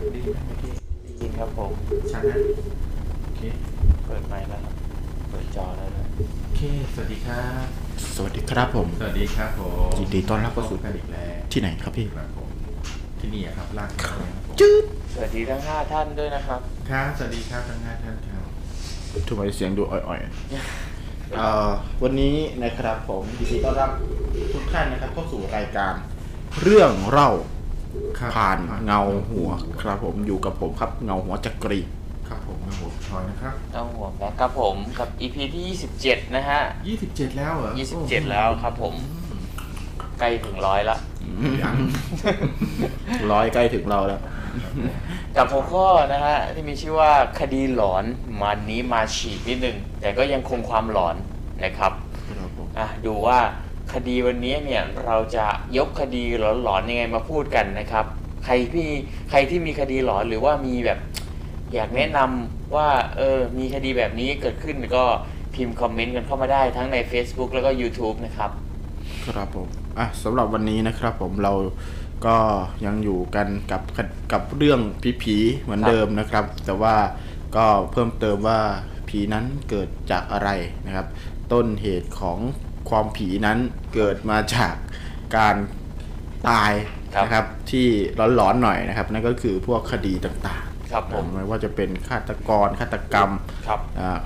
ได้ยินไหมพี่ได้ยินครับผมชัดนะโอเคเปิดไมค์แล้วครับเปิดจอแล้วนะโอเคสวัสดีครับสวัสดีครับผมสวัสดีครับผมยินดีต้อนรับเข้าสู่การอีกแล้วที่ไหนครับพี่ครับผมที่นี่ครับลากจืดสวัสดีทั้ง5ท่านด้วยนะครับครับสวัสดีครับทั้ง5ท่านครับทำไมเสียงดูอ่อยๆวันนี้นะครับผมยินดีต้อนรับทุกท่านนะครับเข้าสู่รายการเรื่องเล่าผ่านเงาหัวครับผมอยู่กับผมครับเงาหัวจักรีครับผมเงาหัวทอยนะครับเงาหัวนะครับผมกับ EP ที่27นะฮะ27แล้วเหรอ27แล้วครับผมใกล้ถึง100ละยัง100ใกล้ถึงเราแล้วกับหัวข้อนะฮะที่มีชื่อว่าคดีหลอนมันนี้มาฉีกนิดนึงแต่ก็ยังคงความหลอนนะครับดูว่าคดีวันนี้เนี่ยเราจะยกคดีหลอนๆยังไงมาพูดกันนะครับใครที่มีคดีหลอนหรือว่ามีแบบอยากแนะนำว่ามีคดีแบบนี้เกิดขึ้นก็พิมพ์คอมเมนต์กันเข้ามาได้ทั้งใน Facebook แล้วก็ YouTube นะครับครับผมสำหรับวันนี้นะครับผมเราก็ยังอยู่กันกับเรื่องผีๆเหมือนเดิมนะครับแต่ว่าก็เพิ่มเติมว่าผีนั้นเกิดจากอะไรนะครับต้นเหตุของความผีนั้นเกิดมาจากการตายนะครับที่ร้อนๆหน่อยนะครับนั่นก็คือพวกคดีต่างๆครับผมไม่ว่าจะเป็นฆาตกรรม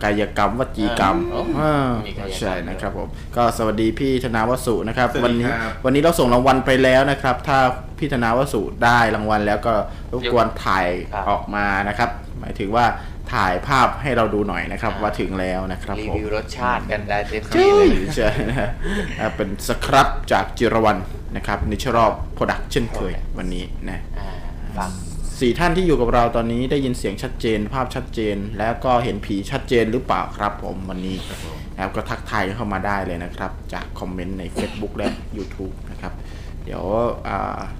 กายกรรมวจีกรรมใช่นะครับผมก็สวัสดีพี่ธนาวสุนะครับวันนี้เราส่งรางวัลไปแล้วนะครับถ้าพี่ธนาวสุได้รางวัลแล้วก็รบกวนถ่ายออกมานะครับหมายถึงว่าถ่ายภาพให้เราดูหน่อยนะครับว่าถึงแล้วนะครับรีวิวรสชาติกันได้เต็มที่เลยใช่นะเป็นสครับจากจิรวรรณนะครับนิชรอบโปรดักชั่นเคยวันนี้นะสี่ท่านที่อยู่กับเราตอนนี้ได้ยินเสียงชัดเจนภาพชัดเจนแล้วก็เห็นผีชัดเจนหรือเปล่าครับผมวันนี้แล้วก็ทักทายเข้ามาได้เลยนะครับจากคอมเมนต์ใน Facebook และ YouTube นะครับเดี๋ยว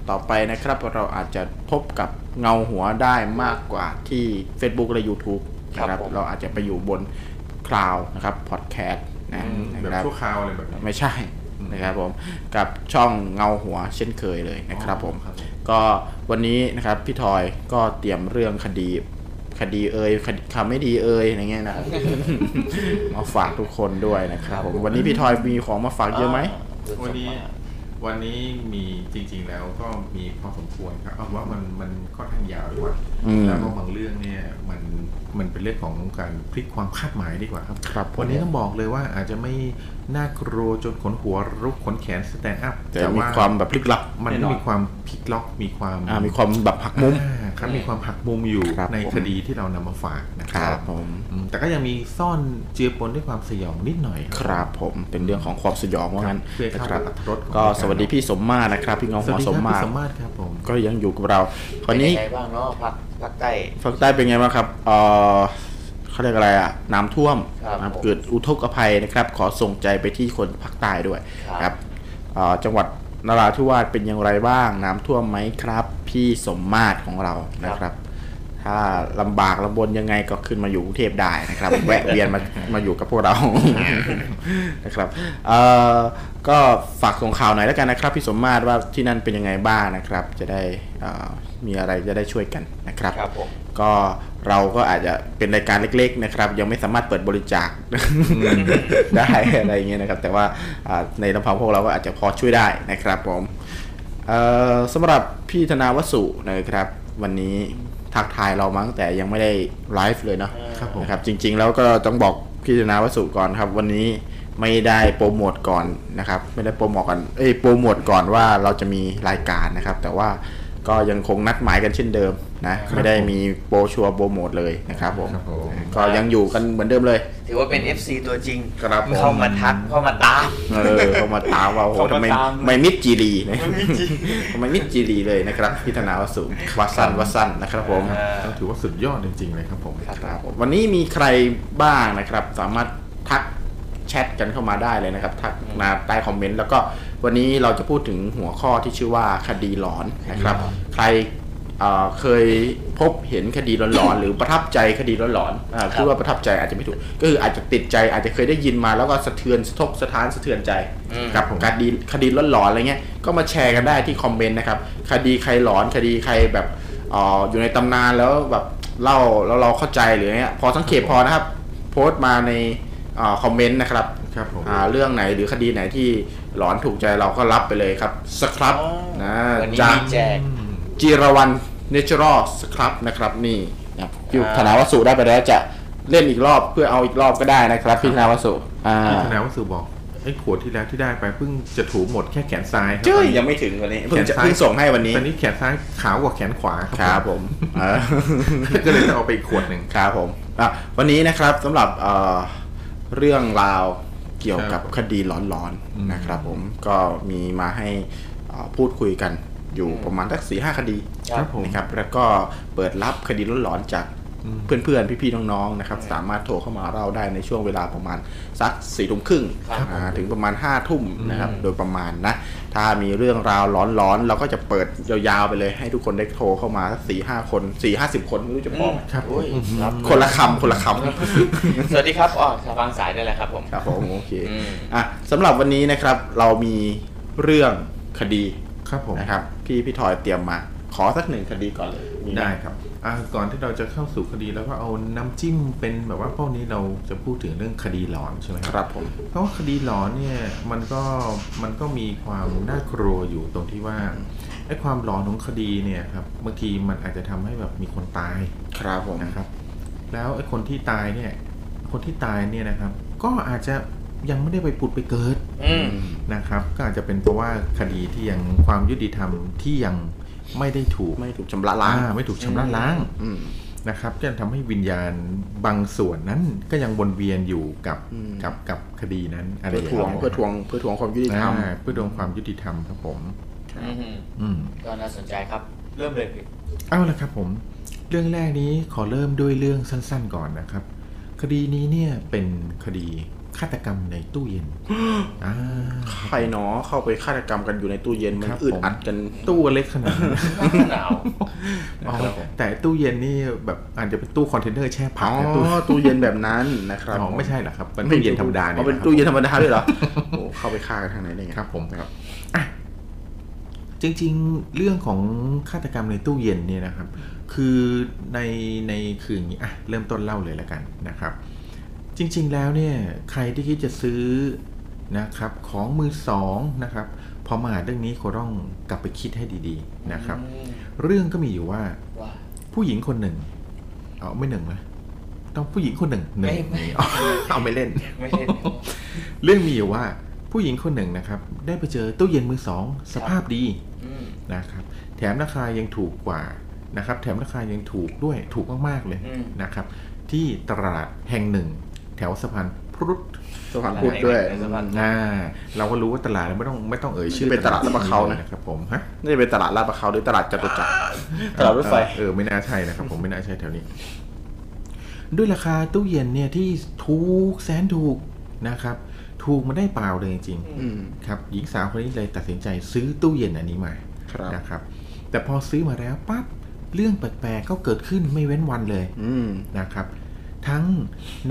ต่อไปนะครับเราอาจจะพบกับเงาหัวได้มากกว่าที่ Facebook และ YouTube นะครับเราอาจจะไปอยู่บนคลาวด์นะครับพอดแคสต์นะครับชั่วคราวอะไรแบบนี้ไม่ใช่นะครับผมกับช่องเงาหัวเช่นเคยเลยนะครับผมก็วันนี้นะครับพี่ทอยก็เตรียมเรื่องคดีคำไม่ดีอะไรเงี้ยนะครับมาฝากทุกคนด้วยนะครับผมวันนี้พี่ทอยมีของมาฝากเยอะไหมวันนี้มีจริงๆแล้วก็มีพอสมควรครับเอาว่ามันค่อนข้างยาวดีกว่าแล้วก็บางเรื่องเนี่ยมันเป็นเรื่องของการพลิกความคาดหมายดีกว่าครับครับวันนี้ต้องบอกเลยว่าอาจจะไม่น่ากลัวจนขนหัวลุกขนแขนสแตนด์อัพแต่มีความแบบพลิกล็อกมันมีความพลิกล็อกมีความแบบหักมุมครับมีความหักมุมอยู่ในคดีที่เรานำมาฝากนะครับผมแต่ก็ยังมีซ่อนเจือปนด้วยความสยองนิดหน่อยครับผมเป็นเรื่องของความสยองว่างั้นนะครับก็สวัสดีพี่สมมาตรนะครับพี่เงาหัวสมมาตรครับผมก็ยังอยู่กับเราคราวนี้เป็นไงบ้างเนาะภาคใต้เป็นไงบ้างครับเขาเรียกอะไรอ่ะน้ำท่วมเกิดอุทกภัยนะครับขอส่งใจไปที่คนภาคใต้ด้วยครับจังหวัดนราธิวาสเป็นอย่างไรบ้างน้ำท่วมไหมครับพี่สมมาตรของเรานะครับถ้าลำบากลำบนยังไงก็ขึ้นมาอยู่กรุงเทพได้นะครับแวะเวียนมาอยู่กับพวกเรานะครับก็ฝากส่งข่าวหน่อยแล้วกันนะครับพี่สมมาตรว่าที่นั่นเป็นยังไงบ้างนะครับจะได้มีอะไรจะได้ช่วยกันนะครับก็เราก็อาจจะเป็นรายการเล็กๆนะครับยังไม่สามารถเปิดบริจาคได้อะไรเงี้ยนะครับแต่ว่าในลำพังพวกเราก็อาจจะพอช่วยได้นะครับผมสำหรับพี่ธนาวสุนะครับวันนี้ทักทายเรามั้งแต่ยังไม่ได้ไลฟ์เลยเนาะนะครับจริงๆแล้วก็ต้องบอกพี่ธนาวสุก่อนครับวันนี้ไม่ได้โปรโมทก่อนนะครับไม่ได้โปรโมทก่อนโปรโมทก่อนว่าเราจะมีรายการนะครับแต่ว่าก็ยังคงนัดหมายกันเช่นเดิมนะไม่ได้มีโปรชัวโปรโมทเลยนะครับผมก็ยังอยู่กันเหมือนเดิมเลยถือว่าเป็น FC ตัวจริงเข้ามาทักเข้ามาตามเข้ามาตามว่าโอ้โหทำไมไม่มิดจีรีนะไม่มิดจีรีเลยนะครับพิธนาวสุวัสสันนะครับผมถือว่าสุดยอดจริงๆเลยครับผมวันนี้มีใครบ้างนะครับสามารถทักแชทกันเข้ามาได้เลยนะครับทักมาใต้คอมเมนต์แล้วก็วันนี้เราจะพูดถึงหัวข้อที่ชื่อว่าคดีหลอนนะครับใครเคยพบเห็นคดีหลอนๆหรือประทับใจคดีหลอนๆคือว่าประทับใจอาจจะไม่ถูกก็คืออาจจะติดใจอาจจะเคยได้ยินมาแล้วก็สะเทือนสะท้านสะเทือนใจกับคดีหลอนๆอะไรเงี้ยก็มาแชร์กันได้ที่คอมเมนต์นะครับคดีใครหลอนคดีใครแบบ อยู่ในตำนานแล้วแบบเล่าแล้วเราเข้าใจหรือเงี้ยพอสังเกตพอนะครับโพสต์มาในคอมเมนต์นะครับเรื่องไหนหรือคดีไหนที่หลอนถูกใจเราก็รับไปเลยครับสครับนะจากจิรวรรณเนเจอรัลสครับนะครับนี่นะพี่ธนาวสุได้ไปแล้วจะเล่นอีกรอบเพื่อเอาอีกรอบก็ได้นะครับพี่ธนาวสุพี่ธนาวสุบอกไอ้ขวดที่แล้วที่ได้ไปเพิ่งจะถูหมดแค่แขนซ้ายเจ้ยยังไม่ถึงวันนี้เพิ่งส่งให้วันนี้ตอนนี้แขนซ้ายขาวกว่าแขนขวาครับผมก็เลยจะเอาไปอีกขวดหนึ่งครับผมวันนี้นะครับสำหรับเรื่องราวเกี่ยวกับคดีร้อนๆนะครับผมก็มีมาให้พูดคุยกันอยู่ประมาณสัก 4-5 คดีนะครับแล้วก็เปิดรับคดีร้อนๆจากเพื่อนๆพี่ๆน้องๆนะครับสามารถโทรเข้ามาเล่าได้ในช่วงเวลาประมาณสัก 4 ทุ่มครึ่งถึงประมาณ 5 ทุ่มนะครับโดยประมาณนะถ้ามีเรื่องราวร้อนๆเราก็จะเปิดยาวๆไปเลยให้ทุกคนได้โทรเข้ามาสัก 4-5 คน 4-50 คนไม่รู้จะพอไหมครับคนละคำคนละคำสวัสดีครับอ๋อวางสายได้แล้วครับผมครับผมโอเคสำหรับวันนี้นะครับเรามีเรื่องคดีครับผมนะครับพี่ทอยเตรียมมาขอสักหนึ่งคดีก่อนเลยได้ครับก่อนที่เราจะเข้าสู่คดีแล้วก็เอาน้ำจิ้มเป็นแบบว่าพวกนี้เราจะพูดถึงเรื่องคดีหลอนใช่ไหมครับผมเพราะว่าคดีหลอนเนี่ยมันก็มีความน่ากลัวอยู่ตรงที่ว่าไอ้ความหลอนของคดีเนี่ยครับบางทีมันอาจจะทำให้แบบมีคนตายครับผมนะครับแล้วไอ้คนที่ตายเนี่ยนะครับก็อาจจะยังไม่ได้ไปผุดไปเกิดนะครับก็อาจจะเป็นเพราะว่าคดีที่ยังความยุติธรรมที่ยังไม่ถูกชำระล้างไม่ถูกชำระล้างนะครับก็ทำให้วิญญาณบางส่วนนั้นก็ยังวนเวียนอยู่กับคดีนั้นอะไรอย่างเงี้ยเพื่อทวงความยุติธรรมครับผมก็น่าสนใจครับเริ่มเลยพี่เอาละครับผมเรื่องแรกนี้ขอเริ่มด้วยเรื่องสั้นๆก่อนนะครับคดีนี้เนี่ยเป็นคดีฆาตกรรมในตู้เย็นใครเนาะเข้าไปฆาตกรรมกันอยู่ในตู้เย็นมันอึดอัดกันตู้เล็กขนาดนั้นแต่ตู้เย็นนี่แบบอาจจะเป็นตู้คอนเทนเนอร์แช่ผักตู้เย็นแบบนั้นนะครับไม่ใช่หรอครับเป็นตู้เย็นธรรมดาเนี่ยเป็นตู้เย็นธรรมดาด้วยเหรอโอ้เข้าไปฆ่ากันทางไหนได้ไงครับผมครับจริงๆเรื่องของฆาตกรรมในตู้เย็นเนี่ยนะครับคือในคืออย่างนี้เริ่มต้นเล่าเลยแล้วกันนะครับจริงๆแล้วเนี่ยใครที่คิดจะซื้อนะครับของมือสองนะครับพอมาเรื่องนี้ก็ต้องกลับไปคิดให้ดีๆนะครับเรื่องก็มีอยู่ว่าผู้หญิงคนหนึ่งไม่หนึ่งนะต้องผู้หญิงคนหนึ่งเอาไม่เล่นเรื่องมีอยู่ว่าผู้หญิงคนหนึ่งนะครับได้ไปเจอตู้เย็นมือสองสภาพดีนะครับแถมราคายังถูกกว่านะครับแถมราคายังถูกด้วยถูกมากๆเลยนะครับที่ตลาดแห่งหนึ่งแถวสะพานพุทธด้วยเราก็รู้ว่าตลาดไม่ต้องเอ่ยชื่อเป็นตลาดลาดประเขานะครับผมฮะนี่เป็นตลาดลาดประเขาหรือตลาดจตุจักรตลาดรถไฟไม่น่าใช่นะครับผมไม่น่าใช่แถวนี้ด้วยราคาตู้เย็นเนี่ยที่ถูกแสนถูกนะครับถูกมาได้เปล่าเลยจริงๆครับหญิงสาวคนนี้เลยตัดสินใจซื้อตู้เย็นอันนี้มานะครับแต่พอซื้อมาแล้วปั๊บเรื่องแปลกๆก็เกิดขึ้นไม่เว้นวันเลยนะครับทั้ง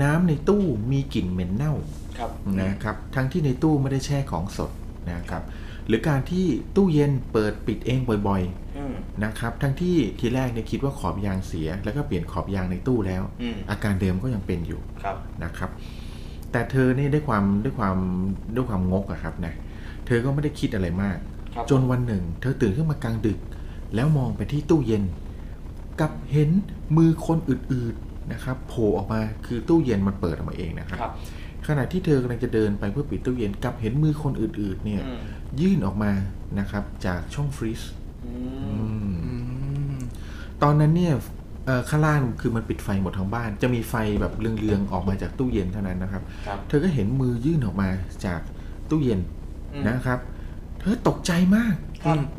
น้ำในตู้มีกลิ่นเหม็นเน่านะครับทั้งที่ในตู้ไม่ได้แช่ของสดนะครับหรือการที่ตู้เย็นเปิดปิดเองบ่อยๆนะครับทั้งที่ทีแรกเนี่ยคิดว่าขอบยางเสียแล้วก็เปลี่ยนขอบยางในตู้แล้วอาการเดิมก็ยังเป็นอยู่นะครับแต่เธอเนี่ยด้วยความงกอะครับนะเธอก็ไม่ได้คิดอะไรมากจนวันหนึ่งเธอตื่นขึ้นมากลางดึกแล้วมองไปที่ตู้เย็นกับเห็นมือคนอื่นๆนะครับโผล่ออกมาคือตู้เย็นมันเปิดออกมาเองนะครับขณะที่เธอกำลังจะเดินไปเพื่อปิดตู้เย็นกับเห็นมือคนอื่นๆเนี่ยยื่นออกมานะครับจากช่องฟรีซตอนนั้นเนี่ยข้างล่างคือมันปิดไฟหมดทั้งบ้านจะมีไฟแบบเรืองๆออกมาจากตู้เย็นเท่านั้นนะครับเธอก็เห็นมือยื่นออกมาจากตู้เย็นนะครับเธอตกใจมาก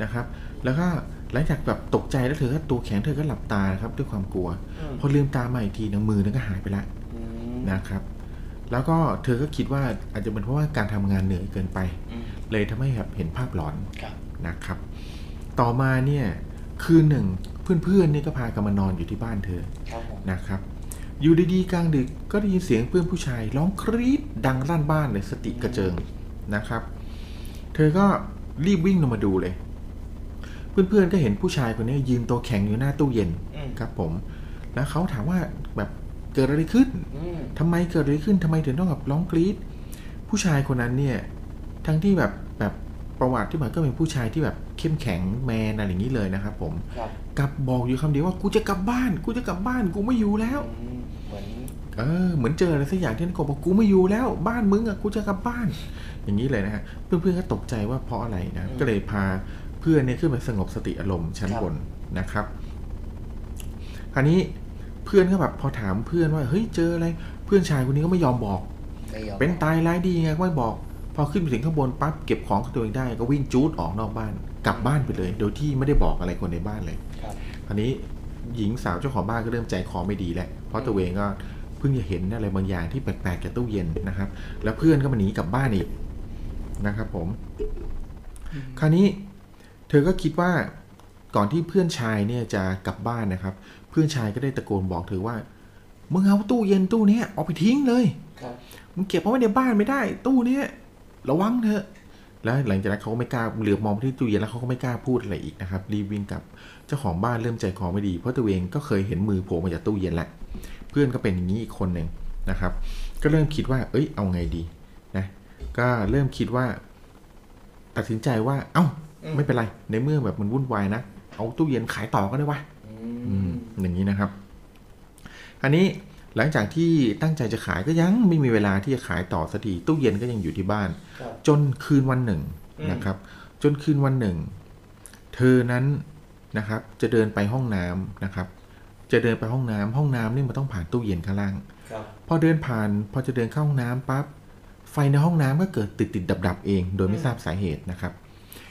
นะครับแล้วก็หลังจากแบบตกใจแล้วเธอก็ตัวแข็งเธอก็หลับตาครับด้วยความกลัวพอลืมตามาอีกทีนะมือนั้นก็หายไปละนะครับแล้วก็เธอก็คิดว่าอาจจะเป็นเพราะว่าการทำงานเหนื่อยเกินไปเลยทำให้แบบเห็นภาพหลอนนะครับต่อมาเนี่ยคืนหนึ่งเพื่อนๆเนี่ยก็พากันมานอนอยู่ที่บ้านเธอนะครับอยู่ดีๆกลางดึกก็ได้ยินเสียงเพื่อนผู้ชายร้องกรี๊ดดังลั่นบ้านเลยสติกระเจิงนะครับเธอก็รีบวิ่งลงมาดูเลย เพื่อนๆก็เห็นผู้ชายคนนี้ยืนตัวแข็งอยู่หน้าตู้เย็นครับผมแล้วเขาถามว่าแบบเกิดอะไรขึ้นทำไมเกิดอะไรขึ้นทำไมถึงต้องแบบร้องกรี๊ดผู้ชายคนนั้นเนี่ยทั้งที่แบบประวัติที่มันก็เป็นผู้ชายที่แบบเข้มแข็งแมนอะไรอย่างนี้เลยนะครับผมกลับบอกอยู่คำเดียวว่ากูจะกลับบ้านกูจะกลับบ้านกูไม่อยู่แล้วเหมือนเจออะไรสักอย่างที่เขาบอกกูไม่อยู่แล้วบ้านมึงอะกูจะกลับบ้านอย่างนี้เลยนะฮะเพื่อนๆก็ตกใจว่าเพราะอะไรนะก็เลยพาเพื่อนเนี่ยขึ้นไปสงบสติอารมณ์ชั้นบนนะครับคราวนี้เพื่อนก็แบบพอถามเพื่อนว่าเฮ้ยเจออะไรเพื่อนชายคนนี้ก็ไม่ยอมบอกเป็นตายร้ายดีไงไม่บอกพอขึ้นไปถึงข้างบนปั๊บเก็บของตัวเองได้ก็วิ่งจู๊ดออกนอกบ้านกลับบ้านไปเลยโดยที่ไม่ได้บอกอะไรคนในบ้านเลยคราวนี้หญิงสาวเจ้าของบ้านก็เริ่มใจคอไม่ดีแล้วเพราะตัวเองก็เพิ่งจะเห็นอะไรบางอย่างที่แปลกๆจากตู้เย็นนะครับแล้วเพื่อนก็มาหนีกลับบ้านอีกนะครับผมคราวนี้เธอก็คิดว่าก่อนที่เพื่อนชายเนี่ยจะกลับบ้านนะครับเพื่อนชายก็ได้ตะโกนบอกเธอว่ามึงเอาตู้เย็นตู้นี้เอาไปทิ้งเลยมึงเก็บเอาไว้ในบ้านไม่ได้ตู้นี้ระวังเถอะแล้วหลังจากนั้นเขาก็ไม่กล้าเหลือบมองไปที่ตู้เย็นแล้วเขาก็ไม่กล้าพูดอะไรอีกนะครับรีบวิ่งกลับเจ้าของบ้านเริ่มใจคอไม่ดีเพราะตัวเองก็เคยเห็นมือโผล่มาจากตู้เย็นแหละเพื่อนก็เป็นอย่างนี้อีกคนหนึ่งนะครับก็เริ่มคิดว่าเอ้ยเอาไงดีนะก็เริ่มคิดว่าตัดสินใจว่าเอ้าไม่เป็นไรในเมื่อแบบมันวุ่นวายนะเอาตู้เย็นขายต่อก็ได้วะอย่างนี้นะครับอันนี้หลังจากที่ตั้งใจจะขายก็ยังไม่มีเวลาที่จะขายต่อสักทีตู้เย็นก็ยังอยู่ที่บ้านจนคืนวันหนึ่งนะครับจนคืนวันหนึ่งเธอนั้นนะครับจะเดินไปห้องน้ำนะครับจะเดินไปห้องน้ำนี่มันต้องผ่านตู้เย็นข้างล่างพอเดินผ่านพอจะเดินเข้าห้องน้ำปั๊บไฟในห้องน้ำก็เกิดติดดับๆเองโดยไม่ทราบสาเหตุนะครับ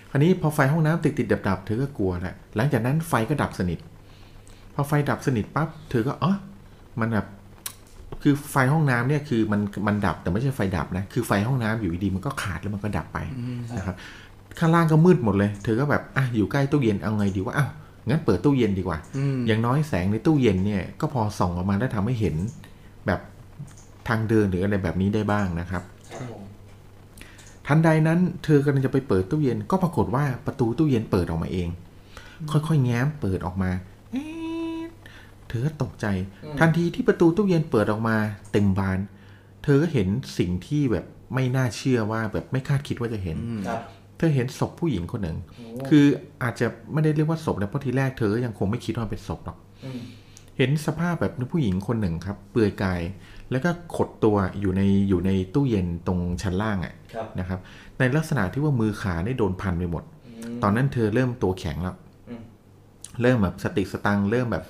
คราวนี้พอไฟห้องน้ำติดดับๆเธอก็กลัวแหละหลังจากนั้นไฟก็ดับสนิทพอไฟดับสนิทปั๊บเธอก็อ๋อมันแบบคือไฟห้องน้ำเนี่ยคือมันดับแต่ไม่ใช่ไฟดับนะคือไฟห้องน้ำอยู่ดีมันก็ขาดแล้วมันก็ดับไปนะครับข้างล่างก็มืดหมดเลยเธอก็แบบอ่ะอยู่ใกล้ตู้เย็นเอาไงดีว่าอ้าวงั้นเปิดตู้เย็นดีกว่าอย่างน้อยแสงในตู้เย็นเนี่ยก็พอส่องออกมาได้ทำให้เห็นแบบทางเดินหรืออะไรแบบนี้ได้บ้างนะครับทันใดนั้นเธอกำลังจะไปเปิดตู้เย็นก็ปรากฏว่าประตูตู้เย็นเปิดออกมาเองค่อยๆแง้มเปิดออกมาเธอก็ตกใจทันทีที่ประตูตู้เย็นเปิดออกมาเต็มบานเธอก็เห็นสิ่งที่แบบไม่น่าเชื่อว่าแบบไม่คาดคิดว่าจะเห็นเธอเห็นศพผู้หญิงคนหนึ่งคืออาจจะไม่ได้เรียกว่าศพนะเพราะทีแรกเธอยังคงไม่คิดว่าเป็นศพหรอกเห็นสภาพแบบผู้หญิงคนหนึ่งครับเปลือยกายแล้วก็ขดตัวอยู่ในตู้เย็นตรงชั้นล่างอ่ะนะครับในลักษณะที่ว่ามือขาได้โดนพันไปหมดตอนนั้นเธอเริ่มตัวแข็งแล้วเริ่มแบบสติสตังเริ่มแบบ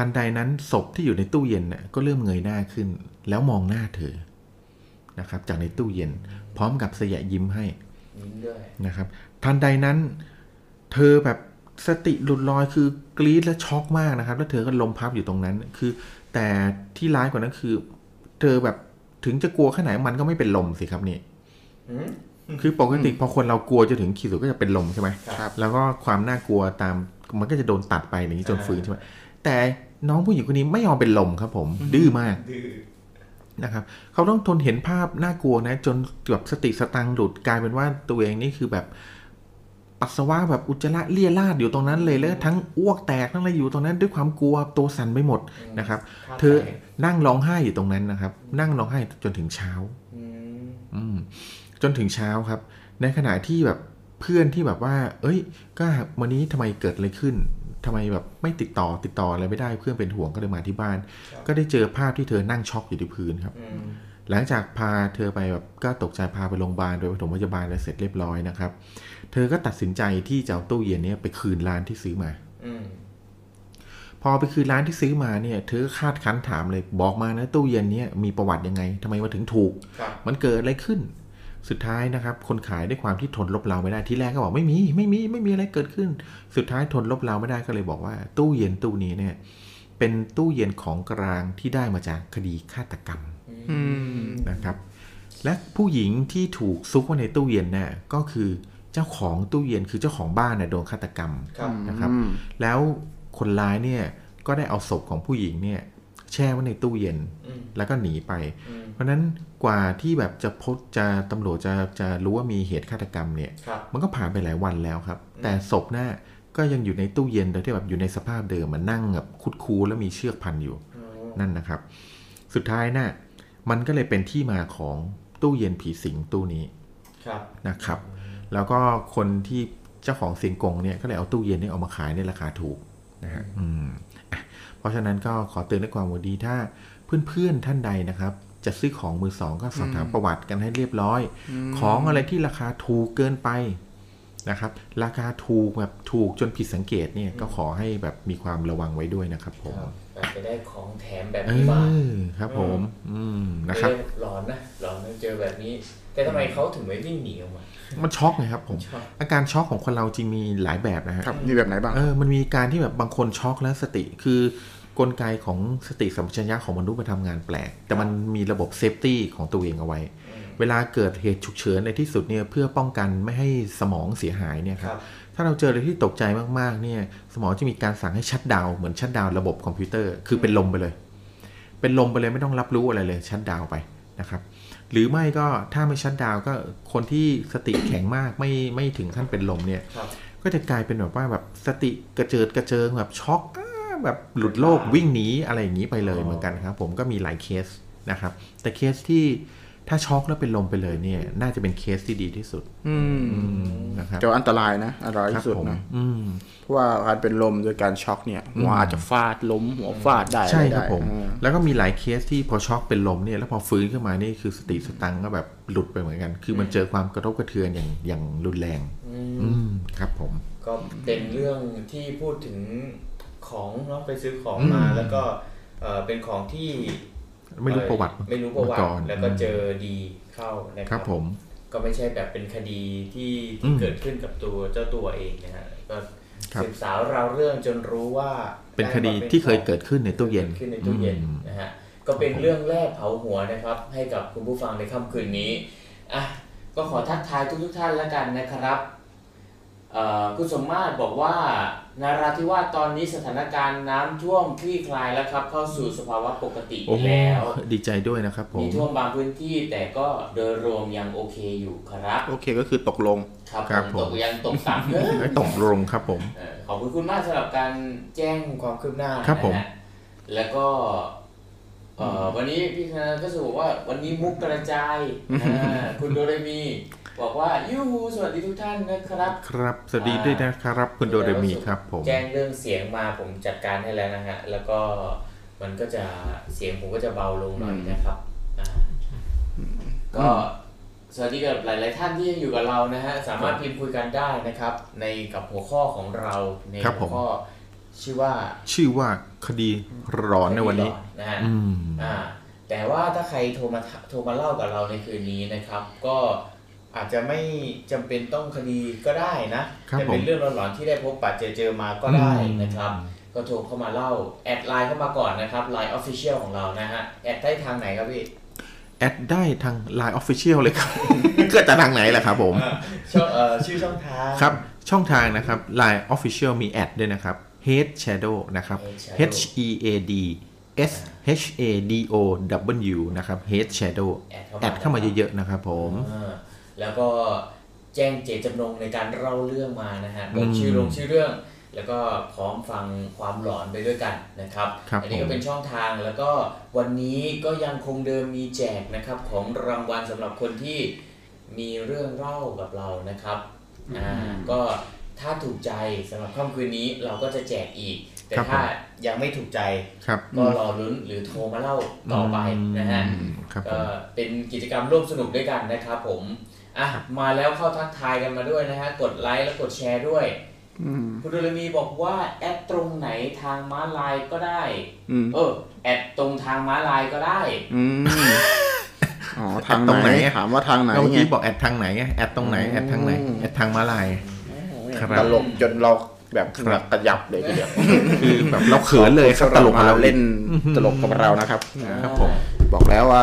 ทันใดนั้นศพที่อยู่ในตู้เย็นน่ะก็เริ่มเงยหน้าขึ้นแล้วมองหน้าเธอนะครับจากในตู้เย็นพร้อมกับเสยยิ้มให้นะครับทันใดนั้นเธอแบบสติหลุดลอยคือกรี๊ดและช็อกมากนะครับแล้วเธอก็ล้มพับอยู่ตรงนั้นคือแต่ที่ร้ายกว่านั้นคือเธอแบบถึงจะกลัวแค่ไหนมันก็ไม่เป็นลมสิครับนี่คือปกติพอคนเรากลัวจะถึงขีดสุดก็จะเป็นลมใช่ไหมแล้วก็ความน่ากลัวตามมันก็จะโดนตัดไปอย่างนี้จนฟื้นใช่ไหมแต่น้องผู้หญิงคนนี้ไม่ยอมเป็นลมครับผมดื้อมากนะครับเขาต้องทนเห็นภาพน่ากลัวนะจนแบบสติสตังหลุดกลายเป็นว่าตัวเองนี่คือแบบปัสสาวะแบบอุจจาระเลี่ยราดอยู่ตรงนั้นเลยแล้วทั้งอ้วกแตกทั้งอะไรอยู่ตรงนั้นด้วยความกลัวตัวสั่นไปหมดนะครับเธอนั่งร้องไห้อยู่ตรงนั้นนะครับนั่งร้องไห้จนถึงเช้าจนถึงเช้าครับในขณะที่แบบเพื่อนที่แบบว่าเอ้ยก็วันนี้ทำไมเกิดอะไรขึ้นทำไมแบบไม่ติดต่ออะไรไม่ได้เพื่อนเป็นห่วงก็เลยมาที่บ้านก็ได้เจอภาพที่เธอนั่งช็อกอยู่ที่พื้นครับหลังจากพาเธอไปแบบก็ตกใจพาไปโรงพยาบาลโดยปฐมพยาบาลแล้วเสร็จเรียบร้อยนะครับเธอก็ตัดสินใจที่จะเอาตู้เย็นนี้ไปคืนร้านที่ซื้อมาพอไปคืนร้านที่ซื้อมาเนี่ยเธอคาดคั้นถามเลยบอกมานะตู้เย็นนี้มีประวัติยังไงทำไมมาถึงถูกมันเกิดอะไรขึ้นสุดท้ายนะครับคนขายด้วยความที่ทนลบเราไม่ได้ที่แรกก็บอกไม่มีอะไรเกิดขึ้นสุดท้ายทนลบเราไม่ได้ก็เลยบอกว่าตู้เย็นตู้นี้เนี่ยเป็นตู้เย็นของกลางที่ได้มาจากคดีฆาตกรรมนะครับและผู้หญิงที่ถูกซุกไว้ในตู้เย็นเนี่ยก็คือเจ้าของตู้เย็นคือเจ้าของบ้านเนี่ยโดนฆาตกรรมนะครับแล้วคนร้ายเนี่ยก็ได้เอาศพของผู้หญิงเนี่ยแช่ไว้ในตู้เย็นแล้วก็หนีไปเพราะนั้นกว่าที่แบบจะพบจะตำรวจจะรู้ว่ามีเหตุฆาตกรรมเนี่ยมันก็ผ่านไปหลายวันแล้วครับแต่ศพน่ะ ก็ยังอยู่ในตู้เย็นโดยที่แบบอยู่ในสภาพเดิมมันนั่งแบบคุดคูแล้วมีเชือกพันอยู่นั่นนะครับสุดท้ายน่ะมันก็เลยเป็นที่มาของตู้เย็นผีสิงตู้นี้นะครับแล้วก็คนที่เจ้าของเซียงกงเนี่ยก็เลยเอาตู้เย็นนี้ออกมาขายในราคาถูกนะฮะเพราะฉะนั้นก็ขอเตือนด้วยความหวังดีถ้าเพื่อนๆท่านใดนะครับจะซื้อของมือสองก็สอบถามประวัติกันให้เรียบร้อยของอะไรที่ราคาถูกเกินไปนะครับราคาถูกแบบถูกจนผิดสังเกตเนี่ยก็ขอให้แบบมีความระวังไว้ด้วยนะครับผมอาจจะได้ของแถมแบบนี้มาครับผมนะครับหลอนนะหลอนเจอแบบนี้แต่ทำไมเขาถึงไม่วิ่งหนีออกมามันช็อกไงครับผมอาการช็อกของคนเราจริงมีหลายแบบนะฮะมีแบบไหนบ้างมันมีการที่แบบบางคนช็อกแล้วสติคือกลไกของสติสัมปชัญญะของมนุษย์มันทำงานแปลกแต่มันมีระบบเซฟตี้ของตัวเองเอาไว้เวลาเกิดเหตุฉุกเฉินในที่สุดเนี่ยเพื่อป้องกันไม่ให้สมองเสียหายเนี่ยครับถ้าเราเจออะไรที่ตกใจมากๆเนี่ยสมองจะมีการสั่งให้ชัตดาวน์เหมือนชัตดาวน์ระบบคอมพิวเตอร์คือเป็นลมไปเลยไม่ต้องรับรู้อะไรเลยชัตดาวน์ไปนะครับหรือไม่ก็ถ้าไม่ชัตดาวน์ก็คนที่สติแข็งมากไม่ถึงขั้นเป็นลมเนี่ยก็จะกลายเป็นแบบว่าแบบสติกระเจิดกระเจิงแบบช็อกแบบหลุดโลกวิ่งหนีอะไรอย่างนี้ไปเลยเหมือนกันครับผมก็มีหลายเคสนะครับแต่เคสที่ถ้าช็อกแล้วเป็นลมไปเลยเนี่ยน่าจะเป็นเคสที่ดีที่สุดนะครับแต่อันตรายนะอันตรายที่สุดนะเพราะว่าการเป็นลมโดยการช็อกเนี่ยหัวอาจจะฟาดล้มหัวฟาดได้ใช่ครับผมแล้วก็มีหลายเคสที่พอช็อกเป็นลมเนี่ยแล้วพอฟื้นขึ้นมานี่คือสติสตังก็แบบหลุดไปเหมือนกันคือมันเจอความกระทบกระเทือนอย่างรุนแรงครับผมก็เป็นเรื่องที่พูดถึงของเนาะไปซื้อของมาแล้วก็เป็นของที่ไม่รู้ประวัติแล้วก็เจอดีเข้านะครับผมก็ไม่ใช่แบบเป็นคดีที่เกิดขึ้นกับตัวเจ้าตัวเองนะฮะก็สืบสาวราวเรื่องจนรู้ว่าเป็นคดีที่เคยเกิดขึ้นในตู้เย็นนะฮะก็เป็นเรื่องแรกเผาหัวนะครับให้กับคุณผู้ฟังในค่ำคืนนี้อ่ะก็ขอทักทายทุกท่านแล้วกันนะครับคุณสมมาตรบอกว่านาราธิวาสตอนนี้สถานการณ์น้ำท่วมคลี่คลายแล้วครับเข้าสู่สภาวะปกติแล้วดีใจด้วยนะครับผมมีท่วมบางพื้นที่แต่ก็โดยรวมยังโอเคอยู่ครับโอเคก็คือตกลงครับตกยังตกต่ำเลยตกลงครับผมขอบคุณมากสำหรับการแจ้งความคืบหน้าครับผมแล้วก็วันนี้พี่ธนาก็จะบอกว่าวันนี้มุกกระจายคุณโดเรมีบอกว่ายูฮูสวัสดีทุกท่านนะครับครับสวัสดีด้วยนะครับคุณโดเรมีครับผมแจ้งเรื่องเสียงมาผมจัดการให้แล้วนะฮะแล้วก็มันก็จะเสียงผมก็จะเบาลงหน่อยนะครับก็สวัสดีกับหลายๆท่านที่ยังอยู่กับเรานะฮะสามารถพิมพ์คุยกันได้นะครับในกับหัวข้อของเราในหัวข้อชื่อว่าคดีร้อนในวันนี้นะฮะแต่ว่าถ้าใครโทรมาเล่ากับเราในคืนนี้นะครับก็อาจจะไม่จำเป็นต้องคดีก็ได้นะจะเป็นเรื่องร้อนๆที่ได้พบปะเจอมาก็ได้นะครับก็โทรเข้ามาเล่าแอดไลน์เข้ามาก่อนนะครับ LINE Official ของเรานะฮะแอดได้ทางไหนครับพี่แอดได้ทาง LINE Official เลยครับเกิดจากทางไหนล่ะครับผมชื่อช่องทางครับช่องทางนะครับ LINE Official มีแอดด้วยนะครับ Head Shadow นะครับ HEAD SHADOW นะครับ Head Shadow แอดเข้ามาเยอะๆนะครับผมแล้วก็แจ้งเจตจำนงในการเล่าเรื่องมานะฮะบอกชื่อเรื่องแล้วก็พร้อมฟังความหลอนไปด้วยกันนะครับอันนี้ก็เป็นช่องทางแล้วก็วันนี้ก็ยังคงเดิมมีแจกนะครับของรางวัลสำหรับคนที่มีเรื่องเล่ากับเรานะครับก็ถ้าถูกใจสำหรับค่ำคืนนี้เราก็จะแจกอีกแต่ถ้ายังไม่ถูกใจก็รอลุ้นหรือโทรมาเล่าต่อไปนะฮะก็เป็นกิจกรรมร่วมสนุกด้วยกันนะครับผมอ่ะมาแล้วเข้าทักทายกันมาด้วยนะฮะกดไลค์และกดแชร์ด้วยคุณดุลมีบอกว่าแอดตรงไหนทางม้าลายก็ได้แอดตรงทางม้าลายก็ได้อ๋อทางตรงไหนถามว่าทางไหนเมื่อกี้บอกแอดทางไหนแอดตรงไหนแอดทางไหนแอดทางม้าลายตลกจนเราแบบกระยับเลยทีเดียวคือแบบเราเขินเลยครับตลกเราเล่นตลกกับเรานะครับครับผมบอกแล้วว่า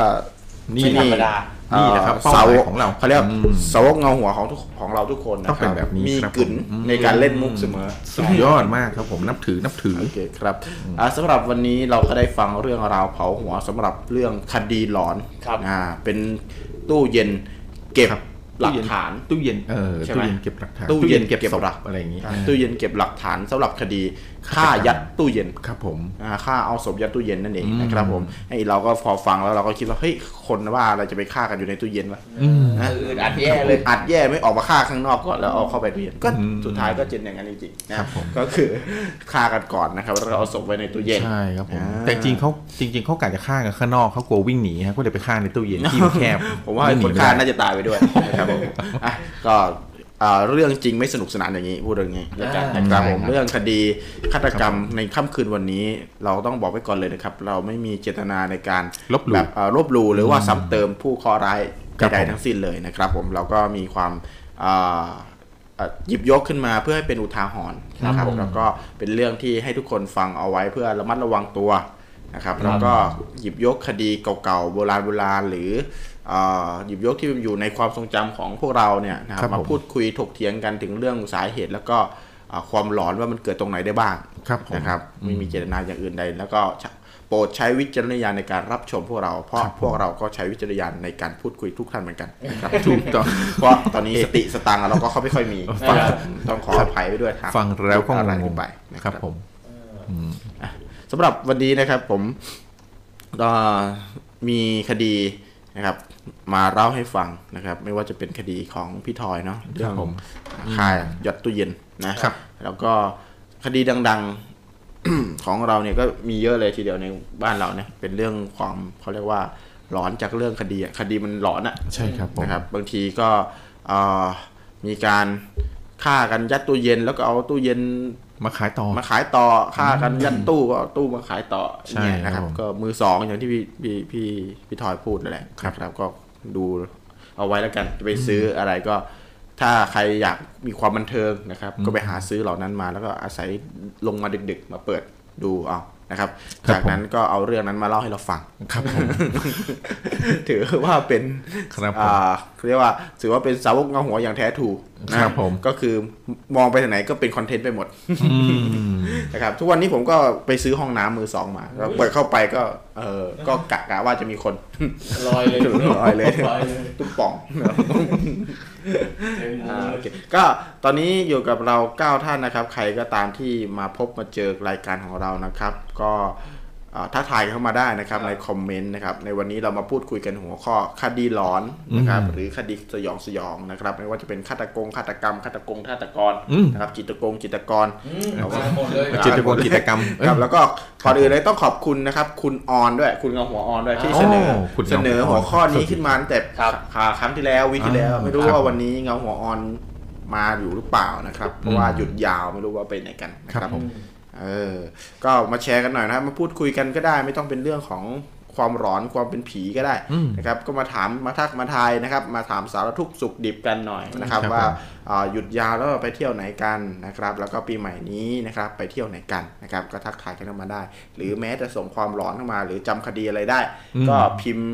นี่ธรรมดานี่นะครับเสาของเราเขาเรียกเสาเงาหัวของเราทุกคนนะครับมีกลิ่นในการเล่นมุกเสมอสุดยอดมากครับผมนับถือโอเคครับสำหรับวันนี้เราก็ได้ฟังเรื่องราวเผาหัวสำหรับเรื่องคดีหลอนเป็นตู้เย็นเก็บ หลักฐานตู้เย็นใช่ไหมตู้เย็นเก็บหลักฐานตู้เย็นเก็บสำหรับอะไรอย่างนี้ตู้เย็นเก็บหลักฐานสำหรับคดีฆ่ายัดตู้เย็นครับผมฆ่าเอาศพยัดตู้เย็นนั่นเองนะครับผมไอ้เราก็พอฟังแล้วเราก็คิดว่าเฮ้ยคนว่าอะไรจะไปฆ่ากันอยู่ในตู้เย็นวะอัดแย่เลยอัดแย่ไม่ออกมาฆ่าข้างนอกก่อนแล้วเอาเข้าไปตู้เย็นก็สุดท้ายก็เจนอย่างนั้นจริงๆนะก็คือฆ่ากันก่อนนะครับแล้วเอาศพไว้ในตู้เย็นใช่ครับผมแต่จริงเขาจริงๆเขากะจะฆ่ากันข้างนอกเขากลัววิ่งหนีครับก็เลยไปฆ่าในตู้เย็นที่แคบผมว่าคนฆ่าน่าจะตายไปด้วยครับผมก็เรื่องจริงไม่สนุกสนานอย่างนี้พูดอย่างนี้แล้วกันนะครับผมเรื่องคดีฆาตกรรมในค่ำคืนวันนี้เราต้องบอกไว้ก่อนเลยนะครับเราไม่มีเจตนาในการแบบลบลู่หรือว่าซ้ำเติมผู้ก่อร้ายใดๆทั้งสิ้นเลยนะครับผมเราก็มีความหยิบยกขึ้นมาเพื่อให้เป็นอุทาหรณ์นะครับแล้วก็เป็นเรื่องที่ให้ทุกคนฟังเอาไว้เพื่อระมัดระวังตัวนะครับแล้วก็หยิบยกคดีเก่าๆโบราณหรือหยิบยกที่อยู่ในความทรงจำของพวกเราเนี่ยนะครับมาพูดคุยถกเถียงกันถึงเรื่องสาเหตุแล้วก็ความหลอนว่ามันเกิดตรงไหนได้บ้างนะครับไม่มีเจตนาอย่างอื่นใดแล้วก็โปรดใช้วิจารณญาณในการรับชมพวกเราเพราะพวกเราก็ใช้วิจารณญาณในการพูดคุยทุกท่านเหมือนกันนะครับถูกต้องเพราะตอนนี้สติสตังค์เราก็ไม่ค่อยมีต้องขออภัยไปด้วยครับฟังแล้วก็อะไรไปนะครับผมสำหรับวันนี้นะครับผมมีคดีนะครับมาเล่าให้ฟังนะครับไม่ว่าจะเป็นคดีของพี่ทอยเนาะเรื่องของค่ายยัดตู้เย็นนะครับแล้วก็คดีดังๆของเราเนี่ยก็มีเยอะเลยทีเดียวในบ้านเราเนี่ยเป็นเรื่องความเขาเรียกว่าหลอนจากเรื่องคดีมันหลอนอะใช่ครับนะครับบางทีก็มีการฆ่ากันยัดตู้เย็นแล้วก็เอาตู้เย็นมาขายต่อฆ่ากันยัดตู้ก็ตู้มาขายต่อเนี่ยนะครับก็มือสองอย่างที่พี่ทอยพูดนั่นแหละครับก็ดูเอาไว้แล้วกันไปซื้ออะไรก็ถ้าใครอยากมีความบันเทิงนะครับก็ไปหาซื้อเหล่านั้นมาแล้วก็อาศัยลงมาดึกๆมาเปิดดูเอานะครับจากนั้นก็เอาเรื่องนั้นมาเล่าให้เราฟังครับผมถือว่าเป็นถือว่าเป็นสาวกเงาหัวอย่างแท้ถูกนะครับผมก็คือมองไปทางไหนก็เป็นคอนเทนต์ไปหมดนะครับทุกวันนี้ผมก็ไปซื้อห้องน้ำมือสองมาก็เปิดเข้าไปก็ก็กะว่าจะมีคนลอยเลยตุ๊บป่องก็ตอนนี้อยู่กับเรา9ท่านนะครับใครก็ตามที่มาพบมาเจอรายการของเรานะครับก็ทักทายเข้ามาได้นะครับในคอมเมนต์นะครับในวันนี้เรามาพูดคุยกันหัวข้อคดีหลอนนะครับหรือคดีสยองนะครับไม่ว่าจะเป็นฆาตกรรมฆาตกรนะครับจิตรกรจิตรกรรมครับแล้วก็ขออื่นเลยต้องขอบคุณนะครับคุณออนด้วยคุณเงาหัวออนด้วยที่เสนอหัวข้อนี้ขึ้นมาตั้งแต่ครั้งที่แล้ววิกที่แล้วไม่รู้ว่าวันนี้เงาหัวออนมาอยู่หรือเปล่านะครับเพราะว่าหยุดยาวไม่รู้ว่าไปไหนกันนะครับก็มาแชร์กันหน่อยนะครับมาพูดคุยกันก็ได้ไม่ต้องเป็นเรื่องของความร้อนความเป็นผีก็ได้นะครับก็มาถามมาทักมาทายนะครับมาถามสารทุกข์สุขดิบกันหน่อยนะครับว่าหยุดยาวแล้วไปเที่ยวไหนกันนะครับแล้วก็ปีใหม่นี้นะครับไปเที่ยวไหนกันนะครับก็ทักทายกันเข้ามาได้หรือแม้จะส่งความร้อนเข้ามาหรือจำคดีอะไรได้ก็พิมพ์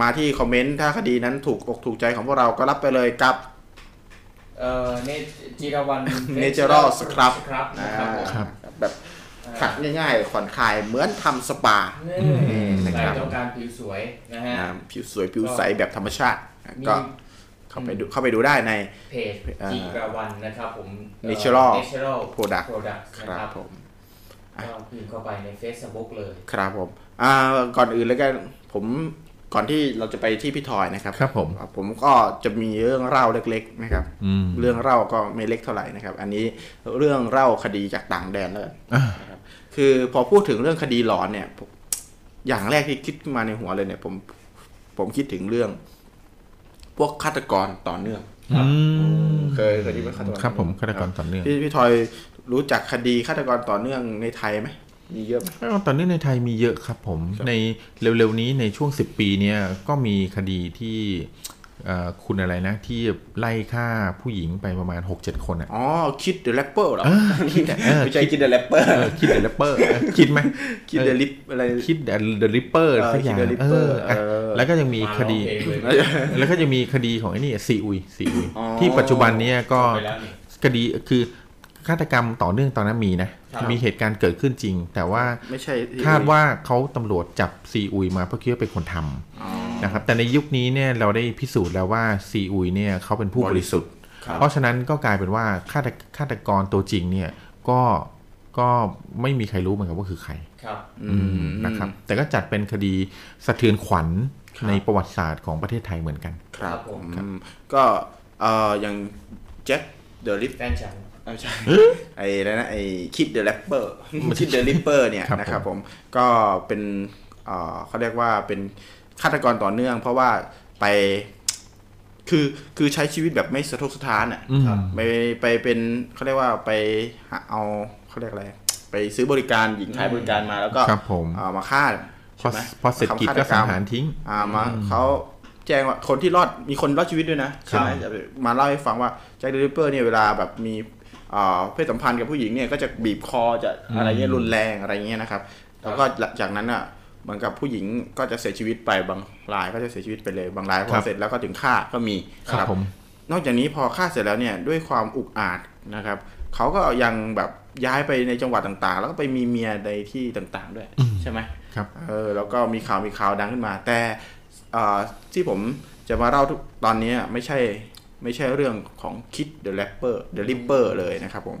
มาที่คอมเมนต์ถ้าคดีนั้นถูกอกถูกใจของพวกเราก็รับไปเลยกับเนเจอรัลสครับนะครับแบบขัดง่ายๆผ่อนคลายเหมือนทำสปานะครับต้องการผิวสวยนะฮะผิวสวยผิวใสแบบธรรมชาติก็เข้าไปดูได้ในเพจจิกาวันนะครับผม Natural Product ครับผมก็พิมพ์เข้าไปใน Facebook เลยครับผมก่อนอื่นแล้วกันผมก่อนที่เราจะไปที่พี่ทอยนะครับครับผมก็จะมีเรื่องเล่าเล็กๆนะครับเรื่องเล่าก็ไม่เล็กเท่าไหร่นะครับอันนี้เรื่องเล่าคดีจากต่างแดนแล้วนะครับคือพอพูดถึงเรื่องคดีหลอนเนี่ยอย่างแรกที่คิดมาในหัวเลยเนี่ยผมคิดถึงเรื่องพวกฆาตกรต่อเนื่องเคยได้ยินว่าฆาตกรครับผมฆาตกรต่อเนื่องพี่ทอยรู้จักคดีฆาตกรต่อเนื่องในไทยไหมมีเยอะตอนนี้ในไทยมีเยอะครับผมในเร็วๆนี้ในช่วง10ปีเนี่ยก็มีคดีที่คุณอะไรนะที่ไล่ฆ่าผู้หญิงไปประมาณ 6-7 คนอ่ะอ๋อคิดเดอะแรปเปอร์เหรอไม่ใช่คิดเดอะแรปเปอร์คิดเดอะแรปเปอร์คิดไหมคิดเดอะลิปอะไรคิดเดอะลิปเปอร์สักอย่างแล้วก็ยังมีคดีแล้วก็จะมีคดีของไอ้นี่ซีอุยที่ปัจจุบันนี้ก็คดีคือฆาตกรรมต่อเนื่องตอนนั้นมีนะมีเหตุการณ์เกิดขึ้นจริงแต่ว่าคาดว่าเขาตำรวจจับซีอุยมาเพราะคิดว่าเป็นคนทำ นะครับแต่ในยุคนี้เนี่ยเราได้พิสูจน์แล้วว่าซีอุยเนี่ยเขาเป็นผู้บริสุทธิ์เพราะฉะนั้นก็กลายเป็นว่าฆาตกรตัวจริงเนี่ยก็ไม่มีใครรู้เหมือนกันว่าคือใครนะครับแต่ก็จัดเป็นคดีสะเทือนขวัญในประวัติศาสตร์ของประเทศไทยเหมือนกันครับผมก็อย่างแจ็คเดอะริปเปอร์ไอ้คิดเดอะแรปเปอร์คิดเดอะริปเปอร์เนี่ยนะครับผมก็เป็นเขาเรียกว่าเป็นฆาตกรต่อเนื่องเพราะว่าไปคือใช้ชีวิตแบบไม่สะทกสะท้านอ่ะไปเป็นเขาเรียกว่าไปเอาเขาเรียกอะไรไปซื้อบริการหญิงขายบริการมาแล้วก็มาฆ่าพอเสร็จกิจก็สังหารทิ้งมาเขาแจ้งว่าคนที่รอดมีคนรอดชีวิตด้วยนะใช่ไหมมาเล่าให้ฟังว่าแจ็คเดอะริปเปอร์เนี่ยเวลาแบบมีเพศสัมพันธ์กับผู้หญิงเนี่ยก็จะบีบคอจะอะไรเงี้ยรุนแรงอะไรเงี้ยนะครับแล้วก็หลังจากนั้นอ่ะเหมือนกับผู้หญิงก็จะเสียชีวิตไปบางรายก็จะเสียชีวิตไปเลยบางรายพอเสร็จแล้วก็ถึงฆ่าก็มีครับนอกจากนี้พอฆ่าเสร็จแล้วเนี่ยด้วยความอุกอาจนะครับเขาก็ยังแบบย้ายไปในจังหวัดต่างๆแล้วก็ไปมีเมียในที่ต่างๆด้วยใช่ไหมครับแล้วก็มีข่าวดังขึ้นมาแต่ที่ผมจะมาเล่าตอนนี้ไม่ใช่เรื่องของคิดเดอะแรปเปอร์เดอะริปเปอร์เลยนะครับผม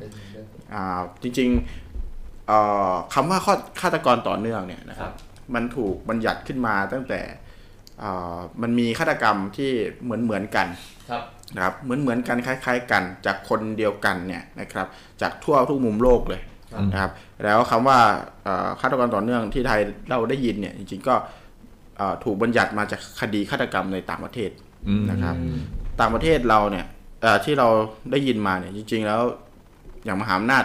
จริงๆคำว่าฆาตกรต่อเนื่องเนี่ยนะครับมันถูกบัญญัติขึ้นมาตั้งแต่มันมีฆาตกรรมที่เหมือนกันนะครับเหมือนกันคล้ายๆกันจากคนเดียวกันเนี่ยนะครับจากทั่วทุกมุมโลกเลยนะครับแล้วคำว่าฆาตกรต่อเนื่องที่ไทยเราได้ยินเนี่ยจริงๆก็ถูกบัญญัติมาจากคดีฆาตกรรมในต่างประเทศนะครับต่างประเทศเราเนี่ยที่เราได้ยินมาเนี่ยจริงๆแล้วอย่างมหาอำนาจ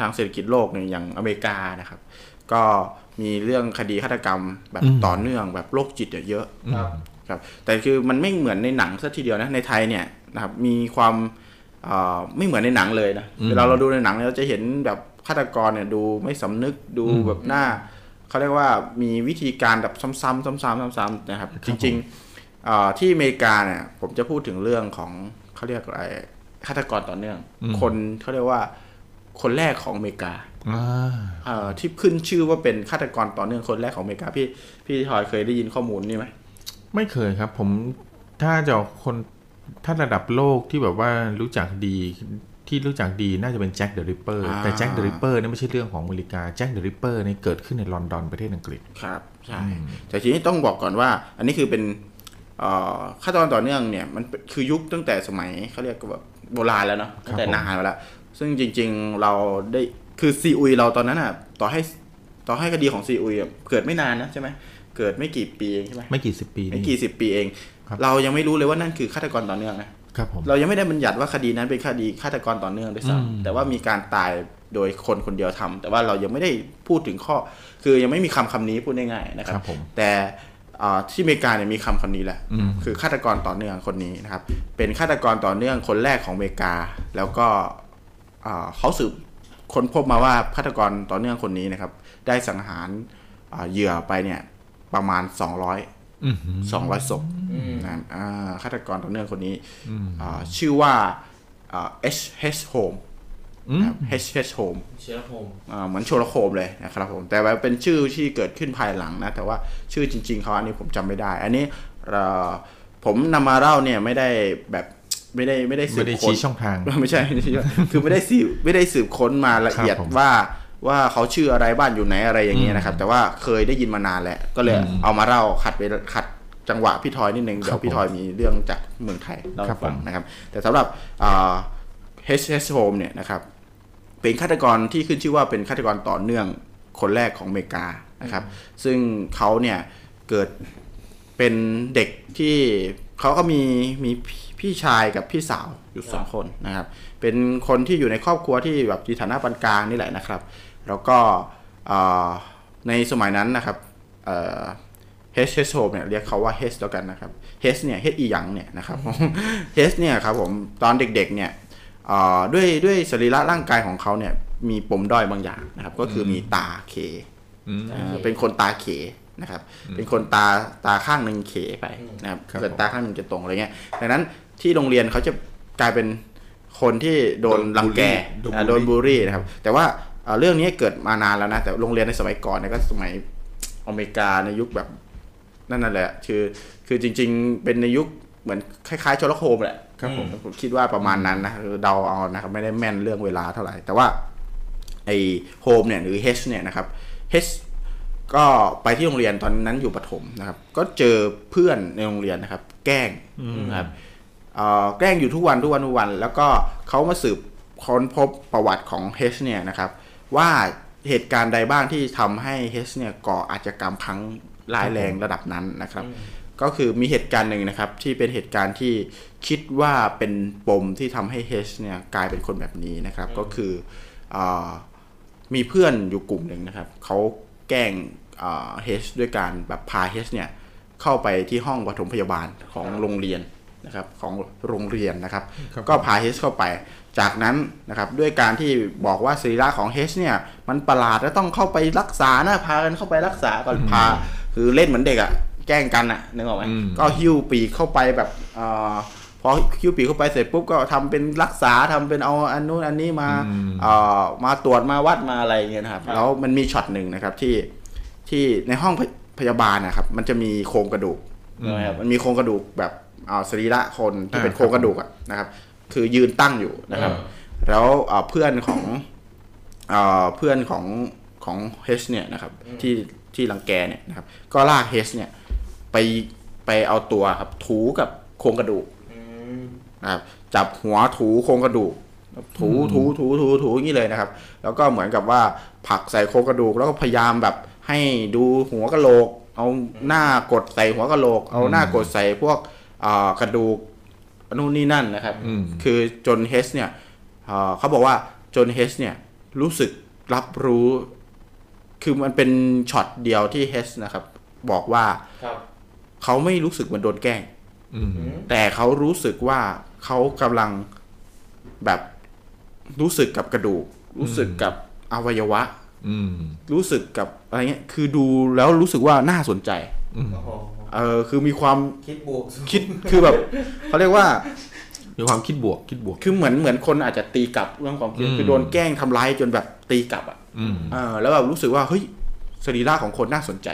ทางเศรษฐกิจโลกเนี่ยอย่างอเมริกานะครับก็มีเรื่องคดีฆาตกรรมแบบต่อเนื่องแบบโรคจิตเยอะครับแต่คือมันไม่เหมือนในหนังซะทีเดียวนะในไทยเนี่ยนะครับมีความไม่เหมือนในหนังเลยนะเวลาเราดูในหนังเราจะเห็นแบบฆาตกรเนี่ยดูไม่สำนึกดูแบบหน้าเขาเรียกว่ามีวิธีการแบบซ้ำๆนะครับจริงๆที่อเมริกาเนี่ยผมจะพูดถึงเรื่องของเขาเรียกอะไรฆาตกรต่อเนื่องคนเขาเรียกว่าคนแรกของอเมริกาที่ขึ้นชื่อว่าเป็นฆาตกรต่อเนื่องคนแรกของอเมริกาพี่ทอยเคยได้ยินข้อมูลนี่ไหมไม่เคยครับผมถ้าจะคนถ้าระดับโลกที่แบบว่ารู้จักดีน่าจะเป็นแจ็คเดอะริปเปอร์แต่แจ็คเดอะริปเปอร์นี่ไม่ใช่เรื่องของอเมริกาแจ็คเดอะริปเปอร์นี่เกิดขึ้นในลอนดอนประเทศอังกฤษครับใช่แต่ทีนี้ต้องบอกก่อนว่าอันนี้คือเป็นฆาตกรต่อเนื่องเนี่ยมันคือยุคตั้งแต่สมัยเขาเรียกแบบโบราณแล้วเนาะตั้งแต่นานมาแล้วซึ่งจริงๆเราได้คือซีอุยเราตอนนั้นอ่ะต่อให้คดีของซีอุยเกิดไม่นานนะใช่ไหมเกิดไม่กี่ปีเองใช่ไหมไม่กี่สิบปีเองเรายังไม่รู้เลยว่านั่นคือฆาตกรต่อเนื่องนะครับผมเรายังไม่ได้บัญญัติว่าคดีนั้นเป็นคดีฆาตกรต่อเนื่องด้วยซ้ำแต่ว่ามีการตายโดยคนคนเดียวทำแต่ว่าเรายังไม่ได้พูดถึงข้อคือยังไม่มีคำนี้พูดง่ายๆนะครับแต่ที่อเมริกาเนี่ยมีคำนี้แหละคือฆาตกรต่อเนื่องคนนี้นะครับเป็นฆาตกรต่อเนื่องคนแรกของอเมริกาแล้วก็เขาสืบคนพบมาว่าฆาตกรต่อเนื่องคนนี้นะครับได้สังหารเหยื่อไปเนี่ยประมาณ200ศพนะฆาตกรต่อเนื่องคนนี้ชื่อว่า H.H. Holmes H.H. Holmes เหมือนโชลโคมเลยนะครับผมแต่ว่าเป็นชื่อที่เกิดขึ้นภายหลังนะแต่ว่าชื่อจริงๆเขาอันนี้ผมจำไม่ได้อันนี้ผมนำมาเล่าเนี่ยไม่ได้แบบไม่ได้สืบค้นช่องทางไม่ใช่คือไม่ได้สืบค้นมาละเอียดว่าเขาชื่ออะไรบ้านอยู่ไหนอะไรอย่างเงี้ยนะครับแต่ว่าเคยได้ยินมานานแหละก็เลยเอามาเล่าขัดจังหวะพี่ทอยนิดนึงเดี๋ยวพี่ทอยมีเรื่องจากเมืองไทยเล่าให้ฟังนะครับแต่สำหรับH.H. Holmes เนี่ยนะครับเป็นฆาตกรที่ขึ้นชื่อว่าเป็นฆาตกรต่อเนื่องคนแรกของอเมริกานะครับซึ่งเขาเนี่ยเกิดเป็นเด็กที่เขาก็มีพี่ชายกับพี่สาวอยู่2คนนะครับเป็นคนที่อยู่ในครอบครัวที่แบบฐานะปานกลางนี่แหละนะครับแล้วก็ในสมัยนั้นนะครับH.H. Holmes เนี่ยเรียกเขาว่า H แล้วกันนะครับ H เนี่ย H อีหยังเนี่ยนะครับ H เนี่ยครับผมตอนเด็กๆเนี่ยด้วยสรีระร่างกายของเขาเนี่ยมีปมด้อยบางอย่างนะครับก็คือมีตาเขเป็นคนตาเขนะครับเป็นคนตาข้างหนึ่งเขไปนะครับเกิดตาข้างหนึ่งจะตรงอะไรเงี้ยดังนั้นที่โรงเรียนเขาจะกลายเป็นคนที่โดนรังแกโดนบูลลี่นะครับแต่ว่าเรื่องนี้เกิดมานานแล้วนะแต่โรงเรียนในสมัยก่อนเนี่ยก็สมัยอเมริกาในยุคแบบ นั่นแหละคือจริงๆเป็นในยุคเหมือนคล้ายๆเชอร์ล็อกโฮมส์แหละครับผมคิดว่าประมาณนั้นนะเดาเอานะครับไม่ได้แม่นเรื่องเวลาเท่าไหร่แต่ว่าไอโฮมเนี่ยหรือ H เนี่ยนะครับ H ก็ไปที่โรงเรียนตอนนั้นอยู่ประถมนะครับก็เจอเพื่อนในโรงเรียนนะครับแกล้งนะครับแกล้งอยู่ทุกวันแล้วก็เขามาสืบค้นพบประวัติของ H เนี่ยนะครับว่าเหตุการณ์ใดบ้างที่ทำให้ H เนี่ยก่ออาชญากรรมครั้งร้ายแรงระดับนั้นนะครับก็คือมีเหตุการณ์หนึ่งนะครับที่เป็นเหตุการณ์ที่คิดว่าเป็นปมที่ทำให้ H เนี่ยกลายเป็นคนแบบนี้นะครับก็คือมีเพื่อนอยู่กลุ่มหนึ่งนะครับเขาแกล้งH ด้วยการแบบพา H เนี่ยเข้าไปที่ห้องปฐมพยาบาลของโรงเรียนนะครับของโรงเรียนนะครับก็พา H เข้าไปจากนั้นนะครับด้วยการที่บอกว่าสรีระของ H เนี่ยมันประหลาดและต้องเข้าไปรักษานะพากันเข้าไปรักษาก่อนพาคือเล่นเหมือนเด็กอะแกล้งกันอะนึกออกไหมก็หิ้วปีกเข้าไปแบบพอหิ้วปีกเข้าไปเสร็จปุ๊บก็ทำเป็นรักษาทำเป็นเอาอันนู้นอันนี้มามาตรวจมาวัดมาอะไรเงี้ยนะครับแล้วมันมีช็อตหนึ่งนะครับที่ในห้องพยาบาลนะครับมันจะมีโครงกระดูกนะครับมันมีโครงกระดูกแบบสรีระคนที่เป็นโครงกระดูกนะครับคือยืนตั้งอยู่นะครับแล้วเพื่อนของ H เนี่ยนะครับที่รังแกเนี่ยนะครับก็ลาก H เนี่ยไปเอาตัวครับถูกับโครงกระดูกนะครับจับหัวถูโครงกระดูกถูอย่างนี้เลยนะครับแล้วก็เหมือนกับว่าผักใส่โครงกระดูกแล้วก็พยายามแบบให้ดูหัวกะโหลกเอาหน้ากดใส่หัวกะโหลกเอาหน้ากดใส่พวกกระดูกนู่นนี่นั่นนะครับคือจน H เนี่ยเขาบอกว่าจน H เนี่ยรู้สึกรับรู้คือมันเป็นช็อตเดียวที่ H นะครับบอกว่าเขาไม่รู้สึกเหมือนโดนแกล้งแต่เขารู้สึกว่าเขากำลังแบบรู้สึกกับกระดูกรู้สึกกับอวัยวะรู้สึกกับอะไรเงี้ยคือดูแล้วรู้สึกว่าน่าสนใจคือมีความคิดบวกคือแบบเขาเรียกว่ามีความคิดบวกคือเหมือนคนอาจจะตีกลับเรื่องความคิดคือโดนแกล้งทำร้ายจนแบบตีกลับอ่ะแล้วแบบรู้สึกว่าเฮ้ยสรีระของคนน่าสนใจ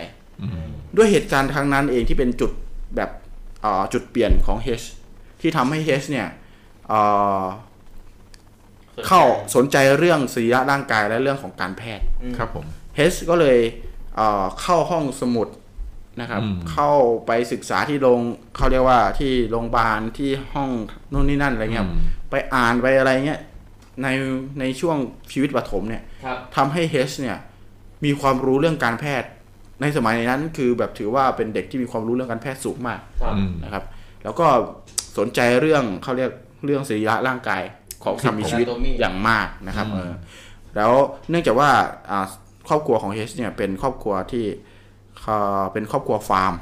ด้วยเหตุการณ์ครั้งนั้นเองที่เป็นจุดแบบจุดเปลี่ยนของ H ที่ทำให้ H เนี่ยเข้าสนใจเรื่องสรีระร่างกายและเรื่องของการแพทย์ครับผม H ก็เลยเข้าห้องสมุดนะครับเข้าไปศึกษาที่โรงเขาเรียกว่าที่โรงพยาบาลที่ห้องนู่นนี่นั่นอะไรเงี้ยไปอ่านไปอะไรเงี้ยในช่วงชีวิตประถมเนี่ยทำให้ H เนี่ยมีความรู้เรื่องการแพทย์ในสมัยนั้นคือแบบถือว่าเป็นเด็กที่มีความรู้เรื่องการแพทย์สูงมากนะครับแล้วก็สนใจเรื่องเขาเรียกเรื่องสรีระร่างกายของสิ่งมีชีวิตอย่างมากนะครับแล้วเนื่องจากว่าครอบครัวของ H เนี่ยเป็นครอบครัวที่เป็นครอบครัวฟาร์ม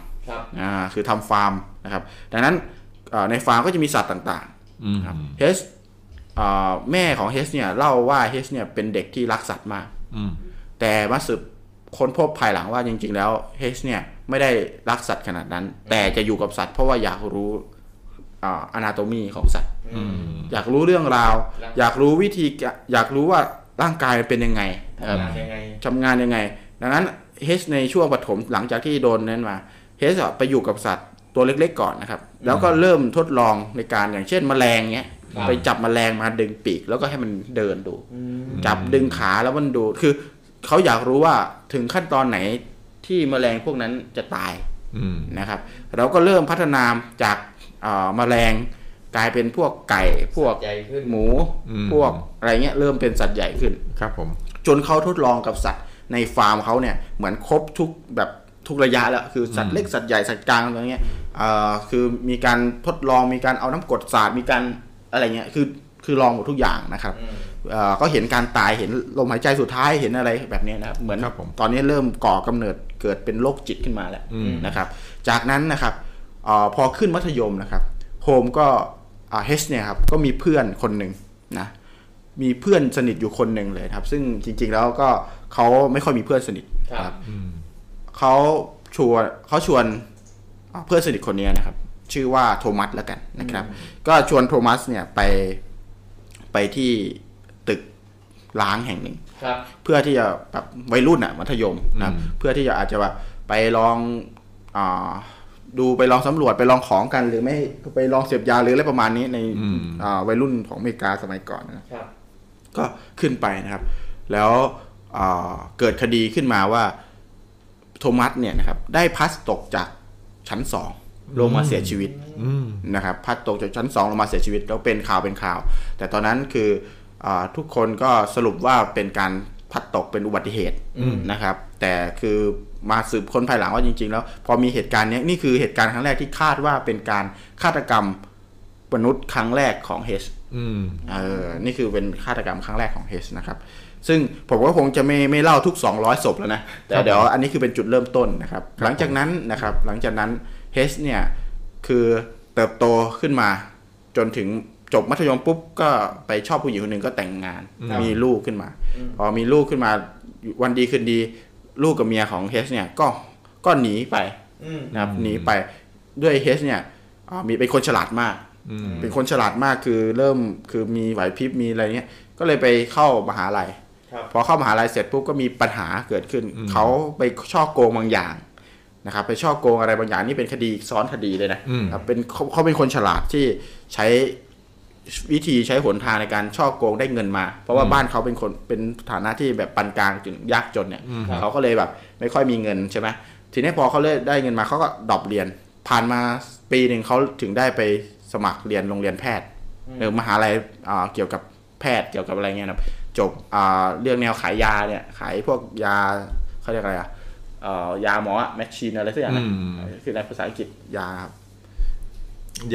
คือทำฟาร์มนะครับดังนั้นในฟาร์มก็จะมีสัตว์ต่างๆครับ H แม่ของ H เนี่ยเล่าว่า H เนี่ยเป็นเด็กที่รักสัตว์มากแต่มาสืบค้นพบภายหลังว่าจริงๆแล้ว H เนี่ยไม่ได้รักสัตว์ขนาดนั้นแต่จะอยู่กับสัตว์เพราะว่าอยากรู้อนาโตมีของสัตว์อยากรู้เรื่องราวอยากรู้วิธีอยากรู้ว่าร่างกายเป็นยังไงทำงานยังไงดังนั้นH ในช่วงปฐมหลังจากที่โดนนั้นมา H ไปอยู่กับสัตว์ตัวเล็กๆก่อนนะครับแล้วก็เริ่มทดลองในการอย่างเช่นแมลงเงี้ยไปจับแมลงมาดึงปีกแล้วก็ให้มันเดินดูจับดึงขาแล้วมันดูคือเขาอยากรู้ว่าถึงขั้นตอนไหนที่แมลงพวกนั้นจะตายนะครับเราก็เริ่มพัฒนาจากแมลงกลายเป็นพวกไก่พวกหมูพวกอะไรเงี้ยเริ่มเป็นสัตว์ใหญ่ขึ้นครับผมจนเขาทดลองกับสัตว์ในฟาร์มเขาเนี่ยเหมือนครบทุกแบบทุกระยะแล้วคือสัตว์เล็กสัตว์ใหญ่สัตว์กลางอะไรเงี้ยคือมีการทดลองมีการเอาน้ำกรดสาดมีการอะไรเงี้ยคือลองหมดทุกอย่างนะครับก็เห็นการตายเห็นลมหายใจสุดท้ายเห็นอะไรแบบนี้นะครับเหมือนตอนนี้เริ่มก่อกำเนิดเกิดเป็นโรคจิตขึ้นมาแล้วนะครับจากนั้นนะครับพอขึ้นมัธยมนะครับโฮมก็เฮชเนี่ยครับก็มีเพื่อนคนหนึ่งนะมีเพื่อนสนิทอยู่คนหนึ่งเลยครับซึ่งจริงๆแล้วก็เขาไม่ค่อยมีเพื่อนสนิทครับเขาชวนเพื่อนสนิทคนนี้นะครับชื่อว่าโทมัสแล้วกันนะครับก็ชวนโทมัสเนี่ยไปที่ตึกล้างแห่งหนึ่งเพื่อที่จะแบบวัยรุ่นอ่ะมัธยมนะเพื่อที่จะอาจจะแบบไปลอง ดูไปลองสำรวจไปลองของกันหรือไม่ไปลองเสพยาหรืออะไรประมาณนี้ในวัยรุ่นของอเมริกาสมัยก่อนนะครับก็ขึ้นไปนะครับแล้วเกิดคดีขึ้นมาว่าโทมัสเนี่ยนะครับได้พลัดตกจากชั้น2ลงมาเสียชีวิตนะครับพลัดตกจากชั้น2ลงมาเสียชีวิตแล้วเป็นข่าวแต่ตอนนั้นคือทุกคนก็สรุปว่าเป็นการพลัดตกเป็นอุบัติเหตุนะครับแต่คือมาสืบค้นภายหลังว่าจริงๆแล้วพอมีเหตุการณ์นี้นี่คือเหตุการณ์ครั้งแรกที่คาดว่าเป็นการฆาตกรรมมนุษย์ครั้งแรกของเฮชนี่คือเป็นฆาตกรรมครั้งแรกของเฮชนะครับซึ่งผมก็คงจะไม่เล่าทุก200ศพแล้วนะแต่เดี๋ยวอันนี้คือเป็นจุดเริ่มต้นนะครับหลังจากนั้นนะครับหลังจากนั้นเฮชเนี่ยคือเติบโตขึ้นมาจนถึงจบมัธยมปุ๊บก็ไปชอบผู้หญิงคนหนึ่งก็แต่งงานมีลูกขึ้นมาพอมีลูกขึ้นมาวันดีคืนดีลูกกับเมียของเฮชเนี่ยก็หนีไปนะครับหนีไปด้วยเฮชเนี่ยเป็นคนฉลาดมากคือเริ่มคือมีไหวพริบมีอะไรเงี้ยก็เลยไปเข้ามหาลัยพอเข้ามหาลัยเสร็จปุ๊บก็มีปัญหาเกิดขึ้นเขาไปช่อโกงบางอย่างนะครับไปช่อโกงอะไรบางอย่างนี่เป็นคดีซ้อนคดีเลยนะครับเป็นเขาเป็นคนฉลาดที่ใช้วิธีใช้หนทางในการช่อโกงได้เงินมาเพราะว่าบ้านเขาเป็นคนเป็นฐานะที่แบบปานกลางจนยากจนเนี่ยเขาก็เลยแบบไม่ค่อยมีเงินใช่ไหมทีนี้พอเขาเลยได้เงินมาเขาก็ดรอปเรียนผ่านมาปีหนึ่งเขาถึงได้ไปสมัครเรียนโรงเรียนแพทย์หรือมหาลัยเกี่ยวกับแพทย์เกี่ยวกับอะไรเงี้ยนะจบเรื่องแนวขายยาเนี่ยขายพวกยาเขาเรียกอะไรยาหมอแมชชีนอะไรสักอย่างนะคือในภาษาอังกฤษยาครับ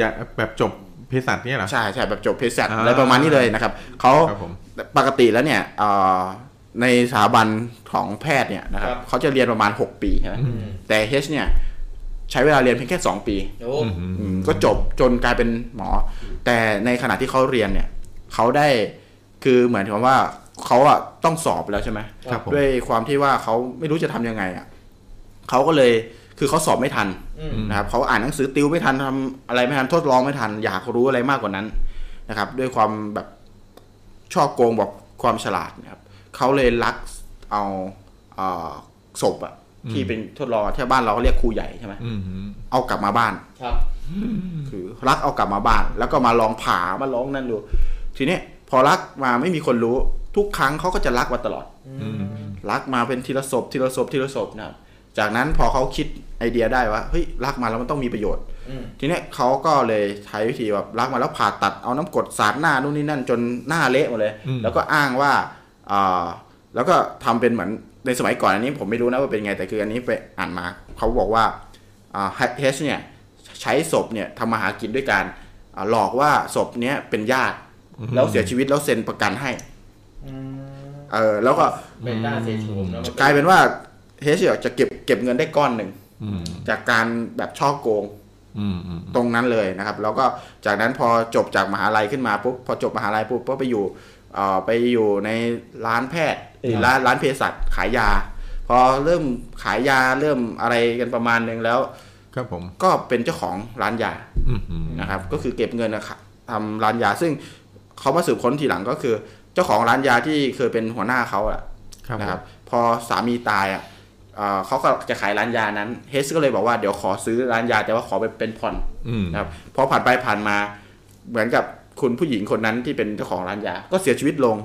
ยาแบบจบเภสัชเนี่ยเหรอใช่ใช่แบบจบเภสัชอะไรประมาณนี้เลยนะครับเขาปกติแล้วเนี่ยในสถาบันของแพทย์เนี่ยนะครับเขาจะเรียนประมาณ6ปีใช่ไหมแต่เฮชเนี่ยใช้เวลาเรียนเพียงแค่2ปีก็จบจนกลายเป็นหมอแต่ในขณะที่เขาเรียนเนี่ยเขาได้คือเหมือนกับว่าเขาอ่ะต้องสอบแล้วใช่ไหมด้วยความที่ว่าเขาไม่รู้จะทำยังไงอ่ะเขาก็เลยคือเขาสอบไม่ทันนะครับเขาอ่านหนังสือติวไม่ทันทำอะไรไม่ทันทดลองไม่ทันอยากรู้อะไรมากกว่านั้นนะครับด้วยความแบบชอบโกงบอกความฉลาดนะครับเขาเลยลักเอาศพอ่ะที่เป็นทดลองที่บ้านเราเรียกครูใหญ่ใช่ไหมเอากลับมาบ้านคือลักเอากลับมาบ้านแล้วก็มาลองผ่ามาลองนั่นดูทีนี้พอลักมาไม่มีคนรู้ทุกครั้งเขาก็จะลักมาตลอดลักมาเป็นทีละศพทีละศพทีละศพนะครับจากนั้นพอเขาคิดไอเดียได้ว่าเฮ้ยลักมาแล้วมันต้องมีประโยชน์ทีนี้เขาก็เลยใช้วิธีแบบลักมาแล้วผ่าตัดเอาน้ำกรดสาดหน้านู่นนี่นั่นจนหน้าเละหมดเลยแล้วก็อ้างว่าแล้วก็ทำเป็นเหมือนในสมัยก่อนอันนี้ผมไม่รู้นะว่าเป็นไงแต่คืออันนี้ไปอ่านมาเขาบอกว่าเฮชเนี่ยใช้ศพเนี่ยทำมาหากินด้วยการหลอกว่าศพเนี้ยเป็นญาติแล้วเสียชีวิตแล้วเซ็นประกันให้แล้วก็กลายเป็นว่าเฮชจะเก็บเงินได้ก้อนหนึ่งจากการแบบช่อโกงตรงนั้นเลยนะครับแล้วก็จากนั้นพอจบจากมหาลัยขึ้นมาปุ๊บพอจบมหาลัยปุ๊บก็ไปอยู่ในร้านแพทย์ร้านเภสัชขายยาพอเริ่มขายยาเริ่มอะไรกันประมาณนึงแล้วครับผมก็เป็นเจ้าของร้านยานะครับก็คือเก็บเงินนะครับทำร้านยาซึ่งเขามาสืบค้นทีหลังก็คือเจ้าของร้านยาที่เคยเป็นหัวหน้าเขาอะนะครับพอสามีตายอะเขาก็จะขายร้านยานั้นเฮชก็เลยบอกว่าเดี๋ยวขอซื้อร้านยาแต่ว่าขอเป็นผ่อนนะครับพอผ่านไปผ่านมาเหมือนกับคุณผู้หญิงคนนั้นที่เป็นเจ้าของร้านยาก็เสียชีวิตลง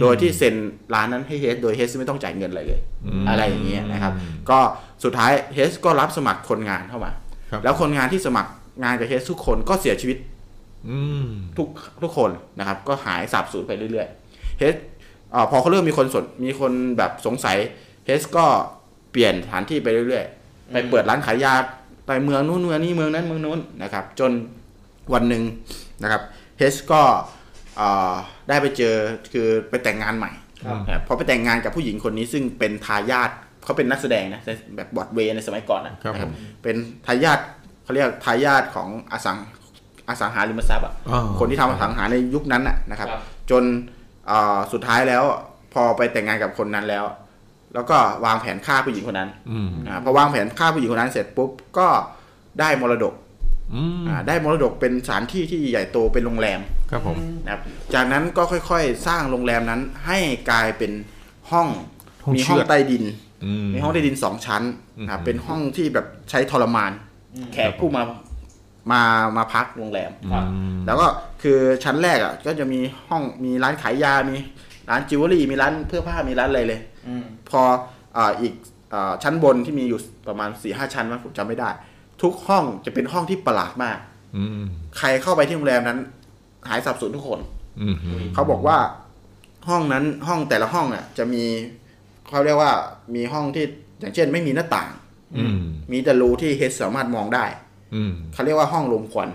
โดยที่เซ็นร้านนั้นให้เฮชโดยเฮชไม่ต้องจ่ายเงินอะไรเลยอะไรอย่างเงี้ยนะครับก็สุดท้ายเฮชก็รับสมัครคนงานเข้ามาแล้วคนงานที่สมัครงานกับเฮชทุกคนก็เสียชีวิตทุกคนนะครับก็หายสาบสูญไปเรื่อยๆเฮชพอเขาเริ่มมีคนแบบสงสัยเฮชก็เปลี่ยนสถานที่ไปเรื่อยๆไปเปิดร้านขายยาไปเมืองนู้นเมืองนี้เมืองนั้นเมืองนู้นนะครับจนวันหนึ่งนะครับเฮชก็ได้ไปเจอคือไปแต่งงานใหม่พอไปแต่งงานกับผู้หญิงคนนี้ซึ่งเป็นทายาทเขาเป็นนักแสดงนะแบบบอดเวย์ในสมัยก่อนนะครับเป็นทายาทเขาเรียกทายาทของอสังหาริมทรัพย์อ่ะคนที่ทำอสังหาในยุคนั้นนะครับจนสุดท้ายแล้วพอไปแต่งงานกับคนนั้นแล้วก็วางแผนฆ่าผู้หญิงคนนั้นพอวางแผนฆ่าผู้หญิงคนนั้นเสร็จปุ๊บก็ได้มรดกเป็นสถานที่ที่ใหญ่โตเป็นโรงแรมครับผมนะครับจากนั้นก็ค่อยๆสร้างโรงแรมนั้นให้กลายเป็นห้องมีห้องใต้ดิน มีห้องใต้ดิน2ชั้นนะเป็นห้องที่แบบใช้ทรมานแขกผู้มาพักโรงแรมแล้วก็คือชั้นแรกอ่ะก็จะมีห้องมีร้านขายยามีร้านจิวเวลรี่มีร้านเสื้อผ้ามีร้านอะไรเลยพออีกชั้นบนที่มีอยู่ประมาณ 4-5 ชั้นผมจำไม่ได้ทุกห้องจะเป็นห้องที่ประหลาดมากใครเข้าไปที่โรงแรมนั้นหายสับสนทุกคนเขาบอกว่าห้องนั้นห้องแต่ละห้องอ่ะจะมีเขาเรียกว่ามีห้องที่อย่างเช่นไม่มีหน้าต่างมีแต่รูที่เฮดสามารถมองได้เขาเรียกว่าห้องลมควัน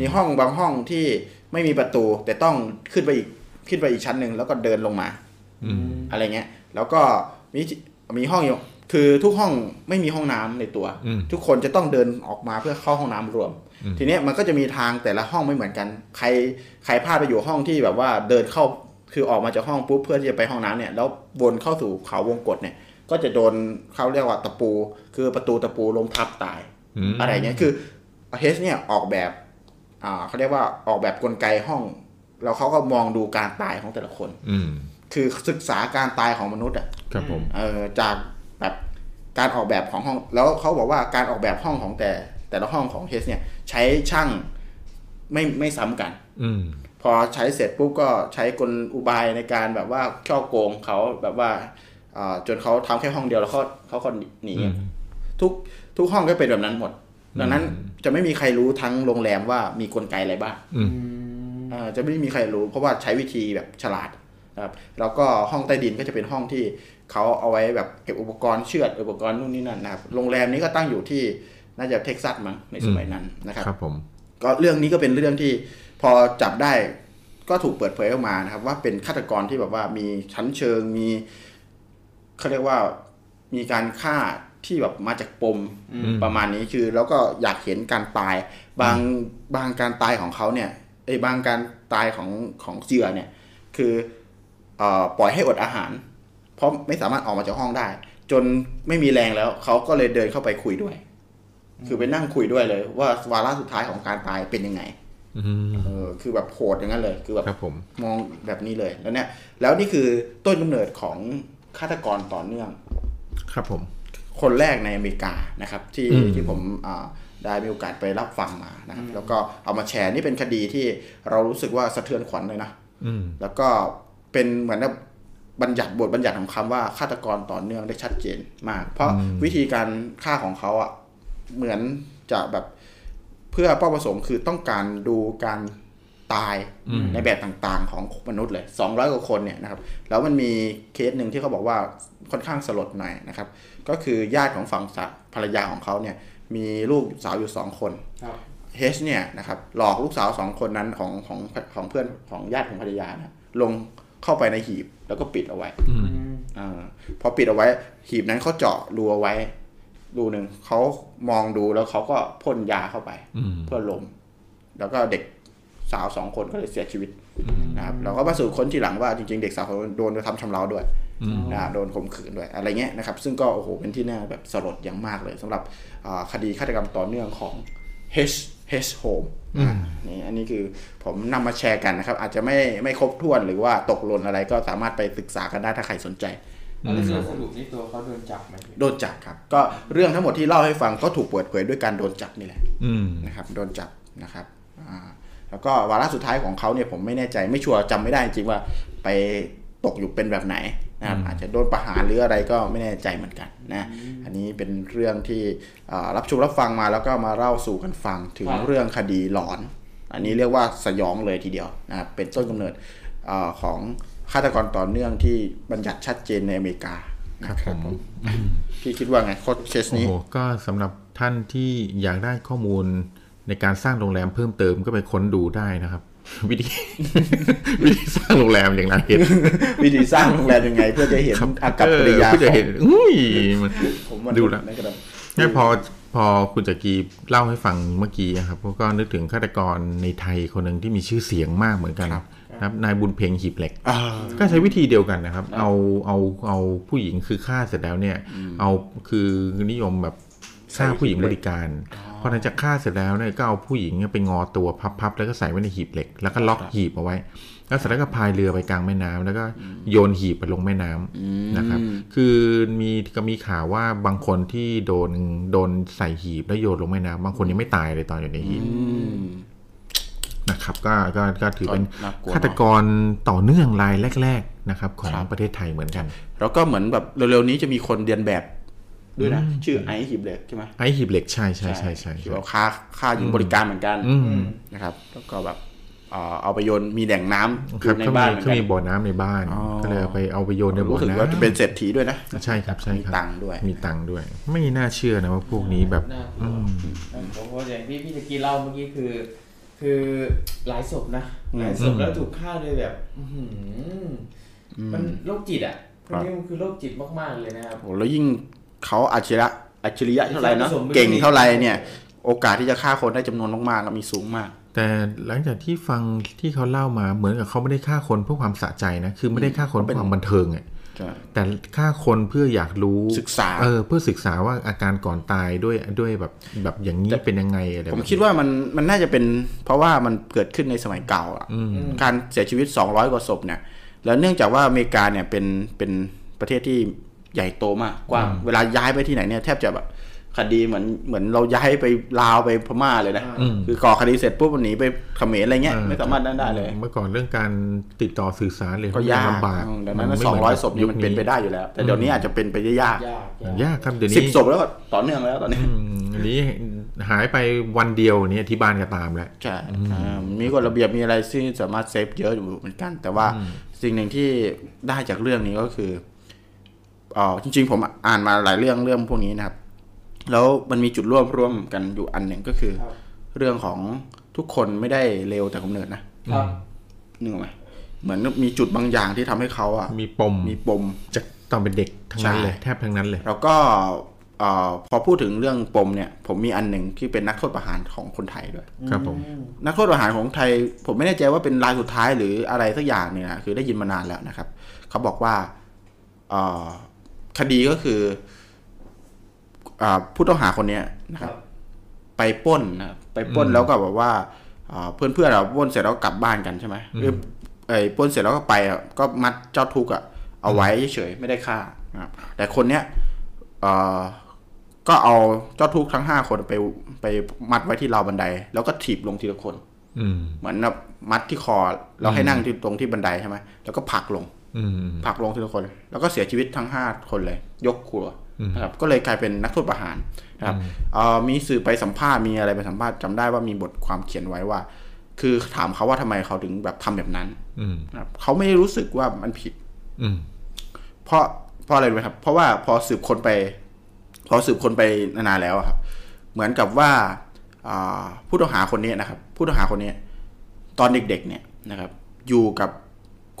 มีห้องบางห้องที่ไม่มีประตูแต่ต้องขึ้นไปอีกชั้นนึงแล้วก็เดินลงมาอะไรเงี้ยแล้วก็มีห้องอยู่คือทุกห้องไม่มีห้องน้ำในตัวทุกคนจะต้องเดินออกมาเพื่อเข้าห้องน้ำรวมทีนี้มันก็จะมีทางแต่ละห้องไม่เหมือนกันใครพลาดไปอยู่ห้องที่แบบว่าเดินเข้าคือออกมาจากห้องปุ๊บเพื่อที่จะไปห้องน้ำเนี่ยแล้ววนเข้าสู่เขาวงกฏเนี่ยก็จะโดนเขาเรียกว่าตะปูคือประตูตะปูล้มทับตายอะไรเงี้ยคือเฮสเนี่ยออกแบบเขาเรียกว่าออกแบบกลไกห้องแล้วเขาก็มองดูการตายของแต่ละคนคือศึกษาการตายของมนุษย์อ่ะครับผมจากแบบการออกแบบของห้องแล้วเขาบอกว่าการออกแบบห้องของแต่ละห้องของเฮสเนี่ยใช้ช่างไม่ซ้ำกันพอใช้เสร็จปุ๊บก็ใช้กลอุบายในการแบบว่าช่อโกงเขาแบบว่าจนเขาทำแค่ห้องเดียวแล้วเขาหนีทุกห้องก็เป็นแบบนั้นหมดดังนั้นจะไม่มีใครรู้ทั้งโรงแรมว่ามีกลไกอะไรบ้างจะไม่มีใครรู้เพราะว่าใช้วิธีแบบฉลาดครับแล้วก็ห้องใต้ดินก็จะเป็นห้องที่เขาเอาไว้แบบเก็บอุปกรณ์เชือดอุปกรณ์นู่นนี่นั่นนะครับโรงแรมนี้ก็ตั้งอยู่ที่น่าจะเท็กซัสมั้งในสมัยนั้นนะครับครับผมก็เรื่องนี้ก็เป็นเรื่องที่พอจับได้ก็ถูกเปิดเผยออกมานะครับว่าเป็นฆาตกรที่แบบว่ามีชั้นเชิงมีเขาเรียกว่ามีการฆ่าที่แบบมาจากปมประมาณนี้คือแล้วก็อยากเห็นการตายบางการตายของเขาเนี่ยบางการตายของเหยื่อเนี่ยคือปล่อยให้อดอาหารเพราะไม่สามารถออกมาจากห้องได้จนไม่มีแรงแล้วเขาก็เลยเดินเข้าไปคุยด้วยคือไปนั่งคุยด้วยเลยว่าวาระสุดท้ายของการตายเป็นยังไงคือแบบโหดอย่างนั้นเลยคือแบบมองแบบนี้เลยแล้วเนี่ยแล้วนี่คือต้นกำเนิดของฆาตกรต่อเนื่องครับผมคนแรกในอเมริกานะครับที่ผมได้มีโอกาสไปรับฟังมานะครับแล้วก็เอามาแชร์นี่เป็นคดีที่เรารู้สึกว่าสะเทือนขวัญเลยนะแล้วก็เป็นเหมือนแบบบทบัญญัติของคำว่าฆาตกรต่อเนื่องได้ชัดเจนมากเพราะวิธีการฆ่าของเขาอ่ะเหมือนจะแบบเพื่อเป้าประสงค์คือต้องการดูการตายในแบบต่างๆของมนุษย์เลย200กว่าคนเนี่ยนะครับแล้วมันมีเคสหนึ่งที่เขาบอกว่าค่อนข้างสลดหน่อยนะครับก็คือญาติของฝั่งภรรยาของเขาเนี่ยมีลูกสาวอยู่2คนเฮชเนี่ยนะครับหลอกลูกสาว2คนนั้นของเพื่อนของญาติของภรรยานะลงเข้าไปในหีบแล้วก็ปิดเอาไว้พอปิดเอาไว้หีบนั้นเขาเจาะรูเอาไว้รูหนึ่งเขามองดูแล้วเขาก็พ่นยาเข้าไปเพื่อลมแล้วก็เด็กสาว2คนก็เลยเสียชีวิตนะครับเราก็มาสืบค้นทีหลังว่าจริงๆเด็กสาวคนโดนทำชำเราด้วยนะโดนข่มขืนด้วยอะไรเงี้ยนะครับซึ่งก็โอ้โหเป็นที่น่าแบบสลดอย่างมากเลยสำหรับคดีฆาตกรรมต่อเนื่องของ H.H. Holmesนี่อันนี้คือผมนำมาแชร์กันนะครับอาจจะไม่ครบถ้วนหรือว่าตกหล่นอะไรก็สามารถไปศึกษากันได้ถ้าใครสนใจแล้วสรุปนี่ตัวเขาโดนจับไหมโดนจับครับก็เรื่องทั้งหมดที่เล่าให้ฟังก็ถูกเปิดเผยด้วยการโดนจับนี่แหละนะครับโดนจับนะครับแล้วก็วาระสุดท้ายของเขาเนี่ยผมไม่แน่ใจไม่ชัวร์จำไม่ได้จริงว่าไปตกอยู่เป็นแบบไหนนะครับอาจจะโดนประหารหรืออะไรก็ไม่แน่ใจเหมือนกันนะอันนี้เป็นเรื่องที่รับชมรับฟังมาแล้วก็มาเล่าสู่กันฟังถึงเรื่องคดีหลอนอันนี้เรียกว่าสยองเลยทีเดียวนะครับเป็นต้นกำเนิดของฆาตกรต่อเนื่องที่บัญญัติชัดเจนในอเมริกาครับผมพี่คิดว่าไงโค้ชเคสนี้ก็สำหรับท่านที่อยากได้ข้อมูลในการสร้างโรงแรมเพิ่มเติมก็ไปค้นดูได้นะครับวิธีสร้างโรงแรมอย่างไรเห็นวิธีสร้างโรงแรมยังไงเพื่อจะเห็นอากับปริยาเพื่อจะเห็นอุ้ยมันดูแล้วไม่พอคุณจักรีเล่าให้ฟังเมื่อกี้ครับก็นึกถึงฆาตกรในไทยคนหนึ่งที่มีชื่อเสียงมากเหมือนกันครับนายบุญเพ็งหีบเหล็กก็ใช้วิธีเดียวกันนะครับเอาผู้หญิงคือฆ่าเสร็จแล้วเนี่ยเอาคือนิยมแบบฆ่าผู้หญิงบริการ พอนายจะฆ่าเสร็จแล้วเนี่ยก็เอาผู้หญิงไปงอตัวพับๆแล้วก็ใส่ไว้ในหีบเหล็กแล้วก็ล็อกหีบเอาไว้แล้วเสร็จแล้วก็พายเรือไปกลางแม่น้ำแล้วก็โยนหีบไปลงแม่น้ำนะครับคือมีข่าวว่าบางคนที่โดนใส่หีบแล้วโยนลงแม่น้ำบางคนยังไม่ตายเลยตอนอยู่ในหีบนะครับก็ถือเป็นฆาตกรต่อเนื่องรายแรกๆนะครับของประเทศไทยเหมือนกันแล้วก็เหมือนแบบเร็วๆนี้จะมีคนเรียนแบบด้วยนะชื่อไอหีบเหล็กใช่ไหมไอหีบเหล็กใช่เอาค่ายิงบริการเหมือนกันนะครับแล้วก็แบบเอาไปโยนมีแหล่งน้ำในบ้านเขามีบ่อน้ำในบ้านก็เลยเอาไปโยนในบ่อน้ำรู้สึกว่าจะเป็นเศรษฐีด้วยนะใช่ครับมีตังค์ด้วยไม่น่าเชื่อนะว่าพวกนี้แบบผมว่าอย่างที่พี่ตะกี้เล่าเมื่อกี้คือหลายศพนะหลายศพแล้วถูกฆ่าเลยแบบมันโรคจิตอ่ะคนนี้มันคือโรคจิตมากๆเลยนะครับแล้วยิ่งเขาอัจฉริยะเท่าไหร่เนาะเก่งเท่าไหร่เนี่ยโอกาสที่จะฆ่าคนได้จำนวนมากๆมีสูงมากแต่หลังจากที่ฟังที่เขาเล่ามาเหมือนกับเขาไม่ได้ฆ่าคนเพื่อความสะใจนะคือไม่ได้ฆ่าคนเพื่อความบันเทิงอ่ะแต่ฆ่าคนเพื่ออยากรู้ศึกษาเพื่อศึกษาว่าอาการก่อนตายด้วยแบบอย่างนี้เป็นยังไงอะไรผมคิดว่ามันน่าจะเป็นเพราะว่ามันเกิดขึ้นในสมัยเก่าการเสียชีวิต200กว่าศพเนี่ยแล้วเนื่องจากว่าอเมริกาเนี่ยเป็นประเทศที่ใหญ่โตมากกว้างเวลาย้ายไปที่ไหนเนี่ยแทบจะแบบคดีเหมือนเราย้ายไปลาวไปพม่าเลยนะคือก่อคดีเสร็จปุ๊บหนีไปเขมรอะไรเงี้ยไม่สามารถได้เลยเมื่อก่อนเรื่องการติดต่อสื่อสารเลยก็ยากลำบากดังนั้น200ศพนี่มันเป็นไปได้อยู่แล้วแต่เดี๋ยวนี้อาจจะเป็นไปได้ยากครับเดี๋ยวนี้10ศพแล้วต่อเนื่องแล้วตอนนี้หายไปวันเดียวเนี่ยที่บ้านก็ตามแล้วใช่มีกฎระเบียบมีอะไรซึ่งสามารถเซฟเยอะอยู่เหมือนกันแต่ว่าสิ่งหนึ่งที่ได้จากเรื่องนี้ก็คือจริงๆผมอ่านมาหลายเรื่องพวกนี้นะครับแล้วมันมีจุดร่วมกันอยู่อันหนึ่งก็คือเรื่องของทุกคนไม่ได้เลวแต่กำเนิดนะนึกออกไหมเหมือนมีจุดบางอย่างที่ทำให้เขาอ่ะมีปมจากตอนเป็นเด็กทั้งนั้นเลยแทบทั้งนั้นเลยแล้วก็พอพูดถึงเรื่องปมเนี่ยผมมีอันหนึ่งที่เป็นนักโทษประหารของคนไทยด้วยครับผมนักโทษประหารของไทยผมไม่แน่ใจว่าเป็นรายสุดท้ายหรืออะไรสักอย่างเนี่ยนะคือได้ยินมานานแล้วนะครับเขาบอกว่าคดีก็คือผู้ต้องหาคนนี้นะครับไปป้นนะไปป้นแล้วก็แบบว่าเพื่อนเราป้นเสร็จแล้วกลับบ้านกันใช่ไหมไอ้ป้นเสร็จแล้วก็ไปก็มัดเจ้าทุกข์เอาไว้เฉยไม่ได้ฆ่าแต่คนเนี้ยก็เอาเจ้าทุกข์ทั้ง5คนไปมัดไว้ที่ราวบันไดแล้วก็ถีบลงทีละคนเหมือนมัดที่คอแล้วให้นั่งตรงที่บันไดใช่ไหมแล้วก็ผลักลงทีละคนแล้วก็เสียชีวิตทั้ง5คนเลยยกครัวนะครับก็เลยกลายเป็นนักโทษประหารนะครับมีสื่อไปสัมภาษณ์มีอะไรไปสัมภาษณ์จำได้ว่ามีบทความเขียนไว้ว่าคือถามเขาว่าทำไมเขาถึงแบบทำแบบนั้นนะครับเขาไม่ได้รู้สึกว่ามันผิดเพราะอะไรนะครับเพราะว่าพอสืบคนไปนานๆแล้วครับเหมือนกับว่าผู้ต้องหาคนนี้ตอนเด็กๆเนี่ยนะครับอยู่กับ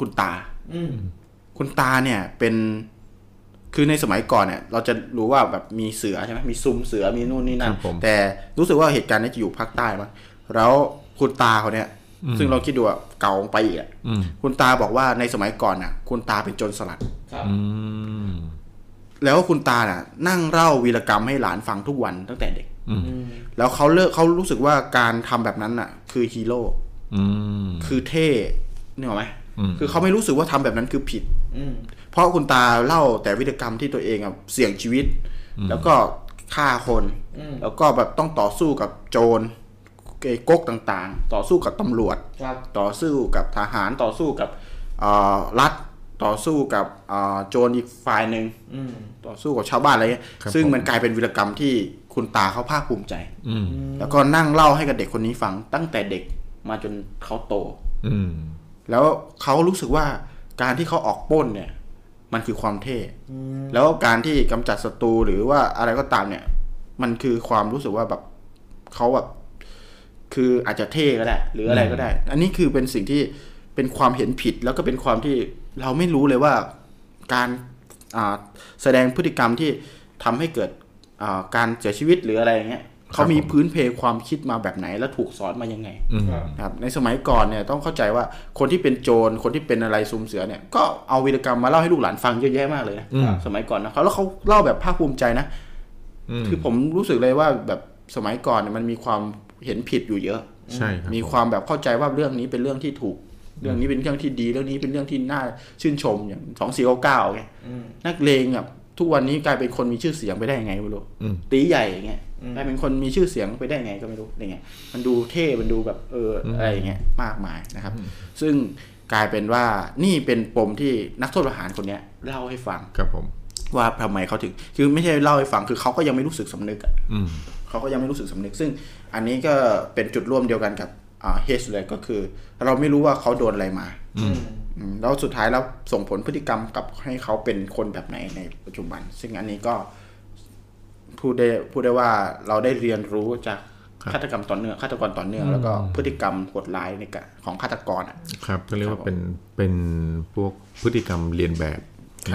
คุณตาคุณตาเนี่ยเป็นคือในสมัยก่อนเนี่ยเราจะรู้ว่าแบบมีเสือใช่ไหมมีซุ้มเสือมีนู่นนี่นั่นแต่รู้สึกว่าเหตุการณ์นี้จะอยู่ภาคใต้มั้งแล้วคุณตาเขาเนี่ยซึ่งเราคิดดูว่าเก่าไปอีกอ่ะคุณตาบอกว่าในสมัยก่อนน่ะคุณตาเป็นโจรสลัดแล้วคุณตาน่ะนั่งเล่าวีรกรรมให้หลานฟังทุกวันตั้งแต่เด็กแล้วเขารู้สึกว่าการทำแบบนั้นน่ะคือฮีโร่คือเท่เนี่ยหรอไหมคือเขาไม่รู้สึกว่าทำแบบนั้นคือผิดเพราะคุณตาเล่าแต่วิธีกรรมที่ตัวเองเสี่ยงชีวิตแล้วก็ฆ่าคนแล้วก็แบบต้องต่อสู้กับโจรก๊กต่างๆต่อสู้กับตำรวจต่อสู้กับทหารต่อสู้กับรัฐต่อสู้กับโจรอีกฝ่ายหนึ่งต่อสู้กับชาวบ้านอะไรเงี้ยซึ่งมันกลายเป็นวิธีกรรมที่คุณตาเขาภาคภูมิใจแล้วก็นั่งเล่าให้กับเด็กคนนี้ฟังตั้งแต่เด็กมาจนเขาโตแล้วเขารู้สึกว่าการที่เขาออกปล้นเนี่ยมันคือความเท่แล้วการที่กำจัดศัตรูหรือว่าอะไรก็ตามเนี่ยมันคือความรู้สึกว่าแบบเขาแบบคืออาจจะเท่ก็ได้หรืออะไรก็ได้อันนี้คือเป็นสิ่งที่เป็นความเห็นผิดแล้วก็เป็นความที่เราไม่รู้เลยว่าการแสดงพฤติกรรมที่ทำให้เกิดการเสียชีวิตหรืออะไรอย่างเงี้ยเขามีพื้นเพความคิดมาแบบไหนและถูกสอนมายังไงครับในสมัยก่อนเนี่ยต้องเข้าใจว่าคนที่เป็นโจรคนที่เป็นอะไรซุมเสือเนี่ยก็เอาวีรกรรมมาเล่าให้ลูกหลานฟังเยอะแยะมากเลยนะสมัยก่อนนะเขาแล้วเขาเล่าแบบภาคภูมิใจนะคือผมรู้สึกเลยว่าแบบ สมัยก่อนมันมีความเห็นผิดอยู่เยอะใช่ครับมีความแบบเข้าใจว่าเรื่องนี้เป็นเรื่องที่ถูกเรื่องนี้เป็นเรื่องที่ดีเรื่องนี้เป็นเรื่องที่น่าชื่นชมอย่าง2499ไงนักเลงแบบทุกวันนี้กลายเป็นคนมีชื่อเสียงไปได้ยังไงไม่รู้ตีใหญ่อย่างเงี้ยกลายเป็นคนมีชื่อเสียงไปได้ยังไงก็ไม่รู้อย่างเงี้ยมันดูเท่มันดูแบบอะไรอย่างเงี้ยมากมายนะครับซึ่งกลายเป็นว่านี่เป็นปมที่นักโทษประหารคนเนี้ยเล่าให้ฟังครับผมว่าทำไมเขาถึงคือไม่ใช่เล่าให้ฟังคือเขาก็ยังไม่รู้สึกสำนึกอ่ะเขาก็ยังไม่รู้สึกสำนึกซึ่งอันนี้ก็เป็นจุดร่วมเดียวกันกับเฮชเลยก็คือเราไม่รู้ว่าเขาโดนอะไรมาแล้วสุดท้ายแล้วส่งผลพฤติกรรมกับให้เขาเป็นคนแบบไหนในปัจจุบันซึ่งอันนี้ก็พูดได้ว่าเราได้เรียนรู้จากฆาตกรรมต่อเนื่องฆาตกรต่อเนื่องแล้วก็พฤติกรรมโหดร้ายในของฆาตกรครับก็เรียกว่าเป็นพวกพฤติกรรมเรียนแบบ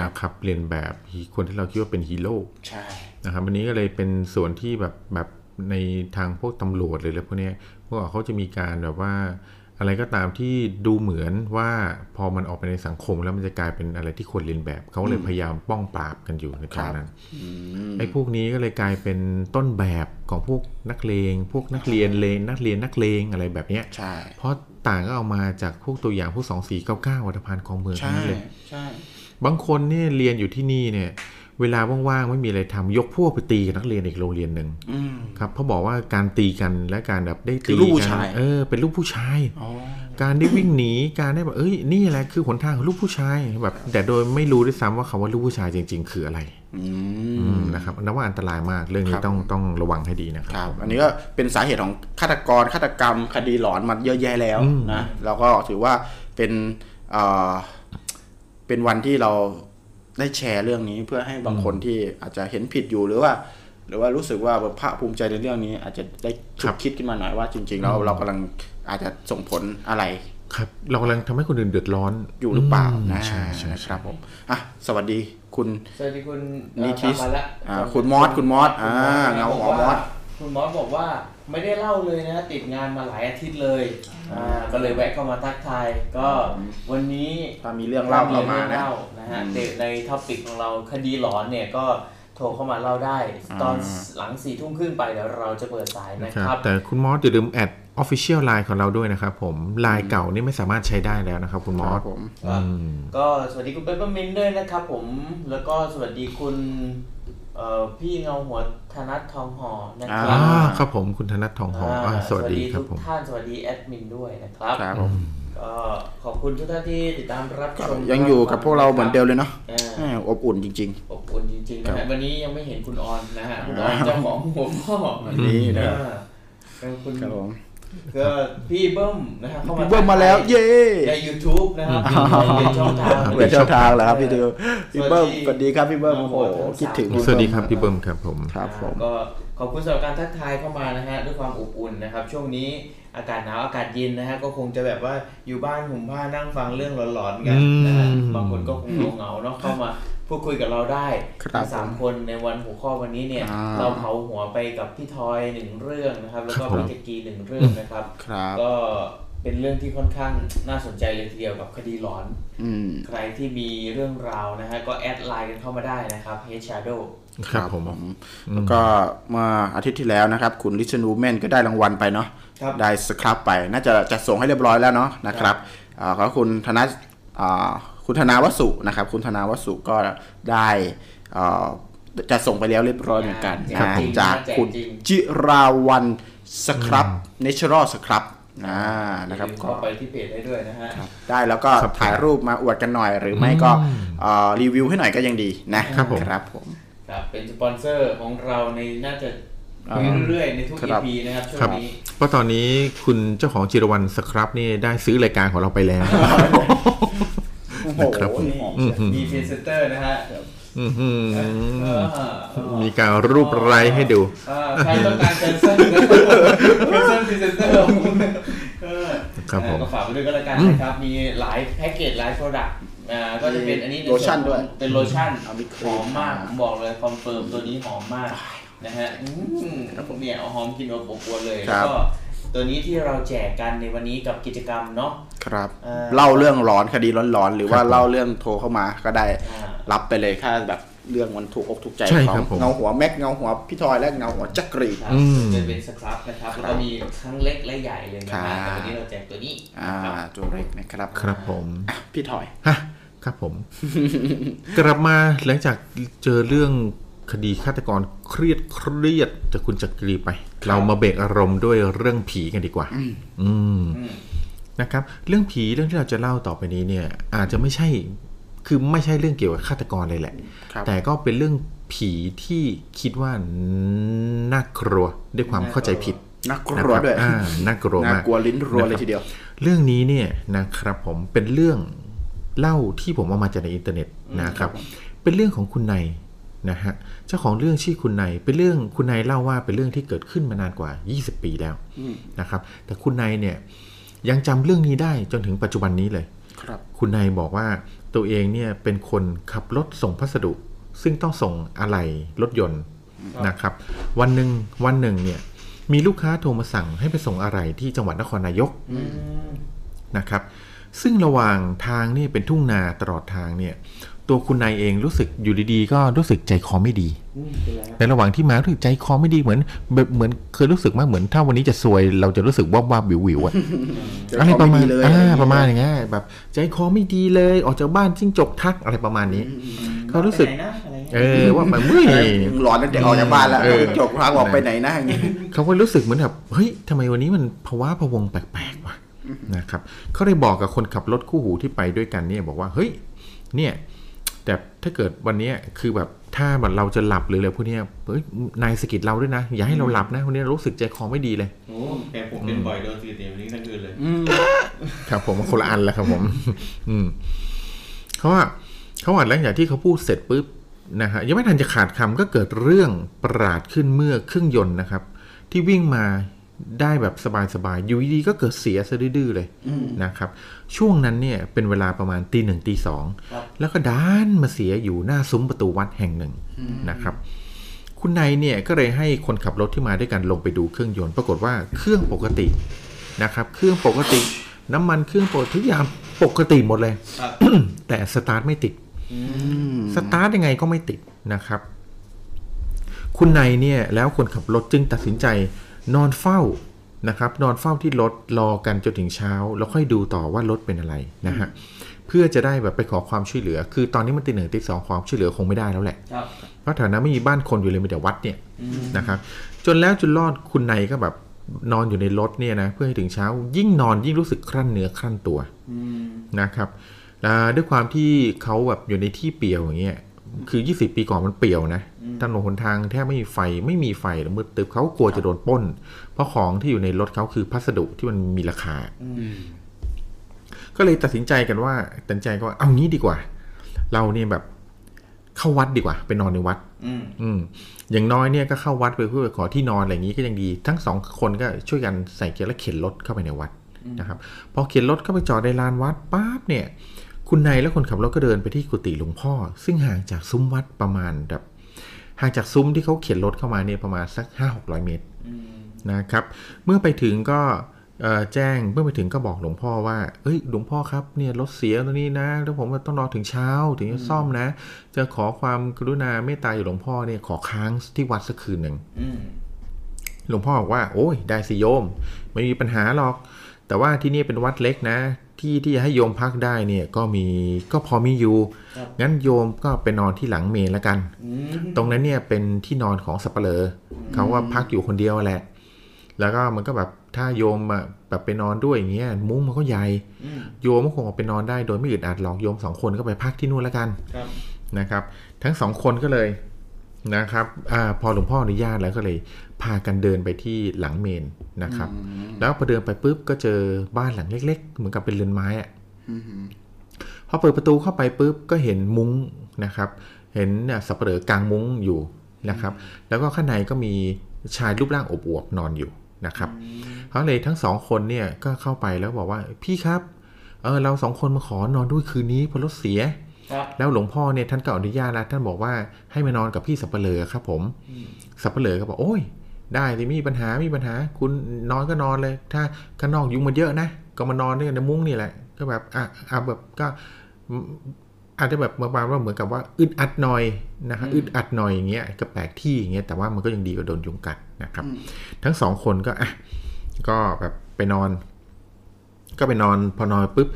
นะครับเรียนแบบคนที่เราคิดว่าเป็นฮีโร่ใช่นะครับวันนี้ก็เลยเป็นส่วนที่แบบในทางพวกตำรวจเลยแล้วพวกนี้พวกเขาจะมีการแบบว่าอะไรก็ตามที่ดูเหมือนว่าพอมันออกไปในสังคมแล้วมันจะกลายเป็นอะไรที่คนเลียนแบบเขาเลยพยายามป้องปราบกันอยู่ในตอนนั้นไอ้พวกนี้ก็เลยกลายเป็นต้นแบบของพวกนักเลงพวกนักเรียนอะไรแบบนี้ใช่เพราะต่างก็เอามาจากพวกตัวอย่างพวก2499วัฒนพันธ์ของเมืองนั่นเลยใช่บางคนเนี่ยเรียนอยู่ที่นี่เนี่ยเวลาว่างๆไม่มีอะไรทำยกพวกไปตีกับนักเรียนอีกโรงเรียนหนึ่งครับเขาบอกว่าการตีกันและการแบบได้ตีกันเป็นลูกผู้ชายการได้วิ่งหนีการได้แบบนี่แหละคือหนทางของลูกผู้ชายแบบแต่โดยไม่รู้ด้วยซ้ำว่าคำว่าลูกผู้ชายจริงๆคืออะไรนะครับนับว่าอันตรายมากเรื่องนี้ต้องระวังให้ดีนะครับอันนี้ก็เป็นสาเหตุของฆาตกรฆาตกรรมคดีหลอนมาเยอะแยะแล้วนะแล้วก็ถือว่าเป็นวันที่เราได้แชร์เรื่องนี้เพื่อให้บางคนที่อาจจะเห็นผิดอยู่หรือว่ารู้สึกว่าภาคภูมิใจในเรื่องนี้อาจจะได้ฉุกคิดขึ้นมาหน่อยว่าจริงๆเรากำลังอาจจะส่งผลอะไรครับเรากำลังทำให้คนอื่นเดือดร้อนอยู่หรือเปล่านะใช่ครับผมอ่ะสวัสดีคุณนิติศคุณมอสเงาหอมมอสคุณมอสบอกว่าไม่ได้เล่าเลยนะติดงานมาหลายอาทิตย์เลยก็เลยแวะเข้ามาทักทายก็วันนี้ถ้ามีเรื่องเล่าเรามานะฮะในท็อปิกของเราคดีหลอนเนี่ยก็โทรเข้ามาเล่าได้ตอนหลัง 22:30 นไปเดี๋ยวเราจะเปิดสายนะครับแต่คุณมอสอย่าลืมแอด Official LINE ของเราด้วยนะครับผม LINE เก่านี่ไม่สามารถใช้ได้แล้วนะครับคุณมอสก็สวัสดีคุณเปเปอร์มินท์ด้วยนะครับผมแล้วก็สวัสดีคุณพี่เงาหัวธนัททองหอนะครับครับผมคุณธนัททองหอสวัสดีครับผมท่านสวัสดีแอดมินด้วยนะครับก็ขอบคุณทุกท่านที่ติดตามรับชมยังอยู่กับพวกเราเหมือนเดิมเลยเนาะอบอุ่นจริงๆอบอุ่นจริงๆนะฮะวันนี้ยังไม่เห็นคุณออนนะฮะคุณออนเจ้าของหัวข้อนี่นะเป็นคุณก็พี่เบิ้มนะครับเข้ามาเบิ้มมาแล้วเย้ใน YouTube นะครับเป็นช่องทางแล้วครับพี่เบิ้มสวัสดีครับพี่เบิ้มโอ้โหคิดถึงสวัสดีครับพี่เบิ้มครับผมก็ขอบคุณสำหรับการทักทายเข้ามานะฮะด้วยความอบอุ่นนะครับช่วงนี้อากาศหนาวอากาศเย็นนะฮะก็คงจะแบบว่าอยู่บ้านห่มผ้านั่งฟังเรื่องหลอนๆกันนะฮะบางคนก็คงเหงาๆเนาะเข้ามาพูดคุยกับเราได้ทั้ง3คนในวันหัวข้อวันนี้เนี่ยเราเผาหัวไปกับพี่ทอย1เรื่องนะครับแล้วก็พี่ตะกี1เรื่องนะครับก็เป็นเรื่องที่ค่อนข้างน่าสนใจเลยทีเดียวกับคดีหลอนใครที่มีเรื่องราวนะฮะก็แอดไลน์กันเข้ามาได้นะครับ Head Shadow ครับผมแล้วก็เมื่ออาทิตย์ที่แล้วนะครับคุณลิชนูแมนก็ได้รางวัลไปเนาะได้สครับไปน่าจะจัดส่งให้เรียบร้อยแล้วเนาะนะครับขอบคุณธนัทคุณธนาวสุนะครับคุณธนาวสุก็ได้จะส่งไปแล้วเรียบร้อยเหมือนกันจากคุณจิราวันสครับเนเชอรัลสครับนะครับก็ไปที่เพจได้ด้วยนะฮะได้แล้วก็ถ่ายรูปมาอวดกันหน่อยหรือไม่ก็รีวิวให้หน่อยก็ยังดีนะครับผมเป็นสปอนเซอร์ของเราในน่าจะเรื่อยๆในทุก EP นะครับช่วงนี้เพราะตอนนี้คุณเจ้าของจิรวันสครับนี่ได้ซื้อรายการของเราไปแล้วโอ้โหมีเฟสเตอร์นะฮะมีการรูปไลฟ์ให้ดูใครต้องการเซนเซอร์พรีเซนเตอร์ครับผมก็ฝากไปด้วยก็แล้วกันนะครับมีหลายแพ็กเกจหลายโปรดักต์ก็จะเป็นอันนี้โลชั่นด้วยเป็นโลชั่นหอมมากผมบอกเลยคอนเฟิร์มตัวนี้หอมมากนะฮะผมเนี่ยเอาหอมกินอบอวลเลยก็ตัวนี้ที่เราแจกกันในวันนี้กับกิจกรรมเนาะครับเล่าเรื่องร้อนคดีร้อนๆหรือว่าเล่าเรื่องโทรเข้ามาก็ได้รับไปเลยค่าแบบ เรื่องมันถูกอกถูกใจของเงาหัวแม็กเงาหัวพี่ทอยและเงาหัวจักรีจะเป็นสครับนะครับแล้วก็มีทั้งเล็กและใหญ่เลยนะครับวันนี้เราแจกตัวนี้ตัวเล็กนะครับครับผมพี่ทอยฮะครับผมกลับมาหลังจากเจอเรื่องคดีฆาตกรเครียดจากคุณจักรีไปเรามาเบรกอารมณ์ด้วยเรื่องผีกันดีกว่านะครับเรื่องผีเรื่องที่เราจะเล่าต่อไปนี้เนี่ยอาจจะไม่ใช่คือไม่ใช่เรื่องเกี่ยวกับฆาตกรเลยแหละแต่ก็เป็นเรื่องผีที่คิดว่าน่ากลัวด้วยความเข้าใจผิดน่ากลัวด้วยน่ากลัวมากกลัวลิ้นรัวเลยทีเดียวเรื่องนี้เนี่ยนะครับผมเป็นเรื่องเล่าที่ผมเอามาจากในอินเทอร์เน็ตนะครับเป็นเรื่องของคุณนายนะฮะเจ้าของเรื่องชื่อคุณนายเป็นเรื่องคุณนายเล่าว่าเป็นเรื่องที่เกิดขึ้นมานานกว่า20ปีแล้วนะครับแต่คุณนายเนี่ยยังจำเรื่องนี้ได้จนถึงปัจจุบันนี้เลยครับคุณนายบอกว่าตัวเองเนี่ยเป็นคนขับรถส่งพัสดุซึ่งต้องส่งอะไหล่รถยนต์นะครับวันหนึ่งเนี่ยมีลูกค้าโทรมาสั่งให้ไปส่งอะไหล่ที่จังหวัดนครนายกนะครับซึ่งระหว่างทางนี่เป็นทุ่งนาตลอดทางเนี่ยตัวคุณนายเองรู้สึกอยู่ดีๆก็รู้สึกใจคอไม่ดีในระหว่างที่มารู้สึกใจคอไม่ดีเหมือนเคยรู้สึกมากเหมือนถ้าวันนี้จะซวยเราจะรู้สึกว่าวิวอ่ะอะไรประมาณอย่างเงี้ยแบบใจคอไม่ดีเลยออกจากบ้านจิ้งจกทักอะไรประมาณนี้เขารู้สึกว่ามันเมื่อยหลอนตั้งแต่ออกจากบ้านแล้วจิ้งจกทักออกไปไหนนะอย่างเงี้ยเขาก็รู้สึกเหมือนแบบเฮ้ยทำไมวันนี้มันภาวะพะวงแปลกๆวะนะครับเขาได้บอกกับคนขับรถคู่หูที่ไปด้วยกันเนี่ยบอกว่าเฮ้ยเนี่ยแต่ถ้าเกิดวันนี้คือแบบถ้าแบบเราจะหลับหรืออะไรพวกนี้นายสกิดเราด้วยนะอย่าให้เราหลับนะวันนี้รู้สึกใจคอไม่ดีเลยโอ้แต่ผมเป็นบ่อยโดนสกิดวันนี้ทั้งคืนเลยครับผมคนละอันแล้วครับผมเขาว่าหลังจากที่เขาพูดเสร็จปุ๊บนะฮะยังไม่ทันจะขาดคำก็เกิดเรื่องประหลาดขึ้นเมื่อเครื่องยนต์นะครับที่วิ่งมาได้แบบสบายๆอยู่ดีๆก็เกิดเสียซะดื้อๆเลยนะครับช่วงนั้นเนี่ยเป็นเวลาประมาณ 1:00 น 2:00 นแล้วก็ด้านมาเสียอยู่หน้าซุ้มประตูวัดแห่งหนึ่งนะครับคุณนายเนี่ยก็เลยให้คนขับรถที่มาด้วยกันลงไปดูเครื่องยนต์ปรากฏว่าเครื่องปกตินะครับเครื่องปกติน้ำมันเครื่องปกติทุกอย่างปกติหมดเลย แต่สตาร์ทไม่ติดสตาร์ทยังไงก็ไม่ติดนะครับคุณนายเนี่ยแล้วคนขับรถจึงตัดสินใจนอนเฝ้านะครับนอนเฝ้าที่รถรอกันจนถึงเช้าแล้วค่อยดูต่อว่ารถเป็นอะไรนะฮะเพื่อจะได้แบบไปขอความช่วยเหลือคือตอนนี้มันตี 1 ตี 2ความช่วยเหลือคงไม่ได้แล้วแหละเพราะแถวนั้นไม่มีบ้านคนอยู่เลยมีแต่วัดเนี่ยนะครับจนแล้วจนรอดคุณนายก็แบบนอนอยู่ในรถเนี่ยนะเพื่อให้ถึงเช้ายิ่งนอนยิ่งรู้สึกครั่นเนื้อครั่นตัวนะครับด้วยความที่เขาแบบอยู่ในที่เปี่ยวอย่างเงี้ยคือ20ปีก่อนมันเปี่ยวนะถนนหนทางแทบไม่มีไฟแล้วมืดตึ๊บเขากลัวจะโดนปล้นเพราะของที่อยู่ในรถเขาคือพัสดุที่มันมีราคาก็เลยตัดสินใจกันว่าเอางี้ดีกว่าเราเนี่ยแบบเข้าวัดดีกว่าไปนอนในวัดอย่างน้อยเนี่ยก็เข้าวัดไปเพื่อขอที่นอนอะไรอย่างนี้ก็ยังดีทั้ง2คนก็ช่วยกันใส่เกียร์และเข็นรถเข้าไปในวัดนะครับพอเข็นรถเข้าไปจอดในลานวัดปั๊บเนี่ยคุณนายและคนขับรถก็เดินไปที่กุฏิหลวงพ่อซึ่งห่างจากซุ้มวัดประมาณแบบห่างจากซุ้มที่เขาเข็นรถเข้ามาเนี่ยประมาณสัก 500-600 เมตรนะครับเมื่อไปถึงก็บอกหลวงพ่อว่าเอ้ยหลวงพ่อครับเนี่ยรถเสียตัวนี้นะแล้วผมต้องรอถึงเช้าถึงจะซ่อมนะจะขอความกรุณาเมตตาอยู่หลวงพ่อเนี่ยขอค้างที่วัดสักคืนหนึ่งหลวงพ่อบอกว่าโอ้ยได้สิโยมไม่มีปัญหาหรอกแต่ว่าที่นี่เป็นวัดเล็กนะที่จะให้โยมพักได้เนี่ยก็พอมีอยู่งั้นโยมก็ไปนอนที่หลังเมรุละกันตรงนั้นเนี่ยเป็นที่นอนของสัปเหร่อเขาว่าพักอยู่คนเดียวแหละแล้วก็มันก็แบบถ้าโยมแบบไปนอนด้วยอย่างเงี้ยมุ้งมันก็ใหญ่โยมก็คงออกไปนอนได้โดยไม่อึดอัดหรอกโยม2คนก็ไปพักที่นู่นละกันนะครับทั้ง2คนก็เลยนะครับพอหลวงพ่ออนุญาตแล้วก็เลยพากันเดินไปที่หลังเมนนะครับแล้วพอเดินไปปุ๊บก็เจอบ้านหลังเล็กๆเหมือนกับเป็นเรือนไม้อะพอเปิดประตูเข้าไปปุ๊บก็เห็นมุ้งนะครับเห็นสัปเหร่อกางมุ้งอยู่นะครับแล้วก็ข้างในก็มีชายรูปร่างอวบๆนอนอยู่นะครับเขาเลยทั้ง2คนเนี่ยก็เข้าไปแล้วบอกว่าพี่ครับเรา2คนมาขอนอนด้วยคืนนี้เพราะรถเสียแล้วหลวงพ่อเนี่ยท่านก็อนุญาตแล้วท่านบอกว่าให้มานอนกับพี่สัปเหร่อครับผมสัปเหร่อก็บอกโอ้ยได้ที่มีปัญหาคุณนอนก็นอนเลยถ้าข้างนอกยุงมันเยอะนะก็มานอนด้วยกันในมุ้งนี่แหละก็แบบแบบก็ อาจจะแบบประมาณว่าเหมือนกับว่าอึดอัดหน่อยนะคะอึดอัดหน่อยอย่างเงี้ยกับแปลกที่อย่างเงี้ยแต่ว่ามันก็ยังดีกว่าโดนยุงกัดนะครับทั้งสองคนก็อ่ะก็แบบไปนอนก็ไปนอนพอนอนปุ๊บ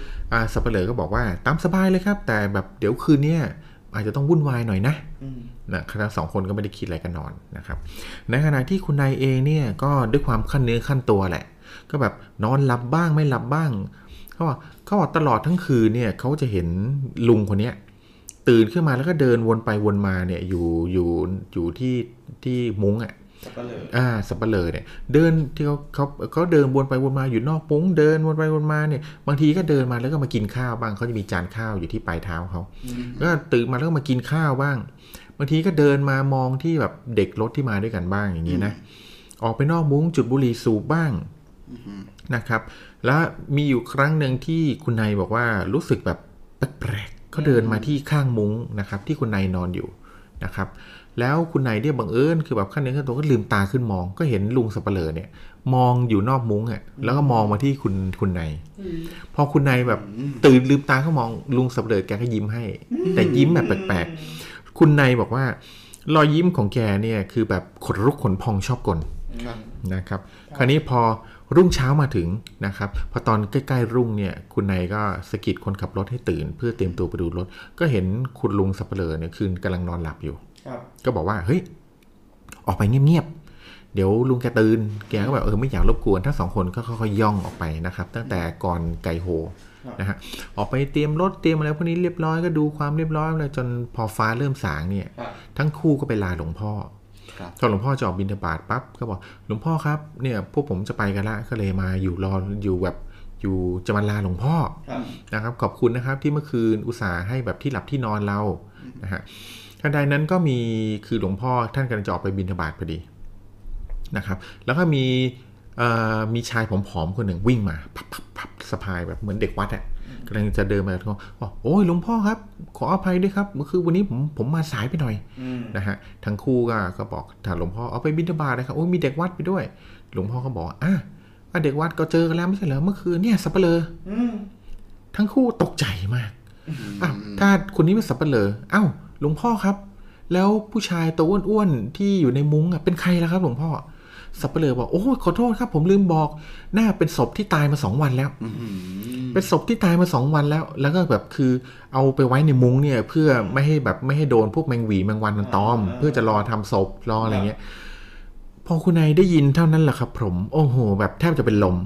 สับเปลือก็บอกว่าตามสบายเลยครับแต่แบบเดี๋ยวคืนนี้อาจจะต้องวุ่นวายหน่อยนะนะครับสองคนก็ไม่ได้คิดอะไรกันนอนนะครับในขณะที่คุณนายเองเนี่ยก็ด้วยความขั้นเนื้อขั้นตัวแหละก็แบบนอนหลับบ้างไม่หลับบ้างเขาบอกตลอดทั้งคืนเนี่ยเขาจะเห็นลุงคนนี้ตื่นขึ้นมาแล้วก็เดินวนไปวนมาเนี่ยอยู่ที่มุ้งอ่ะสับเปลือเนี่ยเดินที่เขาเดินวนไปวนมาอยู่นอกปุ้งเดินวนไปวนมาเนี่ยบางทีก็เดินมาแล้วก็มากินข้าวบ้างเขาจะมีจานข้าวอยู่ที่ปลายเท้าเขาก็ตื่นมาแล้วก็มากินข้าวบ้างบางทีก็เดินมามองที่แบบเด็กรถที่มาด้วยกันบ้างอย่างนี้นะออกไปนอกมุ้งจุดบุหรี่สูบบ้างนะครับแล้วมีอยู่ครั้งหนึ่งที่คุณนายบอกว่ารู้สึกแบบแปลกๆเขาเดินมาที่ข้างมุ้งนะครับที่คุณนายนอนอยู่นะครับแล้วคุณนายเนี่ยบังเอิญคือแบบขั้นเนื้อขั้นตัวก็ลืมตาขึ้นมองก็เห็นลุงสับเปลือเนี่ยมองอยู่นอกมุ้งอ่ะแล้วก็มองมาที่คุณนายพอคุณนายแบบตื่นลืมตาเขามองลุงสับเปลือแกก็ยิ้มให้แต่ยิ้มแบบแปลกๆคุณนายบอกว่ารอยยิ้มของแกเนี่ยคือแบบขนลุกขนพองชอบกลนะครับคราวนี้พอรุ่งเช้ามาถึงนะครับพอตอนใกล้ๆรุ่งเนี่ยคุณนายก็สะกิดคนขับรถให้ตื่นเพื่อเตรียมตัวไปดูรถก็เห็นคุณลุงสับเปลือเนี่ยคืนกำลังนอนหลับอยู่ก็บอกว่าเฮ้ยออกไปเงียบๆเดี๋ยวลุงแกตื่นแกก็แบบไม่อยากรบกวนทั้งสองคนก็ค่อยๆย่องออกไปนะครับตั้งแต่ก่อนไก่โหนะฮะออกไปเตรียมรถเตรียมอะไรพวกนี้เรียบร้อยก็ดูความเรียบร้อยเลยจนพอฟ้าเริ่มสางเนี่ยทั้งคู่ก็ไปลาหลวงพ่อตอนหลวงพ่อจะออกบิณฑบาตปั๊บก็บอกหลวงพ่อครับเนี่ยพวกผมจะไปกันละก็เลยมาอยู่รออยู่แบบอยู่จะมาลาหลวงพ่อนะครับขอบคุณนะครับที่เมื่อคืนอุตส่าห์ให้แบบที่หลับที่นอนเรานะฮะท่านใดนั้นก็มีคือหลวงพ่อท่านกำลังจะออกไปบิณฑบาตพอดีนะครับแล้วก็มีชายผอมๆคนหนึ่งวิ่งมาพับสะพายแบบเหมือนเด็กวัดอ่ะกำลังจะเดินมาเขาบอกโอ้ยหลวงพ่อครับขออภัยด้วยครับคือวันนี้ผมมาสายไปหน่อยนะฮะทั้งคู่ก็บอกถามหลวงพ่อเอาไปบิณฑบาตนะครับโอ้ยมีเด็กวัดไปด้วยหลวงพ่อก็บอกเด็กวัดก็เจอกันแล้วไม่ใช่เหรอเมื่อคืนเนี่ยสับเปลือทั้งคู่ตกใจมากถ้าคนนี้เป็นสับเปลือเอ้าหลวงพ่อครับแล้วผู้ชายตัวอ้วนๆที่อยู่ในมุ้งเป็นใครล่ะครับหลวงพ่อสับเปลือบอกโอ้ขอโทษครับผมลืมบอกน่าเป็นศพที่ตายมา2วันแล้วเป็นศพที่ตายมา2วันแล้วแล้วก็แบบคือเอาไปไว้ในมุ้งเนี่ยเพื่อไม่ให้โดนพวกแมงหวีแมงวันมันตอมเพื่อจะรอทำศพรออะไรเงี้ยพอคุณนายได้ยินเท่านั้นแหละครับผมโอ้โหแบบแทบจะเป็นลม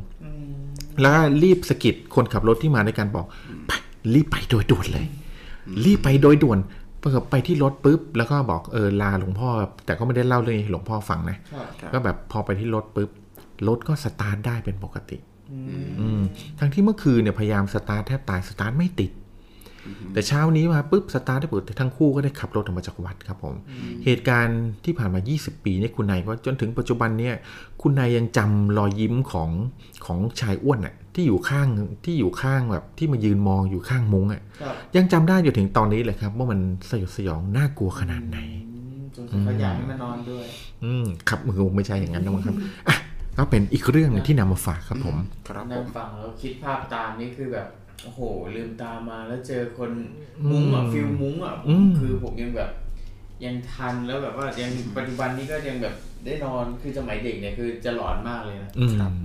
แล้วรีบสะกิดคนขับรถที่มาด้วยกันบอกไปรีบไปโดยด่วนเลยรีบไปโดยด่วนไปที่รถปุ๊บแล้วก็บอกลาหลวงพ่อแต่ก็ไม่ได้เล่าเรื่องให้หลวงพ่อฟังนะก็แบบพอไปที่รถปุ๊บรถก็สตาร์ทได้เป็นปกติทั้งที่เมื่อคืนเนี่ยพยายามสตาร์ทแทบตายสตาร์ทไม่ติดแต่เช้านี้มาปุ๊บสตาร์ทได้ปุ๊บทั้งคู่ก็ได้ขับรถออกมาจากวัดครับผมเหตุการณ์ที่ผ่านมา20 ปีเนี่ยคุณนายว่าจนถึงปัจจุบันเนี่ยคุณนายยังจำรอยยิ้มของชายอ้วนน่ะที่อยู่ข้างแบบที่มายืนมองอยู่ข้างมุ้งอ่ะยังจำได้อยู่ถึงตอนนี้เลยครับว่ามันสยดสยองน่ากลัวขนาดไหนจนเขาอยากให้มานอนด้วยขับมือไม่ใช่อย่างนั้นนะครับอ่ะก็เป็นอีกเรื่องนึงที่นำมาฝากครับผมครับผมฟังแล้วคิดภาพตามนี่คือแบบโอ้โหลืมตามาแล้วเจอคนมุ้งอ่ะฟิลมุ้งอ่ะคือผมยังแบบยังทันแล้วแบบว่ายังปัจจุบันนี้ก็ยังแบบได้นอนคือสมัยเด็กเนี่ยคือจะหลอนมากเลยนะ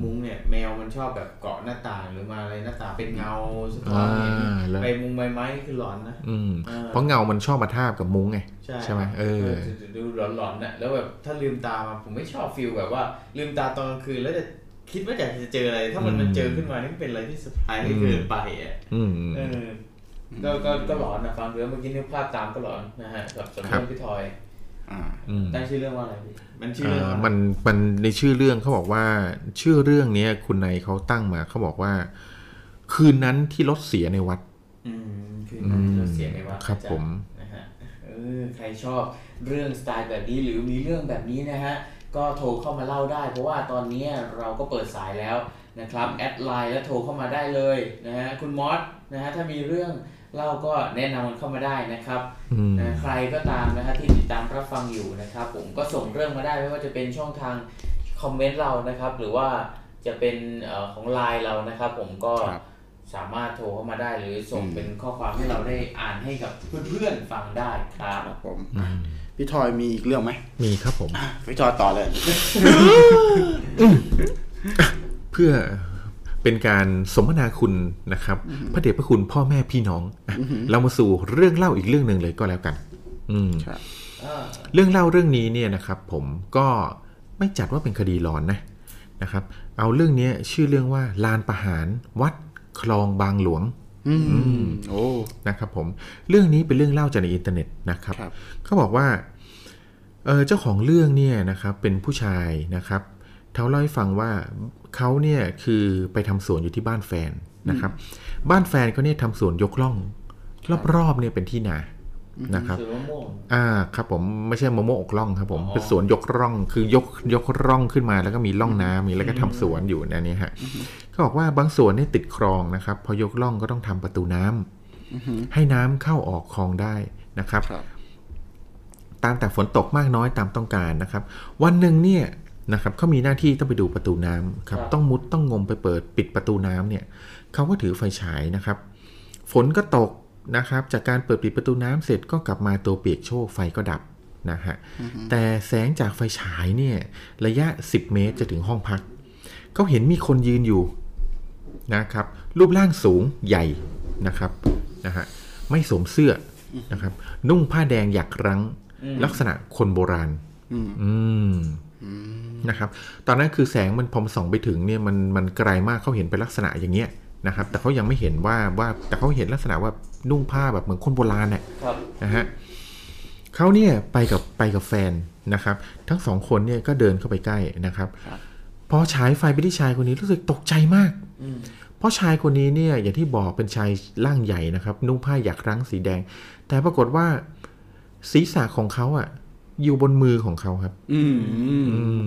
มุ้งเนี่ยแมวมันชอบแบบเกาะหน้าต่างหรือมาอะไรหน้าต่างเป็นเงาสะท้อนไปมุ้งใบไม้คือหลอนนะเพราะเงามันชอบมาทาบกับมุ้งไงใช่ไหมดูหลอนๆน่ะแล้วแบบถ้าลืมตามาผมไม่ชอบฟิลแบบว่าลืมตาตอนกลางคืนแล้วจะคิดว่าอยากจะเจออะไรถ้ามันเจอขึ้นมานี่เป็นอะไรที่เซอร์ไพรส์เกินไปอ่ะก็หลอนนะฟังเรื่องเมื่อกี้นึกภาพตามก็หลอนนะฮะกับสำเรื่องพี่ทอยตั้งชื่อเรื่องว่าอะไรมันชื่อมันในชื่อเรื่องเขาบอกว่าชื่อเรื่องนี้คุณนายเขาตั้งมาเขาบอกว่าคืนนั้นที่รถเสียในวัดคืนนั้นที่รถเสียในวัดครับผมนะฮะใครชอบเรื่องสไตล์แบบนี้หรือมีเรื่องแบบนี้นะฮะก็โทรเข้ามาเล่าได้เพราะว่าตอนนี้เราก็เปิดสายแล้วนะครับแอดไลน์แล้วโทรเข้ามาได้เลยนะฮะคุณมอสนะฮะถ้ามีเรื่องเล่าก็แนะนำมันเข้ามาได้นะครับใครก็ตามนะครับที่ติดตามรับฟังอยู่นะครับผมก็ส่งเรื่องมาได้ไม่ว่าจะเป็นช่องทางคอมเมนต์เรานะครับหรือว่าจะเป็นของไลน์เรานะครับผมก็ สามารถโทรเข้ามาได้หรือส่งเป็นข้อความให้เราได้อ่านให้กับเพื่อนๆฟังได้ครับผมพี่ทอยมีอีกเรื่องไหมมีครับผมพี่ทอยต่อเลย เพื่อเป็นการสมนาคุณนะครับพระเดชพระคุณพ่อแม่พี่น้องเรามาสู่เรื่องเล่าอีกเรื่องนึงเลยก็แล้วกันเรื่องเล่าเรื่องนี้เนี่ยนะครับผมก็ไม่จัดว่าเป็นคดีร้อนนะครับเอาเรื่องนี้ชื่อเรื่องว่าลานประหารวัดคลองบางหลวงโอ้นะครับผมเรื่องนี้เป็นเรื่องเล่าจากในอินเทอร์เน็ตนะครับเขาบอกว่าเจ้าของเรื่องเนี่ยนะครับเป็นผู้ชายนะครับเขาเล่าให้ฟังว่าเขาเนี่ยคือไปทำสวนอยู่ที่บ้านแฟนนะครับบ้านแฟนเขาเนี่ยทำสวนยกล่องรอบๆเนี่ยเป็นที่นานะครับครับผมไม่ใช่มะม่วงอกล่องครับผมเป็นสวนยกร่องคือยกร่องขึ้นมาแล้วก็มีร่องน้ำมีแล้วก็ทำสวนอยู่อันนี้ฮะเขาบอกว่าบางสวนเนี่ยติดคลองนะครับพอยกล่องก็ต้องทำประตูน้ำให้น้ำเข้าออกคลองได้นะครับตามแต่ฝนตกมากน้อยตามต้องการนะครับวันหนึ่งเนี่ยนะครับเขามีหน้าที่ต้องไปดูประตูน้ำครับต้องมุดต้องงมไปเปิดปิดประตูน้ำเนี่ยเขาก็ถือไฟฉายนะครับฝนก็ตกนะครับจากการเปิดปิดประตูน้ำเสร็จก็กลับมาตัวเปียกโชกไฟก็ดับนะฮะแต่แสงจากไฟฉายเนี่ยระยะ10เมตรจะถึงห้องพักเขาเห็นมีคนยืนอยู่นะครับรูปร่างสูงใหญ่นะครับนะฮะไม่สวมเสื้อนะครับนุ่งผ้าแดงหยักรั้งลักษณะคนโบราณนะครับตอนนั้นคือแสงมันพอส่องไปถึงเนี่ยมันไกลมากเขาเห็นเป็นลักษณะอย่างเงี้ยนะครับแต่เขายังไม่เห็นว่าแต่เขาเห็นลักษณะว่านุ่งผ้าแบบเหมือนคนโบราณเนี่ยนะฮะเขาเนี่ยไปกับแฟนนะครับทั้งสองคนเนี่ยก็เดินเข้าไปใกล้นะครับพอฉายไฟไปที่ชายคนนี้รู้สึกตกใจมากเพราะชายคนนี้เนี่ยอย่างที่บอกเป็นชายร่างใหญ่นะครับนุ่งผ้าหยักรั้งสีแดงแต่ปรากฏว่าศีรษะของเขาอ่ะอยู่บนมือของเขาครับ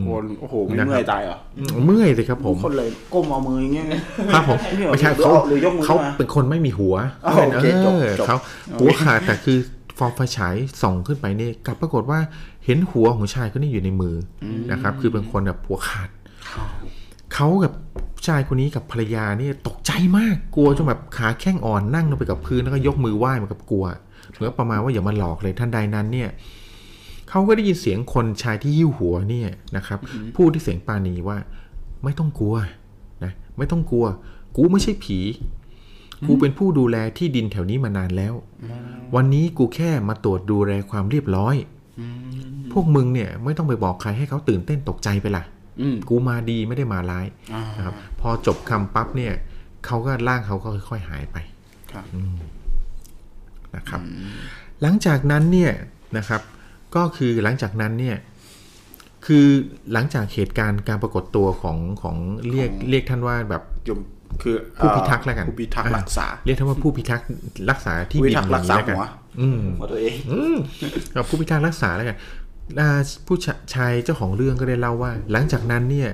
โอ้โหไม่เมื่อยตายเหรอเมื่อยสิครับผมคนเลยก้มเอามืออย่างเงี้ยครับผมไม่ใช่เขาเป็นคนไม่มีหัวเขาหัวขาดแต่คือฟอร์ไฟฉายส่องขึ้นไปนี่กลับปรากฏว่าเห็นหัวของชายคนนี้อยู่ในมือนะครับคือเป็นคนแบบหัวขาดเขากับชายคนนี้กับภรรยานี่ตกใจมากกลัวจนแบบขาแข้งอ่อนนั่งลงไปกับพื้นแล้วก็ยกมือไหว้เหมือนกับกลัวเหมือนประมาณว่าอย่ามาหลอกเลยท่านใดนั้นเนี่ยเขาก็ได้ยินเสียงคนชายที่ยิ้วหัวเนี่ยนะครับพูดด้วยเสียงปานีว่าไม่ต้องกลัวนะไม่ต้องกลัวกูไม่ใช่ผีกูเป็นผู้ดูแลที่ดินแถวนี้มานานแล้ววันนี้กูแค่มาตรวจดูแลความเรียบร้อยพวกมึงเนี่ยไม่ต้องไปบอกใครให้เขาตื่นเต้นตกใจไปล่ะกูมาดีไม่ได้มาร้ายนะครับพอจบคำปั๊บเนี่ยเขาก็ร่างเขาก็ค่อยๆหายไปนะครับหลังจากนั้นเนี่ยนะครับก็คือหลังจากนั้นเนี่ยคือหลังจากเหตุการณ์การปรากฏตัวของเรียกท่านว่าแบบคือผู้พิทักษ์แล้วกันผู้พิทักษ์รักษาเรียกท่านว่าผู้พิทักษ์รักษาที่ดินรักษาหัวตัวเองกับผู้พิทักษ์รักษาแล้วกันผู้ชายเจ้าของเรื่องก็ได้เล่าว่าหลังจากนั้นเนี่ย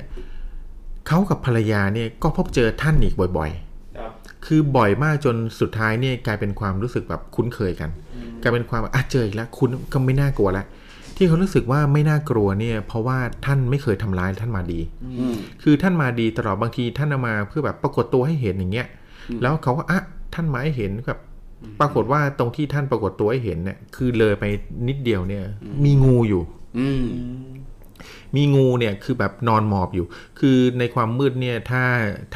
เขากับภรรยาเนี่ยก็พบเจอท่านอีกบ่อยๆคือบ่อยมากจนสุดท้ายเนี่ยกลายเป็นความรู้สึกแบบคุ้นเคยกันกลายเป็นความเจออีกแล้วคุณก็ไม่น่ากลัวแล้วที่เขารู้สึกว่าไม่น่ากลัวเนี่ยเพราะว่าท่านไม่เคยทำร้ายท่านมาดีคือท่านมาดีตลอดบางทีท่านมาเพื่อแบบปรากฏตัวให้เห็นอย่างเงี้ยแล้วเขาก็ท่านมาให้เห็นแบบปรากฏว่าตรงที่ท่านปรากฏตัวให้เห็นเนี่ยคือเลยไปนิดเดียวเนี่ยมีงูอยู่มีงูเนี่ยคือแบบนอนหมอบอยู่คือในความมืดเนี่ยถ้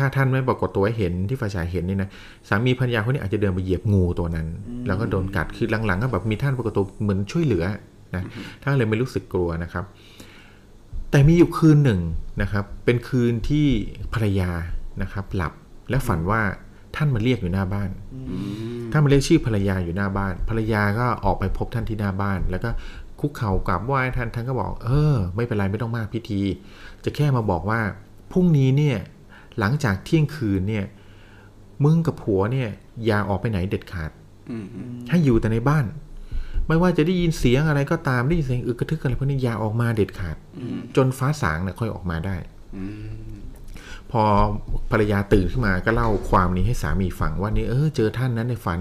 าท่านไม่ปรากฏตัวให้เห็นที่ฝ่ายชายเห็นนี่นะสามีภรรยาคนนี้อาจจะเดินไปเหยียบงูตัวนั้นแล้วก็โดนกัดคือหลังๆก็แบบมีท่านปรากฏตัวเหมือนช่วยเหลือนะท่านเลยไม่รู้สึกกลัวนะครับแต่มีอยู่คืนหนึ่งนะครับเป็นคืนที่ภรรยานะครับหลับและฝันว่าท่านมาเรียกอยู่หน้าบ้านท่านมาเรียกชื่อภรรยาอยู่หน้าบ้านภรรยาก็ออกไปพบท่านที่หน้าบ้านแล้วก็คุกเข่ากราบไหว้ท่านก็บอกไม่เป็นไรไม่ต้องมากพิธีจะแค่มาบอกว่าพรุ่งนี้เนี่ยหลังจากเที่ยงคืนเนี่ยมึงกับผัวเนี่ยอย่าออกไปไหนเด็ดขาดให้อยู่แต่ในบ้านไม่ว่าจะได้ยินเสียงอะไรก็ตามได้ยินเสียงอึกกระทึกอะไรพวกนี้อย่าออกมาเด็ดขาดจนฟ้าสางเนี่ยค่อยออกมาได้พอภรรยาตื่นขึ้นมาก็เล่าความนี้ให้สามีฟังว่านี่เจอท่านนั้นในฝัน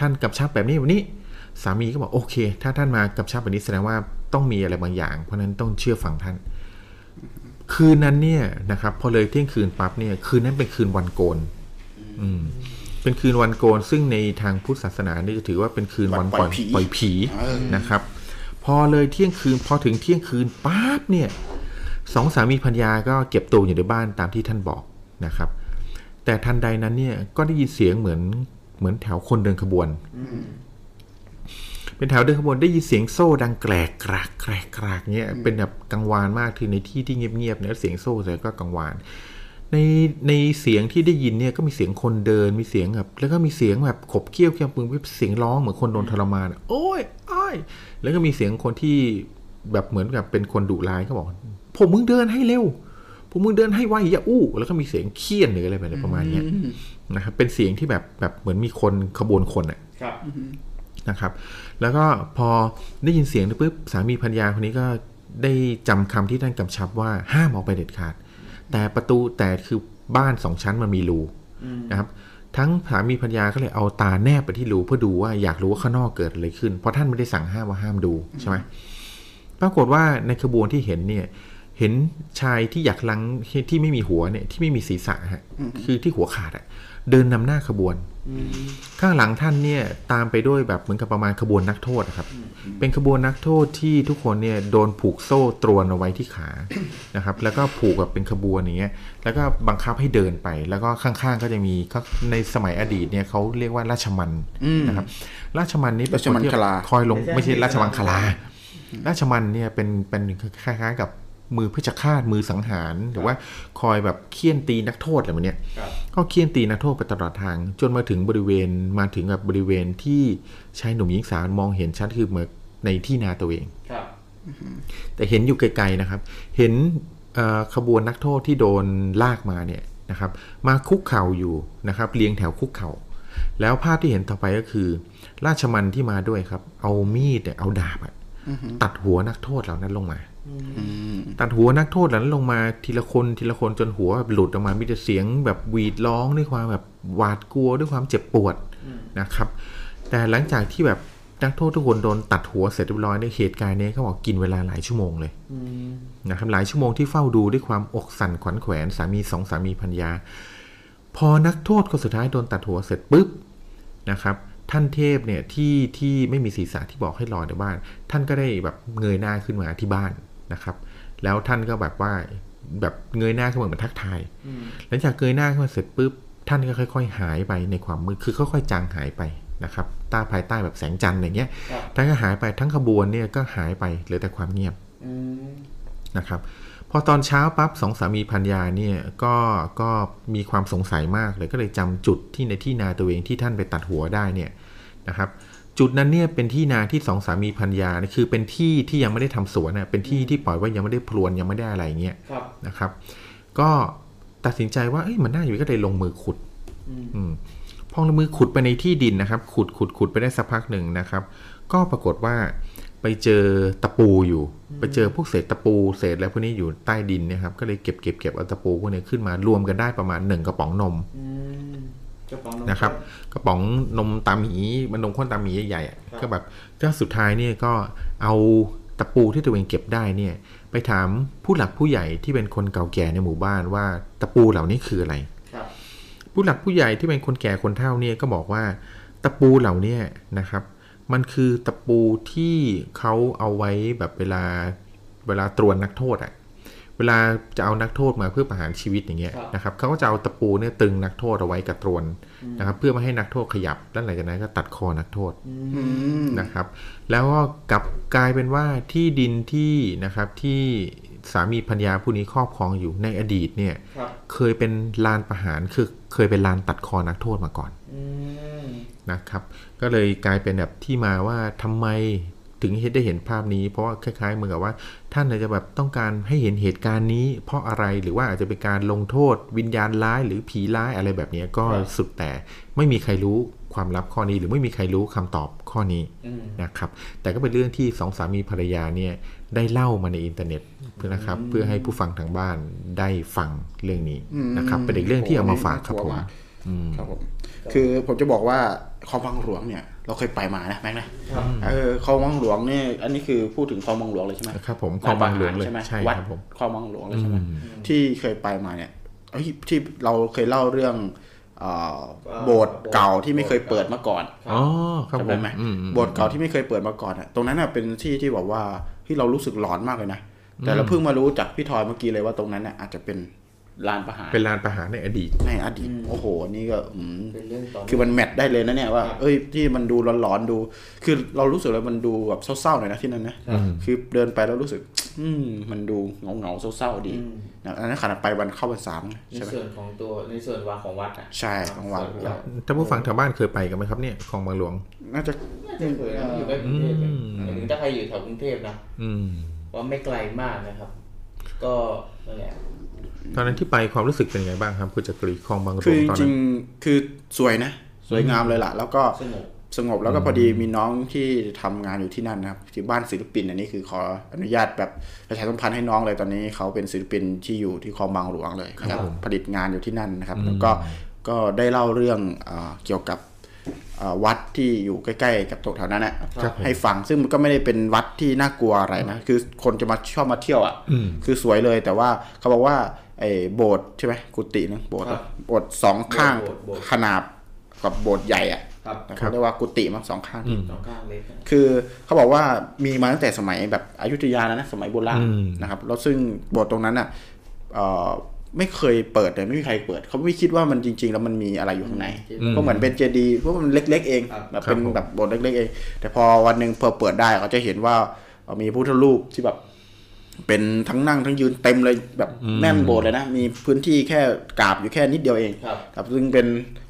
ท่านกับชักแบบนี้วันนี้สามีก็บอกโอเคถ้าท่านมากับชับแบบนี้แสดงว่าต้องมีอะไรบางอย่างเพราะนั้นต้องเชื่อฟังท่านคืนนั้นเนี่ยนะครับพอเลยเที่ยงคืนปั๊บเนี่ยคืนนั้นเป็นคืนวันโกน เป็นคืนวันโกนซึ่งในทางพุทธศาสนานี่จะถือว่าเป็นคืนวันปล่อยผีนะครับพอเลยเที่ยงคืนพอถึงเที่ยงคืนปั๊บเนี่ยสองสามีภรรยาก็เก็บตัวอยู่ในบ้านตามที่ท่านบอกนะครับแต่ทันใดนั้นเนี่ยก็ได้ยินเสียงเหมือนแถวคนเดินขบวนเป็นแถวเดินขบวนได้ยินเสียงโซ่ดังแกรกกรากแกรกกรากเนี่ยเป็นแบบกังวานมากคือในที่ที่เงียบๆเนี่ยเสียงโซ่แต่ก็กังวานในเสียงที่ได้ยินเนี่ยก็มีเสียงคนเดินมีเสียงแบบแล้วก็มีเสียงแบบขบเคี้ยวเคี้ยวปืนเสียงร้องเหมือนคนโดนทรมานโอ้ยอ้ายแล้วก็มีเสียงคนที่แบบเหมือนกับเป็นคนดุร้ายเขาบอกผมมึงเดินให้เร็วผมมึงเดินให้ไวอย่าอู้แล้วก็มีเสียงเคี้ยนหรืออะไรแบบประมาณนี้นะครับเป็นเสียงที่แบบเหมือนมีคนขบวนคนอ่ะนะครับแล้วก็พอได้ยินเสียงปุ๊บสามีภรรยาคนนี้ก็ได้จำคำที่ท่านกำชับว่าห้ามออกไปเด็ดขาดแต่ประตูแต่คือบ้านสองชั้นมันมีรูนะครับทั้งสามีภรรยาก็เลยเอาตาแนบไปที่รูเพื่อดูว่าอยากรู้ว่าข้างนอกเกิดอะไรขึ้นเพราะท่านไม่ได้สั่งห้ามว่าห้ามดูใช่ไหมปรากฏว่าในขบวนที่เห็นเนี่ยเห็นชายที่อยากลังที่ไม่มีหัวเนี่ยที่ไม่มีศีรษะฮะคือที่หัวขาดอะเดินนำหน้าขบวนข้างหลังท่านเนี่ยตามไปด้วยแบบเหมือนกับประมาณขบวนนักโทษครับเป็นขบวนนักโทษที่ทุกคนเนี่ยโดนผูกโซ่ตรวนเอาไว้ที่ขานะครับแล้วก็ผูกแบบเป็นขบวนอย่างเงี้ยแล้วก็บังคับให้เดินไปแล้วก็ข้างๆก็จะมีในสมัยอดีตเนี่ยเขาเรียกว่าราชมัญนะครับราชมัญนี้เป็นคนที่คอยลงไม่ใช่ราชมังคลาราชมัญเนี่ยเป็นคล้ายๆกับมือเพื่อจะฆ่ามือสังหารหรือว่าคอยแบบเคี่ยนตีนักโทษอะไรแบบนี้ก็เคี่ยนตีนักโทษไปตลอดทางจนมาถึงมาถึงแบบบริเวณที่ชายหนุ่มหญิงสาวมองเห็นชัดคือเหมือนในที่นาตัวเองแต่เห็นอยู่ไกลๆนะครับเห็นขบวนนักโทษที่โดนลากมาเนี่ยนะครับมาคุกเข่าอยู่นะครับเรียงแถวคุกเข่าแล้วภาพที่เห็นต่อไปก็คือราชมัญที่มาด้วยครับเอามีดเอาดาบตัดหัวนักโทษเหล่านั้นลงมาตัดหัวนักโทษหลังลงมาทีละคนทีละคนจนหัวแบบหลุดออกมามีแต่เสียงแบบหวีดร้องด้วยความแบบหวาดกลัวด้วยความเจ็บปวดนะครับแต่หลังจากที่แบบนักโทษทุกคนโดนตัดหัวเสร็จเรียบร้อยในเหตุการณ์นี้เขาบอกกินเวลาหลายชั่วโมงเลยนะครับหลายชั่วโมงที่เฝ้าดูด้วยความอกสั่นขวัญแขวนสามีภรรยาพอนักโทษคนสุดท้ายโดนตัดหัวเสร็จปุ๊บนะครับท่านเทพเนี่ยที่ไม่มีศีรษะที่บอกให้รอในบ้านท่านก็ได้แบบเงยหน้าขึ้นมาที่บ้านนะครับแล้วท่านก็แบบว่าแบบเงยหน้าขึ้นมาเหมือนทักทายหลังจากเงยหน้าขึ้นมาเสร็จปุ๊บท่านก็ค่อยๆหายไปในความมืดคือค่อยๆจางหายไปนะครับตาภายใต้แบบแสงจันทร์อะไรเงี้ยท่านก็หายไปทั้งขบวนเนี่ยก็หายไปเหลือแต่ความเงียบนะครับพอตอนเช้าปั๊บสองสามีภรรยาเนี่ยก็มีความสงสัยมากเลยก็เลยจำจุดที่ในที่นาตัวเองที่ท่านไปตัดหัวได้เนี่ยนะครับจุดนั้นเนี่ยเป็นที่นาที่สองสามีภรรยาคือเป็นที่ที่ยังไม่ได้ทำสวนนะเป็นที่ที่ปล่อยไว้ยังไม่ได้พลวนยังไม่ได้อะไรเงี้ยนะครับก็ตัดสินใจว่าเอ้ยมันน่าอยู่ก็เลยลงมือขุดพอลงมือขุดไปในที่ดินนะครับขุดไปได้สักพักหนึ่งนะครับก็ปรากฏว่าไปเจอตะปูอยู่ไปเจอพวกเศษตะปูเศษแล้วพวกนี้อยู่ใต้ดินนะครับก็เลยเก็บเอาตะปูพวกนี้ขึ้นมารวมกันได้ประมาณ1กระป๋องนมนะครับกระป๋องนมตาหมีมันนมข้นตาหมีใหญ่ๆก็แบบก็สุดท้ายเนี่ยก็เอาตะปูที่ตัวเองเก็บได้เนี่ยไปถามผู้หลักผู้ใหญ่ที่เป็นคนเก่าแก่ในหมู่บ้านว่าตะปูเหล่านี้คืออะไรผู้หลักผู้ใหญ่ที่เป็นคนแก่คนเฒ่าเนี่ยก็บอกว่าตะปูเหล่านี้นะครับมันคือตะปูที่เขาเอาไว้แบบเวลาตรวนนักโทษอ่ะเวลาจะเอานักโทษมาเพื่อประหารชีวิตอย่างเงี้ยนะครับเขาก็จะเอาตะปูเนี่ยตึงนักโทษเอาไว้กับตรวนนะครับเพื่อไม่ให้นักโทษขยับแล้วหลังจากนั้นก็ตัดคอนักโทษนะครับแล้วก็กลับกลายเป็นว่าที่ดินที่นะครับที่สามีภรรยาผู้นี้ครอบครองอยู่ในอดีตเนี่ยเคยเป็นลานประหารคือเคยเป็นลานตัดคอนักโทษมาก่อนนะครับก็เลยกลายเป็นแบบที่มาว่าทำไมถึงได้เห็นภาพนี้เพราะคล้ายๆเหมือนกับว่าท่านอาจจะแบบต้องการให้เห็นเหตุการณ์นี้เพราะอะไรหรือว่าอาจจะเป็นการลงโทษวิญญาณร้ายหรือผีร้ายอะไรแบบนี้ก็สุดแต่ไม่มีใครรู้ความลับข้อนี้หรือไม่มีใครรู้คำตอบข้อนี้นะครับแต่ก็เป็นเรื่องที่สองสามีภรรยาเนี่ยได้เล่ามาในอินเทอร์เน็ตนะครับเพื่อให้ผู้ฟังทางบ้านได้ฟังเรื่องนี้นะครับเป็นอีกเรื่องที่เอามาฝากครับผมคือผมจะบอกว่าคลองวังหลวงเนี่ยเราเคยไปมานะแม็กนะคลองวังหลวงเนี่ยอันนี้คือพูดถึงคลองวังหลวงเลยใช่ไหมครับผมคลองวังหลวงเลยใช่ไหมวัดคลองวังหลวงเลยใช่ไหมที่เคยไปมาเนี่ยที่เราเคยเล่าเรื่อง โบสถ์เก่าที่ไม่เคยเปิดมาก่อนจำได้ไหมโบสถ์เก่าที่ไม่เคยเปิดมาก่อนอ่ะตรงนั้นอ่ะเป็นที่ที่บอกว่าที่เรารู้สึกหลอนมากเลยนะแต่เราเพิ่งมารู้จากพี่ทอยเมื่อกี้เลยว่าตรงนั้นเนี่ยอาจจะเป็นลานประหารเป็นลานประหารในอดีตโอ้โหนี่ก็คือมันแมทได้เลยนะเนี่ยว่าเอ้ยที่มันดูหลอนๆดูคือเรารู้สึกเลยมันดูแบบเศร้าๆหน่อยนะที่นั่นนะคือเดินไปแล้วรู้สึกมันดูเงาๆเศร้าๆดีอันนั้นขนาดไปวันเข้าวันสามในส่วนของตัวในส่วนวัดของวัดอ่ะใช่ของวัดท่านผู้ฟังชาวบ้านเคยไปกันไหมครับเนี่ยของบางหลวงน่าจะเคยอยู่ใกล้กรุงเทพถึงถ้าใครอยู่แถวกรุงเทพนะว่าไม่ไกลมากนะครับก็นั่นแหละตอนนั้นที่ไปความรู้สึกเป็นยังไงบ้างครับคุณจักรีคลองบางหลวงตอนนั้นคือจริงคือสวยนะสวยงามเลยล่ะแล้วก็สงบแล้วก็พอดีมีน้องที่ทำงานอยู่ที่นั่นนะครับที่บ้านศิลปินอันนี้คือขออนุญาตแบบประชาสัมพันธ์ให้น้องเลยตอนนี้เขาเป็นศิลปินที่อยู่ที่คลองบางหลวงเลยนะครับผลิตงานอยู่ที่นั่นนะครับแล้วก็ได้เล่าเรื่องเกี่ยวกับวัดที่อยู่ใกล้ๆกับตรงแถวนั้นนะให้ฟังซึ่งมันก็ไม่ได้เป็นวัดที่น่ากลัวอะไรนะคือคนจะมาชอบมาเที่ยวอ่ะคือสวยเลยแต่ว่าเขาบอกว่าไอ้โบสถ์ใช่ไหมกุฏินึงโบสถ์สองข้างขนาบกับโบสถ์ใหญ่อ่ะเขาเรียกว่ากุฏิมั้งสองข้างคือเขาบอกว่ามีมาตั้งแต่สมัยแบบอยุธยานะสมัยโบราณนะครับแล้วซึ่งโบสถ์ตรงนั้นอ่ะไม่เคยเปิดเลยไม่มีใครเปิดเขาไม่คิดว่ามันจริงๆแล้วมันมีอะไรอยู่ข้างในก็เหมือนเป็นเจดีย์เพราะมันเล็กๆเองแบบเป็นแบบโบสถ์เล็กๆเองแต่พอวันหนึ่งพอเปิดได้เขาจะเห็นว่ามีพุทธรูปที่แบบเป็นทั้งนั่งทั้งยืนเต็มเลยแบบแน่นโบสถ์เลยนะมีพื้นที่แค่กราบอยู่แค่นิดเดียวเองครับซึ่งเป็น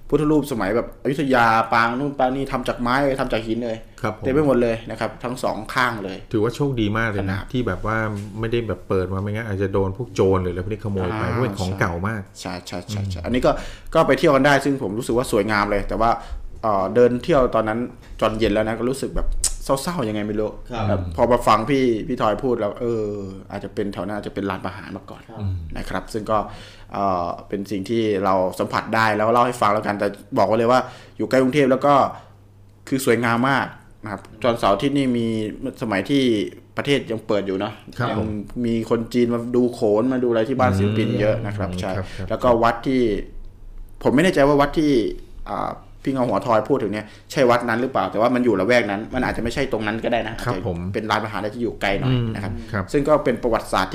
พุทธรูปสมัยแบบอยุธยาปางนู่นปางนี่ทำจากไม้เลยทำจากหินเลยเต็มไปหมดเลยนะครับทั้งสองข้างเลยถือว่าโชคดีมากเลยนะที่แบบว่าไม่ได้แบบเปิดมาไม่งั้นอาจจะโดนพวกโจรหรืออะไรพวกนี้ขโมยไปเพราะเป็นของเก่ามากใช่ๆๆอันนี้ก็ไปเที่ยวกันได้ซึ่งผมรู้สึกว่าสวยงามเลยแต่ว่าเดินเที่ยวตอนนั้นจนเย็นแล้วนะก็รู้สึกแบบเศร้าๆยังไงไม่รู้พอมาฟังพี่ทอยพูดแล้วอาจจะเป็นแถวหน้าจะเป็นลานประหารมาก่อนนะครับซึ่งก็เป็นสิ่งที่เราสัมผัสได้แล้วเล่าให้ฟังแล้วกันแต่บอกไว้เลยว่าอยู่ใกล้กรุงเทพแล้วก็คือสวยงามมากนะครับตอนเสาร์ที่นี่มีสมัยที่ประเทศยังเปิดอยู่เนาะยังมีคนจีนมาดูโขนมาดูอะไรที่บ้านศิลปินเยอะนะครับใช่แล้วก็วัดที่ผมไม่แน่ใจว่าวัดที่พี่เงาหัวทอยพูดถึงเนี่ยใช่วัดนั้นหรือเปล่าแต่ว่ามันอยู่ละแวกนั้นมันอาจจะไม่ใช่ตรงนั้นก็ได้นะครับผมเป็นลานประหารที่อยู่ไกลหน่อยนะครับซึ่งก็เป็นประวัติศาสตร์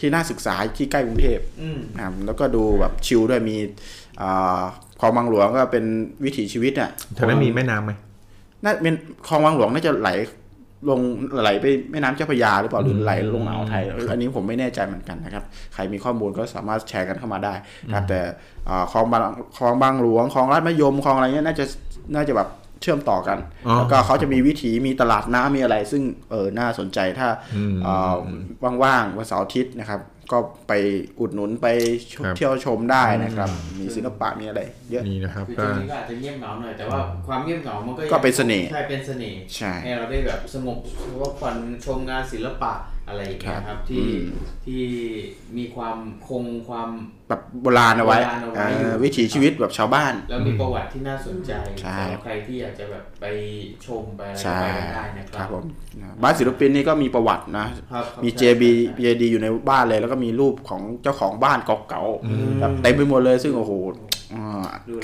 ที่น่าศึกษาที่ใกล้กรุงเทพนะครับแล้วก็ดูแบบชิลด้วยมีคลองบางหลวงก็เป็นวิถีชีวิตอ่ะแถวนั้นมีแม่น้ำไหมน่าเป็นคลองบางหลวงน่าจะไหลไปแม่น้ำเจ้าพระยาหรือเปล่าหรือไหลลงอ่าวไทยอันนี้ผมไม่แน่ใจเหมือนกันนะครับใครมีข้อมูลก็สามารถแชร์กันเข้ามาได้นะแต่คลองบางหลวงคลองลาดมะยมคลองอะไรเงี้ยน่าจะแบบเชื่อมต่อกันแล้วก็เขาจะมีวิถีมีตลาดน้ำมีอะไรซึ่งน่าสนใจถ้าว่างๆวันเสาร์อาทิตย์นะครับก็ไปอุดหนุนไปเที่ยวชมได้นะครับมีศิลปะมีอะไรเยอะนี่นะครับจริงๆก็อาจจะเงียบเหงาหน่อยแต่ว่าความเงียบเหงามันก็เป็นเสน่ห์ใช่เป็นเสน่ห์ให้เราได้แบบสงบเพราะว่าผ่อนชมงานศิลปะอะไรอย่างเงี้ยครับที่มีความคงความแบบโบราณเอาไว้วิถีชีวิตแบบชาวบ้านแล้วมีประวัติที่น่าสนใจใครที่อยากจะแบบไปชมไปอะไรได้นะครับบ้านศิลปินนี่ก็มีประวัตินะมี JD อยู่ในบ้านเลยแล้วก็มีรูปของเจ้าของบ้านเก่าๆเต็มไปหมดเลยซึ่งโอ้โห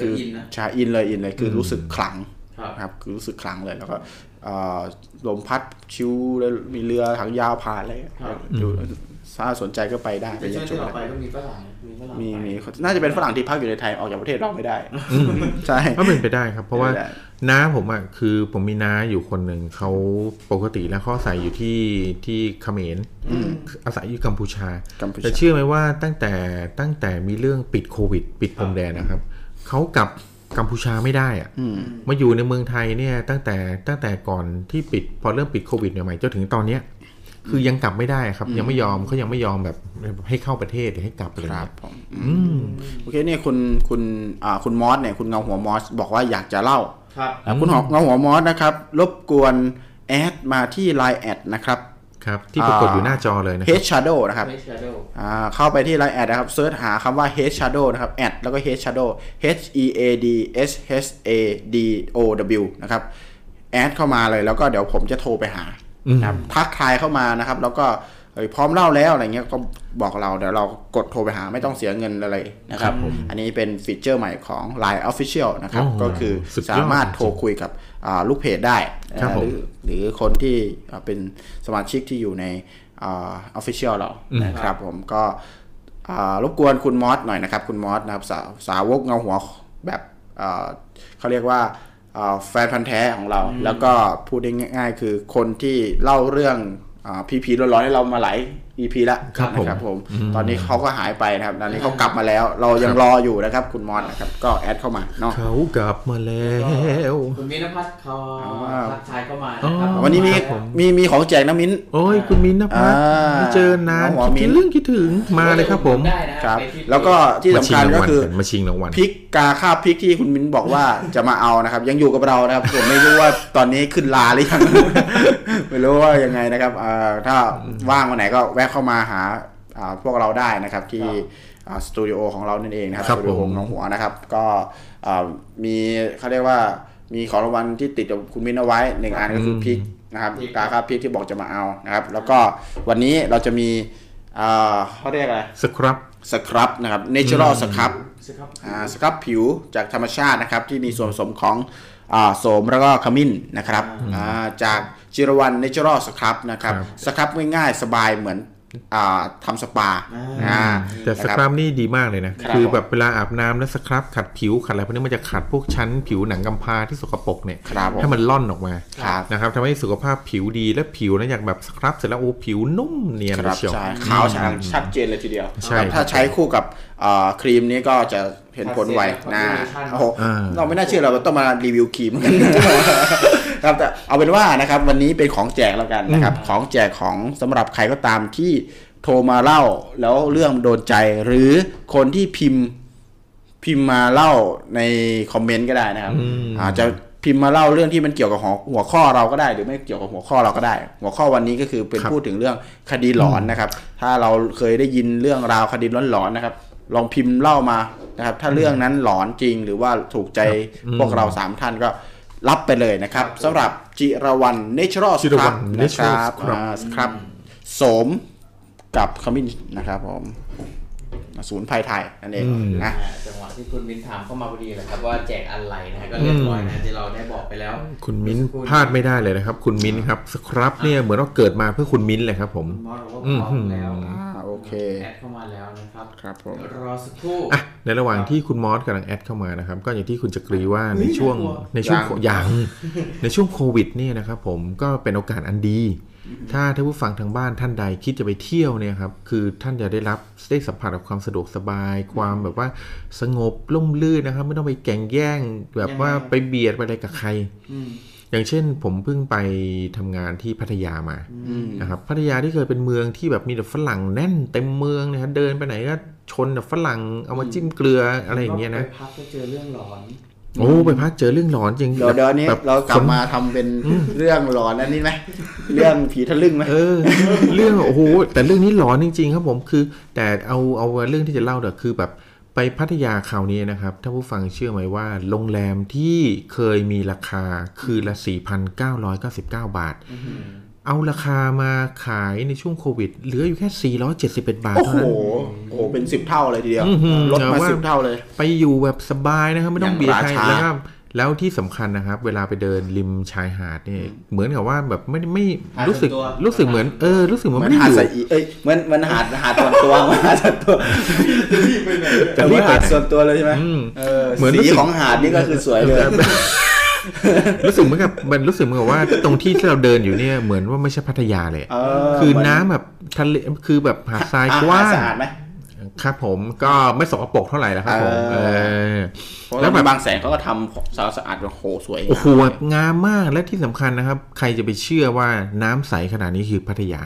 คือชาอินเลยคือรู้สึกขลังครับคือรู้สึกขลังเลยแล้วก็ลมพัดชิวแล้วมีเรือหางยาวผ่านอะไรดูถ้าสนใจก็ไปได้แต่ช่วงที่เราไปก็มีฝรั่งมีน่าจะเป็นฝรั่งที่พักอยู่ในไทยออกจากประเทศเราไม่ได้ใช่ก็เป็นไปได้ครับเพราะว่าน้าผมอ่ะคือผมมีน้าอยู่คนหนึ่งเขาปกติแล้วเขาอาศัยอยู่ที่เขมรอาศัยอยู่กัมพูชาแต่เชื่อไหมว่าตั้งแต่มีเรื่องปิดโควิดปิดพรมแดนนะครับเขากลับกัมพูชาไม่ได้อ่ะมาอยู่ในเมืองไทยเนี่ยตั้งแต่ก่อนที่ปิดพอเริ่มปิดโควิดใหม่ๆจนถึงตอนเนี้ยคือยังกลับไม่ได้ครับยังไม่ยอมแบบให้เข้าประเทศหรือให้กลับเลยครับโอเคเนี่ยคุณมอสเนี่ยคุณเงาหัวมอสบอกว่าอยากจะเล่าครับคุณเงาหัวมอสนะครับรบกวนแอดมาที่ LINE แอดนะครับครับที่ปรากฏอยู่หน้าจอเลยนะครับ Head Shadow นะครับ Head Shadow เข้าไปที่ LINE แอดนะครับเสิร์ชหาคำว่า Head Shadow นะครับแอดแล้วก็ Head Shadow H E A D S H A D O W นะครับแอดเข้ามาเลยแล้วก็เดี๋ยวผมจะโทรไปหาทักทายเข้ามานะครับแล้วก็ พร้อมเล่าแล้วอะไรเงี้ยก็บอกเราเดี๋ยวเรากดโทรไปหาไม่ต้องเสียเงินอะไรนะครับอันนี้เป็นฟีเจอร์ใหม่ของ LINE Official นะครับก็คือสามารถโทรคุยกับลูกเพจได้หรือคนที่เป็นสมาชิกที่อยู่ในOfficial เรานะครับผมก็รบกวนคุณมอสหน่อยนะครับคุณมอสนะครับสาวกเงาหัวแบบเขาเรียกว่าแฟนพันธุ์แท้ของเราแล้วก็พูดได้ง่ายๆคือคนที่เล่าเรื่องผีร้อนๆให้เรามาหลาย EP แล้วนะครับผมตอนนี้เขาก็หายไปนะครับตอนนี้เขากลับมาแล้วเรายังรออยู่นะครับคุณมอสนะครับก็แอดเข้ามาเนาะเขากลับมาแล้วคุณมิ้นท์ณภัทรเขาทักทายเข้ามานะครับวันนี้มีของแจกนะมิ้นโอ้ยคุณมิ้นท์ณภัทรไม่เจอนานคิดถึงมาเลยครับผมครับแล้วก็ที่สำคัญก็คือมาชิงรางวัลพริกกาค่าพริกที่คุณมิ้นท์บอกว่าจะมาเอานะครับยังอยู่กับเรานะครับผมไม่รู้ว่าตอนนี้ขึ้นลาหรือยังไม่รู้ว่ายังไงนะครับถ้าว่างวันไหนก็แวะเข้ามาหาพวกเราได้นะครับที่สตูดิโอของเรานั่นเองนะครับสตูดิโอหนองหัวนะครับก็มีเขาเรียกว่ามีของรางวัลที่ติดกับคุณมิ้นเอาไว้หนึ่งอันก็คือพริกนะครับกาครับพริกที่บอกจะมาเอานะครับแล้วก็วันนี้เราจะมีเขาเรียกอะไรสครับนะครับ natural สครับผิวจากธรรมชาตินะครับที่มีส่วนผสมของโสมแล้วก็ขมิ้นนะครับจากจิรวรรณ Natural สครับนะครับสครับง่ายๆสบายเหมือนทำสปาแต่สครับนี่ดีมากเลยนะคือแบบเวลาอาบน้ำแล้วสครับขัดผิวขัดอะไรพวกนี้มันจะขัดพวกชั้นผิวหนังกำพร้าที่สกปรกเนี่ยถ้ามันล่อนออกมานะครับทำให้สุขภาพผิวดีและผิวนะอยากแบบสครับเสร็จแล้วโอ้ผิวนุ่มเนียนเฉียวขาวฉ่างชัดเจนเลยทีเดียวถ้าใช้คู่กับครีมนี้ก็จะเห็นผลไวนะโอ้โหเราไม่น่าเชื่อเราต้องมารีวิวครีมกันครับแต่เอาเป็นว่านะครับวันนี้เป็นของแจกแล้วกันนะครับของแจกของสำหรับใครก็ตามที่โทรมาเล่าแล้วเรื่องโดนใจหรือคนที่พิมพ์มาเล่าในคอมเมนต์ก็ได้นะครับอาจจะพิมพ์มาเล่าเรื่องที่มันเกี่ยวกับหัวข้อเราก็ได้หรือไม่เกี่ยวกับหัวข้อเราก็ได้หัวข้อวันนี้ก็คือเป็นพูดถึงเรื่องคดีหลอนนะครับถ้าเราเคยได้ยินเรื่องราวคดีหลอนๆนะครับลองพิมพ์เล่ามานะครับถ้าเรื่องนั้นหลอนจริงหรือว่าถูกใจพวกเรา3ท่านก็รับไปเลยนะครับสำหรับจิรวรรณ Natural สครับโสมกับขมิ้นนะครับผมศูนย์ภัยไทยนั่นเองนะจังหวะที่คุณมิ้นถามเข้ามาพอดีเลยครับว่าแจกอะไรนะฮะก็เรียบร้อยนะที่เราได้บอกไปแล้วคุณมิ้นพลาดไม่ได้เลยนะครับคุณมิ้นครับสครับเนี่ยเหมือนว่าเกิดมาเพื่อคุณมิ้นเลยครับผมมอสบอกว่าพร้อมแล้วโอเคแอดเข้ามาแล้วนะครับครับผมรอสักครู่อ่ะในระหว่างที่คุณมอสกำลังแอดเข้ามานะครับก็อย่างที่คุณจักรีว่าในช่วงอย่างในช่วงโควิดนี่นะครับผมก็เป็นโอกาสอันดีถ้าท่านผู้ฟังทางบ้านท่านใดคิดจะไปเที่ยวเนี่ยครับคือท่านจะได้สัมผัสกับความสะดวกสบายความแบบว่าสงบร่มรื่นนะครับไม่ต้องไปแข่งแย่งแบบว่าไปเบียดไปอะไรกับใครอย่างเช่นผมเพิ่งไปทำงานที่พัทยามานะครับพัทยาที่เคยเป็นเมืองที่แบบมีแต่ฝรั่งแน่นเต็มเมืองนะครับเดินไปไหนก็ชนแต่ฝรั่งเอามาจิ้มเกลืออะไรอย่างเงี้ยนะไปพักก็เจอเรื่องหลอนโอ้ไปพักเจอเรื่องหลอนจริงเดี๋ยวนี้เรากลับมาทำเป็นเรื่องหลอนอันนี้ไหมเรื่องผีทะลึ่งไหมเรื่องโอ้โหแต่เรื่องนี้หลอนจริงๆครับผมคือแต่เอาเรื่องที่จะเล่าเดี๋ยวคือแบบไปพัทยาคราวนี้นะครับถ้าผู้ฟังเชื่อไหมว่าโรงแรมที่เคยมีราคาคืนละ 4,999 บาทเอาราคามาขายในช่วงโควิดเหลืออยู่แค่471บาทเท่านั้นโอ้โหเป็น10เท่าเลยทีเดียวลดมา10เท่าเลยไปอยู่แบบสบายนะครับไม่ต้องเบียดใครนะครับแล้วที่สำคัญนะครับเวลาไปเดินริมชายหาดนี่เหมือนกับว่าแบบไม่รู้สึกเหมือนรู้สึกเหมือนไม่อยู่เอ้ยมันหาดส่วนตัวจะรีบหาดส่วนตัวเลยใช่ไหมเหมือนสีของหาดนี่ก็คือสวยเลยรู้สึกเหมือนกับว่าตรงที่ที่เราเดินอยู่เนี่ยเหมือนว่าไม่ใช่พัทยาเลยคือน้ำแบบทะเลคือแบบหาดทรายกว้างครับผมก็ไม่สกปรกเท่าไหร่แล้วครับผมแล้วแบบบางแสนเขาก็ทำสะอาดโหสวยโอ้โหงามมากและที่สำคัญนะครับใครจะไปเชื่อว่าน้ำใสขนาดนี้คือพัทยา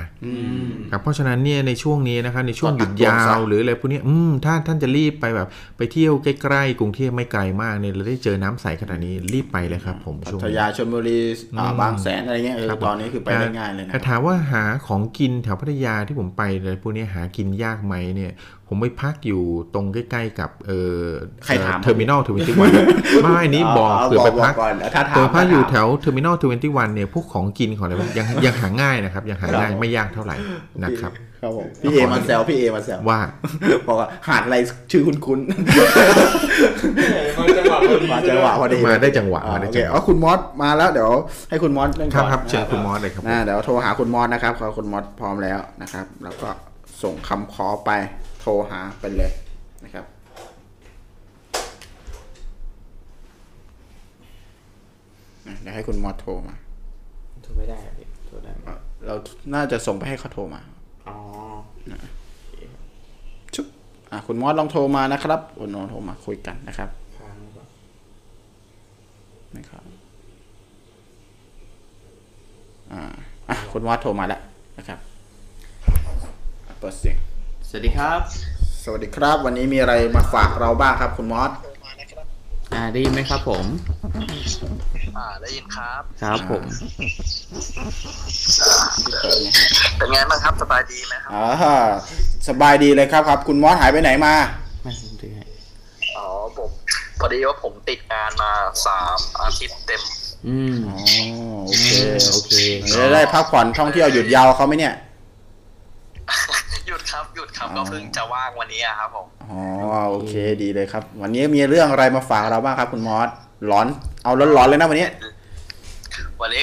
ครับเพราะฉะนั้นเนี่ยในช่วงนี้นะครับในช่วงหยุดยาวหรืออะไรพวกนี้ถ้าท่านจะรีบไปแบบไปเที่ยวใกล้ๆกรุงเทพไม่ไกลมากเนี่ยเราได้เจอน้ำใสขนาดนี้รีบไปเลยครับผมพัทยาชลบุรีบางแสนอะไรเงี้ยตอนนี้คือไปได้ง่ายเลยนะถามว่าหาของกินแถวพัทยาที่ผมไปเลยพวกนี้หากินยากไหมเนี่ยผมไปพักอยู่ตรงใกล้ๆกับเทอร์มินอล Terminal 21ไม่นี่บอกเผื่อไปพักตัวพักอยู่แถว Terminal 21เนี่ยพวกของกินของอะไรยังหาง่ายนะครับยังหาง่ายไม่ยากเท่าไหร่นะครับครับผมพี่เอมาแซวว่าบอกว่าหาดอะไรชื่อคุ้นๆมาจังหวะพอดีมาได้จังหวะโอเคอ๋อคุณมอสมาแล้วเดี๋ยวให้คุณมอสเล่นก่อนครับเชิญคุณมอสเลยครับเดี๋ยวโทรหาคุณมอสนะครับพอคุณมอสพร้อมแล้วนะครับแล้วก็ส่งคำขอไปโทรหาไปเลยนะครับเดี๋ยวให้คุณมอสโทรมาโทรไม่ได้ครับโทรได้เราน่าจะส่งไปให้เขาโทรมาอ๋อชุบคุณมอสลองโทรมานะครับคุณมอสโทรมาคุยกันนะครับไม่ครับคุณมอสโทรมาแล้วนะครับเปิดเสียงสวัสดีครับสวัสดีครับวันนี้มีอะไรมาฝากเราบ้างครับคุณมอสได้ยินไหมครับผมได้ยินครับครับผมเป็นไงบ้างครับสบายดีไหมครับสบายดีเลยครับครับคุณมอสหายไปไหนมาอ๋อผมพอดีว่าผมติดงานมา3 อาทิตย์เต็มโอเคโอเคได้พักผ่อนท่องเที่ยวหยุดยาวเขาไหมเนี่ยหยุดครับก็เพิ่งจะว่างวันนี้ครับผมอ๋อโอเคดีเลยครับวันนี้มีเรื่องอะไรมาฝากเราบ้างครับคุณมอสร้อนเอาร้อนเลยนะวันนี้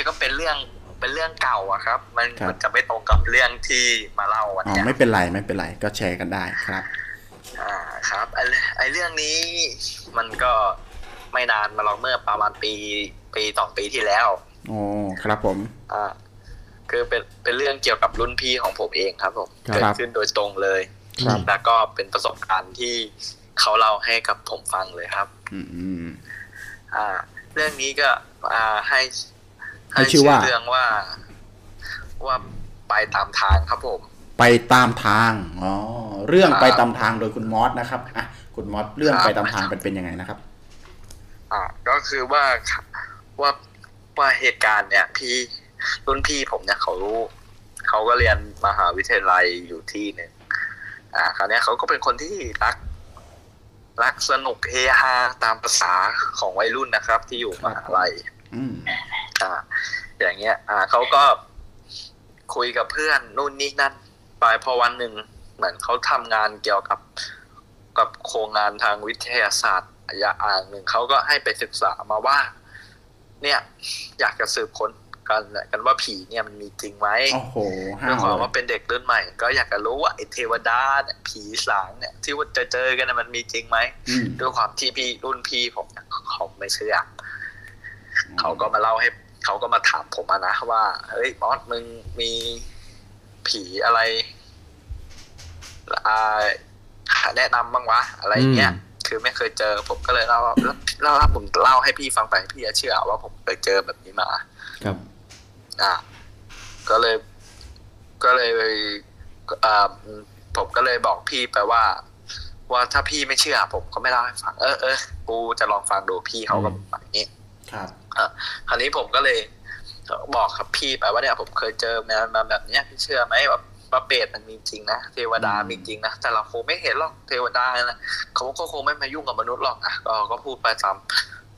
ก็เป็นเรื่องเก่าอะครับมันจะไม่ตรงกับเรื่องที่มาเล่าวันนี้ไม่เป็นไรก็แชร์กันได้ครับครับไอเรื่องนี้มันก็ไม่นานมาหรอกเมื่อประมาณปี 2 ปีที่แล้วอ๋อครับผมคือเป็นเรื่องเกี่ยวกับรุ่นพี่ของผมเองครับผมเกิดขึ้นโดยตรงเลยแล้วก็เป็นประสบการณ์ที่เขาเล่าให้กับผมฟังเลยครับเรื่องนี้ก็ให้ชื่อเรื่องว่าไปตามทางครับผมไปตามทางอ๋อเรื่องไปตามทางโดยคุณมอสนะครับคุณมอสเรื่องไปตามทางเป็นยังไงนะครับก็คือว่าเหตุการณ์เนี่ยพี่รุ่นพี่ผมเนี่ยเขาก็เรียนมหาวิทยาลัยอยู่ที่หนึ่งคราวนี้เขาก็เป็นคนที่รักสนุกเฮฮาตามภาษาของวัยรุ่นนะครับที่อยู่มหาลัยอย่างเงี้ยเขาก็คุยกับเพื่อนนู่นนี่นั่นไปพอวันหนึ่งเหมือนเขาทำงานเกี่ยวกับโครงงานทางวิทยาศาสตร์อย่างหนึ่งเขาก็ให้ไปศึกษามาว่าเนี่ยอยากจะสืบค้นกันว่าผีเนี่ยมันมีจริงไหมด้วยความว่าเป็นเด็กรุ่นใหม่ก็อยากจะรู้ว่าไอ้เทวดาเนี่ยผีสางเนี่ยที่ว่าจะเจอกันมันมีจริงไหมด้วยความที่พี่รุ่นพี่ผมเขาไม่เชื่อเขาก็มาเล่าให้เขาก็มาถามผมนะว่าเฮ้ยบอสมึงมีผีอะไรแนะนำบ้างวะอะไรเงี้ยคือไม่เคยเจอผมก็เลยเล่าผมเล่าให้พี่ฟังไปพี่จะเชื่อว่าผมเคยเจอแบบนี้มาครับก็เลยผมก็เลยบอกพี่ไปว่าถ้าพี่ไม่เชื่อผมก็ไม่เล่าให้ฟังเออกูจะลองฟังดูพี่เขาก็แบบนี้ครับคราวนี้ผมก็เลยบอกครับพี่ไปว่าเนี่ยผมเคยเจอมาแบบเนี้ยพี่เชื่อไหมแบบประเปรตมันมีจริงนะเทวดามีจริงนะแต่เราคงไม่เห็นหรอกเทวดานะเขาก็คงไม่มายุ่งกับมนุษย์หรอกก็พูดไปตาม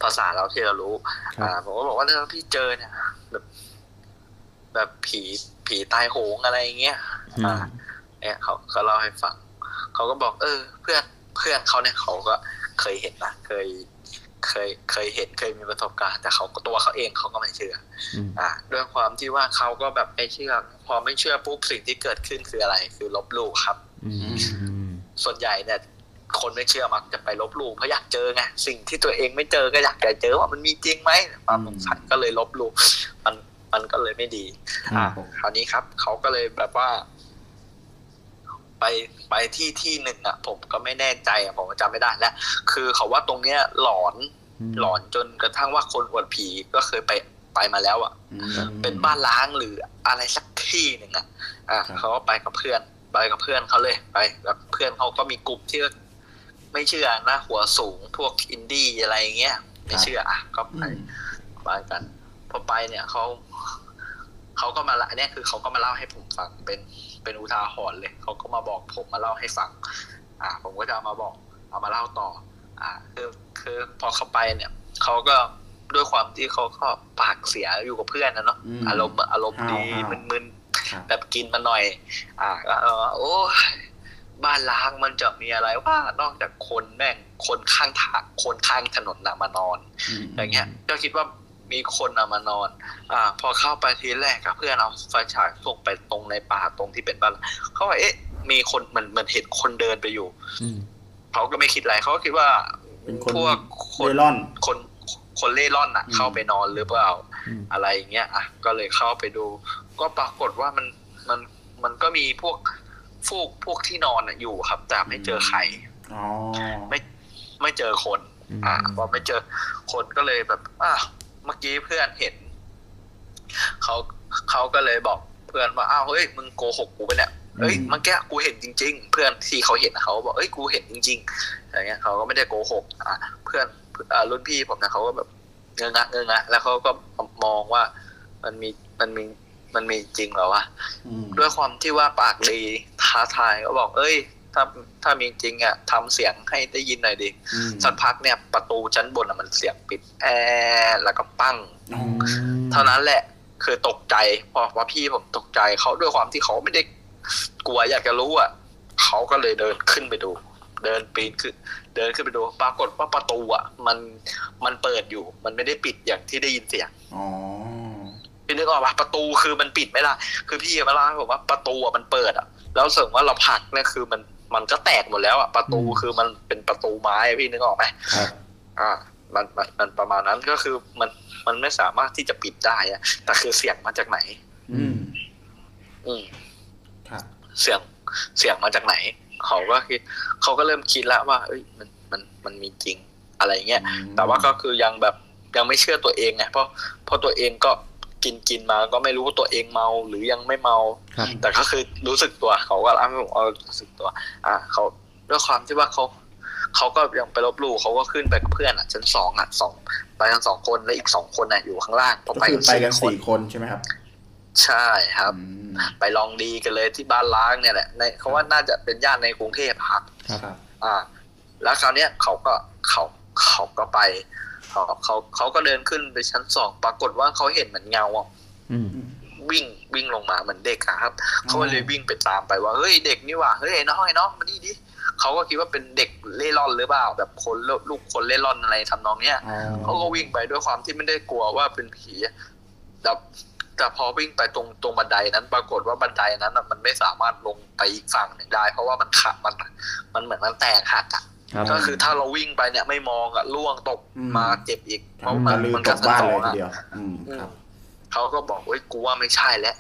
ภาษาเราที่เรารู้ผมก็บอกว่าถ้าพี่เจอเนี่ยแบบผีตายโหงอะไรอย่างเงี้ยเนี่ยเขาเล่าให้ฟังเขาก็บอกเพื่อนเขาเนี่ยเขาก็เคยเห็นนะเคยเห็นเคยมีประสบการณ์แต่เขาตัวเขาเองเขาก็ไม่เชื่อด้วยความที่ว่าเขาก็แบบไม่เชื่อพอไม่เชื่อปุ๊บสิ่งที่เกิดขึ้นคืออะไรคือลบลู่ครับส่วนใหญ่เนี่ยคนไม่เชื่อมักจะไปลบลู่เพราะอยากเจอไงสิ่งที่ตัวเองไม่เจอก็อยากจะเจอว่ามันมีจริงไหมความสงสัยก็เลยลบลู่มันก็เลยไม่ดีคราวนี้ครับเขาก็เลยแบบว่าไปที่หนึ่งอ่ะผมก็ไม่แน่ใจผมจำไม่ได้แล้วคือเขาว่าตรงเนี้ยหลอนจนกระทั่งว่าคนอวดผีก็เคยไปมาแล้วอ่ะเป็นบ้านล้างหรืออะไรสักที่หนึ่งอ่ะเขาก็ไปกับเพื่อนเขาเลยไปกับเพื่อนเขาก็มีกลุ่มที่ไม่เชื่อนะหัวสูงพวกอินดี้อะไรเงี้ยไม่เชื่อก็ไปกันพอไปเนี่ยเขาก็มาละเนี่ยคือเขาก็มาเล่าให้ผมฟังเป็นอุทาหรณ์เลยเขาก็มาบอกผมมาเล่าให้ฟังผมก็จะเอามาเล่าต่อ คือพอเขาไปเนี่ยเขาก็ด้วยความที่เขาก็ปากเสียอยู่กับเพื่อนนะเนาะอารมณ์ดีมึนๆแบบกินมาหน่อยโอ้บ้านล้างมันจะมีอะไรว่านอกจากคนแม่งคนข้างทางคนข้างถนนน่ะมานอนอย่างเงี้ยก็คิดว่ามีคนน่ะมานอนพอเข้าไปทีแรกกับเพื่อนเอาไฟฉายส่งไปตรงในป่าตรงที่เป็นบ้านเขาว่าเอ๊ะมีคนมันเห็นคนเดินไปอยู่เขาก็ไม่คิดอะไรเขาก็คิดว่าพวกคนเล่ร่อนน่ะเข้าไปนอนหรือเปล่าอะไรอย่างเงี้ยอ่ะก็เลยเข้าไปดูก็ปรากฏว่ามันก็มีพวกฟูกที่นอนน่ะอยู่ครับแต่ไม่เจอใครไม่เจอคนพอไม่เจอคนก็เลยแบบเมื่อกี้เพื่อนเห็นเขาก็เลยบอกเพื่อนว่าอ้าวเฮ้ยมึงโกหกกูไปเนี่ยเอ้ยเมื่อกี้กูเห็นจริงๆเพื่อนที่เขาเห็นเขาบอกเอ้ยกูเห็นจริงๆอะไรเงี้ยเขาก็ไม่ได้โกหกเพื่อนรุ่นพี่ผมนะเขาก็แบบเงอะแล้วเขาก็มองว่ามันมีจริงเหรอวะด้วยความที่ว่าปากดีท้าทายก็บอกเอ้ยถ้ามีจริงอ่ะทำเสียงให้ได้ยินหน่อยดิสักพักเนี่ยประตูชั้นบนอ่ะมันเสียงปิดแอร์แล้วก็ปั้งเท่านั้นแหละคือตกใจพอว่าพี่ผมตกใจเขาด้วยความที่เขาไม่ได้กลัวอยากจะรู้อ่ะเขาก็เลยเดินขึ้นไปดูเดินปีนขึ้นเดินขึ้นไปดูปรากฏว่าประตูอ่ะมันเปิดอยู่มันไม่ได้ปิดอย่างที่ได้ยินเสียงพี่นึกออกป่ะประตูคือมันปิดไม่ได้คือพี่มาเล่าให้ผมว่าประตูอ่ะมันเปิดอ่ะแล้วเสริมว่าเราผลักเนี่ยคือมันก็แตกหมดแล้วอ่ะประตูคือมันเป็นประตูไม้พี่นึกออกไหมมันประมาณนั้นก็คือมันไม่สามารถที่จะปิดได้อ่ะแต่คือเสียงมาจากไหนเสียงมาจากไหนเขาก็เริ่มคิดแล้วว่าเอ้ยมันมีจริงอะไรเงี้ยแต่ว่าก็คือยังแบบยังไม่เชื่อตัวเองไงเพราะตัวเองก็กินมาก็ไม่รู้ว่าตัวเองเมาหรือยังไม่เมาแต่ก็คือรู้สึกตัวเขาก็รู้สึกตัวเขาด้วยความที่ว่าเขาก็ยังไปลบลู่เขาก็ขึ้นไปกับเพื่อนชั้นสองไปกันสองคนและอีกสองคนอยู่ข้างล่างก็คือไปกันสี่คนใช่ไหมครับใช่ครับไปลองดีกันเลยที่บ้านล้างเนี่ยแหละในเขาว่าน่าจะเป็นญาติในกรุงเทพครับแล้วคราวเนี้ยเขาก็ไปเขาก็เดินขึ้นไปชั้นสองปรากฏว่าเขาเห็นเหมือนเงาวิ่งลงมาเหมือนเด็กครับเขาเลยวิ่งไปตามไปว่าเฮ้ยเด็กนี่ว่ะเฮ้ยไอ้น้องมานี่ดิเขาก็คิดว่าเป็นเด็กเล่ร่อนหรือเปล่าแบบคนลูกคนเล่ร่อนอะไรทำนองเนี้ยเขาก็วิ่งไปด้วยความที่ไม่ได้กลัวว่าเป็นผีแต่พอวิ่งไปตรงบันไดนั้นปรากฏว่าบันไดนั้นมันไม่สามารถลงไปอีกฝั่งหนึ่งได้เพราะว่ามันขาดมันเหมือนมันแตกหักก็คือถ้าเราวิ่งไปเนี่ยไม่มองอะล่วงตกมาเจ็บอีกเพราะมันกระสับกระส่ายเดียวเขาก็บอกเฮ้ยกูว่าไม่ใช่แล้ว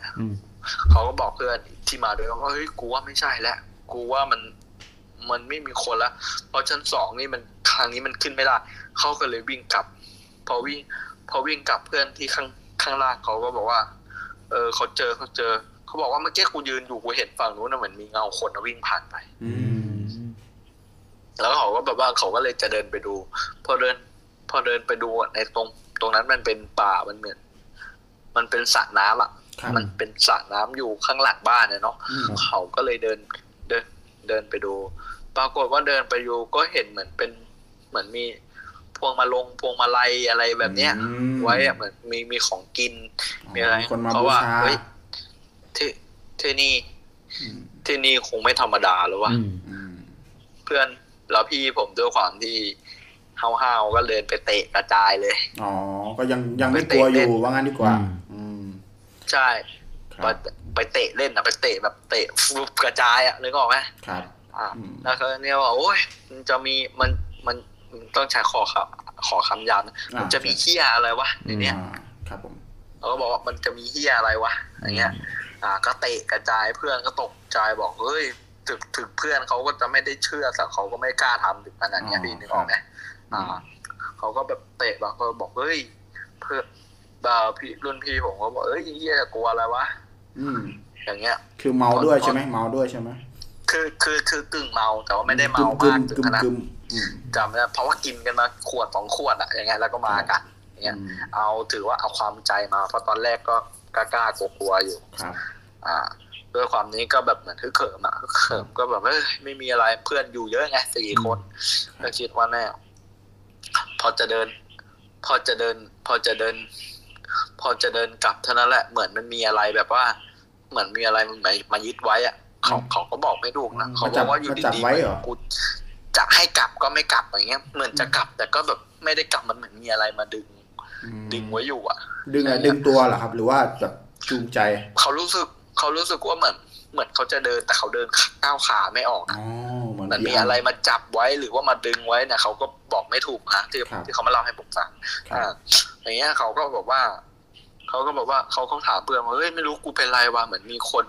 เขาก็บอกเพื่อนที่มาด้วยว่าเฮ้ยกูว่าไม่ใช่แล้วกูว่ามันไม่มีคนละเพราะชั้นสองนี่มันทางนี้มันขึ้นไม่ได้เขาก็เลยวิ่งกลับพอวิ่งกลับเพื่อนที่ข้างล่างเขาก็บอกว่าเขาเจอเขาบอกว่าเมื่อกี้กูยืนอยู่กูเห็นฝั่งนู้นเหมือนมีเงาคนวิ่งผ่านไปแล้วเขาก็แบบว่าเขาก็เลยจะเดินไปดูพอเดินไปดูในตรงนั้นมันเป็นป่ามันเหมือนมันเป็นสระน้ำอ่ะมันเป็นสระน้ำอยู่ข้างหลังบ้านเนาะเขาก็เลยเดินไปดูปรากฏว่าเดินไปดูก็เห็นเหมือนมีพวงมาลัยอะไรแบบเนี้ยไว้เหมือนมีของกินมีอะไรเพราะว่าเฮ้ยที่นี่คงไม่ธรรมดาแล้ววะเพื่อนแล้วพี่ผมด้วยความที่ห้าวก็เดินไปเตะกระจายเลยก็ยังไม่กลัวอยู่ว่างั้นดีกว่าใช่ไปเตะเล่นนะไปเตะแบบเตะฟุบกระจายนึกออกไหมครับแล้วเขาเนี่ยว่าโอ้ยมันจะมีมันต้องใช้ขอคำยามมันจะมีเหี้ยอะไรวะในเนี้ยครับผมเขาก็บอกว่ามันจะมีเหี้ยอะไรวะอย่างเงี้ยก็เตะกระจายเพื่อนก็ตกใจบอกเฮ้ยถึงเพื่อนเขาก็จะไม่ได้เชื่อแต่เขาก็ไม่กล้าทำถึงขนาดนี้พี่นึกออกไหมเขาก็แบบเตะบอกเขาบอกเฮ้ยเพื่อนพี่รุ่นพี่ผมก็บอกเฮ้ยเหี้ยกลัวอะไรวะอย่างเงี้ยคือเมาด้วยใช่ไหมเมาด้วยใช่ไหมคือกึ่งเมาแต่ว่าไม่ได้เมามากถึงขนาดจำนะเพราะว่ากินกันมาขวดสองขวดอะอย่างเงี้ยแล้วก็มากันอย่างเงี้ยถือว่าเอาความใจมาเพราะตอนแรกก็กล้ากลัวๆอยู่ด้วยความนี้ก็แบบเหมือนฮึกเหิมก็แบบไม่มีอะไรเพื่อนอยู่เยอะไงสี่คนก็คิดว่าแน่ พอจะเดินกลับเท่านั้นแหละเหมือนมันมีอะไรแบบว่าเหมือนมีอะไรมันมายึดไว้อ่ะเขาก็บอกไม่ถูกนะเขาบอกว่าอยู่ดีๆกูจะให้กลับก็ไม่กลับอย่างเงี้ยเหมือนจะกลับแต่ก็แบบไม่ได้กลับมันเหมือนมีอะไรมาดึงไว้อยู่อ่ะดึงตัวเหรอครับหรือว่าแบบจูงใจเขารู้สึกว่าเหมือนเขาจะเดินแต่เขาเดินก้าวขาไม่ออกอ๋อมันมีอะไรมาจับไว้หรือว่ามาดึงไว้นะเขาก็บอกไม่ถูกนะที่เขามาเล่าให้ผมฟังอย่างเงี้ยเขาก็บอกว่าเขาถามเพื่อนว่าเฮ้ยไม่รู้กูเป็นไรวะเหมือนมีคน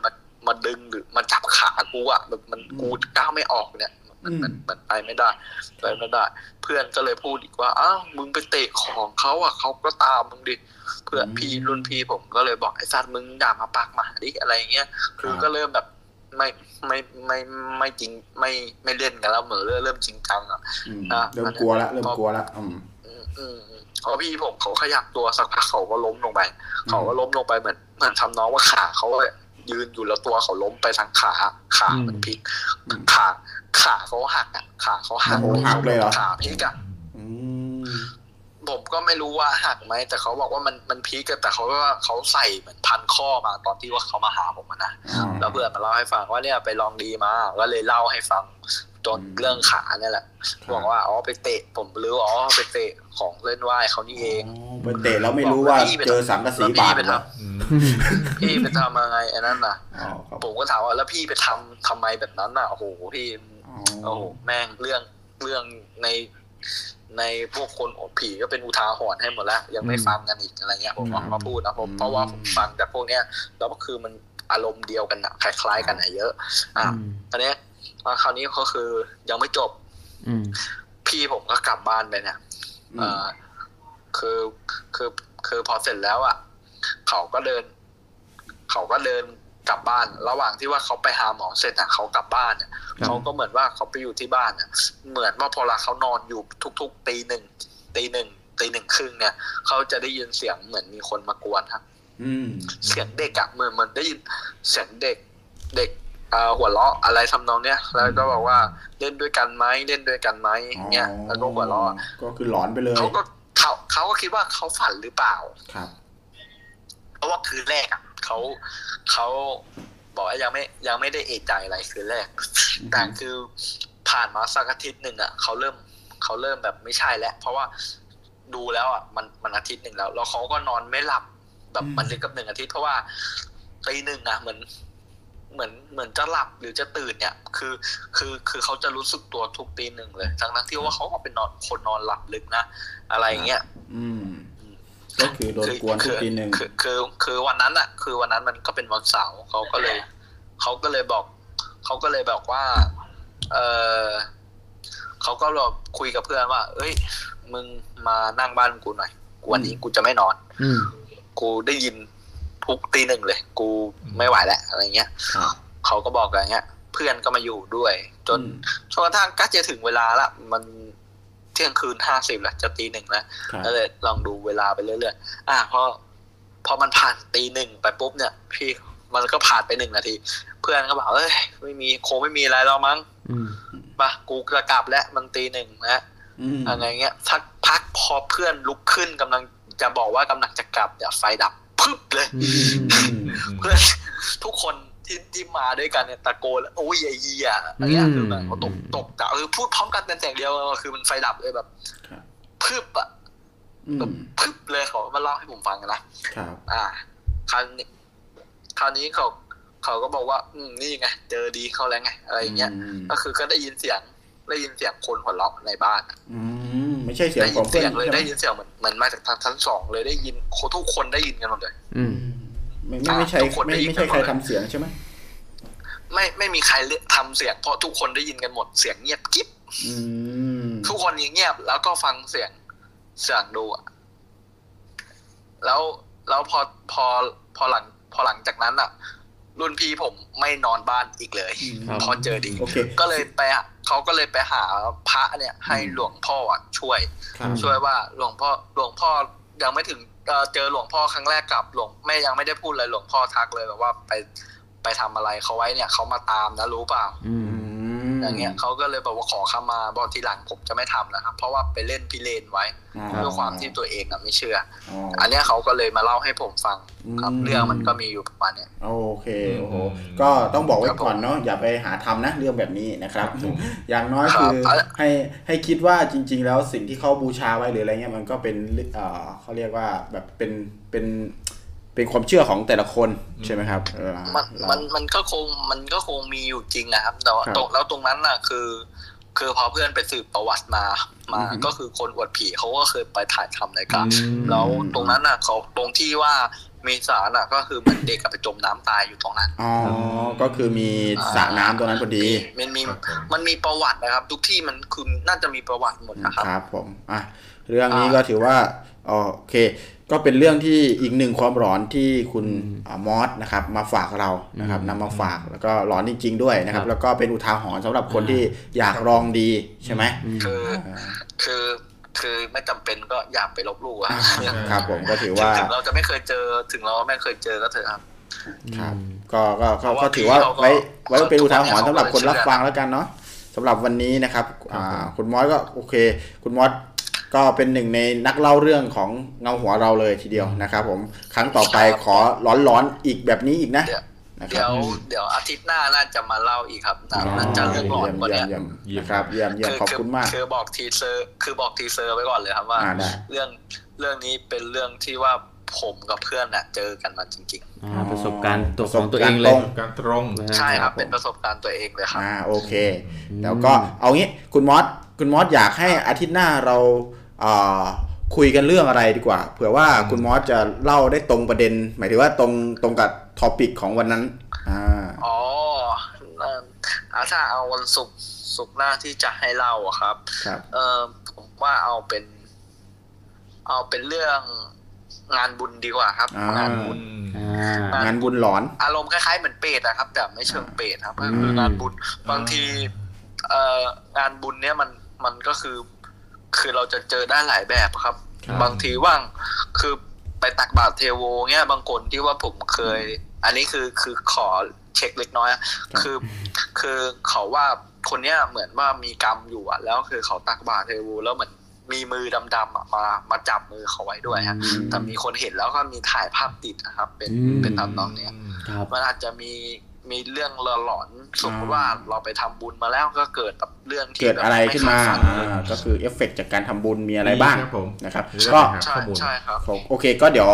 มาดึงหรือมาจับขากูอ่ะแบบมันกูก้าวไม่ออกเนี่ยมันไปไม่ได้เพื่อนก็เลยพูดอีกว่าอ้าวมึงไปเตะของเขาอ่ะเขาก็ตามมึงดิเพื่อนพี่รุ่นพี่ผมก็เลยบอกไอ้สัตว์มึงอย่ามาปากหมาดิอะไรเงี้ยคือก็เริ่มแบบไม่จริงไม่เล่นกันแล้วเหมือนเริ่มจริงจังอ่ะนะเริ่มกลัวละเพราะพี่ผมเขาขยับตัวสักพักเขาก็ล้มลงไปเหมือนทำน้องว่าขาเขาเลยยืนอยู่แล้วตัวเขาล้มไปทางขามันพลิกขาเขาหักอ่ะขาเขาหักเลยเหรอขาพลิกอ่ะผมก็ไม่รู้ว่าหักไหมแต่เขาบอกว่ามันพลิกแต่เขาว่าเขาใส่เหมือนพันข้อมาตอนที่ว่าเขามาหาผมนะแล้วเพื่อนมาเล่าให้ฟังว่าเนี่ยไปลองดีมาก็เลยเล่าให้ฟังจนเรื่องขาเนี่ยแหละบอกว่าอ๋อไปเตะผมรู้อ๋อไปเตะของเล่นว่ายเขานี่เองไปเตะแล้วไม่รู้ว่าเจอสังกะสีบาดพี่ไปทำอะไรไอ้นั่นน่ะผมก็ถามว่าแล้วพี่ไปทำไมแบบนั้นน่ะโอ้โหพี่โอ้โหแม่งเรื่องในพวกคนอดผีก็เป็นอุทาหรณ์ให้หมดแล้วยังไม่ฟังกันอีกอะไรเงี้ยผมบอกมาพูดนะผมเพราะว่าผมฟังจากพวกเนี้ยแล้วก็คือมันอารมณ์เดียวกันน่ะคล้ายๆกันน่ะเยอะตอนนี้คราวนี้ก็คือยังไม่จบพี่ผมก็กลับบ้านไปเนี่ยคือพอเสร็จแล้วอ่ะเขาก็เดินกลับบ้านระหว่างที่ว่าเขาไปหาหมอเสร็จอ่ะเขากลับบ้านอ่ะเขาก็เหมือนว่าเขาไปอยู่ที่บ้านอ่ะเหมือนว่าพอละเขานอนอยู่ทุกๆตีหนึ่งครึ่งเนี่ยเขาจะได้ยินเสียงเหมือนมีคนมากวนครับเสียงเด็กอ่ะเหมือนได้ยินเสียงเด็กหัวเราะอะไรทำนองเนี้ยแล้วก็บอกว่าเล่นด้วยกันไหมเงี้ยแล้วก็หัวเราะก็คือหลอนไปเลยเขาก็คิดว่าเขาฝันหรือเปล่าครับเพราะว่าคืนแรกอ่ะเขาบอกว่ายังไม่ได้เอะใจอะไรคืนแรกแต่คือผ่านมาสักอาทิตย์หนึ่งอ่ะเขาเริ่มแบบไม่ใช่แล้วเพราะว่าดูแล้วอ่ะมันอาทิตย์หนึ่งแล้วเขาก็นอนไม่หลับแบบมันลึกกับหนึ่งอาทิตย์เพราะว่าตีหนึ่งอ่ะเหมือนจะหลับหรือจะตื่นเนี่ยคือเขาจะรู้สึกตัวทุกตีหนึ่งเลยทั้งที่ว่าเขาก็เป็นคนนอนหลับลึกนะอะไรอย่างเงี้ยก็คือโดนกวนทุกตีหนึ่งคือวันนั้นอ่ะคือวันนั้นมันก็เป็นวันเสาร์เขาก็เลยบอกว่าเขาก็รอคุยกับเพื่อนว่าเอ้ยมึงมานั่งบ้านกูหน่อยวันนี้กูจะไม่นอนกูได้ยินทุกตีหนึ่งเลยกูไม่ไหวแล้วอะไรเงี้ยเขาก็บอกอย่างเงี้ยเพื่อนก็มาอยู่ด้วยจนกระทั่งก็จะถึงเวลาละมันเที่ยงคืน50แล้วจะตีหนึ่งแล้วเลยลองดูเวลาไปเรื่อยๆพอมันผ่านตีหนึ่งไปปุ๊บเนี่ยพี่มันก็ผ่านไป1นาทีเพื่อนก็บอกเอ้ยคงไม่มีอะไรแล้วมั้งป่ะกูจะกลับแล้วมันตีหนึ่งแล้วอะไรเงี้ยสักพักพอเพื่อนลุกขึ้นกำลังจะบอกว่ากำลังจะกลับเนี่ยไฟดับพึบเลยเพื่อนทุกคนที่มาด้วยกันเนี่ยตะโกนแล้วโอ้ยไอ้เหี้ยอะไรเงี้ยคือแบบเขาตกแต่พูดพร้อมกันเป็นเสียงเดียวคือมันไฟดับเลยแบบพึบอ่ะแบบพึบเลยเขามาเล่าให้ผมฟังกันนะคราวนี้เขาก็บอกว่านี่ไงเจอดีเขาแล้วไงอะไรเงี้ยก็คือก็ได้ยินเสียงคนหัวเราะในบ้านไม่ใช่เสียงของเพื่อนเลยได้ยินเสียงเหมือนมาจากทางชั้นสองเลยได้ยินทุกคนได้ยินกันหมดเลยไม่ใช่ใครทำเสียงใช่ไหมไม่มีใครทำเสียงเพราะทุกคนได้ยินกันหมดเสียงเงียบกิ๊บทุกคนเงียบแล้วก็ฟังเสียงดูอ่ะแล้วพอหลังจากนั้นอ่ะรุ่นพี่ผมไม่นอนบ้านอีกเลยพอเจอดีก็เลยไปเขาก็เลยไปหาพระเนี่ยให้หลวงพ่อช่วยว่าหลวงพ่อยังไม่ถึงเจอหลวงพ่อครั้งแรกกับหลวงแม่ยังไม่ได้พูดเลยหลวงพ่อทักเลยแบบว่าไปทำอะไรเขาไว้เนี่ยเขามาตามนะรู้เปล่า อย่างเงี้ยเขาก็เลยบอกว่าขอขมาบอกทีหลังผมจะไม่ทำนะครับเพราะว่าไปเล่นพิเรนไว้ด้วยความที่ตัวเองไม่เชื่ออันเนี้ยเขาก็เลยมาเล่าให้ผมฟังครับเรื่องมันก็มีอยู่ประมาณนี้โอเคโอ้โหก็ต้องบอกไว้ก่อนเนาะอย่าไปหาทำนะเรื่องแบบนี้นะครับอย่างน้อยคือให้คิดว่าจริงๆแล้วสิ่งที่เขาบูชาไว้หรืออะไรเงี้ยมันก็เป็นเขาเรียกว่าแบบเป็นความเชื่อของแต่ละคนใช่ไหมครับมันก็คงมีอยู่จริงนะครับแต่แล้วตรงนั้นน่ะคือพอเพื่อนไปสืบประวัติมาก็คือคนอวดผีเขาก็เคยไปถ่ายทำรายการแล้วตรงนั้นน่ะเขาตรงที่ว่ามีสารน่ะก็คือมันเด็กไปจมน้ำตายอยู่ตรงนั้นอ๋อก็คือมีสระน้ำตรงนั้นพอดีมันมีประวัตินะครับทุกที่มันคือน่าจะมีประวัติหมดนะครับครับผมอ่ะเรื่องนี้ก็ถือว่าโอเคก็เป็นเรื่องที่อีกหนึ่งความหลอนที่คุณมอสนะครับมาฝากเรานะครับนำมาฝากแล้วก็หลอนจริงๆด้วยนะครับแล้วก็เป็นอุทาหรณ์สำหรับคนที่อยากลองดีใช่ไหมคือไม่จำเป็นก็อยากไปลบลู่ครับผมก็ถือว่าถึงเราจะไม่เคยเจอถึงเราไม่เคยเจอก็เถอะครับครับก็ถือว่าไว้เป็นอุทาหรณ์สำหรับคนรับฟังแล้วกันเนาะสำหรับวันนี้นะครับคุณมอสก็โอเคคุณมอสก็เป็นหนึ่งในนักเล่าเรื่องของเงาหัวเราเลยทีเดียวนะครับผมครั้งต่อไปขอร้อนๆอีกแบบนี้อีกนะเดี๋ยวอาทิตย์หน้าน่าจะมาเล่าอีกครับน่าจะเรื่องหลอนกว่านี้นะครับเยี่ยมขอบคุณมากคือบอกทีเซอร์ไว้ก่อนเลยครับว่าเรื่องนี้เป็นเรื่องที่ว่าผมกับเพื่อนน่ะเจอกันมาจริงๆประสบการณ์ตัวของตัวเองเลยการตรงใช่ครับเป็นประสบการณ์ตัวเองเลยครับโอเคแล้วก็เอางี้คุณมอสอยากให้อาทิตย์หน้าเราคุยกันเรื่องอะไรดีกว่าเผื่อว่าคุณมอสจะเล่าได้ตรงประเด็นหมายถึงว่าตรงกับท็อปิกของวันนั้นอ๋อถ้าเอาวันศุกร์หน้าที่จะให้เล่าครับผมว่าเอาเป็นเรื่องงานบุญดีกว่าครับงานบุญหลอนอารมณ์คล้ายๆเหมือนเปรตนะครับแต่ไม่เชิงเปรตครับก็คืองานบุญบางทีงานบุญเนี้ยมันก็คือเราจะเจอได้หลายแบบครับบางทีว่างคือไปตักบาตรเทโวเงี้ยบางคนที่ว่าผมเคยอันนี้คือขอเช็คเล็กน้อยคือเขาว่าคนเนี้ยเหมือนว่ามีกรรมอยู่อ่ะแล้วคือเขาตักบาตรเทโวแล้วเหมือนมีมือดำๆมาจับมือเขาไว้ด้วยฮะแต่มีคนเห็นแล้วก็มีถ่ายภาพติดนะครับเป็นตามน้องเนี้ยมันอาจจะมีเรื่องหลอนสมมติว่าเราไปทำบุญมาแล้วก็เกิดแบบเรื่องที่เกิดอะไรขึ้นมาก็คือเอฟเฟกต์จากการทำบุญมีอะไรบ้างนะครับก็ใช่ครับโอเคก็เดี๋ย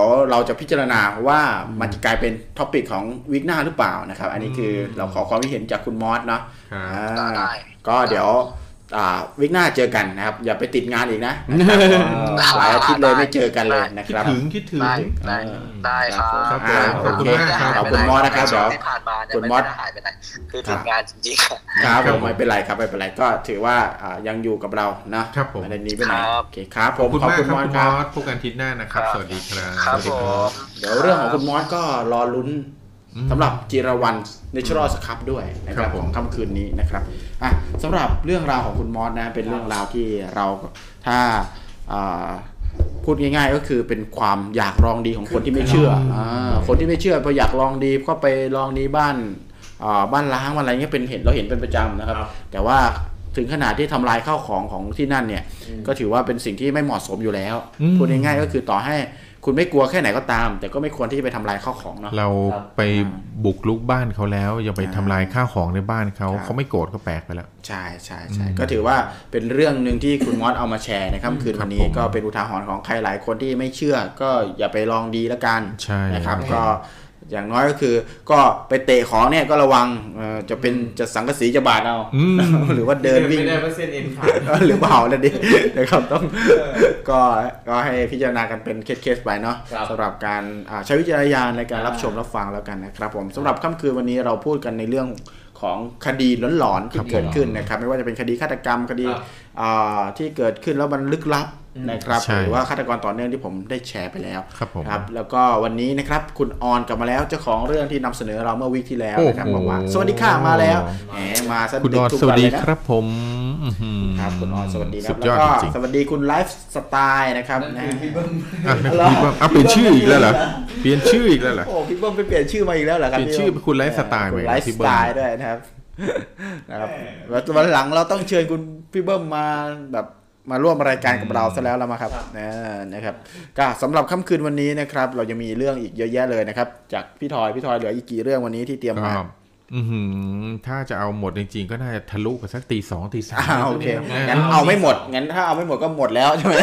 วเราจะพิจารณาว่ามันจะกลายเป็นท็อปิกของวิกหน้าหรือเปล่านะครับอันนี้คือเราขอความคิดเห็นจากคุณมอสเนาะได้ก็เดี๋ยววิกหน้าเจอกันนะครับอย่าไปติดงานอีกนะหลายอาทิตย์เลยไม่เจอกันเลยนะครับคิดถึงได้ครับขอบคุณมากครับขอบคุณมอสนะครับเดี๋ยวคุณมอสหายไปไหนคือติดงานจริงๆครับผมไม่เป็นไรครับไม่เป็นไรก็ถือว่ายังอยู่กับเรานะครับผมในนี้ไปไหนโอเคครับผมขอบคุณมอสครับพบกันอาทิตย์หน้านะครับสวัสดีครับเดี๋ยวเรื่องของคุณมอสก็รอลุ้นสำหรับจิรวรรณเนเชอรัลสครับด้วยนะครับของค่ำคืนนี้นะครับสำหรับเรื่องราวของคุณมอสนะเป็นเรื่องราวที่เราถ้าพูดง่ายๆก็คือเป็นความอยากลองดีของคนที่ไม่เชื่อคนที่ไม่เชื่อพออยากลองดีก็ไปลองดีบ้านล้างอะไรเงี้ยเป็นเราเห็นเป็นประจำนะครับแต่ว่าถึงขนาดที่ทำลายข้าวของที่นั่นเนี่ยก็ถือว่าเป็นสิ่งที่ไม่เหมาะสมอยู่แล้วพูดง่ายๆก็คือต่อให้คุณไม่กลัวแค่ไหนก็ตามแต่ก็ไม่ควรที่จะไปทำลายข้าวของเนาะเราไปบุกลุกบ้านเขาแล้วอย่าไปทำลายข้าวของในบ้านเขาเขาไม่โกรธก็แปลกไปแล้วใช่ก็ถือว่าเป็นเรื่องหนึ่งที่คุณมอสเอามาแชร์ในค่ำคืนวันนี้ก็เป็นอุทาหรณ์ของใครหลายคนที่ไม่เชื่อก็อย่าไปลองดีละกันนะครับก็อย่างน้อยก็คือก็ไปเตะของเนี่ยก็ระวังจะเป็นจะสังกะสีจะบาดเอาหรือว่าเดินวิ่งไม่ได้เปอร์เซ็นต์เอ็นขาดหรือเปล่านั่นเองนะครับต้องก็ให้พิจารณากันเป็นเคสไปเนาะสำหรับการใช้วิจารณญาณในการรับชมรับฟังแล้วกันนะครับผมสำหรับค่ำคืนวันนี้เราพูดกันในเรื่องของคดีหลอนๆที่เกิดขึ้นนะครับไม่ว่าจะเป็นคดีฆาตกรรมคดีที่เกิดขึ้นแล้วมันลึกลับนะครับหรือว่าฆาตกรต่อเนื่องที่ผมได้แชร์ไปแล้วครับแล้วก็วันนี้นะครับคุณออนกลับมาแล้วเจ้าของเรื่องที่นำเสนอเราเมื่อวีคที่แล้วนะครับบอกว่าสวัสดีค่ะมาแล้วแหมมาสวัสดีทุกคนเลยนะครับผมครับคุณออนสวัสดีครับแล้วก็สวัสดีคุณไลฟ์สไตล์นะครับพี่เบิ้มเปลี่ยนชื่ออีกแล้วเหรอเปลี่ยนชื่ออีกแล้วเหรอโอ้พี่เบิ้มไปเปลี่ยนชื่อมาอีกแล้วเหรอครับเปลี่ยนชื่อเป็นคุณไลฟ์สไตล์ด้วยนะครับ นะครับวันหลังเราต้องเชิญคุณพี่เบิ้มมาแบบมาร่วมรายการกับเราซะแล้วละมาครับนะครับก็สำหรับค่ำคืนวันนี้นะครับเราจะมีเรื่องอีกเยอะแยะเลยนะครับจากพี่ทอยเหลืออีกกี่เรื่องวันนี้ที่เตรียมมาถ้าจะเอาหมดจริงๆก็น่าจะทะลุไปสักตีสองตีสามโอเคงั้นเอาไม่หมดงั้นถ้าเอาไม่หมดก็หมดแล้วใช่ไหม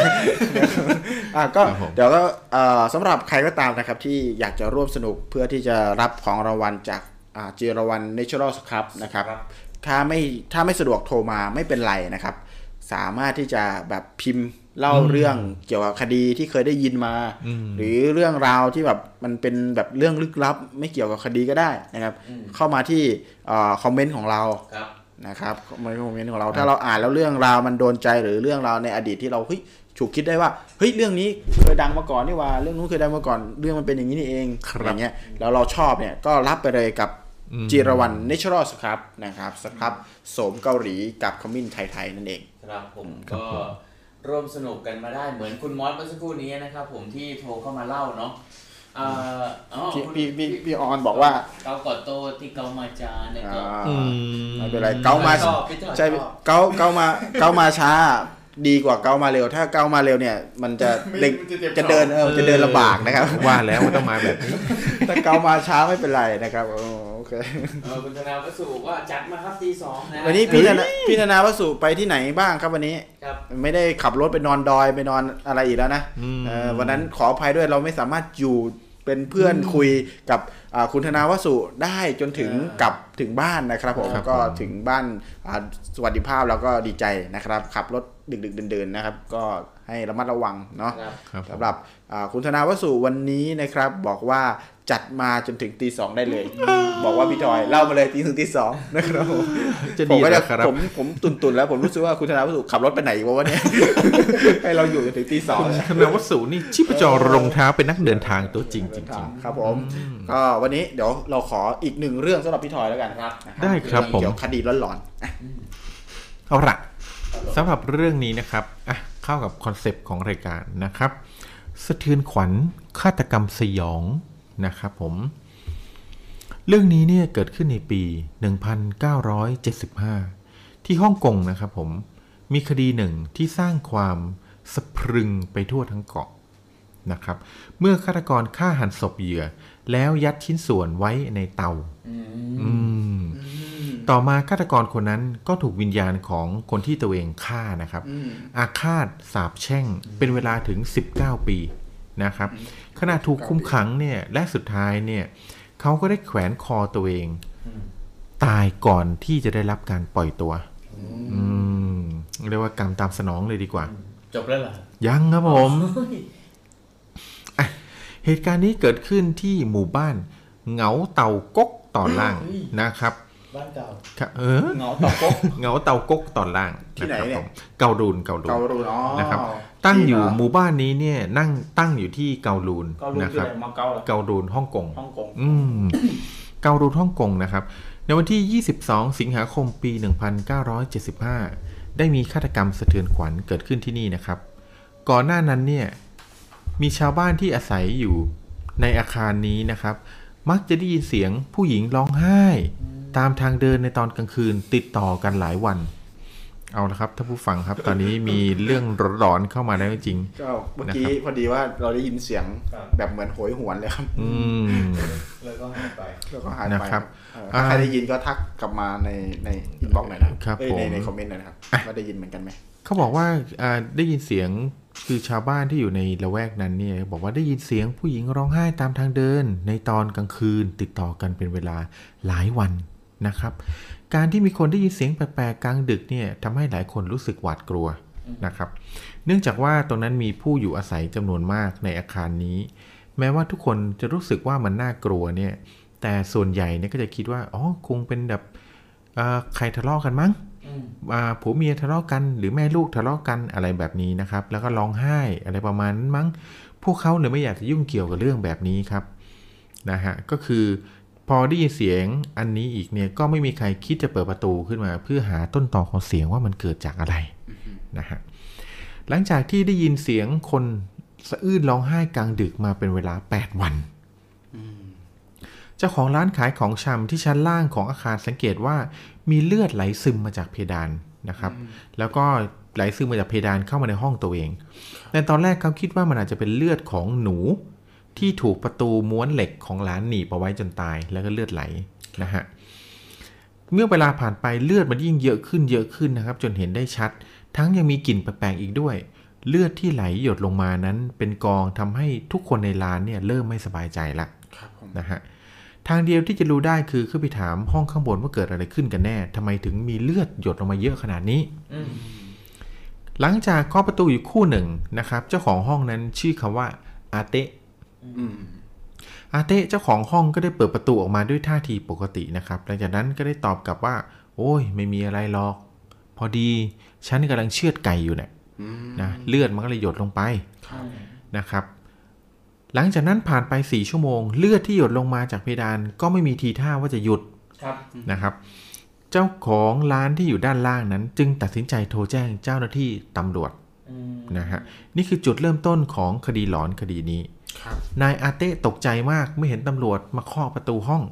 ก็เดี๋ยวก็สำหรับใครก็ตามนะครับที่อยากจะร่วมสนุกเพื่อที่จะรับของรางวัลจากจิรวรรณ Natural Scrub นะครับถ้าไม่สะดวกโทรมาไม่เป็นไรนะครับสามารถที่จะแบบพิมพ์เล่าเรื่องเกี่ยวกับคดีที่เคยได้ยินมาหรือเรื่องราวที่แบบมันเป็นแบบเรื่องลึกลับไม่เกี่ยวกับคดีก็ได้นะครับเข้ามาที่คอมเมนต์ของเรานะครับคอมเมนต์ของเราถ้าเราอ่านแล้วเรื่องราวมันโดนใจหรือเรื่องราวในอดีตที่เราฉุกคิดได้ว่าเฮ้ยเรื่องนี้เคยดังมาก่อนนี่ว่าเรื่องนู้นเคยดังมาก่อนเรื่องมันเป็นอย่างนี้นี่เองอย่างเงี้ยแล้วเราชอบเนี่ยก็รับไปเลยกับจิรวรรณ Natural Scrub นะครับสครับโสมเกาหลีกับขมิ้นไทยๆนั่นเองครับผมก็ร่วมสนุกกันมาได้เหมือนคุณมอสเมื่อสักครู่นี้นะครับผมที่โทรเข้ามาเล่าเนาะพี่ออนบอกว่าเกากอโต้ที่เกามาจาเนี่ยก็ไม่เป็นไรเกามาใช่เกามาช้าดีกว่าเกามาเร็วถ้าเกามาเร็วเนี่ยมันจะเดินจะเดินลำบากนะครับว่าแล้วมันต้องมาแบบนี้ถ้าเกามาช้าไม่เป็นไรนะครับโอเคคุณธนาวสุว่าจัดมาครับตีสองนะวันนี้พี่ธนาวสุไปที่ไหนบ้างครับวันนี้ไม่ได้ขับรถไปนอนดอยไปนอนอะไรอีกแล้วนะวันนั้นขออภัยด้วยเราไม่สามารถอยู่เป็นเพื่อนคุยกับคุณธนาวสุได้จนถึงกลับถึงบ้านนะครับผมก็ถึงบ้านสวัสดิภาพแล้วก็ดีใจนะครับขับรถดึกๆเดินๆนะครับก็ให้ระมัดระวังเนาะสำหรับคุณธนาวสุวันนี้นะครับบอกว่าจัดมาจนถึงตีสองได้เลยบอกว่าพี่จอยเล่ามาเลยตีถึงตีสองนะครับผมตุ่นแล้วผมรู้สึกว่าคุณธนาวสุขับรถไปไหนวะเนี่ยให้เราอยู่จนถึงตีสองคุณธนาวสุนี่ชีพจรรองเท้าเป็นนักเดินทางตัวจริงจริงครับผมก็วันนี้เดี๋ยวเราขออีกหนึ่งเรื่องสำหรับพี่จอยแล้วกันครับได้ครับผมเกี่ยวกับคดีร้อนๆเอาละสำหรับเรื่องนี้นะครับเข้ากับคอนเซปต์ของรายการนะครับสะเทือนขวัญฆาตกรรมสยองนะครับผมเรื่องนี้เนี่ยเกิดขึ้นในปี1975ที่ฮ่องกงนะครับผมมีคดีหนึ่งที่สร้างความสะพรึงไปทั่วทั้งเกาะนะครับเมื่อฆาตกรฆ่าหันศพเหยื่อแล้วยัดชิ้นส่วนไว้ในเตาต่อมาฆาตกรคนนั้นก็ถูกวิญญาณของคนที่ตัวเองฆ่านะครับอาฆาตสาปแช่งเป็นเวลาถึง19ปีนะครับขณะถูกคุมขังเนี่ยและสุดท้ายเนี่ยเขาก็ได้แขวนคอตัวเองตายก่อนที่จะได้รับการปล่อยตัวเรียกว่ากรรมตามสนองเลยดีกว่าจบแล้วเหรอยังครับผมเหตุการณ์นี้เกิดขึ้นที่หมู่บ้านเหงาเต่ากกตอนล่างนะครับบ้านเก่าเหงาเต่ากกตอนล่างที่ไหนเนี่ยเกาลูนนะครับตั้งอยู่หมู่บ้านนี้เนี่ยตั้งอยู่ที่เกาลูนนะครับเกาลูนฮ่องกงเกาลูนฮ่องกงนะครับในวันที่22สิงหาคมปี1975ได้มีฆาตกรรมสะเทือนขวัญเกิดขึ้นที่นี่นะครับก่อนหน้านั้นเนี่ยมีชาวบ้านที่อาศัยอยู่ในอาคารนี้นะครับมักจะได้ยินเสียงผู้หญิงร้องไห้ตามทางเดินในตอนกลางคืนติดต่อกันหลายวันเอาละครับท่านผู้ฟังครับตอนนี้มีเรื่องร้อนๆเข้ามาได้จริงก็เมื่อกี้พอดีว่าเราได้ยินเสียงแบบเหมือนโหยหวนเลยครับแล้วก็หายไปนะครับใครได้ยินก็ทักกลับมาในอินบ็อกซ์หน่อยนะครับในคอมเมนต์หน่อยนะครับว่าได้ยินเหมือนกันไหมเขาบอกว่าได้ยินเสียงคือชาวบ้านที่อยู่ในละแวกนั้นเนี่ยบอกว่าได้ยินเสียงผู้หญิงร้องไห้ตามทางเดินในตอนกลางคืนติดต่อกันเป็นเวลาหลายวันนะครับการที่มีคนได้ยินเสียงแปลกๆกลางดึกเนี่ยทำให้หลายคนรู้สึกหวาดกลัวนะครับเนื่องจากว่าตรงนั้นมีผู้อยู่อาศัยจำนวนมากในอาคารนี้แม้ว่าทุกคนจะรู้สึกว่ามันน่ากลัวเนี่ยแต่ส่วนใหญ่เนี่ยก็จะคิดว่าอ๋อคงเป็นแบบใครทะเลาะกันมั้งผัวเมียทะเลาะกันหรือแม่ลูกทะเลาะกันอะไรแบบนี้นะครับแล้วก็ร้องไห้อะไรประมาณนั้นมั้งพวกเขาเลยไม่อยากจะยุ่งเกี่ยวกับเรื่องแบบนี้ครับนะฮะก็คือพอได้ยินเสียงอันนี้อีกเนี่ยก็ไม่มีใครคิดจะเปิดประตูขึ้นมาเพื่อหาต้นตอของเสียงว่ามันเกิดจากอะไรนะฮะหลังจากที่ได้ยินเสียงคนสะอื้นร้องไห้กลางดึกมาเป็นเวลา8วัน เจ้าของร้านขายของชำที่ชั้นล่างของอาคารสังเกตว่ามีเลือดไหลซึมมาจากเพดานนะครับแล้วก็ไหลซึมมาจากเพดานเข้ามาในห้องตัวเองในตอนแรกเขาคิดว่ามันอาจจะเป็นเลือดของหนูที่ถูกประตูม้วนเหล็กของร้านหนีบเอาไว้จนตายแล้วก็เลือดไหลนะฮะเมื่อเวลาผ่านไปเลือดมันยิ่งเยอะขึ้นนะครับจนเห็นได้ชัดทั้งยังมีกลิ่นแปลกๆอีกด้วยเลือดที่ไหลหยดลงมานั้นเป็นกองทำให้ทุกคนในร้านเนี่ยเริ่มไม่สบายใจละนะฮะทางเดียวที่จะรู้ได้คือขึ้นไปถามห้องข้างบนว่าเกิดอะไรขึ้นกันแน่ทำไมถึงมีเลือดหยดลงมาเยอะขนาดนี้หลังจากเคาะประตูอยู่คู่หนึ่งนะครับเจ้าของห้องนั้นชื่อคำว่าอาเตะอาเตะเจ้าของห้องก็ได้เปิดประตูออกมาด้วยท่าทีปกตินะครับหลังจากนั้นก็ได้ตอบกลับว่าโอ้ยไม่มีอะไรหรอกพอดีฉันกำลังเชือดไก่อยู่เนี่ยนะเลือดมันก็เลยหยดลงไปนะครับหลังจากนั้นผ่านไป4 ชั่วโมงเลือดที่หยดลงมาจากเพดานก็ไม่มีทีท่าว่าจะหยุดนะครับเจ้าของร้านที่อยู่ด้านล่างนั้นจึงตัดสินใจโทรแจ้งเจ้าหน้าที่ตำรวจนะฮะนี่คือจุดเริ่มต้นของคดีหลอนคดีนี้นายอาเต้ตกใจมากเมื่อเห็นตำรวจมาเคาะประตูห้อง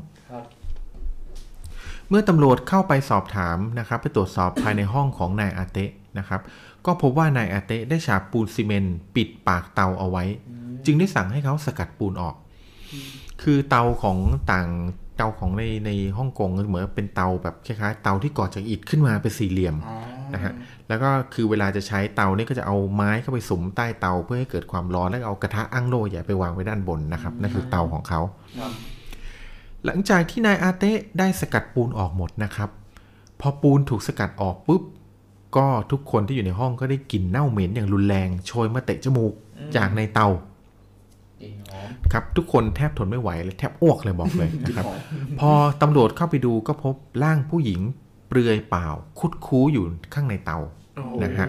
เมื่อตำรวจเข้าไปสอบถามนะครับไปตรวจสอบภายในห้องของนายอาเต้นะครับก็พบว่านายอาเต้ได้ฉาบปูนซีเมนต์ปิดปากเตาเอาไว้จึงได้สั่งให้เขาสกัดปูนออกคือเตาของเตาของในฮ่องกงเหมือนเป็นเตาแบบคล้ายๆเตาที่ก่อจากอิฐขึ้นมาเป็นสี่เหลี่ยมนะฮะแล้วก็คือเวลาจะใช้เตานี่ก็จะเอาไม้เข้าไปสุมใต้เตาเพื่อให้เกิดความร้อนแล้วเอากระทะอั้งโล่ใหญ่ไปวางไว้ด้านบนนะครับนั่นคือเตาของเขาหลังจากที่นายอาเต้ได้สกัดปูนออกหมดนะครับพอปูนถูกสกัดออกปุ๊บก็ทุกคนที่อยู่ในห้องก็ได้กลิ่นเน่าเหม็นอย่างรุนแรงโชยมาเตะจมูกจากในเตาครับทุกคนแทบทนไม่ไหวเลยแทบอ้วกเลยบอกเลยนะครับพอตำรวจเข้าไปดูก็พบร่างผู้หญิงเปลือยเปล่าคุดคู้อยู่ข้างในเตานะฮะ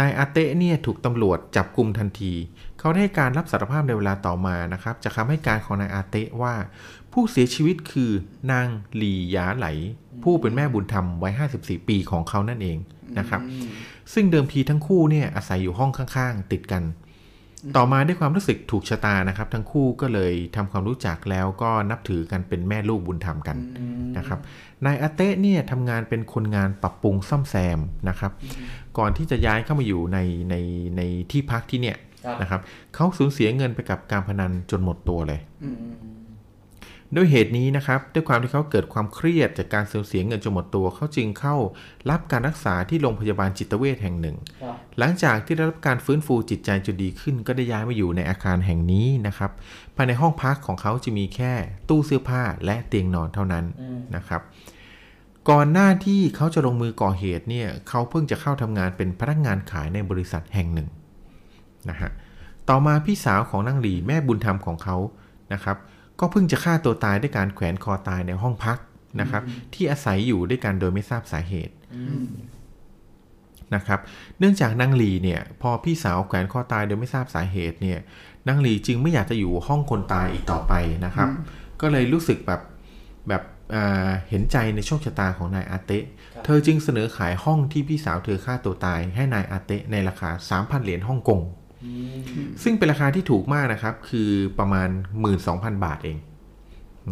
นายอาเตะเนี่ยถูกตำรวจจับกุมทันทีเขาได้ให้การรับสารภาพในเวลาต่อมานะครับจากคำให้การของนายอาเตะว่าผู้เสียชีวิตคือนางหลี่หยาไหลผู้เป็นแม่บุญธรรมวัย54 ปีของเขานั่นเองนะครับซึ่งเดิมทีทั้งคู่เนี่ยอาศัยอยู่ห้องข้างๆติดกันต่อมาด้วยความรู้สึกถูกชะตานะครับทั้งคู่ก็เลยทำความรู้จักแล้วก็นับถือกันเป็นแม่ลูกบุญธรรมกันนะครับนายอาเต้เนี่ยทำงานเป็นคนงานปรับปรุงซ่อมแซมนะครับก่อนที่จะย้ายเข้ามาอยู่ในที่พักที่เนี่ยนะครับเขาสูญเสียเงินไปกับการพนันจนหมดตัวเลยด้วยเหตุนี้นะครับด้วยความที่เขาเกิดความเครียดจากการสูญเสียเงินจนหมดตัวเขาจึงเข้ารับการรักษาที่โรงพยาบาลจิตเวชแห่งหนึ่งหลังจากที่ได้รับการฟื้นฟูจิตใจจนดีขึ้นก็ได้ย้ายมาอยู่ในอาคารแห่งนี้นะครับภายในห้องพักของเขาจะมีแค่ตู้เสื้อผ้าและเตียงนอนเท่านั้นนะครับก่อนหน้าที่เขาจะลงมือก่อเหตุเนี่ยเขาเพิ่งจะเข้าทำงานเป็นพนักงานขายในบริษัทแห่งหนึ่งนะฮะต่อมาพี่สาวของนางหลีแม่บุญธรรมของเขานะครับก็เพิ่งจะฆ่าตัวตายด้วยการแขวนคอตายในห้องพักนะครับที่อาศัยอยู่ด้วยกันโดยไม่ทราบสาเหตุนะครับเนื่องจากนางหลีเนี่ยพอพี่สาวแขวนคอตายโดยไม่ทราบสาเหตุเนี่ยนางหลีจึงไม่อยากจะอยู่ห้องคนตายอีกต่อไปนะครับก็เลยรู้สึกแบบเห็นใจในโชคชะตาของนายอาเตะเธอจึงเสนอขายห้องที่พี่สาวเธอฆ่าตัวตายให้นายอาเตะในราคา 3,000 เหรียญฮ่องกงซึ่งเป็นราคาที่ถูกมากนะครับคือประมาณ 12,000 บาทเอง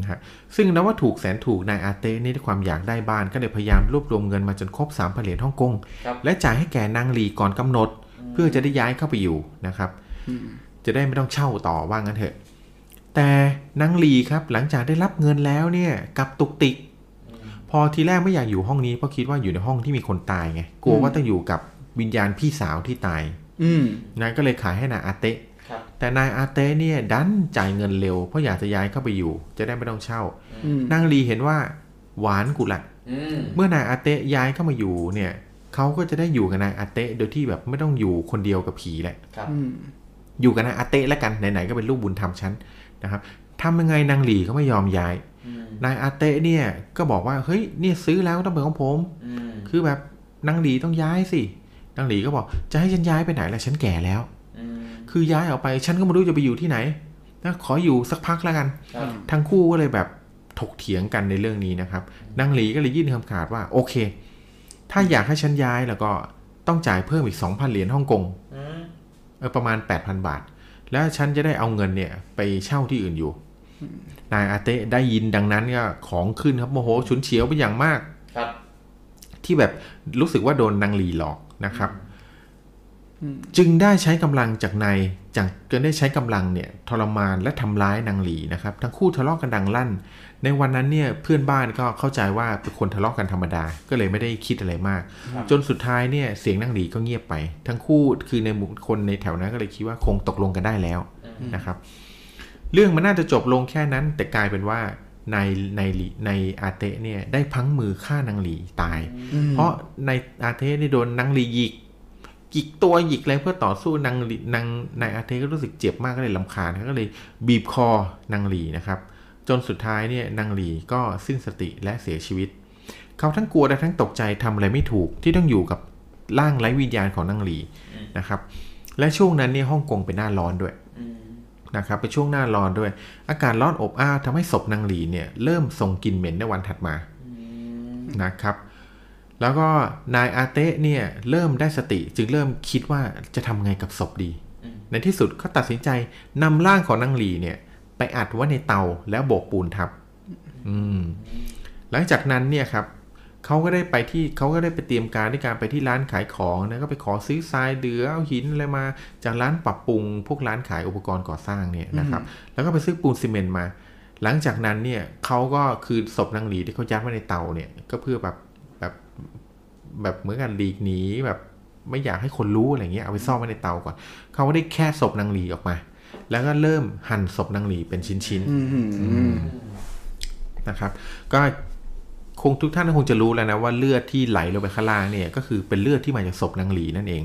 นะฮะซึ่งนับว่าถูกแสนถูกนายอาเต้นี่ด้วยความอยากได้บ้านก็เลยพยายามรวบรวมเงินมาจนครบ 3,000 เหรียญฮ่องกงและจ่ายให้แก่นางลีก่อนกำหนดเพื่อจะได้ย้ายเข้าไปอยู่นะครับจะได้ไม่ต้องเช่าต่อว่างั้นเถอะแต่นางลีครับหลังจากได้รับเงินแล้วเนี่ยกลับตุกติกพอทีแรกไม่อยากอยู่ห้องนี้เพราะคิดว่าอยู่ในห้องที่มีคนตายไงกลัวว่าต้องอยู่กับวิญญาณพี่สาวที่ตายนายก็เลยขายให้นายอาเต้แต่นายอาเต้เนี่ยดันจ่ายเงินเร็วเพราะอยากจะย้ายเข้าไปอยู่จะได้ไม่ต้องเช่านางลีเห็นว่าหวานกูละเมื่อนายอาเต้ย้ายเข้ามาอยู่เนี่ยเขาก็จะได้อยู่กับนายอาเต้โดยที่แบบไม่ต้องอยู่คนเดียวกับผีแหละอยู่กับนายอาเต้แล้วกันไหนๆก็เป็นลูกบุญธรรมฉันนะครับทำยังไงนางลีเขาไม่ยอมย้ายนายอาเต้เนี่ยก็บอกว่าเฮ้ยเนี่ยซื้อแล้วต้องเป็นของผมคือแบบนางลีต้องย้ายสินางหลีก็บอกจะให้ฉันย้ายไปไหนล่ะฉันแก่แล้วคือย้ายออกไปฉันก็ไม่รู้จะไปอยู่ที่ไหนนะขออยู่สักพักแล้วกันทั้งคู่ก็เลยแบบถกเถียงกันในเรื่องนี้นะครับนางหลีก็เลยยื่นคำขาดว่าโอเคถ้าอยากให้ฉันย้ายแล้วก็ต้องจ่ายเพิ่มอีก 2,000 เหรียญฮ่องกงประมาณ 8,000 บาทแล้วฉันจะได้เอาเงินเนี่ยไปเช่าที่อื่นอยู่ นายอาเตะได้ยินดังนั้นก็ของขึ้นครับโมโหฉุนเฉียวเป็นอย่างมากครับที่แบบรู้สึกว่าโดนนางลีหลอกนะครับจึงได้ใช้กำลังจากนายจากเกินได้ใช้กำลังเนี่ยทรมานและทำร้ายนางลีนะครับทั้งคู่ทะเลาะกันดังลั่นในวันนั้นเนี่ยเพื่อนบ้านก็เข้าใจว่าเป็นคนทะเลาะกันธรรมดาก็เลยไม่ได้คิดอะไรมากจนสุดท้ายเนี่ยเสียงนางลีก็เงียบไปทั้งคู่คือในบุคคลในแถวนั้นก็เลยคิดว่าคงตกลงกันได้แล้วนะครับเรื่องมันน่าจะจบลงแค่นั้นแต่กลายเป็นว่านายอาเตะเนี่ยได้พังมือฆ่านางลีตายเพราะนายอาเตะได้โดนนางลีหยิกตัวหยิกแรงเพื่อต่อสู้นายอาเทก็รู้สึกเจ็บมากก็เลยรำคาญก็เลยบีบคอนางหลีนะครับจนสุดท้ายเนี่ยนางหลีก็สิ้นสติและเสียชีวิตเขาทั้งกลัวและทั้งตกใจทำอะไรไม่ถูกที่ต้องอยู่กับร่างไร้วิญญาณของนางหลีนะครับและช่วงนั้นเนี่ยฮ่องกงเป็นหน้าร้อนด้วยนะครับเป็นช่วงหน้าร้อนด้วยอากาศร้อนอบอ้าวทำให้ศพนางหลีเนี่ยเริ่มส่งกลิ่นเหม็นในวันถัดมานะครับแล้วก็นายอาเตะเนี่ยเริ่มได้สติจึงเริ่มคิดว่าจะทำไงกับศพดีในที่สุดเขาตัดสินใจนำร่างของนางหลีเนี่ยไปอัดไว้ในเตาแล้วโบกปูนทับหลังจากนั้นเนี่ยครับเขาก็ได้ไปเตรียมการด้วยการไปที่ร้านขายของนะก็ไปขอซื้อทรายเหลือเอาหินอะไรมาจากร้านปรับปรุงพวกร้านขายอุปกรณ์ก่อสร้างเนี่ยนะครับแล้วก็ไปซื้อปูนซีเมนต์มาหลังจากนั้นเนี่ยเขาก็คือศพนางหลีที่เขายัดไว้ในเตาเนี่ยก็เพื่อแบบเหมือนกันหลีกหนีแบบไม่อยากให้คนรู้อะไรเงี้ยเอาไปซ่อนไว้ในเตาก่อนเขาก็ได้แค่ศพนางหลีออกมาแล้วก็เริ่มหั่นศพนางหลีเป็นชิ้นๆนะครับก็คงทุกท่านคงจะรู้แล้วนะว่าเลือดที่ไหลลงไปข้างล่างเนี่ยก็คือเป็นเลือดที่มาจากศพนางหลีนั่นเอง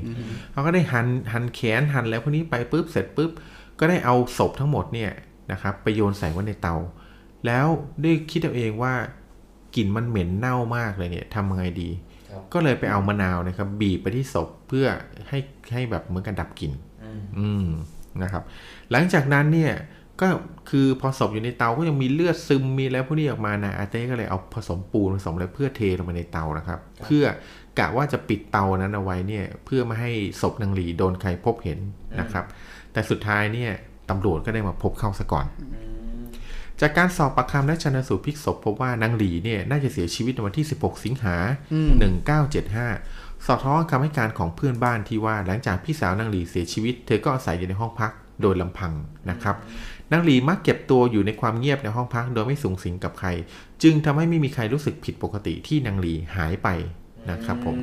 เขาก็ได้หั่นแขนหั่นแล้วพวกนี้ไปปุ๊บเสร็จปุ๊บก็ได้เอาศพทั้งหมดเนี่ยนะครับไปโยนใส่ไว้ในเตาแล้วได้คิดเอาเองว่ากลิ่นมันเหม็นเน่ามากเลยเนี่ยทำยังไงดีก็เลยไปเอามะนาวนะครับบีบไปที่ศพเพื่อให้แบบเหมือนกันดับกลิ่นนะครับหลังจากนั้นเนี่ยก็คือพอศพอยู่ในเตาก็ยังมีเลือดซึมมีอะไรพวกนี้ออกมานะอาเต้ก็เลยเอาผสมปูนผสมอะไรเพื่อเทลงไปในเตานะครับเพื่อกะว่าจะปิดเตานั้นเอาไว้เนี่ยเพื่อไม่ให้ศพนางหลีโดนใครพบเห็นนะครับแต่สุดท้ายเนี่ยตำรวจก็ได้มาพบเข้าซะก่อนจากการสอบปากคำและชันสูตรพลิกศพพบว่านางหลีเนี่ยน่าจะเสียชีวิตในวันที่16สิงหา1975สอดคล้องคำให้การของเพื่อนบ้านที่ว่าหลังจากพี่สาวนางหลีเสียชีวิตเธอก็อาศัยอยู่ในห้องพักโดยลำพังนะครับนางหลีมักเก็บตัวอยู่ในความเงียบในห้องพักโดยไม่สุงสิงกับใครจึงทำให้ไม่มีใครรู้สึกผิดปกติที่นางหลีหายไปนะครับผม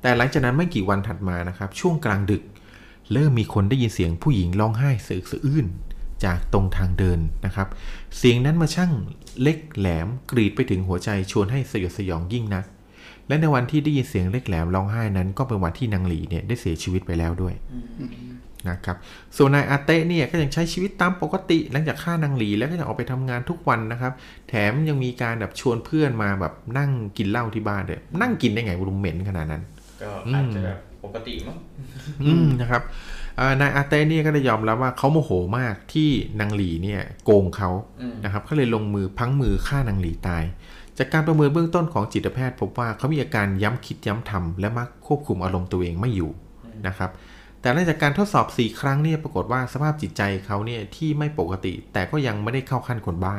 แต่หลังจากนั้นไม่กี่วันถัดมานะครับช่วงกลางดึกเริ่มมีคนได้ยินเสียงผู้หญิงร้องไห้สะอึกสะอื้นจากตรงทางเดินนะครับเสียงนั้นมาช่างเล็กแหลมกรีดไปถึงหัวใจชวนให้สยดสยองยิ่งนักและในวันที่ได้ยินเสียงเล็กแหลมร้องไห้นั้นก็เป็นวันที่นางหลีเนี่ยได้เสียชีวิตไปแล้วด้วยนะครับส่วนนายอาเตะเนี่ยก็ยังใช้ชีวิตตามปกติหลังจากฆ่านางหลีแล้วก็ยังออกไปทำงานทุกวันนะครับแถมยังมีการแบบชวนเพื่อนมาแบบนั่งกินเหล้าที่บ้านด้วยนั่งกินได้ไงรุมเหม็นขนาดนั้นก็อาจจะแบบปกติมั้งนะครับนายอาเต้เนี่ยก็ได้ยอมรับว่าเขาโมโหมากที่นางหลีเนี่ยโกงเขานะครับเขาเลยลงมือพังมือฆ่านางหลีตายจากการประเมินเบื้องต้นของจิตแพทย์พบว่าเขามีอาการย้ำคิดย้ำทำและมักควบคุมอารมณ์ตัวเองไม่อยู่นะครับแต่หลังจากการทดสอบ4ครั้งเนี่ยปรากฏว่าสภาพจิตใจเขาเนี่ยที่ไม่ปกติแต่ก็ยังไม่ได้เข้าขั้นคนบ้า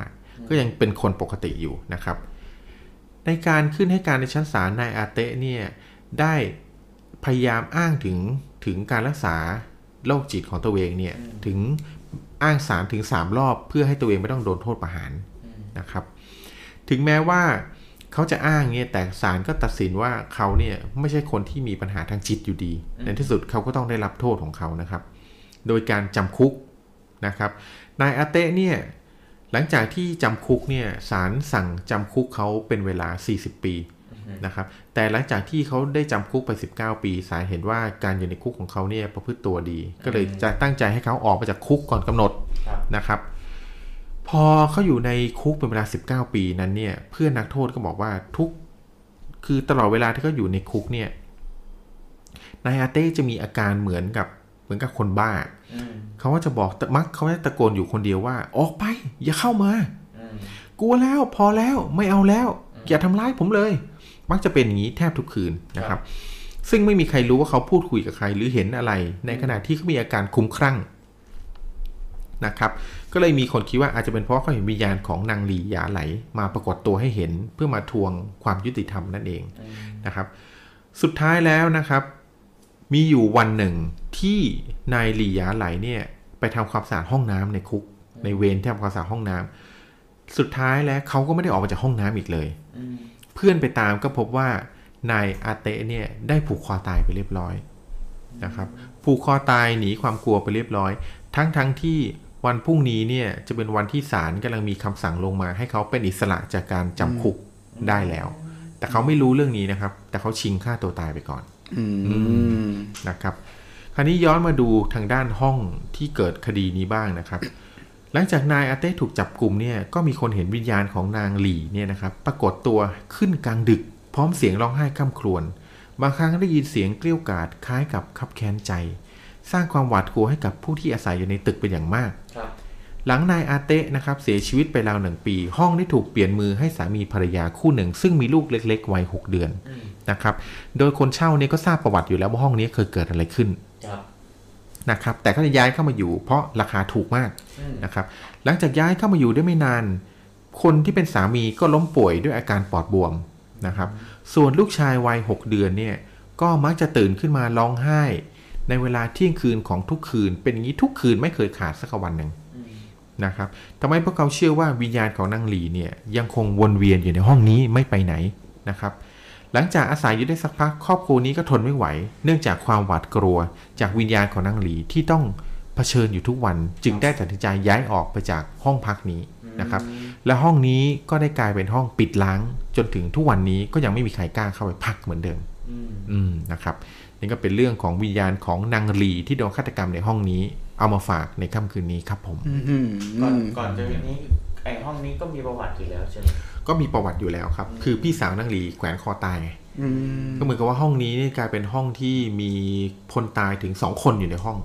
ก็ยังเป็นคนปกติอยู่นะครับในการขึ้นให้การในชั้นศาลนายอาเต้เนี่ยได้พยายามอ้างถึงการรักษาโรคจิตของตัวเองเนี่ยถึงอ้างศาลถึง3รอบเพื่อให้ตัวเองไม่ต้องโดนโทษประหารนะครับถึงแม้ว่าเขาจะอ้างเนี่ยแต่ศาลก็ตัดสินว่าเขาเนี่ยไม่ใช่คนที่มีปัญหาทางจิตอยู่ดีในที่สุดเขาก็ต้องได้รับโทษของเขานะครับโดยการจำคุกนะครับนายอาเตะเนี่ยหลังจากที่จำคุกเนี่ยศาลสั่งจำคุกเขาเป็นเวลา40ปีนะครับแต่หลังจากที่เขาได้จำคุกไป19ปีศาลเห็นว่าการอยู่ในคุกของเขาเนี่ยประพฤติตัวดีก็เลยจะตั้งใจให้เขาออกมาจากคุกก่อนกำหนดนะครับพอเขาอยู่ในคุกเป็นเวลา19ปีนั้นเนี่ยเพื่อนนักโทษก็บอกว่าคือตลอดเวลาที่เขาอยู่ในคุกเนี่ยนายอาเต้จะมีอาการเหมือนกับคนบ้าเขาก็จะบอกเขาจะตะโกนอยู่คนเดียวว่าออกไปอย่าเข้ามากลัวแล้วพอแล้วไม่เอาแล้วอย่าทำร้ายผมเลยมักจะเป็นอย่างนี้แทบทุกคืนนะครับซึ่งไม่มีใครรู้ว่าเขาพูดคุยกับใครหรือเห็นอะไรในขณะที่เขามีอาการคลุ้มคลั่ง นะครับก็เลยมีคนคิดว่าอาจจะเป็นเพราะเขาเห็นวิญญาณของนางหลีหยาไหลมาปรากฏตัวให้เห็นเพื่อมาทวงความยุติธรรมนั่นเองนะครับสุดท้ายแล้วนะครับมีอยู่วันหนึ่งที่นายหลีหยาไหลเนี่ยไปทำความสะอาดห้องน้ำในคุกในเวรที่ทำความสะอาดห้องน้ำสุดท้ายแล้วเขาก็ไม่ได้ออกมาจากห้องน้ำอีกเลยเพื่อนไปตามก็พบว่านายอาเตะเนี่ยได้ผูกคอตายไปเรียบร้อยนะครับผูกคอตายหนีความกลัวไปเรียบร้อยทั้งที่วันพรุ่งนี้เนี่ยจะเป็นวันที่ศาลกำลังมีคำสั่งลงมาให้เขาเป็นอิสระจากการจำคุกได้แล้วแต่เขาไม่รู้เรื่องนี้นะครับแต่เขาชิงฆ่าตัวตายไปก่อนนะครับคราวนี้ย้อนมาดูทางด้านห้องที่เกิดคดีนี้บ้างนะครับหลังจากนายอาเต้ถูกจับกลุ่มเนี่ยก็มีคนเห็นวิญญาณของนางหลี่เนี่ยนะครับปรากฏตัวขึ้นกลางดึกพร้อมเสียงร้องไห้ค่ำครวญบางครั้งได้ยินเสียงเกลี้ยกล่อมคล้ายกับคับแค้นใจสร้างความหวาดกลัวให้กับผู้ที่อาศัยอยู่ในตึกเป็นอย่างมากหลังนายอาเต้นะครับเสียชีวิตไปราว1 ปีห้องได้ถูกเปลี่ยนมือให้สามีภรรยาคู่หนึ่งซึ่งมีลูกเล็กๆวัย6 เดือนนะครับโดยคนเช่าเนี่ยก็ทราบประวัติอยู่แล้วว่าห้องนี้เคยเกิดอะไรขึ้นนะครับแต่ก็ย้ายเข้ามาอยู่เพราะราคาถูกมากนะครับหลังจากย้ายเข้ามาอยู่ได้ไม่นานคนที่เป็นสามีก็ล้มป่วยด้วยอาการปอดบวมนะครับส่วนลูกชายวัย6 เดือนเนี่ยก็มักจะตื่นขึ้นมาร้องไห้ในเวลาเที่ยงคืนของทุกคืนเป็นอย่างนี้ทุกคืนไม่เคยขาดสักวันหนึ่งนะครับทำให้พวกเขาเชื่อว่าวิญญาณของนางหลีเนี่ยยังคงวนเวียนอยู่ในห้องนี้ไม่ไปไหนนะครับหลังจากอาศัยอยู่ได้สักพักครอบครัวนี้ก็ทนไม่ไหวเนื่องจากความหวาดกลัวจากวิญญาณของนางหลีที่ต้องเผชิญอยู่ทุกวันจึงได้ตัดสินใจย้ายออกไปจากห้องพักนี้นะครับและห้องนี้ก็ได้กลายเป็นห้องปิดล้างจนถึงทุกวันนี้ก็ยังไม่มีใครกล้าเข้าไปพักเหมือนเดิมนะครับนี่ก็เป็นเรื่องของวิญญาณของนางหลีที่โดนฆาตกรรมในห้องนี้เอามาฝากในค่ำคืนนี้ครับผมก่อนจะอย่างนี้ไอห้องนี้ก็มีประวัติอยู่แล้วใช่ไหมก็มีประวัติอยู่แล้วครับคือพี่สาวนางหลีแขวนคอตายก็เหมือนกับว่าห้องนี้นี่กลายเป็นห้องที่มีคนตายถึง2 คนอยู่ในห้อง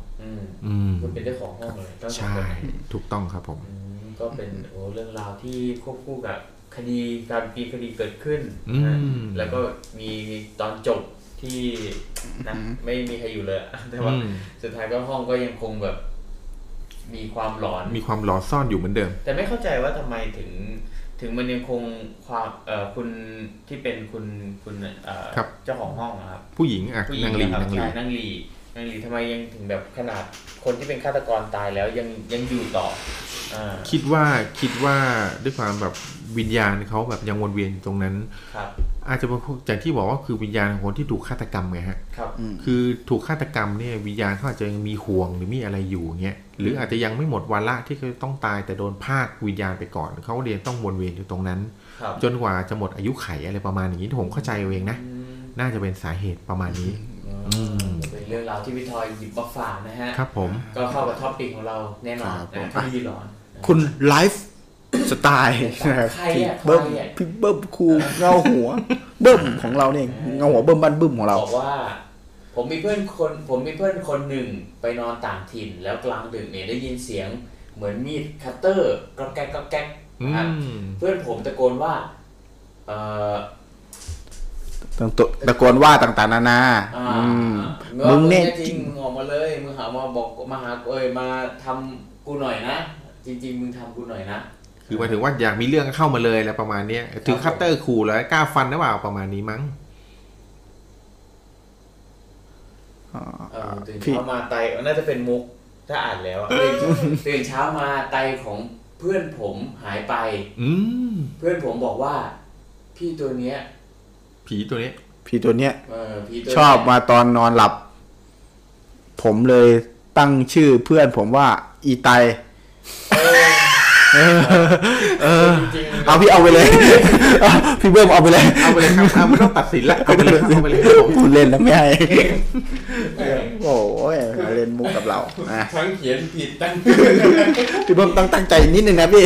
มันเป็นเจ้าของห้องเลยใช่ถูกต้องครับผมก็เป็นเรื่องราวที่ควบคู่กับคดีการปีคดีเกิดขึ้นแล้วก็มีตอนจบที่นะไม่มีใครอยู่เลยแต่ว่าสุดท้ายก็ห้องก็ยังคงแบบมีความหลอนซ่อนอยู่เหมือนเดิมแต่ไม่เข้าใจว่าทำไมถึงมันยังคงความคุณที่เป็นคุณเจ้าของห้องนะครับผู้หญิงนางหลีทำไมยังถึงแบบขนาดคนที่เป็นฆาตกรตายแล้วยังอยู่ต่อคิดว่าด้วยความแบบวิญญาณเขาแบบยังวนเวียนตรงนั้นอาจจะเป็นอย่างที่บอกว่าคือวิญญาณของคนที่ถูกฆาตกรรมไงฮะคือถูกฆาตกรรมเนี่ยวิญญาณเขาอาจจะยังมีห่วงหรือมีอะไรอยู่เงี้ยหรืออาจจะยังไม่หมดวาระที่เขาต้องตายแต่โดนพรากวิญญาณไปก่อนเขาเรียนต้องวนเวียนอยู่ตรงนั้นจนกว่าจะหมดอายุไขอะไรประมาณอย่างนี้ผมเข้าใจเองนะน่าจะเป็นสาเหตุประมาณนี้เป็นเรื่องราวที่พี่ทอยหยิบมาฝากนะฮะครับผมก็เข้ากับท็อปปิกของเราแน่นอนที่หลอนคุณไลฟ์สไตล์พี่เบิ้มครูเงาหัวเบิ้มของเราเนี่ยเงาหัวเบิ้มบ้านบึ้มของเราบอกว่าผมมีเพื่อนคนหนึ่งไปนอนต่างถิ่นแล้วกลางดึกเนี่ยได้ยินเสียงเหมือนมีดคัตเตอร์กรอกแกกกรอกแกกเพื่อนผมตะโกนว่าตะโกนว่าต่างๆนานามึงเนี่ยจริงออกมาเลยมึงหามาบอกมาหาเอ้ยมาทำกูหน่อยนะจริงๆมึงทำกูหน่อยนะคือหมายถึงว่าอยากมีเรื่องเข้ามาเลยแล้วประมาณนี้ถึงคัตเตอร์ขู่แล้วกล้าฟันหรือเปล่าประมาณนี้มั้งตื่นเช้ามาไตน่าจะเป็นมุกถ้าอ่านแล้วตื่นเช้ามาไตของเพื่อนผมหายไปเพื่อนผมบอกว่าพี่ตัวเนี้ยผีตัวเนี้ยชอบมาตอนนอนหลับผมเลยตั้งชื่อเพื่อนผมว่าอีไตเอาพี่เอาไปเลยพี่เบิ้มเอาไปเลยครับไม่ต้องตัดสินละเอาไปเลยคุณเล่นแล้วไม่ให้โอ้ยมาเล่นมุกกับเราทั้งเขียนผิดตั้งพี่เบิ้มต้องตั้งใจนิดนึงนะพี่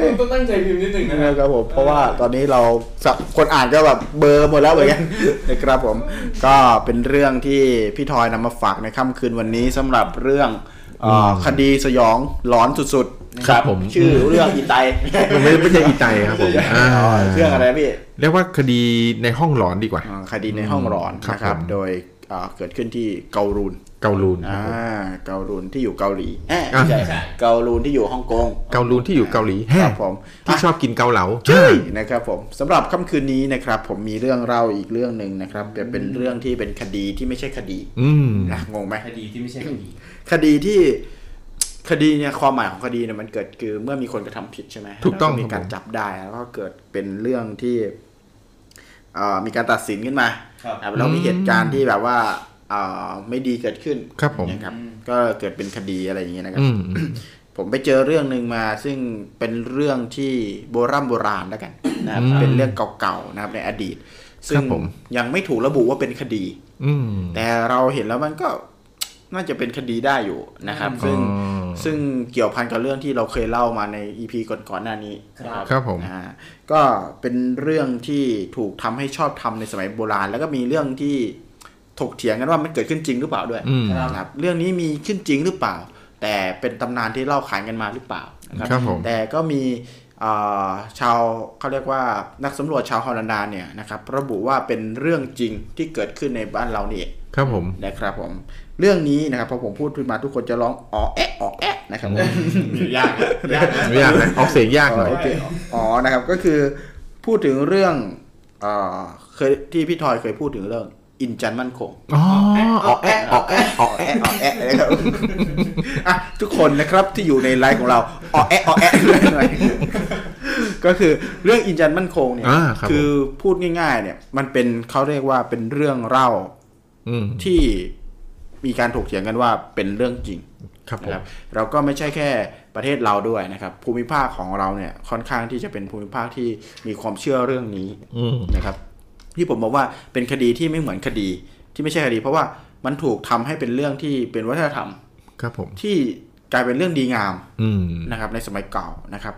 เบิ้มต้องตั้งใจพิมพ์นิดนึงนะครับผมเพราะว่าตอนนี้เราคนอ่านก็แบบเบอร์หมดแล้วเหมือนกันนะครับผมก็เป็นเรื่องที่พี่ทอยนำมาฝากในค่ำคืนวันนี้สำหรับเรื่องคดีสยองหลอนสุดๆครับผมชื่อเรื่องอีไตมันไม่ใช่อีไตครับผมเรื่องอะไรพี่เรียกว่าคดีในห้องหลอนดีกว่าคดีในห้องหลอนนะครับโดย เกิดขึ้นที่เกาลูนเกาลูนที่อยู่เกาหลีใช่เกาลูนที่อยู่ฮ่องกงเกาลูนที่อยู่เกาหลีครับผมที่ชอบกินเกาเหลาใช่นะครับผมสำหรับค่ำคืนนี้นะครับผมมีเรื่องเล่าอีกเรื่องนึงนะครับแต่เป็นเรื่องที่เป็นคดีที่ไม่ใช่คดีงงไหมคดีที่ไม่ใช่คดีคดีเนี่ยความหมายของคดีเนี่ยมันเกิดคือเมื่อมีคนกระทำผิดใช่ไหมถูกต้องมีการจับได้แล้วก็เกิดเป็นเรื่องที่มีการตัดสินขึ้นมาแล้วมีเหตุการณ์ที่แบบว่าไม่ดีเกิดขึ้นนะครับก็เกิดเป็นคดีอะไรอย่างเงี้ยนะครับ ผมไปเจอเรื่องนึงมาซึ่งเป็นเรื่องที่โบราณแล้วกันนะครับ เป็นเรื่องเก่าๆนะครับในอดีตซึ่งยังไม่ถูกระบุว่าเป็นคดีแต่เราเห็นแล้วมันก็น่าจะเป็นคดีได้อยู่นะครับซึ่งเกี่ยวพันกับเรื่องที่เราเคยเล่ามาใน EP ก่อนๆหน้านี้ครับผมก็เป็นเรื่องที่ถูกทำให้ชอบทำในสมัยโบราณแล้วก็มีเรื่องที่ถกเถียงกันว่ามันเกิดขึ้นจริงหรือเปล่าด้วยนะครับเรื่องนี้มีขึ้นจริงหรือเปล่าแต่เป็นตำนานที่เล่าขานกันมาหรือเปล่าครับแต่ก็มีชาวเขาเรียกว่านักสำรวจชาวฮอลันดาเนี่ยนะครับระบุว่าเป็นเรื่องจริงที่เกิดขึ้นในบ้านเรานี่ครับผมนะครับผมเรื่องนี้นะครับพอผมพูดขึ้นมาทุกคนจะร้องอ๋อแอ๊ะอ๋อแอ๊ะนะครับยากนะออกเสียงยากหน่อยอ๋อนะครับก็คือพูดถึงเรื่องเคยที่พี่ทอยเคยพูดถึงเรื่องอินจันมั่นคงอ๋ออ๋อแอ๊ะอ๋อแอ๊ะอ๋อแอ๊ะอ๋อแอ๊ะนะครับอ่ะทุกคนนะครับที่อยู่ในไลฟ์ของเราอ๋อแอ๊ะอ๋อแอ๊ะหน่อยก็คือเรื่องอินจันมั่นคงเนี่ยคือพูดง่ายๆเนี่ยมันเป็นเขาเรียกว่าเป็นเรื่องเล่าที่มีการถกเถียงกันว่าเป็นเรื่องจริงนะครับเราก็ไม่ใช่แค่ประเทศเราด้วยนะครับภูมิภาคของเราเนี่ยค่อนข้างที่จะเป็นภูมิภาคที่มีความเชื่อเรื่องนี้นะครับที่ผมบอกว่าเป็นคดีที่ไม่เหมือนคดีที่ไม่ใช่คดีเพราะว่ามันถูกทำให้เป็นเรื่องที่เป็นวัฒนธรรมครับผมที่กลายเป็นเรื่องดีงามนะครับในสมัยเก่านะครับ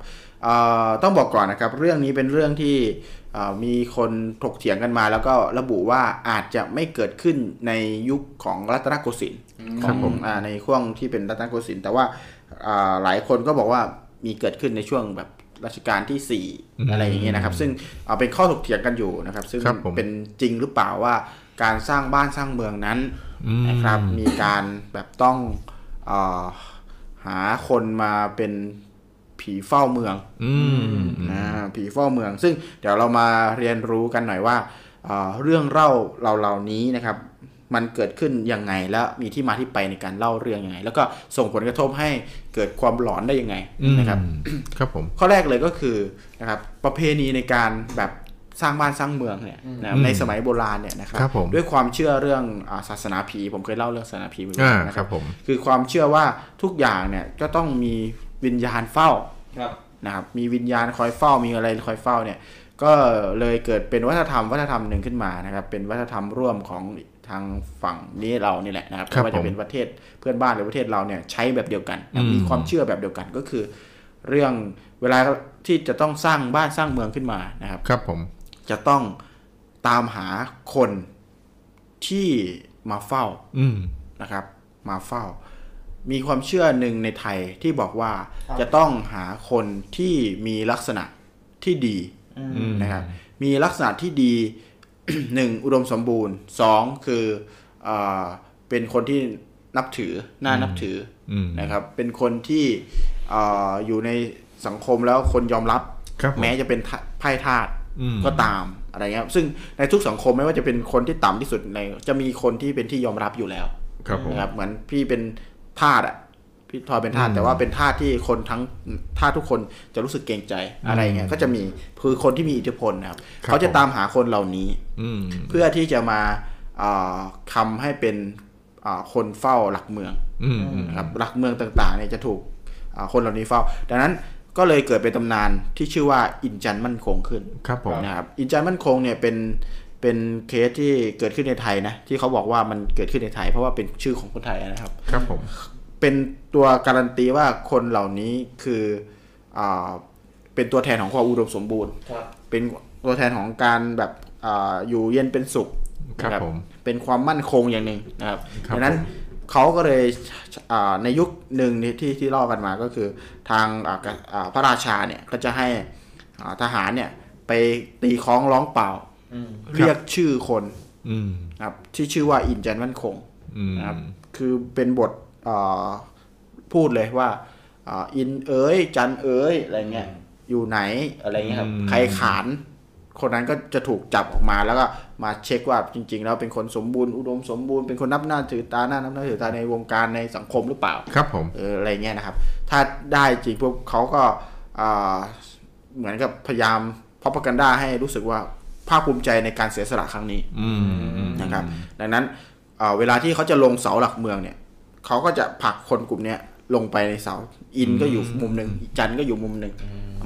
ต้องบอกก่อนนะครับเรื่องนี้เป็นเรื่องที่มีคนถกเถียงกันมาแล้วก็ระบุว่าอาจจะไม่เกิดขึ้นในยุคของรัตนโกสินทร์ของในช่วงที่เป็นรัตนโกสินทร์แต่ว่าหลายคนก็บอกว่ามีเกิดขึ้นในช่วงแบบรัชกาลที่4อะไรอย่างเงี้ยนะครับซึ่งเป็นข้อถกเถียงกันอยู่นะครับซึ่งเป็นจริงหรือเปล่าว่าการสร้างบ้านสร้างเมืองนั้นนะครับมีการแบบต้องหาคนมาเป็นผีเฝ้าเมืองผีเฝ้าเมืองซึ่งเดี๋ยวเรามาเรียนรู้กันหน่อยว่าเรื่องเล่าเหล่านี้นะครับมันเกิดขึ้นยังไงแล้วมีที่มาที่ไปในการเล่าเรื่องยังไงแล้วก็ส่งผลกระทบให้เกิดความหลอนได้ยังไงนะครับครับผมข้อแรกเลยก็คือนะครับประเพณีในการแบบสร้างบ้านสร้างเมืองเนี่ยในสมัยโบราณเนี่ยนะครับด้วยความเชื่อเรื่องศาสนาผีผมเคยเล่าเรื่องศาสนาผีไปแล้วนะครับคือความเชื่อว่าทุกอย่างเนี่ยก็ต้องมีวิญญาณเฝ้านะครับมีวิญญาณคอยเฝ้ามีอะไรคอยเฝ้าเนี่ยก็เลยเกิดเป็นวัฒนธรรมหนึ่งขึ้นมานะครับเป็นวัฒนธรรมร่วมของทางฝั่งนี้เรานี่แหละนะครับไม่ว่าจะเป็นประเทศเพื่อนบ้านหรือประเทศเราเนี่ยใช้แบบเดียวกันมีความเชื่อแบบเดียวกันก็คือเรื่องเวลาที่จะต้องสร้างบ้านสร้างเมืองขึ้นมานะครับครับผมจะต้องตามหาคนที่มาเฝ้านะครับมาเฝ้ามีความเชื่อหนึ่งในไทยที่บอกว่าจะต้องหาคนที่มีลักษณะที่ดีนะครับมีลักษณะที่ดี 1. อุดมสมบูรณ์ 2. คือเป็นคนที่นับถือน่านับถือนะครับเป็นคนที่อยู่ในสังคมแล้วคนยอมรับแม้จะเป็นไพ่ทาสก็ตามอะไรเงี้ยซึ่งในทุกสังคมไม่ว่าจะเป็นคนที่ต่ำที่สุดในจะมีคนที่เป็นที่ยอมรับอยู่แล้วนะครับเหมือนพี่เป็นธาตุอ่ะพี่ทอยเป็นธาตุแต่ว่าเป็นธาตุที่คนทั้งธาตุทุกคนจะรู้สึกเกรงใจอะไรเงี้ยก็จะมีคือคนที่มีอิทธิพลนะครับเขาจะตามหาคนเหล่านี้เพื่อที่จะมาทำให้เป็นคนเฝ้าหลักเมืองนะครับหลักเมืองต่างๆเนี่ยจะถูกคนเหล่านี้เฝ้าดังนั้นก็เลยเกิดเป็นตำนานที่ชื่อว่าอินจันมั่นคงขึ้นนะครับอินจันมั่นคงเนี่ยเป็นเคสที่เกิดขึ้นในไทยนะที่เขาบอกว่ามันเกิดขึ้นในไทยเพราะว่าเป็นชื่อของคนไทยนะครับครับผมเป็นตัวการันตีว่าคนเหล่านี้คือเป็นตัวแทนของความอุดมสมบูรณ์เป็นตัวแทนของการแบบอยู่เย็นเป็นสุขครับผมเป็นความมั่นคงอย่างหนึ่งนะครับดังนั้นเขาก็เลยในยุคหนึ่งที่เล่ากันมาก็คือทางพระราชาเนี่ยก็จะให้ทหารเนี่ยไปตีคล้องร้องเปล่าเรียกชื่อคน ครับที่ชื่อว่าอินจันมั่นคงนะครับคือเป็นบทพูดเลยว่าอินเอ๋ยจันเอ๋ยอะไรเงี้ยอยู่ไหนอะไรเงี้ยครับใครขานคนนั้นก็จะถูกจับออกมาแล้วก็มาเช็คว่าจริงๆแล้วเป็นคนสมบูรณ์อุดมสมบูรณ์เป็นคนนับหน้าถือตาในวงการในสังคมหรือเปล่าครับผมอะไรเงี้ยนะครับถ้าได้จริงพวกเขาก็เหมือนกับพยายามพอประกันได้ให้รู้สึกว่าภาคภูมิใจในการเสียสละครั้งนี้นะครับดังนั้นเวลาที่เขาจะลงเสาหลักเมืองเนี่ยเขาก็จะผลักคนกลุ่มนี้ลงไปในเสาอินก็อยู่มุมหนึ่งจันก็อยู่มุมหนึ่ง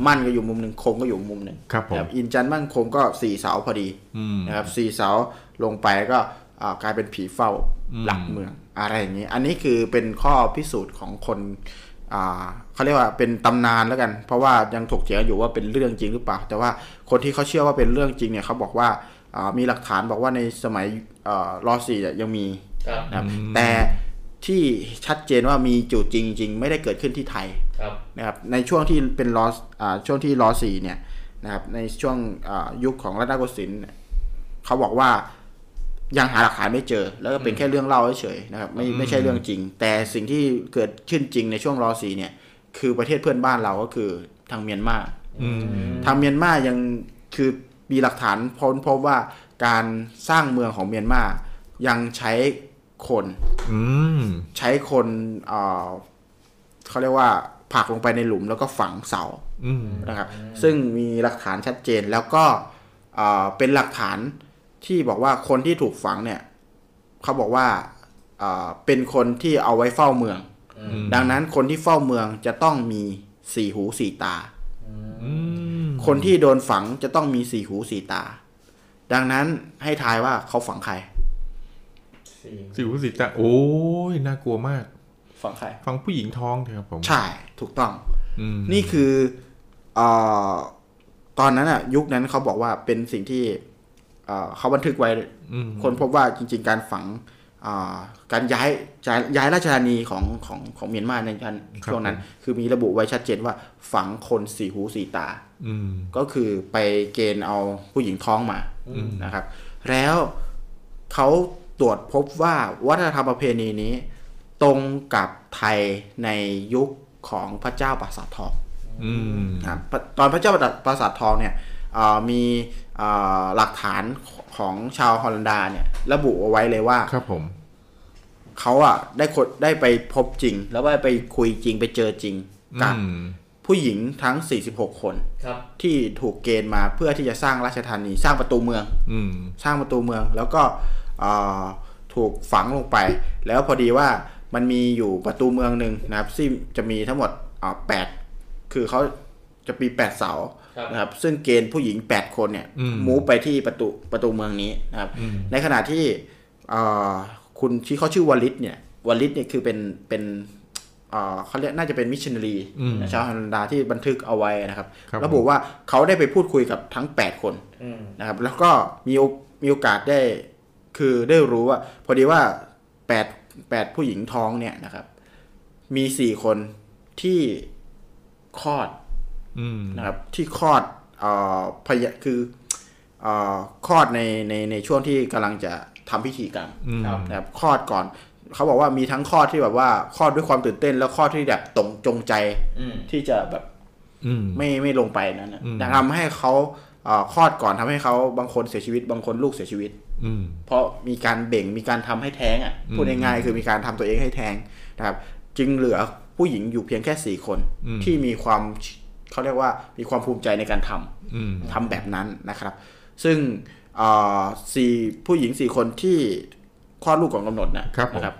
มั่นก็อยู่มุมหนึ่งคงก็อยู่มุมหนึ่งแบบอินจันมั่นคงก็4เสาพอดีนะครับ4เสาลงไปก็กลายเป็นผีเฝ้าหลักเมืองอะไรอย่างนี้อันนี้คือเป็นข้อพิสูจน์ของคนเขาเรียกว่าเป็นตำนานแล้วกันเพราะว่ายังถกเถียงอยู่ว่าเป็นเรื่องจริงหรือเปล่าแต่ว่าคนที่เขาเชื่อว่าเป็นเรื่องจริงเนี่ยเขาบอกว่ามีหลักฐานบอกว่าในสมัยรอสี่ยังมีนะครับแต่ที่ชัดเจนว่ามีจุดจริงๆไม่ได้เกิดขึ้นที่ไทยนะครับในช่วงที่เป็นรอช่วงที่รอสี่เนี่ยนะครับในช่วงยุคของรัตนโกสินทร์เขาบอกว่ายังหาหลักฐานไม่เจอแล้วก็เป็นแค่เรื่องเล่าเฉยๆนะครับไม่ใช่เรื่องจริงแต่สิ่งที่เกิดขึ้นจริงในช่วงรอสีเนี่ยคือประเทศเพื่อนบ้านเราก็คือทางเมียนมาทางเมียนมายังคือมีหลักฐานพบว่าการสร้างเมืองของเมียนมายังใช้คนเขาเรียกว่าผลักลงไปในหลุมแล้วก็ฝังเสานะครับซึ่งมีหลักฐานชัดเจนแล้วก็เป็นหลักฐานที่บอกว่าคนที่ถูกฝังเนี่ยเขาบอกว่าเป็นคนที่เอาไว้เฝ้าเมืองดังนั้นคนที่เฝ้าเมืองจะต้องมี4หู4ตาคนที่โดนฝังจะต้องมี4หู4ตาดังนั้นให้ทายว่าเขาฝังใคร4หู4ตาโอ้ยน่ากลัวมากฝังใครฝังผู้หญิงท้องครับผมใช่ถูกต้องนี่คือตอนนั้นอ่ะยุคนั้นเขาบอกว่าเป็นสิ่งที่เขาบันทึกไว้คนพบว่าจริงๆการฝังการย้ายราชธานีของเมียนมาในช่วงนั้นคือมีระบุไว้ชัดเจนว่าฝังคนสี่หูสี่ตาก็คือไปเกณฑ์เอาผู้หญิงท้องมานะครับแล้วเขาตรวจพบว่าวัฒนธรรมประเพณีนี้ตรงกับไทยในยุคของพระเจ้าปราสาททองตอนพระเจ้าปราสาททองเนี่ยมีหลักฐานของชาวฮอลันดาเนี่ยระบุเอาไว้เลยว่าครับผมเขาอ่ะได้ไปพบจริงแล้วว่าไปคุยจริงไปเจอจริงกับผู้หญิงทั้ง46คนที่ถูกเกณฑ์มาเพื่อที่จะสร้างราชธานีสร้างประตูเมืองแล้วก็ถูกฝังลงไปแล้วพอดีว่ามันมีอยู่ประตูเมืองหนึ่งนะครับซึ่งจะมีทั้งหมด8คือเขาจะมี8เสานะครับซึ่งเกณฑ์ผู้หญิง8คนเนี่ยมูฟไปที่ประตูเมืองนี้นะครับในขณะที่คุณที่เขาชื่อวลิตเนี่ยวลิตเนี่ยคือเป็นเขาเรียกน่าจะเป็นมิชชันนารีชาวฮอลันดาที่บันทึกเอาไว้นะครับระบุว่าเขาได้ไปพูดคุยกับทั้ง8คนนะครับแล้วก็มีโอกาสได้คือได้รู้ว่าพอดีว่า8ผู้หญิงท้องเนี่ยนะครับมี4คนที่คลอดนะครับที่คลอดคลอดในช่วงที่กำลังจะทำพิธีกรรมนะครับคลอดก่อนเขาบอกว่ามีทั้งคลอดที่แบบว่าคลอดด้วยความตื่นเต้นแล้วคลอดที่แบบตรงจงใจที่จะแบบไม่ลงไปนั่นนะทำให้เขาคลอดก่อนทำให้เขาบางคนเสียชีวิตบางคนลูกเสียชีวิตเพราะมีการเบ่งมีการทำให้แท้งอ่ะพูดง่ายๆคือมีการทำตัวเองให้แท้งนะครับจึงเหลือผู้หญิงอยู่เพียงแค่4คนที่มีความเขาเรียกว่ามีความภูมิใจในการทำแบบนั้นนะครับซึ่งผู้หญิง4คนที่คลอดลูกก่อนกำหนดนะครับ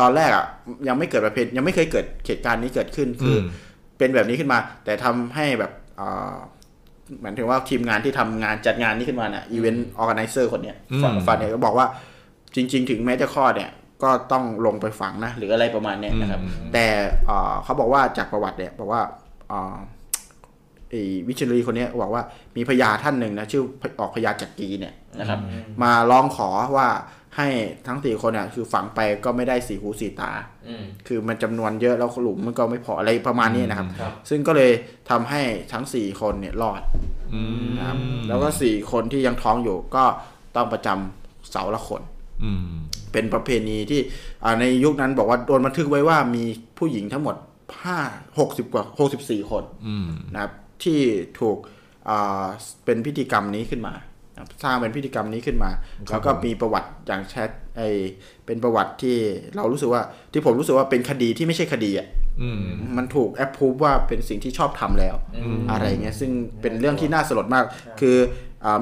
ตอนแรกอ่ะยังไม่เกิดประเพณียังไม่เคยเกิดเหตุการณ์นี้เกิดขึ้นคือเป็นแบบนี้ขึ้นมาแต่ทำให้แบบหมายถึงว่าทีมงานที่ทำงานจัดงานนี้ขึ้นมาเนี่ยอีเวนต์ออร์แกไนเซอร์คนเนี้ยฝันเนี่ยก็บอกว่าจริงๆถึงแม้จะคลอดเนี่ยก็ต้องลงไปฝังนะหรืออะไรประมาณเนี้ยนะครับแต่เขาบอกว่าจากประวัติเนี่ยบอกว่าวิชลีคนนี้บอกว่ามีพญาท่านหนึ่งนะชื่อออกพญาจักรีเนี่ยนะครับมาร้องขอว่าให้ทั้ง4คนเนี่ยคือฝังไปก็ไม่ได้4หู4ตาคือมันจำนวนเยอะแล้วหลุมมันก็ไม่พออะไรประมาณนี้นะครับซึ่งก็เลยทำให้ทั้ง4คนเนี่ยรอดแล้วก็4คนที่ยังท้องอยู่ก็ต้องประจำ เสาละคนเป็นประเพณีที่ในยุคนั้นบอกว่าโดนบันทึกไว้ว่ามีผู้หญิงทั้งหมด64 คนนะครับที่ถูกเป็นพิธีกรรมนี้ขึ้นมาสร้างเป็นพิธีกรรมนี้ขึ้นมาแล้วก็มีประวัติอย่างแชทเป็นประวัติที่เรารู้สึกว่าที่ผมรู้สึกว่าเป็นคดีที่ไม่ใช่คดีอ่ะมันถูกแอปพูฟว่าเป็นสิ่งที่ชอบทำแล้ว อะไรเงี้ยซึ่งเป็นเรื่องที่น่าสลดมากคือ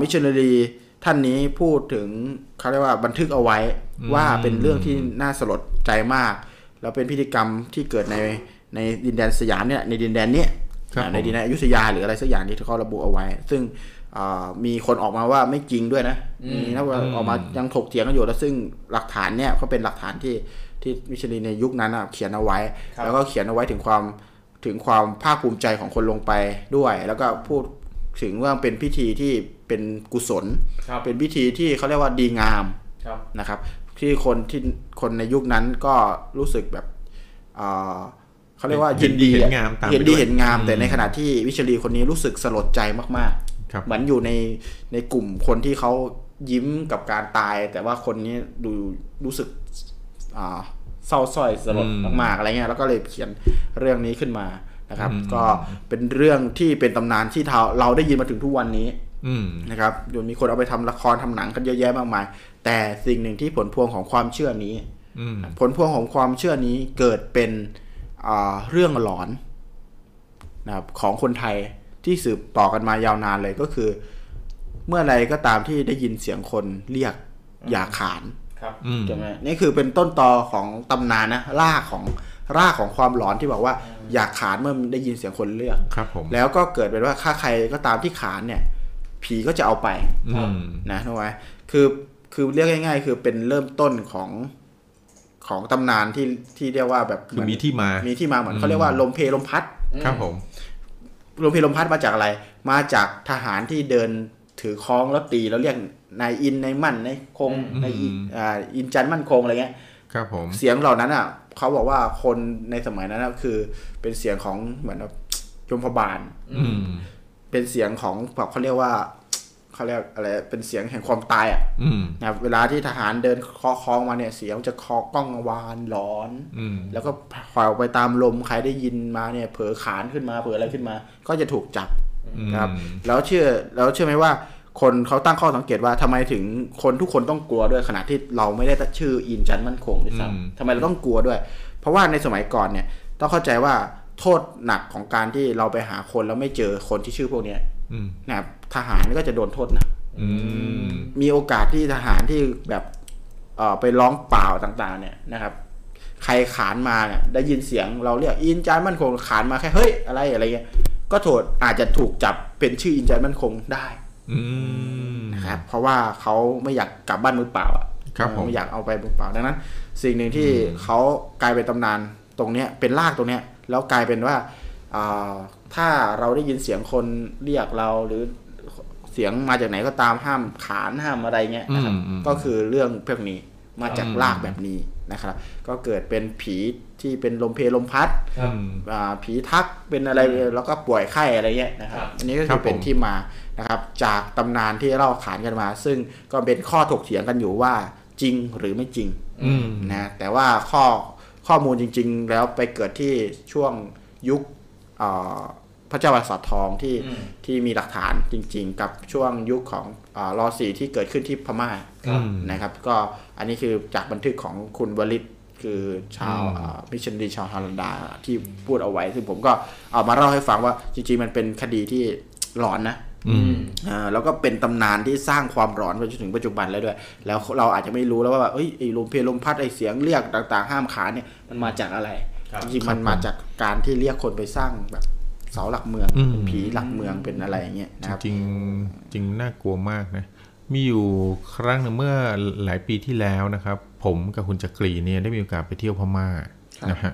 มิชชันนารีท่านนี้พูดถึงเขาเรียกว่าบันทึกเอาไว้ว่าเป็นเรื่องที่น่าสลดใจมากแล้วเป็นพิธีกรรมที่เกิดในดินแดนสยามเนี่ยในดินแดนนี้ในดินแดนอยุธยาหรืออะไรสักอย่างที่เขาระบุเอาไว้ซึ่งมีคนออกมาว่าไม่จริงด้วยนะมีนะว่าออกมายังถกเถียงกันอยู่แล้วซึ่งหลักฐานเนี่ยเขาเป็นหลักฐานที่มิชลินในยุคนั้นเขียนเอาไว้แล้วก็เขียนเอาไว้ถึงความภาคภูมิใจของคนลงไปด้วยแล้วก็พูดถึงว่าเป็นพิธีที่เป็นกุศลเป็นพิธีที่เขาเรียกว่าดีงามนะครับที่คนในยุคนั้นก็รู้สึกแบบเขาเรียกว่ายินดีเห็นงามตามยินดีเห็นงามแต่ในขณะที่วิชลีคนนี้รู้สึกสลดใจมากๆเหมือนอยู่ในกลุ่มคนที่เขายิ้มกับการตายแต่ว่าคนนี้ดูรู้สึกเศร้าส้อยสลดมากๆอะไรเงี้ยแล้วก็เลยเขียนเรื่องนี้ขึ้นมานะครับก็เป็นเรื่องที่เป็นตำนานที่เราได้ยินมาถึงทุกวันนี้นะครับจนมีคนเอาไปทำละครทำหนังกันเยอะแยะมากมายแต่สิ่งหนึ่งที่ผลพวงของความเชื่อนี้ผลพวงของความเชื่อนี้เกิดเป็นเรื่องหลอนนะครับของคนไทยที่สืบต่อกันมายาวนานเลยก็คือเมื่อไรก็ตามที่ได้ยินเสียงคนเรียกอย่าขานใช่ไหมนี่คือเป็นต้นตอของตำนานนะรากของความหลอนที่บอกว่าอย่าขานเมื่อได้ยินเสียงคนเรียกแล้วก็เกิดเป็นว่าถ้าใครก็ตามที่ขานเนี่ยผีก็จะเอาไปนะถูกไหมคือเรียกง่ายๆคือเป็นเริ่มต้นของตำนานที่เรียกว่าแบบคือมีที่มาเหมือนเขาเรียกว่าลมเพลมพัดครับผมลมเพลมพัดมาจากอะไรมาจากทหารที่เดินถือค้องแล้วตีแล้วเรียกนายอินนายมั่นนายคงนายอินจันมั่นคงอะไรเงี้ยครับผมเสียงเหล่านั้นอ่ะเขาบอกว่าคนในสมัยนั้นคือเป็นเสียงของเหมือนยมพบาลเป็นเสียงของแบบเขาเรียกว่าเขาเรียกอะไรเป็นเสียงแห่งความตายอ่ะนะเวลาที่ทหารเดินคล้องมาเนี่ยเสียงจะก้องวานร้อนแล้วก็พลอยไปตามลมใครได้ยินมาเนี่ยเผลอขานขึ้นมาเผลออะไรขึ้นมาก็จะถูกจับนะครับแล้วเชื่อไหมว่าคนเขาตั้งข้อสังเกตว่าทำไมถึงคนทุกคนต้องกลัวด้วยขณะที่เราไม่ได้ชื่ออินจันมั่นคงด้วยซ้ำทำไมเราต้องกลัวด้วยเพราะว่าในสมัยก่อนเนี่ยต้องเข้าใจว่าโทษหนักของการที่เราไปหาคนแล้วไม่เจอคนที่ชื่อพวกนี้นะครับทหารก็จะโดนโทษนะมีโอกาสที่ทหารที่แบบไปร้องเปล่าต่างๆเนี่ยนะครับใครขานมาเนี่ยได้ยินเสียงเราเรียกอินจันมั่นคงขานมาแค่เฮ้ยอะไรเงี้ยก็โทษอาจจะถูกจับเป็นชื่ออินจันมั่นคงได้นะครับเพราะว่าเขาไม่อยากกลับบ้านมือเปล่าอ่ะไม่อยากเอาไปมือเปล่าดังนั้นสิ่งหนึ่งที่เขากลายเป็นตำนานตรงเนี้ยเป็นรากตรงเนี้ยแล้วกลายเป็นว่าถ้าเราได้ยินเสียงคนเรียกเราหรือเสียงมาจากไหนก็ตามห้ามขานห้ามอะไรเงี้ยนะครับก็คือเรื่องพวกนี้มาจากรากแบบนี้นะครับก็เกิดเป็นผีที่เป็นลมเพลลมพัดผีทักเป็นอะไรแล้วก็ป่วยไข้อะไรเงี้ยนะครับอันนี้ก็คือเป็นที่มานะครับจากตำนานที่เล่าขานกันมาซึ่งก็เป็นข้อถกเถียงกันอยู่ว่าจริงหรือไม่จริงนะแต่ว่าข้อมูลจริงๆแล้วไปเกิดที่ช่วงยุคพระเจ้าปราสาททองที่มีหลักฐานจริงๆกับช่วงยุคของร.4ที่เกิดขึ้นที่พม่านะครับก็อันนี้คือจากบันทึกของคุณวลิตคือชาวมิชชันนารีชาวฮอลันดาที่พูดเอาไว้ซึ่งผมก็เอามาเล่าให้ฟังว่าจริงๆมันเป็นคดีที่หลอนนะแล้วก็เป็นตำนานที่สร้างความร้อนไปจนถึงปัจจุบันแล้วด้วยแล้วเราอาจจะไม่รู้แล้วว่าเอ้ยไอ้ลมเพลลมพัดไอ้เสียงเรียกต่างๆห้ามขานเนี่ยมันมาจากอะไรจริงๆมันมาจากการที่เรียกคนไปสร้างแบบเสาหลักเมืองเป็นผีหลักเมืองเป็นอะไรอย่างเงี้ยนะครับจริงน่ากลัวมากนะมีอยู่ครั้งหนึ่งเมื่อหลายปีที่แล้วนะครับผมกับคุณจักรีเนี่ยได้มีโอกาสไปเที่ยวพม่านะฮะ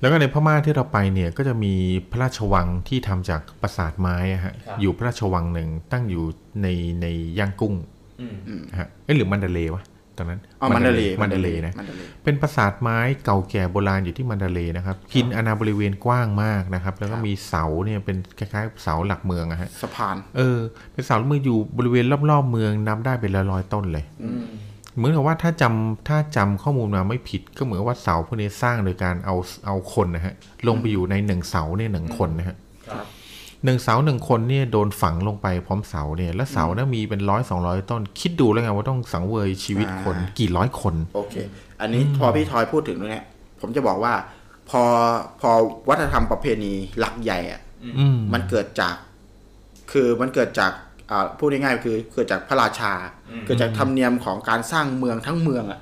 แล้วก็ในพม่าที่เราไปเนี่ยก็จะมีพระราชวังที่ทำจากปราสาทไม้ฮะอยู่พระราชวังหนึ่งตั้งอยู่ในย่างกุ้งฮะหรือมันดาเลวะ ตอนนั้นมันดาเลย์มันดาเลย์นะเป็นปราสาทไม้เก่าแก่โบราณอยู่ที่มันดาเลย์นะครับกินอาณาบริเวณกว้างมากนะครับแล้วก็มีเสาเนี่ยเป็นคล้ายๆเสาหลักเมืองอะฮะสะพานเป็นเสาหลักเมืองอยู่บริเวณรอบๆเมืองนับได้เป็นร้อยๆต้นเลยเหมือนกับว่าถ้าจำข้อมูลมาไม่ผิดก็เหมือนว่าเสาพวกนี้สร้างโดยการเอาคนนะฮะลงไปอยู่ในหนึ่งเสาเนี่ยหนึ่งคนนะฮะหนึ่งเสาหนึ่งคนเนี่ยโดนฝังลงไปพร้อมเสาเนี่ยแล้วเสาเนี่ยมีเป็น100-200 ต้นคิดดูแล้วไงว่าต้องสังเวยชีวิตคนกี่ร้อยคนโอเคอันนี้พอพี่ทอยพูดถึงตรงนี้ผมจะบอกว่าพอวัฒนธรรมประเพณีหลักใหญ่อ่ะมันเกิดจากพูดง่ายๆคือเกิดจากพระราชาเกิดจากธรรมเนียมของการสร้างเมืองทั้งเมืองอ่ะ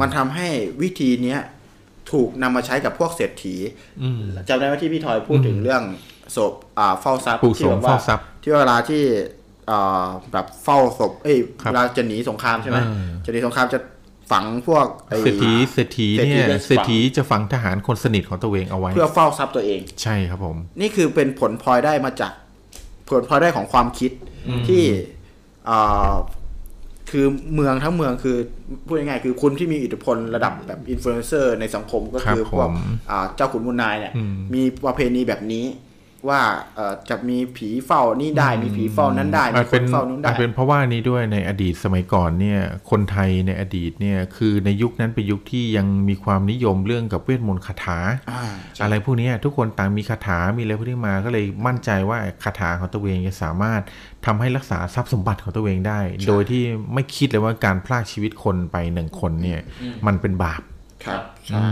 มันทำให้วิธีเนี้ยถูกนำมาใช้กับพวกเศรษฐีจำได้ไหมที่พี่ทอยพูดถึงเรื่องศพเฝ้าทรัพย์ที่แบบว่าที่เวลาที่แบบเฝ้าศพเวลาจะหนีสงครามใช่ไหมจะหนีสงครามจะฝังพวกเศรษฐีเนี่ยเศรษฐีจะฝังทหารคนสนิทของตัวเองเอาไว้เพื่อเฝ้าทรัพย์ตัวเองใช่ครับผมนี่คือเป็นผลพลอยได้มาจากผลพลอยได้ของความคิดที่คือเมืองทั้งเมืองคือพูดง่ายๆคือคนที่มีอิทธิพลระดับแบบอินฟลูเอนเซอร์ในสังคมก็คือพวกเจ้าขุนมูลนายเนี่ยมีประเพณีแบบนี้ว่าจะมีผีเฝ้านี่ได้มีผีเฝ้านั้นได้มีคนเฝ้านู้นได้เป็นเพราะว่านี้ด้วยในอดีตสมัยก่อนเนี่ยคนไทยในอดีตเนี่ยคือในยุคนั้นเป็นยุคที่ยังมีความนิยมเรื่องกับเวทมนต์คาถาอะไรพวกนี้ทุกคนต่างมีคาถามีอะไรพวกนี้มาก็เลยมั่นใจว่าคาถาของตัวเองจะสามารถทำให้รักษาทรัพย์สมบัติของตัวเองได้โดยที่ไม่คิดเลยว่าการพรากชีวิตคนไปหนึ่งคนเนี่ยมันเป็นบาปครับใช่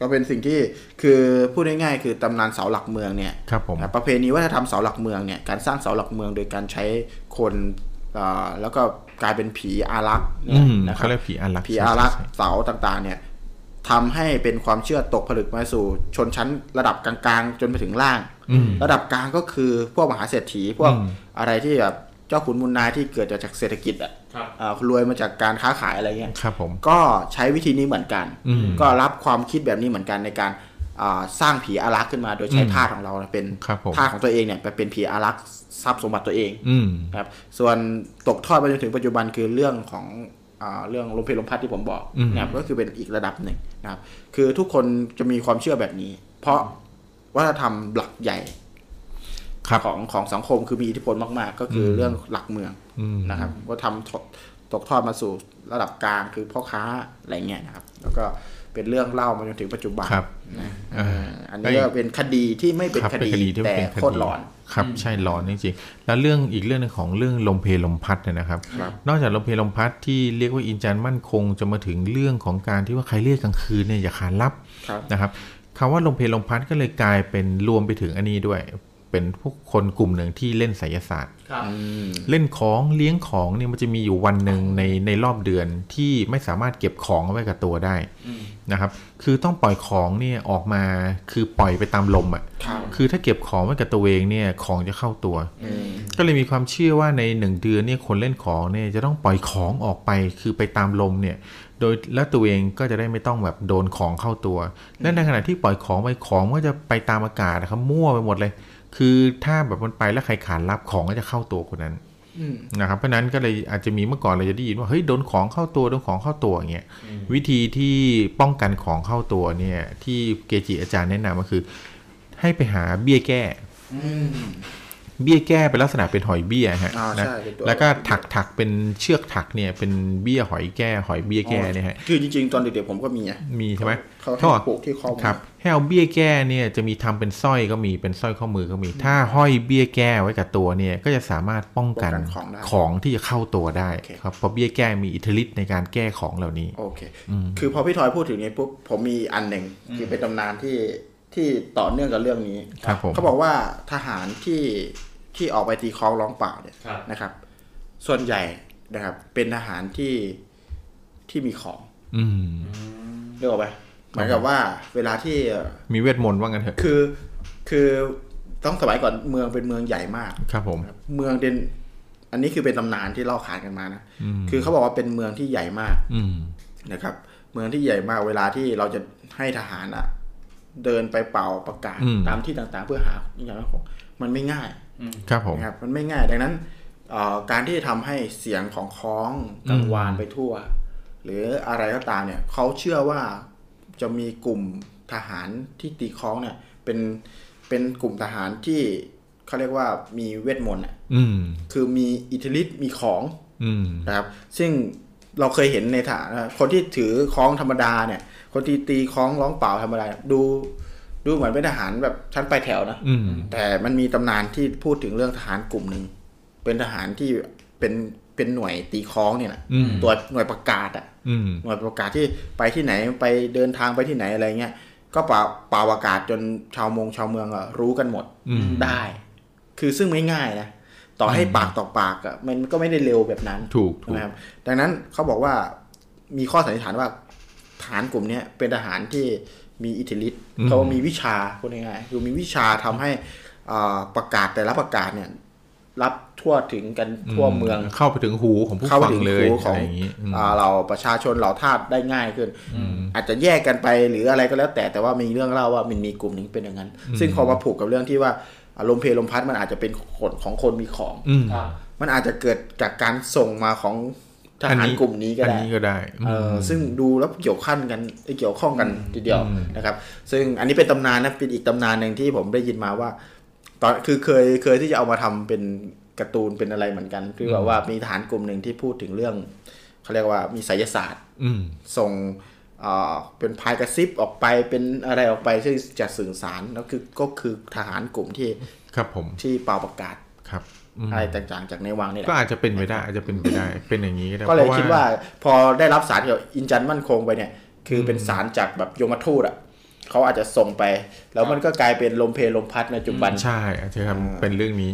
ก็เป็นสิ่งที่คือพูดง่ายๆคือตำนานเสาหลักเมืองเนี่ยครับผมประเพณีวัฒนธรรมเสาหลักเมืองเนี่ยการสร้างเสาหลักเมืองโดยการใช้คนแล้วก็กลายเป็นผีอารักษ์เนี่ยนะครับเขาเรียกผีอารักษ์ผีอารักษ์เสาต่างๆเนี่ยทำให้เป็นความเชื่อตกผลึกมาสู่ชนชั้นระดับกลางๆจนไปถึงล่างระดับกลางก็คือพวกมหาเศรษฐีพวกอะไรที่แบบเจ้าขุนมูลนายที่เกิดจากเศรษฐกิจอ่ะรวยมาจากการค้าขายอะไรเงี้ยก็ใช้วิธีนี้เหมือนกันก็รับความคิดแบบนี้เหมือนกันในการสร้างผีอารักษ์ขึ้นมาโดยใช้ธาตุของเราเป็นธาตุของตัวเองเนี่ยไปเป็นผีอารักษ์ทรัพย์สมบัติตัวเองครับส่วนตกทอดไปจนถึงปัจจุบันคือเรื่องของเรื่องลมเพลลมพัดที่ผมบอกนะครับก็คือเป็นอีกระดับหนึ่งนะครับคือทุกคนจะมีความเชื่อแบบนี้เพราะวัฒนธรรมหลักใหญ่ของสังคมคือมีอิทธิพลมากๆก็คือเรื่องหลักเมืองนะครับก็ทำตกทอดมาสู่ระดับกลางคือพ่อค้าอะไรเงี้ยนะครับแล้วก็เป็นเรื่องเล่ามาจนถึงปัจจุบันนะอันนี้ก็เป็นคดีที่ไม่เป็นคดีแต่โคตรร้อนครับใช่ร้อนจริงๆแล้วเรื่องอีกเรื่องนึงของเรื่องลมเพลลมพัดเนี่ยนะครับนอกจากลมเพลลมพัดที่เรียกว่าอินจันมั่นคงจะมาถึงเรื่องของการที่ว่าใครเรียกกลางคืนเนี่ยอย่าขานรับนะครับคำว่าลมเพลลมพัดก็เลยกลายเป็นรวมไปถึงอันนี้ด้วยเป็นพวกคนกลุ่มหนึ่งที่เล่นไสยศาสตร์เล่นของเลี้ยงของเนี่ยมันจะมีอยู่วันหนึ่งในรอบเดือนที่ไม่สามารถเก็บของไว้กับตัวได้นะครับคือต้องปล่อยของเนี่ยออกมาคือปล่อยไปตามลมอ่ะคือถ้าเก็บของไว้กับตัวเองเนี่ยของจะเข้าตัวก็เลยมีความเชื่อว่าใน1เดือนเนี่ยคนเล่นของเนี่ยจะต้องปล่อยของออกไปคือไปตามลมเนี่ยโดยแล้วตัวเองก็จะได้ไม่ต้องแบบโดนของเข้าตัวและในขณะที่ปล่อยของไปของก็จะไปตามอากาศนะครับมั่วไปหมดเลยคือถ้าแบบมันไปแล้วใครขานรับของก็จะเข้าตัวคนนั้นนะครับเพราะนั้นก็เลยอาจจะมีเมื่อก่อนเราจะได้ยินว่าเฮ้ยโดนของเข้าตัวโดนของเข้าตัวอย่างเงี้ยวิธีที่ป้องกันของเข้าตัวเนี่ยที่เกจิอาจารย์แนะนำก็คือให้ไปหาเบี้ยแก้เบี้ยแก้เป็นลักษณะเป็นหอยเบี้ยฮะนะแล้วก็ถักเป็นเชือกถักเนี่ยเป็นเบี้ยหอยแก้หอยเบี้ยแก้เนี่ยฮะคือจริงๆตอนเด็กๆผมก็มีใช่ไหมเขาปลูกที่ข้อมือครับให้เอาเบี้ยแก้เนี่ยจะมีทำเป็นสร้อยก็มีเป็นสร้อยข้อมือก็มีถ้าห้อยเบี้ยแก้ไว้กับตัวเนี่ยก็จะสามารถป้องกันของที่จะเข้าตัวได้ครับเพราะเบี้ยแก้มีอิทธิฤทธิ์ในการแก้ของเหล่านี้โอเคคือพอพี่ทอยพูดถึงนี้ปุ๊บผมมีอันหนึ่งที่เป็นตำนานที่ต่อเนื่องกับเรื่องนี้เขาบอกว่าทหารที่ออกไปตีคล้องร้องเปล่าเนี่ยนะครับส่วนใหญ่นะครับเป็นทหารที่มีของเรียกออกไปหมายกับว่าเวลาที่มีเวทมนต์ว่างั้นเถอะคือต้องสมัยก่อนเมืองเป็นเมืองใหญ่มากครับผมเมืองเดนอันนี้คือเป็นตำนานที่เล่าขานกันมานะคือเขาบอกว่าเป็นเมืองที่ใหญ่มากนะครับเมืองที่ใหญ่มากเวลาที่เราจะให้ทหารอ่ะเดินไปเป่าประกาศตามที่ต่างๆเพื่อหาอย่างนั้นของมันไม่ง่ายครับผมครับมันไม่ง่ายดังนั้นการที่จะทำให้เสียงของคล้องกังวานไปทั่ว หรืออะไรก็ตามเนี่ยเขาเชื่อว่าจะมีกลุ่มทหารที่ตีค้องเนี่ยเป็นกลุ่มทหารที่เขาเรียกว่ามีเวทมนต์อ่ะคือมีอิทธิฤทธิ์มีของนะครับซึ่งเราเคยเห็นในฐานคนที่ถือค้องธรรมดาเนี่ยคนที่ตีค้องร้องเป่าธรรมดาดูเหมือนเป็นทหารแบบชั้นปลายแถวนะแต่มันมีตำนานที่พูดถึงเรื่องทหารกลุ่มหนึ่งเป็นทหารที่เป็นหน่วยตีค้องเนี่ยแหละตัวหน่วยประกาศอ่ะหน่วยประกาศที่ไปที่ไหนไปเดินทางไปที่ไหนอะไรเงี้ยก็เป่าประกาศจนชาวเมืองรู้กันหมดได้คือซึ่งไม่ง่ายนะต่อให้ปากต่อปากอ่ะมันก็ไม่ได้เร็วแบบนั้นถูกนะครับดังนั้นเขาบอกว่ามีข้อสันนิษฐานว่าทหารกลุ่มนี้เป็นทหารที่มีอิทธิฤทธิ์เขามีวิชาคนง่ายๆคือมีวิชาทำให้ประกาศแต่ละประกาศเนี่ยรับทั่วถึงกันทั่วเมืองเข้าไปถึงหูของผู้ฟังเลยอะไรอย่างนี้เราประชาชนเราทาสได้ง่ายขึ้นอาจจะแยกกันไปหรืออะไรก็แล้วแต่ว่ามีเรื่องเล่าว่ามันมีกลุ่มนึงเป็นอย่างนั้นซึ่งพอมาผูกกับเรื่องที่ว่าลมเพลลมพัดมันอาจจะเป็นกฎของคนมีของมันอาจจะเกิดจากการส่งมาของทหารกลุ่มนี้ก็ได้ซึ่งดูแล้วเกี่ยวข้องกันทีเดียวนะครับซึ่งอันนี้เป็นตำนานนะเป็นอีกตำนานหนึ่งที่ผมได้ยินมาว่าตอนคือเคยที่จะเอามาทำเป็นการ์ตูนเป็นอะไรเหมือนกันคือแบบว่ามีทหารกลุ่มหนึ่งที่พูดถึงเรื่องเขาเรียกว่ามีไสยศาสตร์ส่งเป็นพายกระซิบออกไปเป็นอะไรออกไปซึ่งจะสื่อสารแล้วคือก็คือทหารกลุ่มที่ครับผมที่เป่าประกาศครับอะไรต่างๆจากในวังนี่แหละก็อาจจะเป็นไปได้อาจจะเป็นไปได้เป็นอย่างนี้ก็ได้ก็เลยคิดว่าพอได้รับสารเกี่ยวอินจันมั่นคงไปเนี่ยคือเป็นสารจากแบบยมทูตอ่ะเขาอาจจะส่งไปแล้วมันก็กลายเป็นลมเพลลมพัดในจุบันใช่อาจจะครับเป็นเรื่องนี้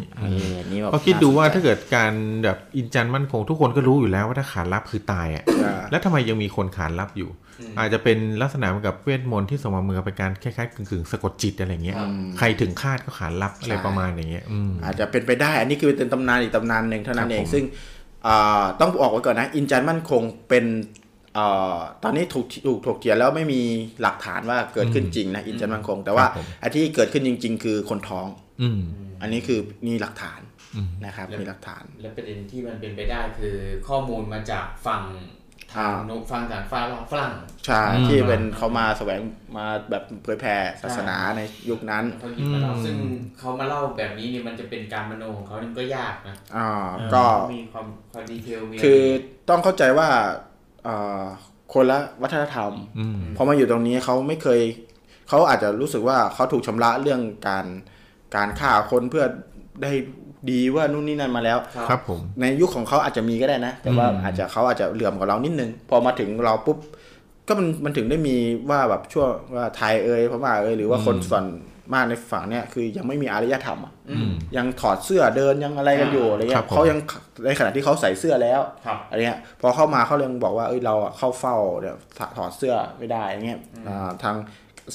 ก็คิดดูว่าถ้าเกิดการแบบอินจันมั่นคงทุกคนก็รู้อยู่แล้วว่าถ้าขาดลับคือตายอ่ะแล้วทำไมยังมีคนขาดลับอยู่อาจจะเป็นลักษณะเหมือนกับเวทมนต์ที่ส่งมาเมืองเป็นการคล้ายๆกึ่งๆสะกดจิตอะไรเงี้ยใครถึงคาดก็ขาดลับอะไรประมาณอย่างเงี้ยอาจจะเป็นไปได้อันนี้คือเป็นตำนานอีกตำนานหนึ่งเท่านั้นเองซึ่งต้องออกไว้ก่อนนะอินจันมั่นคงเป็นตอนนี้ถูกถกเถียงแล้วไม่มีหลักฐานว่าเกิดขึ้นจริงนะอินจันมั่นคงแต่ว่าอันที่เกิดขึ้นจริงๆคือคนท้องอันนี้คือมีหลักฐานนะครับมีหลักฐานและประเด็นที่มันเป็นไปได้คือข้อมูลมาจากฝั่งนกฟังจากฝรั่งใช่ที่เป็นเขามาแสวงมาแบบเผยแผ่ศาสนาในยุคนั้นซึ่งเขามาเล่าแบบนี้เนี่ยมันจะเป็นการมโนของเขานี่ก็ยากนะก็มีความดีเทลคือต้องเข้าใจว่าคนละวัฒนธรรมพอมาอยู่ตรงนี้เขาไม่เคยเขาอาจจะรู้สึกว่าเขาถูกชำระเรื่องการฆ่าคนเพื่อได้ดีว่านู่นนี่นั่นมาแล้วครับผมในยุคของเขาอาจจะมีก็ได้นะแต่ว่าอาจจะเขาอาจจะเหลื่อมกว่าเรานิดนึงพอมาถึงเราปุ๊บก็มันถึงได้มีว่าแบบช่วงว่าไทยเอ่ยพม่าเอ่ยหรือว่าคนส่วนมากในฝั่งเนี้ยคือยังไม่มีอารยธรรมยังถอดเสื้อเดินยังอะไรกันอยู่อะไรเงี้ยเขายังในขณะที่เขาใส่เสื้อแล้วอะไรเงี้ยพอเข้ามาเขาเลยบอกว่าเราเข้าเฝ้าเนี่ยถอดเสื้อไม่ได้อย่างเงี้ยทาง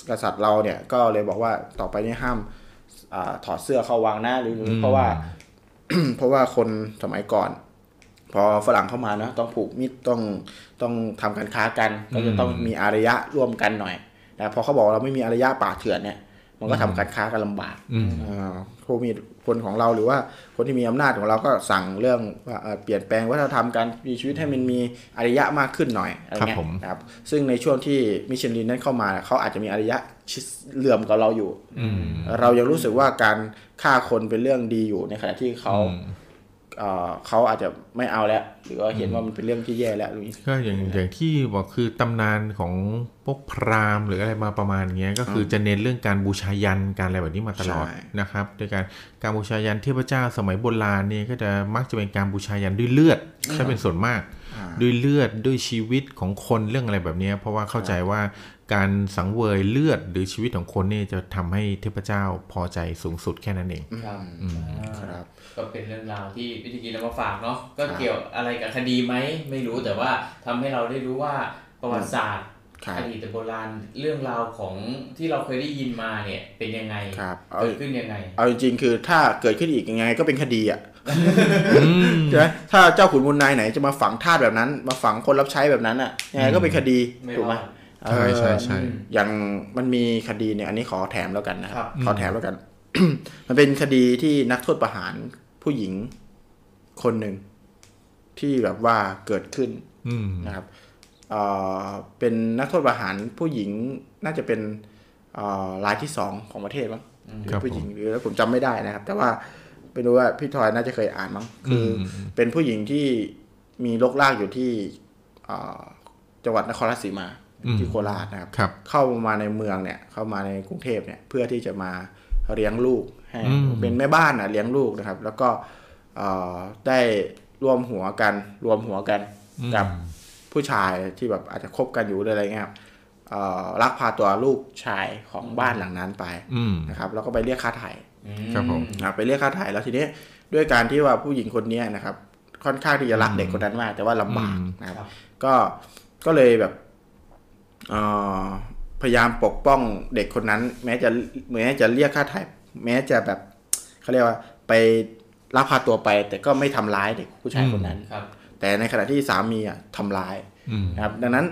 กษัตริย์เราเนี่ยก็เลยบอกว่าต่อไปนี้ห้ามถอดเสื้อเข้าวังนะหรือเพราะว่าคนสมัยก่อนพอฝรั่งเข้ามานะต้องผูกมิตรต้องทำการค้ากันก็จะต้องมีอารยะร่วมกันหน่อยนะพอเขาบอกเราไม่มีอารยะป่าเถื่อนเนี่ยมันก็ทำการค้ากันลำบากพวกมีคนของเราหรือว่าคนที่มีอำนาจของเราก็สั่งเรื่องเปลี่ยนแปลงวัฒนธรรมการมีชีวิตให้มันมีอารยะมากขึ้นหน่อยอะไรเงี้ยครับซึ่งในช่วงที่มิชลินนั้นเข้ามาเขาอาจจะมีอารยะเหลื่อมกับเราอยู่เรายังรู้สึกว่าการฆ่าคนเป็นเรื่องดีอยู่ในขณะที่เขาอาจจะไม่เอาแล้วหรือว่าเห็นว่ามันเป็นเรื่องที่แย่แล้วลุยก็อย่างที่บอกคือตำนานของพวกพราหมณ์หรืออะไรมาประมาณเงี้ยก็คือจะเน้นเรื่องการบูชายัญการอะไรแบบนี้มาตลอดนะครับโดยการบูชายัญเทพเจ้าสมัยโบราณนี่ก็จะมักจะเป็นการบูชายัญด้วยเลือดถ้าเป็นส่วนมากด้วยเลือดด้วยชีวิตของคนเรื่องอะไรแบบนี้เพราะว่าเข้าใจว่าการสังเวยเลือดหรือชีวิตของคนนี่จะทำให้เทพเจ้าพอใจสูงสุดแค่นั้นเองครับก็เป็นเรื่องราวที่วิธีกินแล้วมาฝากเนาะก็เกี่ยวอะไรกับคดีไหมไม่รู้แต่ว่าทำให้เราได้รู้ว่าประวัติศาสตร์อดีตโบราณเรื่องราวของที่เราเคยได้ยินมาเนี่ยเป็นยังไงเกิดขึ้นยังไงเอาจริงๆคือถ้าเกิดขึ้นอีกยังไงก็เป็นคดีอ่ะใช่ไหมถ้าเจ้าขุนมูลนายไหนจะมาฝังทาสแบบนั้นมาฝังคนรับใช้แบบนั้นอ่ะยังไงก็เป็นคดีถูกไหมใช่ใช่อย่างมันมีคดีเนี่ยอันนี้ขอแถมแล้วกันนะครับขอแถมแล้วกัน มันเป็นคดีที่นักโทษประหารผู้หญิงคนหนึ่งที่แบบว่าเกิดขึ้นนะครับ เป็นนักโทษประหารผู้หญิงน่าจะเป็นรายที่2ของประเทศมั้งผู้หญิงหรือแล้วผมจำไม่ได้นะครับแต่ว่าไม่รู้ว่าพี่ทอยน่าจะเคยอ่านมั้งคือเป็นผู้หญิงที่มีรกรากอยู่ที่จังหวัดนครราชสีมาที่โคราชนะครับเข้ามาในเมืองเนี่ยเข้ามาในกรุงเทพเนี่ยเพื่อที่จะมาเลี้ยงลูกให้เป็นแม่บ้านนะเลี้ยงลูกนะครับแล้วก็ได้รวมหัวกันกับผู้ชายที่แบบอาจจะคบกันอยู่อะไรเงี้ยครับลักพาตัวลูกชายของบ้านหลังนั้นไปนะครับแล้วก็ไปเรียกค่าไถ่ครับผมไปเรียกค่าไถ่แล้วทีนี้ด้วยการที่ว่าผู้หญิงคนนี้นะครับค่อนข้างที่จะรักเด็กคนนั้นมากแต่ว่าลำบากนะครับก็เลยแบบพยายามปกป้องเด็กคนนั้นแม้จะเรียกค่าไถ่แม้จะแบบเขาเรียกว่าไปลักพาตัวไปแต่ก็ไม่ทำร้ายเด็กผู้ชายคนนั้นแต่ในขณะที่สามีทำร้ายนะครับดังนั้น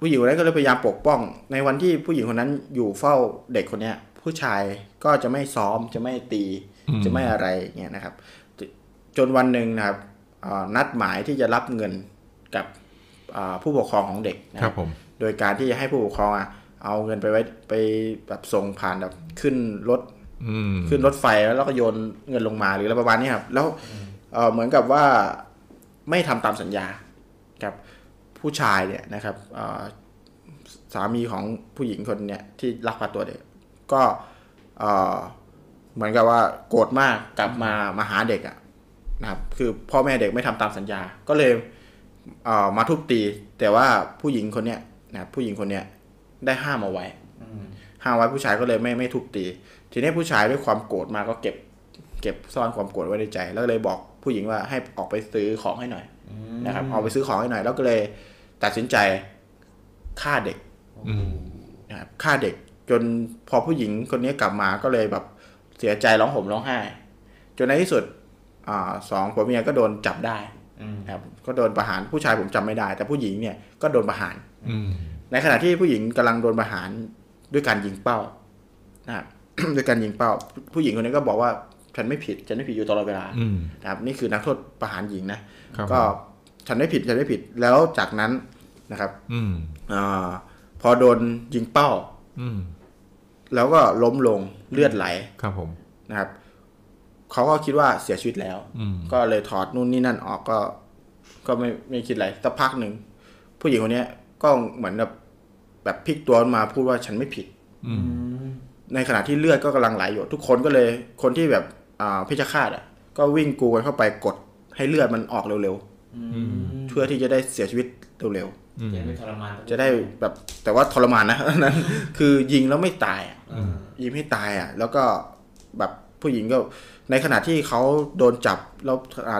ผู้หญิงคนนั้นก็เลยพยายามปกป้องในวันที่ผู้หญิงคนนั้นอยู่เฝ้าเด็กคนนี้ผู้ชายก็จะไม่ซ้อมจะไม่ตีจะไม่อะไรเงี้ยนะครับจนวันหนึ่งนะครับนัดหมายที่จะรับเงินกับผู้ปกครองของเด็กนะครับโดยการที่จะให้ผู้ปกครองเอาเงินไปไว้ไปแบบส่งผ่านแบบขึ้นรถไฟแล้วก็โยนเงินลงมาหรืออะไรประมาณนี้ครับแล้วเหมือนกับว่าไม่ทำตามสัญญาครับผู้ชายเนี่ยนะครับสามีของผู้หญิงคนเนี่ยที่ลักพาตัวเด็กก็เหมือนกับว่าโกรธมากกลับมาหาเด็กอะนะครับคือพ่อแม่เด็กไม่ทำตามสัญญาก็เลยมาทุบตีแต่ว่าผู้หญิงคนเนี้ยนะครับผู้หญิงคนเนี้ยได้ห้ามเอาไว้ผู้ชายก็เลยไม่ทุบตีทีนี้ผู้ชายด้วยความโกรธมาก็เก็บซ่อนความโกรธไว้ในใจแล้วก็เลยบอกผู้หญิงว่าให้ออกไปซื้อของให้หน่อยนะครับออกไปซื้อของให้หน่อยแล้วก็เลยตัดสินใจฆ่าเด็กนะครับฆ่าเด็กจนพอผู้หญิงคนนี้กลับมาก็เลยแบบเสียใจร้องห่มร้องไห้จนในที่สุดสองผัวเมียก็โดนจับได้นะครับก็โดนประหารผู้ชายผมจำไม่ได้แต่ผู้หญิงเนี่ยก็โดนประหารในขณะที่ผู้หญิงกำลังโดนประหารด้วยการยิงเป้านะครับ ด้วยการยิงเป้าผู้หญิงคนนี้ก็บอกว่าฉันไม่ผิดอยู่ตลอดเวลานะครับนี่คือนักโทษประหารหญิงนะก็ฉันไม่ผิดแล้วจากนั้นนะครับพอโดนยิงเป้าแล้วก็ล้มลงเลือดไหลครับผมนะครับเขาก็คิดว่าเสียชีวิตแล้วก็เลยถอดนู่นนี่นั่นออกก็ไม่คิดอะไรสักพักหนึ่งผู้หญิงคนนี้ก็เหมือนแบบพลิกตัวมาพูดว่าฉันไม่ผิดในขณะที่เลือดก็กำลังไหลอยู่ทุกคนก็เลยคนที่แบบเพชฌฆาตอ่ะก็วิ่งกูกันเข้าไปกดให้เลือดมันออกเร็วๆเพื่อที่จะได้เสียชีวิตเร็วๆจะได้แบบแต่ว่าทรมานนะนั้น คือยิงแล้วไม่ตายยิงไม่ตายอ่ะแล้วก็แบบผู้หญิงก็ในขณะที่เขาโดนจับแล้ว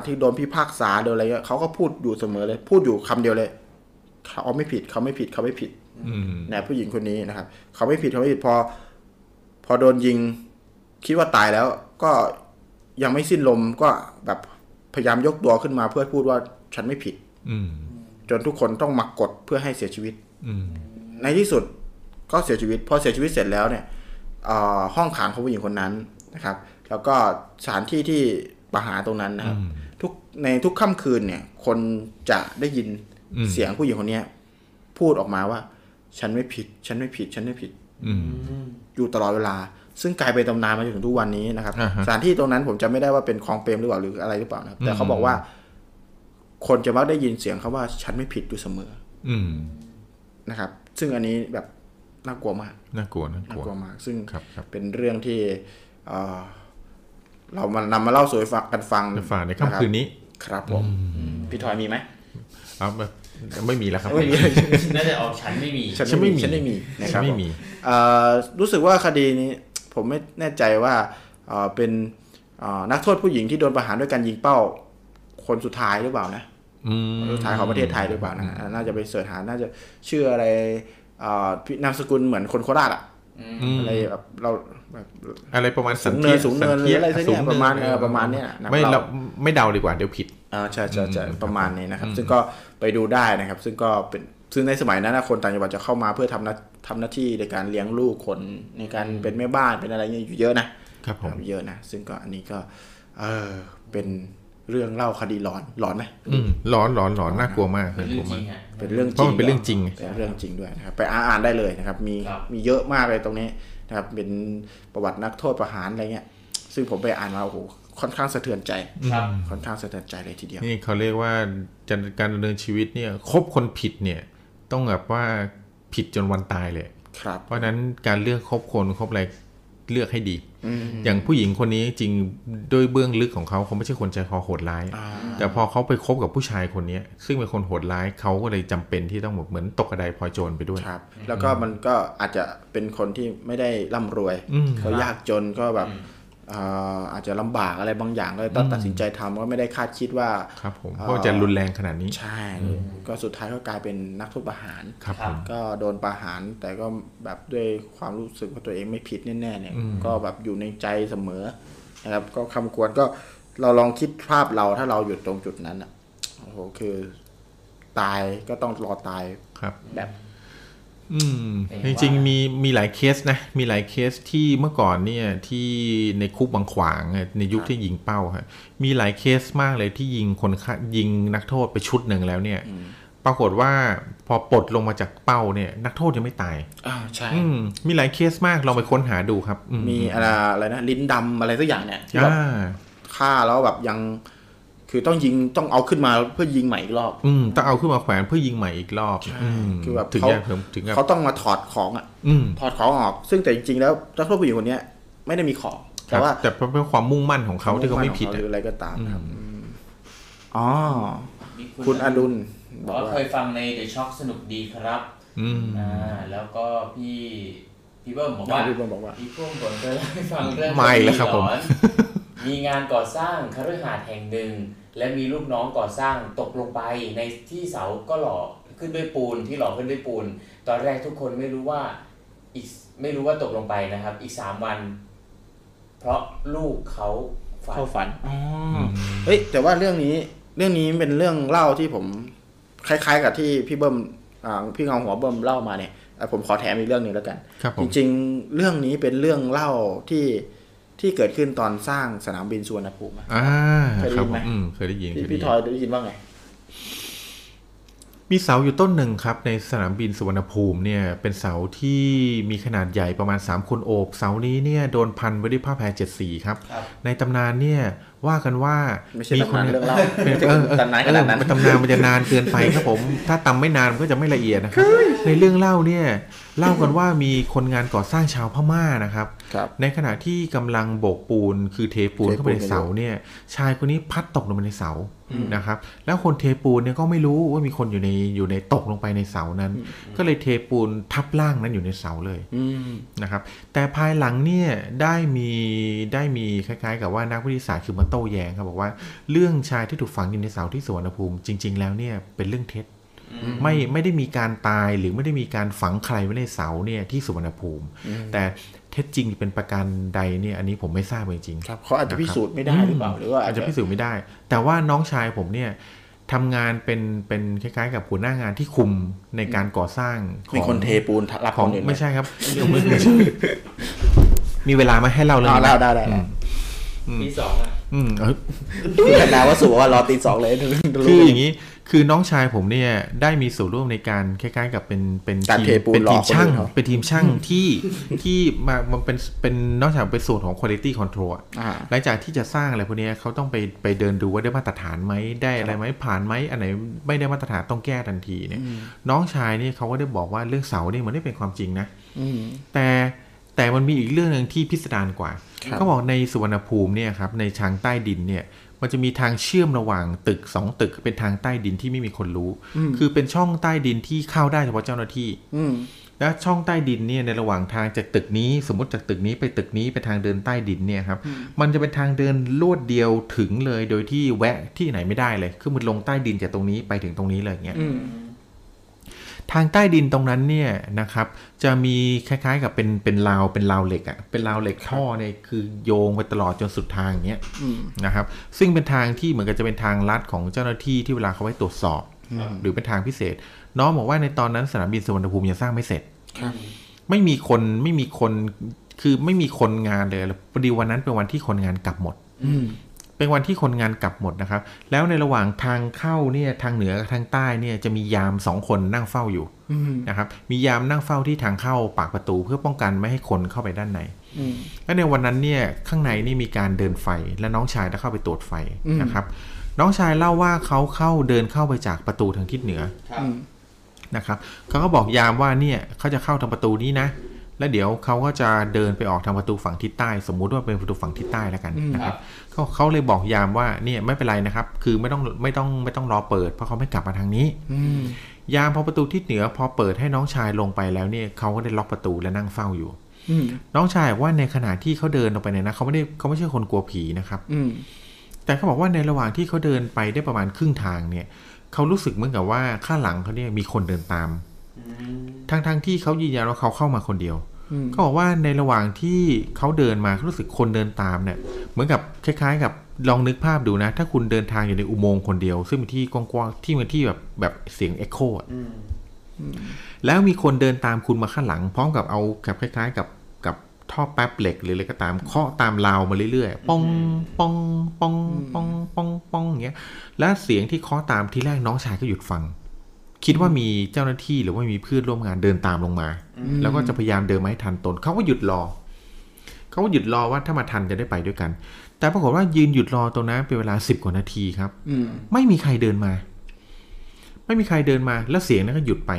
ที่โดนพิพากษาโดนอะไรเขาก็พูดอยู่เสมอเลยพูดอยู่คำเดียวเลยเขาไม่ผิดนะผู้หญิงคนนี้นะครับเขาไม่ผิดพอโดนยิงคิดว่าตายแล้วก็ยังไม่สิ้นลมก็แบบพยายามยกตัวขึ้นมาเพื่อพูดว่าฉันไม่ผิดจนทุกคนต้องมากดเพื่อให้เสียชีวิตในที่สุดก็เสียชีวิตพอเสียชีวิตเสร็จแล้วเนี่ยห้องขังของผู้หญิงคนนั้นนะครับแล้วก็สถานที่ที่ประหารตรงนั้นนะครับในทุกค่ำคืนเนี่ยคนจะได้ยินเสียงผู้หญิงคนนี้พูดออกมาว่าฉันไม่ผิดอยู่ตลอดเวลาซึ่งกลายเป็นตำนานมาจนถึงทุกวันนี้นะครับสถานที่ตรงนั้นผมจำไม่ได้ว่าเป็นคลองเปรมหรือเปล่าหรืออะไรหรือเปล่านะแต่เขาบอกว่าคนจะมักได้ยินเสียงเขาว่าฉันไม่ผิดอยู่เสมอนะครับซึ่งอันนี้แบบน่ากลัวมากน่ากลัวมากซึ่งเป็นเรื่องที่เรามานำมาเล่าสู่กันฟังในค่ำคืนนี้ครับผมพี่ทอยมีไหมครับไม่มีแล้วครับไม่มีน่าจะออกฉันไม่มีนะครับรู้สึกว่าคดีนี้ผมไม่แน่ใจว่าเป็นนักโทษผู้หญิงที่โดนประหารด้วยการยิงเป้าคนสุดท้ายหรือเปล่านะสุดท้ายของประเทศไทยหรือเปล่านะน่าจะไปเสิร์ชหาน่าจะชื่ออะไรนามสกุลเหมือนคนโคราชอ่ะอะไรแบบเราอะไรประมาณสันเทียสูงเนินอะไรสักอย่างประมาณเนี้ยไม่เดาดีกว่าเดี๋ยวผิดใช่ๆๆประมาณนี้นะครับซึ่งก็ไปดูได้นะครับซึ่งในสมัยนั้นคนต่างจังหวัดจะเข้ามาเพื่อทำหน้าที่ในการเลี้ยงลูกคนในการเป็นแม่บ้านเป็นอะไรเงี้ยเยอะนะครับผมเยอะนะซึ่งก็อันนี้ก็เป็นเรื่องเล่าคดีหลอนไหมหลอนน่ากลัวมากเป็น เป็นเรื่องจริงเพราะมันเป็นเรื่องจริงด้วยนะครับไปอ่านได้เลยนะครับมีเยอะมากเลยตรงนี้นะครับเป็นประวัตินักโทษประหารอะไรเงี้ยซึ่งผมไปอ่านมาโอ้โหค่อนข้างสะเทือนใจค่อนข้างสะเทือนใจเลยทีเดียวนี่เขาเรียกว่าการดำเนินชีวิตเนี่ยคบคนผิดเนี่ยต้องแบบว่าผิดจนวันตายเลยเพราะนั้นการเลือกคบคนคบอะไรเลือกให้ดีอย่างผู้หญิงคนนี้จริงด้วยเบื้องลึกของเขาไม่ใช่คนใจคอโหดร้ายแต่พอเขาไปคบกับผู้ชายคนนี้ซึ่งเป็นคนโหดร้ายเขาก็เลยจำเป็นที่ต้องเหมือนตกกระไดพลอยโจรไปด้วยแล้วก็มันก็อาจจะเป็นคนที่ไม่ได้ร่ำรวยเขายากจนก็แบบอาจจะลำบากอะไรบางอย่างเลยตัดสินใจทำก็ไม่ได้คาดคิดว่าครับผมก็จะรุนแรงขนาดนี้ใช่ก็สุดท้ายก็กลายเป็นนักโทษประหารก็โดนประหารแต่ก็แบบด้วยความรู้สึกว่าตัวเองไม่ผิดแน่ๆเนี่ยก็แบบอยู่ในใจเสมอนะครับก็คำกวนก็เราลองคิดภาพเราถ้าเราอยู่ตรงจุดนั้นอ่ะโอ้โหคือตายก็ต้องรอตายแบบจริงๆมีหลายเคสนะมีหลายเคสที่เมื่อก่อนเนี่ยที่ในคุกบางขวางในยุคที่ยิงเป้าฮะมีหลายเคสมากเลยที่ยิงนักโทษไปชุดหนึ่งแล้วเนี่ยปรากฏว่าพอปลดลงมาจากเป้าเนี่ยนักโทษยังไม่ตายใช่มีหลายเคสมากลองไปค้นหาดูครับมีอะไรนะลิ้นดำอะไรสักอย่างเนี่ยที่แบบฆ่าแล้วแบบยังคือต้องยิงต้องเอาขึ้นมาเพื่อยิงใหม่อีกรอบต้องเอาขึ้นมาแขวนเพื่อยิงใหม่อีกรอบคือแบบเขาต้องมาถอดของอ่ะถอดของออกซึ่งแต่จริงๆแล้วนักโทษผู้หญิงคนนี้ไม่ได้มีของแต่ว่าแต่เพราะความมุ่งมั่นของเขาที่เขาไม่ผิดอะไรก็ตามครับอ๋อคุณอรุณบอกว่าเคยฟังใน The Shock สนุกดีครับแล้วก็พี่เบิ้มบอกว่าพี่เบิ้มบ่นเคยเล่าให้ฟังเรื่องไม่แล้วครับผมมีงานก่อสร้างคฤหาสน์แห่งหนึ่งและมีลูกน้องก่อสร้างตกลงไปในที่เสาก็หล่อขึ้นด้วยปูนที่หล่อขึ้นด้วยปูนตอนแรกทุกคนไม่รู้ว่าตกลงไปนะครับอีก3วันเพราะลูกเขาฝันอ๋อเฮ้ยแต่ว่าเรื่องนี้เป็นเรื่องเล่าที่ผมคล้ายๆกับที่พี่เบิ้มพี่เงาหัวเบิ้มเล่ามาเนี่ยผมขอแถมอีกเรื่องนึงแล้วกันจริงๆเรื่องนี้เป็นเรื่องเล่าที่เกิดขึ้นตอนสร้างสนามบินสุวรรณภูมิเคยได้ยินไหมเคยได้ยินพี่ทอยได้ยินว่าไงมีเสาอยู่ต้นหนึ่งครับในสนามบินสุวรรณภูมิเนี่ยเป็นเสาที่มีขนาดใหญ่ประมาณ3คนโอบเสานี้เนี่ยโดนพันไว้ด้วยผ้าแพร7สีครับในตำนานเนี่ยว่ากันว่ามีคนเรื่องเล่าตำนานขนาดนั้นตำนานมันจะนานเกินไปครับผมถ้าตำไม่นานก็จะไม่ละเอียดนะครับในเรื่องเล่าเนี่ยเล่ากันว่ามีคนงานก่อสร้างชาวพม่านะครับในขณะที่กำลังโบกปูนคือเทปูนเข้าไปในเสาเนี่ยชายคนนี้พัดตกลงไปในเสานะครับแล้วคนเทปูนเนี่ยก็ไม่รู้ว่ามีคนอยู่ในตกลงไปในเสานั้นก็เลยเทปูนทับร่างนั้นอยู่ในเสาเลยนะครับแต่ภายหลังเนี่ยได้มีคล้ายๆกับว่านักวิทยาศาสตร์คือมาโต้แย้งครับบอกว่าเรื่องชายที่ถูกฝังอยู่ในเสาที่สุวรรณภูมิจริงๆแล้วเนี่ยเป็นเรื่องเท็จไม่ได้มีการตายหรือไม่ได้มีการฝังใครไว้ในเสาเนี่ยที่สุวรรณภูมิแต่เท็จจริงเป็นประการใดเนี่ยอันนี้ผมไม่ทราบจริงๆครับเขาอาจจะพิสูจน์ไม่ได้หรือเปล่าหรือว่าอาจจะพิสูจน์ไม่ได้แต่ว่าน้องชายผมเนี่ยทำงานเป็นคล้ายๆกับหัวหน้างานที่คุมในการก่อสร้างของเป็นคนเทปูนรับของไม่ใช่ครับมีเวลามาให้เล่าเรื่องนี้ได้ปีสองอ่ะแต่นาว่าสูว่ารอตีสองเลยคืออย่างนี้คือน้องชายผมเนี่ยได้มีส่วนร่วมในการคล้ายๆกับเป็นทีมช่างที่มันเป็นนอกจากเป็นส่วนของ quality control หลังจากที่จะสร้างอะไรพวกนี้เขาต้องไปเดินดูว่าได้มาตรฐานไหมได้อะไรไหมผ่านไหมอันไหนไม่ได้มาตรฐานต้องแก้ทันทีเนี่ยน้องชายเนี่ยเขาก็ได้บอกว่าเรื่องเสาเนี่ยมันไม่เป็นความจริงนะแต่มันมีอีกเรื่องนึงที่พิสดารกว่าเขาบอกในสุวรรณภูมิเนี่ยครับในทางใต้ดินเนี่ยมันจะมีทางเชื่อมระหว่างตึก2ตึกเป็นทางใต้ดินที่ไม่มีคนรู้คือเป็นช่องใต้ดินที่เข้าได้เฉพาะเจ้าหน้าที่และช่องใต้ดินเนี่ยในระหว่างทางจากตึกนี้สมมติจากตึกนี้ไปตึกนี้เป็นทางเดินใต้ดินเนี่ยครับมันจะเป็นทางเดินลวดเดียวถึงเลยโดยที่แวะที่ไหนไม่ได้เลยคือมันลงใต้ดินจากตรงนี้ไปถึงตรงนี้เลยอย่างเงี้ยทางใต้ดินตรงนั้นเนี่ยนะครับจะมีคล้ายๆกับเป็นราวเหล็กอ่ะเป็นราวเหล็กท่อเนี่ยคือโยงไปตลอดจนสุดทางเงี้ยนะครับซึ่งเป็นทางที่เหมือนกับจะเป็นทางลัดของเจ้าหน้าที่ที่เวลาเขาไว้ตรวจสอบหรือเป็นทางพิเศษน้องบอกว่าในตอนนั้นสนามบินสุวรรณภูมิยังสร้างไม่เสร็จไม่มีคนงานเลยพอดีวันนั้นเป็นวันที่คนงานกลับหมด เป็นวันที่คนงานกลับหมดนะครับแล้วในระหว่างทางเข้าเนี่ยทางเหนือกับทางใต้เนี่ยจะมียาม2คนนั่งเฝ้าอยู่นะครับมียามนั่งเฝ้าที่ทางเข้าปากประตูเพื่อป้องกันไม่ให้คนเข้าไปด้านในและในวันนั้นเนี่ยข้างในนี่มีการเดินไฟและน้องชายได้เข้าไปตรวจไฟนะครับน้องชายเล่าว่าเขาเดินเข้าไปจากประตูทางทิศเหนือนะครับเขาก็บอกยามว่าเนี่ยเขาจะเข้าทางประตูนี้นะแล้วเดี๋ยวเขาก็จะเดินไปออกทางประตูฝั่งทิศใต้สมมุติว่าเป็นประตูฝั่งทิศใต้แล้วกันนะครับเขาเลยบอกยามว่าเนี่ยไม่เป็นไรนะครับคือไม่ต้องรอเปิดเพราะเขาไม่กลับมาทางนี้ยามพอประตูทิศเหนือพอเปิดให้น้องชายลงไปแล้วเนี่ยเขาก็ได้ล็อกประตูและนั่งเฝ้าอยู่น้องชายว่าในขณะที่เขาเดินลงไปเนี่ยนะเขาไม่ใช่คนกลัวผีนะครับแต่เขาบอกว่าในระหว่างที่เขาเดินไปได้ประมาณครึ่งทางเนี่ยเขารู้สึกเหมือนกับว่าข้างหลังเขาเนี่ยมีคนเดินตามทั้งที่เขายืนยันว่าเขาเข้ามาคนเดียวเขาบอกว่าในระหว่างที่เขาเดินมาเขารู้สึกคนเดินตามเนี่ยเหมือนกับคล้ายๆกับลองนึกภาพดูนะถ้าคุณเดินทางอยู่ในอุโมงค์คนเดียวซึ่งเป็นที่กว้างๆที่มันที่แบบเสียงเอ็กโคแล้วมีคนเดินตามคุณมาข้างหลังพร้อมกับเอาแบบคล้ายๆกับท่อแป๊บเหล็กหรืออะไรก็ตามเคาะตามราวมาเรื่อยๆป้องป้องป้องป้องป้องป้องอย่างเงี้ยและเสียงที่เคาะตามทีแรกน้องชายก็หยุดฟังคิดว่ามีเจ้าหน้าที่หรือว่ามีเพื่อนร่วมงานเดินตามลงมาแล้วก็จะพยายามเดินมาให้ทันตนเขาก็หยุดรอว่าถ้ามาทันจะได้ไปด้วยกันแต่ปรากฏว่ายืนหยุดรอตรงนั้นเป็นเวลา10กว่านาทีครับไม่มีใครเดินมาแล้วเสียงนั้นก็หยุดไป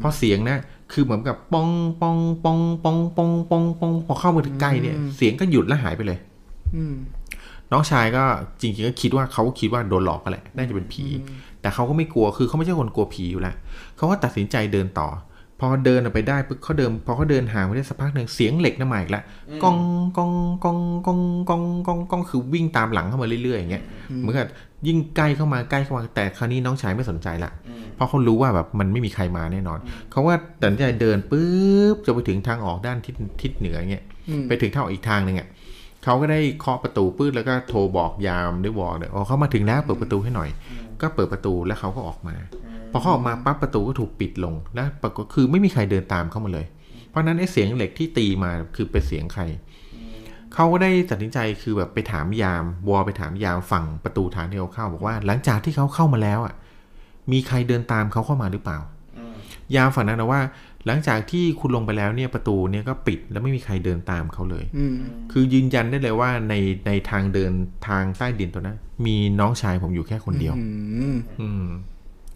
พอเสียงนะคือเหมือนกับป้องป้องป้องป้องป้องป้องป้องพอเข้ามาถึงใกล้เนี่ยเสียงก็หยุดแล้วหายไปเลยน้องชายก็จริงๆก็คิดว่าโดนหลอกกันแหละน่าจะเป็นผีแต่เขาก็ไม่กลัวคือเขาไม่ใช่คนกลัวผีอยู่แล้วเขาก็ตัดสินใจเดินต่อพอเดินออกไปได้ปุ๊บพอเขาเดินห่างไปได้สักพักนึงเสียงเหล็กนั่นมาอีกแล้วก้องก้องก้องก้องก้องก้องก้องคือวิ่งตามหลังเข้ามาเรื่อยๆอย่างเงี้ยเหมือนกับยิ่งใกล้เข้ามาแต่คราวนี้น้องชายไม่สนใจละเพราะเขารู้ว่าแบบมันไม่มีใครมาแน่นอนเขาว่าตัดสินใจเดินปุ๊บจะไปถึงทางออกด้านทิศเหนืออย่างเงี้ยไปถึงทางออกอีกทางนึงอ่ะเขาก็ได้เคาะประตูปื้ดแล้วก็โทรบอกยามด้วยบอกเนี่ยเขามาถึงแล้วเปิดประตูให้หน่อยก็เปิดประตูแล้วเขาก็ออกมาพอเขาออกมาปั๊บประตูก็ถูกปิดลงแล้วปรากฏคือไม่มีใครเดินตามเข้ามาเลยเพราะนั้นไอ้เสียงเหล็กที่ตีมาคือเป็นเสียงใครเขาก็ได้ตัดสินใจคือแบบไปถามยามฝั่งประตูทางที่เขาเข้าบอกว่าหลังจากที่เขาเข้ามาแล้วอ่ะมีใครเดินตามเขาเข้ามาหรือเปล่ายามฝั่งนั้นนะว่าหลังจากที่คุณลงไปแล้วเนี่ยประตูเนี่ยก็ปิดแล้วไม่มีใครเดินตามเขาเลยคือยืนยันได้เลยว่าในทางเดินทางใต้ดินตัวนั้นมีน้องชายผมอยู่แค่คนเดียว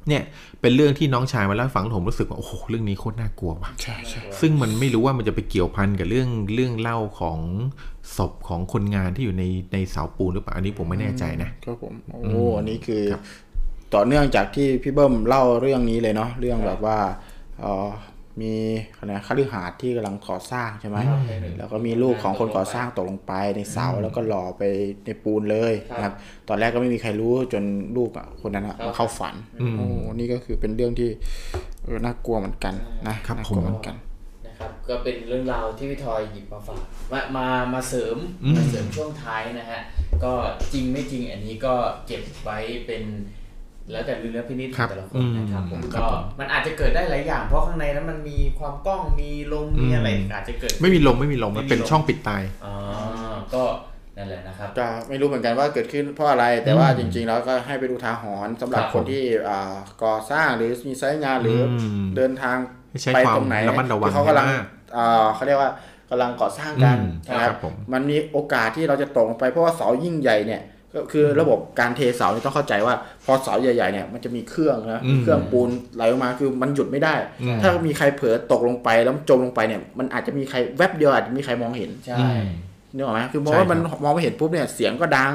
เนี่ยเป็นเรื่องที่น้องชายมาเล่าฟังผมรู้สึกว่าโอ้โหเรื่องนี้โคตรน่ากลัวว่ะใช่ๆซึ่งมันไม่รู้ว่ามันจะไปเกี่ยวพันกับเรื่องเล่าของศพของคนงานที่อยู่ในเสาปูนหรือเปล่าอันนี้ผมไม่แน่ใจนะครับผมโอ้อันนี้คือต่อเนื่องจากที่พี่เบิ้มเล่าเรื่องนี้เลยเนาะเรื่องแบบว่ามีคฤหาสน์ที่กำลังก่อสร้างใช่ไหมแล้วก็มีลูกของคนก่อสร้างตกลงไปในเสาแล้วก็หล่อไปในปูนเลยนะครับตอนแรกก็ไม่มีใครรู้จนลูกคนนั้นมาเข้าฝันโอ้นี่ก็คือเป็นเรื่องที่น่ากลัวเหมือนกันนะครับผมนะครับก็เป็นเรื่องราวที่พี่ทอยหยิบมาฝากมาเสริมช่วงท้ายนะฮะก็จริงไม่จริงอันนี้ก็เก็บไว้เป็นแล้วแต่เรื่องพินิจแต่ละคนนะครับผมก็มันอาจจะเกิดได้หลายอย่างเพราะข้างในนั้นมันมีความกล้องมีลมมีอะไรอาจจะเกิดไม่มีลมมันเป็นช่องปิดตายก็นั่นแหละนะครับก็ไม่รู้เหมือนกันว่าเกิดขึ้นเพราะอะไรแต่ว่าจริงๆแล้วก็ให้ไปดูทาหอนสำหรับคนที่ก่อสร้างหรือมีไซต์งานหรือเดินทางไปตรงไหนเขากำลังเขาเรียกว่ากำลังก่อสร้างกันนะครับมันมีโอกาสที่เราจะตกไปเพราะว่าเสายิ่งใหญ่เนี่ยก็คือระบบการเทเสาเนี่ยต้องเข้าใจว่าพอเสาใหญ่ๆเนี่ยมันจะมีเครื่องปูนไหลออกมาคือมันหยุดไม่ได้ถ้ามีใครเผลอตกลงไปแล้วจมลงไปเนี่ยมันอาจจะมีใครแวบเดียวอาจจะมีใครมองเห็นใช่นึกออกไหมคือเพราะว่ามันมองไม่เห็นปุ๊บเนี่ยเสียงก็ดัง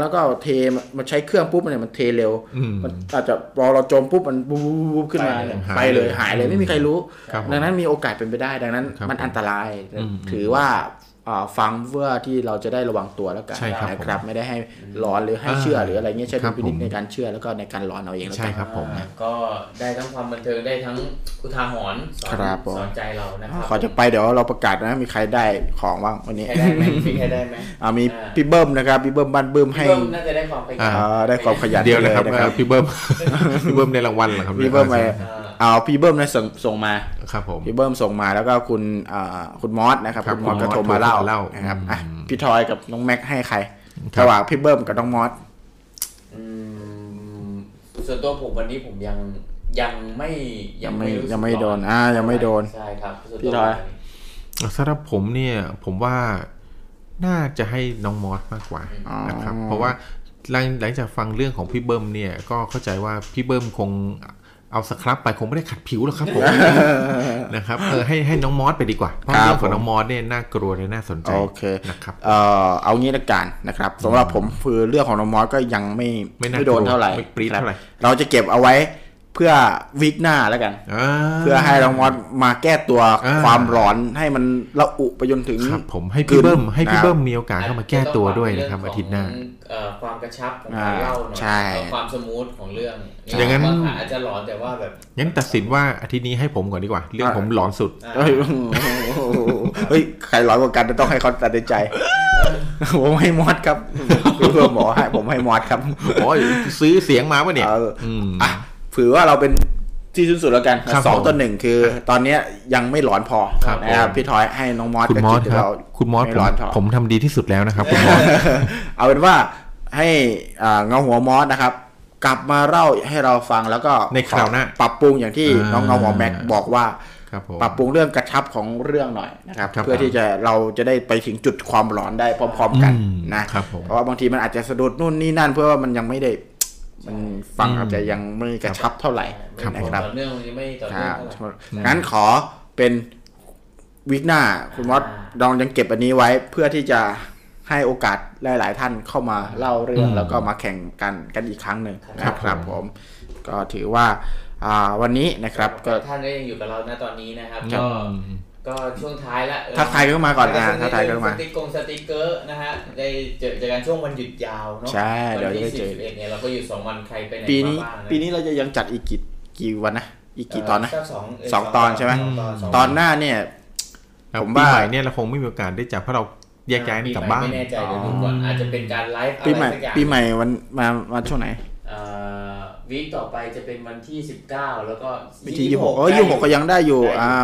แล้วก็เทมันใช้เครื่องปุ๊บเนี่ยมันเทเร็วมันอาจจะพอเราจมปุ๊บมันบู๊บขึ้นมาไปเลยหายเลยไม่มีใครรู้ดังนั้นมีโอกาสเป็นไปได้ดังนั้นมันอันตรายถือว่าฟังเพื่อที่เราจะได้ระวังตัวแล้วกันนะครับไม่ได้ให้ร้อนหรือให้เชื่อหรืออะไรเงี้ยใช้เป็นพินิจในการเชื่อแล้วก็ในการร้อนเอาเองแล้วกันก็ได้ทั้งความบันเทิงได้ทั้งอุทาหรณ์สอนใจเรานะครับขอจะไปเดี๋ยวเราประกาศนะมีใครได้ของบ้างวันนี้ใครได้ไหมมีพี่เบิ้มนะครับพี่เบิ้มบ้านเบิ้มให้น่าจะได้ความขยันเดียวเลยครับพี่เบิ้มในรางวัลเหรอครับพี่เบิ้มไปพี่เบิ้มเนี่ยส่งมาครับผมพี่เบิ้มส่งมาแล้วก็คุณมอสนะครับคุณมอสก็โทรมาเล่านะครับพี่ทอยกับน้องแม็กให้ใคร ระหว่างพี่เบิ้มกับน้องมอสส่วนตัวผมวันนี้ผมยังไม่โดนยังไม่โดนใช่ครับพี่ทอยสำหรับผมเนี่ยผมว่าน่าจะให้น้องมอสมากกว่านะครับเพราะว่าหลังจากฟังเรื่องของพี่เบิ้มเนี่ยก็เข้าใจว่าพี่เบิ้มคงเอาสครับไปคงไม่ได้ขัดผิวหรอกครับผมนะครับให้น้องมอสไปดีกว่าเพราะเรื่องของน้องมอสเนี่ยน่ากลัวและน่าสนใจนะครับเอางี้ละกันนะครับสำหรับผมคือเรื่องของน้องมอสก็ยังไม่โดนเท่าไหร่เราจะเก็บเอาไว้เพื่อวีคหน้าแล้วกันเพื่อให้น้องมอสมาแก้ตัวความร้อนให้มันละอุไปจนถึงครับผมให้พี่เบิ้มมีโอกาสเข้ามาแก้ตัวด้วยนะครับอาทิตย์หน้าความกระชับของการเล่าความสมูทของเรื่องอย่างนั้นอาจจะหลอนแต่ว่าแบบงั้นตัดสินว่าอาทิตย์นี้ให้ผมก่อนดีกว่าเรื่องผมหลอนสุดเฮ้ยใครหลอนกว่ากันต้องให้เขาตัดสินใจผมให้มอสครับเพื่อหมอให้ผมให้มอสครับโอ้ยซื้อเสียงมาป่ะเนี่ยถือว่าเราเป็นที่สุดแล้วกันสองต่อหนึ่งคือตอนนี้ยังไม่หลอนพอนะครับพี่ทอยให้น้องมอสกับคิดเราคุณมอสผมทำดีที่สุดแล้วนะครับคุณมอสเอาเป็นว่าให้เงาหัวมอสนะครับกลับมาเล่าให้เราฟังแล้วก็ในคราวหน้าปรับปรุงอย่างที่น้องเงาหัวแม็กบอกว่าปรับปรุงเรื่องกระชับของเรื่องหน่อยนะครับเพื่อที่จะเราจะได้ไปถึงจุดความหลอนได้พร้อมๆกันนะเพราะว่าบางทีมันอาจจะสะดุดนู่นนี่นั่นเพื่อว่ามันยังไม่ได้มันฟังอาจจะยังไม่กระชับเท่าไหร่นะครับต่อเนื่องยังไม่ต่อเนื่องเท่าไหร่งั้นขอเป็นวีคหน้าคุณมอสดองยังเก็บอันนี้ไว้เพื่อที่จะให้โอกาสหลายๆท่านเข้ามาเล่าเรื่องแล้วก็มาแข่งกันอีกครั้งหนึ่งนะครับผมก็ถือว่าวันนี้นะครับก็ท่านก็ยังอยู่กับเราณตอนนี้นะครับก็ช่วงท้ายละทักทายเข้ามาก่อนทักทายเข้ามาสติ๊กเกอร์นะฮะได้เจอกันช่วงวันหยุดยาวเนาะใช่เดี๋ยวจะเจอเนี่ยเราก็อยู่2วันใครไปไหนบ้างปีนี้เราจะยังจัดอีกกี่วันนะอีกกี่ตอนนะ2ตอนใช่ไหมตอนหน้าเนี่ยผมว่าปีใหม่เนี่ยเราคงไม่มีโอกาสได้จัดเพราะเราแยกย้ายกลับบ้านไม่แน่ใจเดี๋ยวดูก่อนอาจจะเป็นการไลฟ์อะไรสักอย่างปีใหม่วันมาช่วงไหนวีคต่อไปจะเป็นวันที่19แล้วก็2626ก็ยังได้อยู่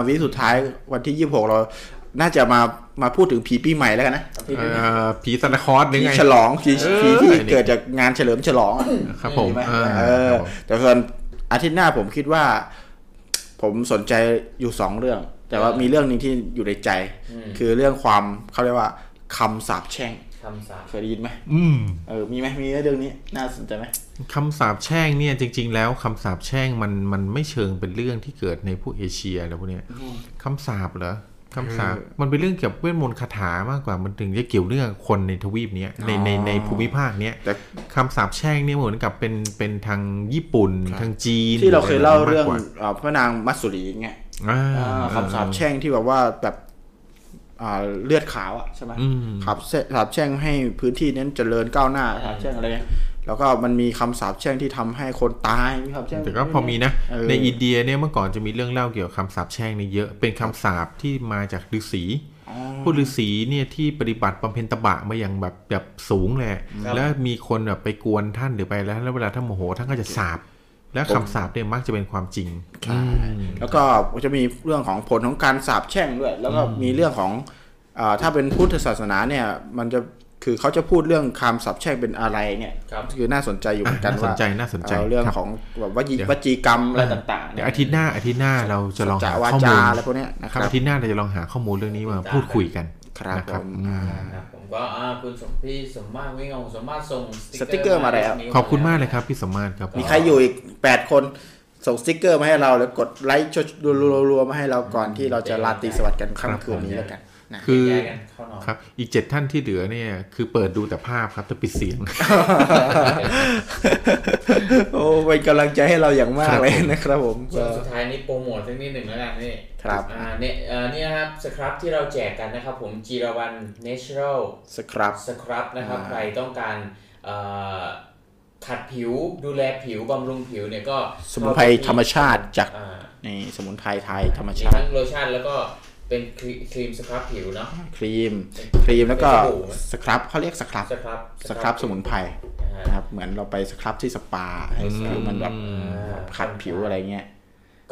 วีคสุดท้ายวันที่26เราน่าจะมาพูดถึงผีปีใหม่แล้วกันนะผีซานตาคลอสนี่ไงฉลองผีที่เกิดจากงานเฉลิมฉลองครับผมแต่ส่วนอาทิตย์หน้าผมคิดว่าผมสนใจอยู่2เรื่องแต่ว่ามีเรื่องนึงที่อยู่ในใจคือเรื่องความเขาเรียกว่าคำสาปแช่งเคยได้ยินไหมมีไหมมีเรื่องนี้น่าสนใจไหมคำสาปแช่งเนี่ยจริงๆแล้วคำสาปแช่งมันไม่เชิงเป็นเรื่องที่เกิดในพวกเอเชียอะไรพวกเนี้ยคำสาปเหรอคำสาปมันเป็นเรื่องเกี่ยวกับเวทมนต์คาถามากกว่ามันถึงจะเกี่ยวเรื่องคนในทวีปนี้ในภูมิภาคเนี้ยแต่คำสาปแช่งเนี่ยเหมือนกับเป็นทางญี่ปุ่นทางจีนที่เราเคยเล่าเรื่องพระนางมัตสุรีไงคำสาปแช่งที่แบบว่าแบบเลือดขาวอ่ะใช่ไหมครับสาปแช่งให้พื้นที่นั้นเจริญก้าวหน้าสาปแช่งอะไรแล้วก็มันมีคำสาปแช่งที่ทำให้คนตายครับแต่ก็พอมีนะในอินเดียเนี่ยเมื่อก่อนจะมีเรื่องเล่าเกี่ยวกับคำสาปแช่งนี่เยอะเป็นคำสาปที่มาจากฤาษีผู้ฤาษีเนี่ยที่ปฏิบัติบำเพ็ญตบะมาอย่างแบบสูงแหละแล้วมีคนแบบไปกวนท่านหรือไปแล้วเวลาท่านโมโหท่านก็จะสาปและคำสาปเนี่ยมักจะเป็นความจริงแล้วก็จะมีเรื่องของผลของการสาปแช่งด้วยแล้วก็มีเรื่องของถ้าเป็นพุทธศาสนาเนี่ยมันจะคือเขาจะพูดเรื่องคำสาปแช่งเป็นอะไรเนี่ยคือน่าสนใจอยู่เหมือนกันว่าเรื่องของแบบวจีกรรมอะไรต่างๆเนี่ยอาทิตย์หน้าเราจะลองหาข้อมูลอะไรพวกนี้นะครับอาทิตย์หน้าเราจะลองหาข้อมูลเรื่องนี้มาพูดคุยกันนะครับผมก็คุณพี่สมมาตรวิ่งองสมมาตรส่งสติ๊กเกอร์มาแล้วขอบคุณมากเลยครับพี่สมมาตรครับมีใครอยู่อีก8คนส่งสติ๊กเกอร์มาให้เราแล้วกดไลค์รัวๆมาให้เราก่อนที่เราจะลาตรีสวัสดิ์กันค่ำคืนนี้แล้วกันคือครับอีก7ท่านที่เหลือเนี่ยคือเปิดดูแต่ภาพครับแต่ปิดเสียงโอ้เป็นกำลังใจให้เราอย่างมากเลยนะครับผมสุดท้ายนี้โปรโมทสักนิดหนึ่งแล้วกันนี่ครับเนี่ยครับสครับที่เราแจกกันนะครับผมจีรวันเนเชอรัลสครับนะครับใครต้องการขัดผิวดูแลผิวบำรุงผิวเนี่ยก็สมุนไพรธรรมชาติจากนี่สมุนไพรไทยธรรมชาติทั้งโลชั่นแล้วก็เป็นครีมสครับผิวเนาะครีมแล้วก็สครับเขาเรียกสครับสมุนไพรนะครับเหมือนเราไปสครับที่สปาให้มันแบบขัดผิวอะไรเงี้ย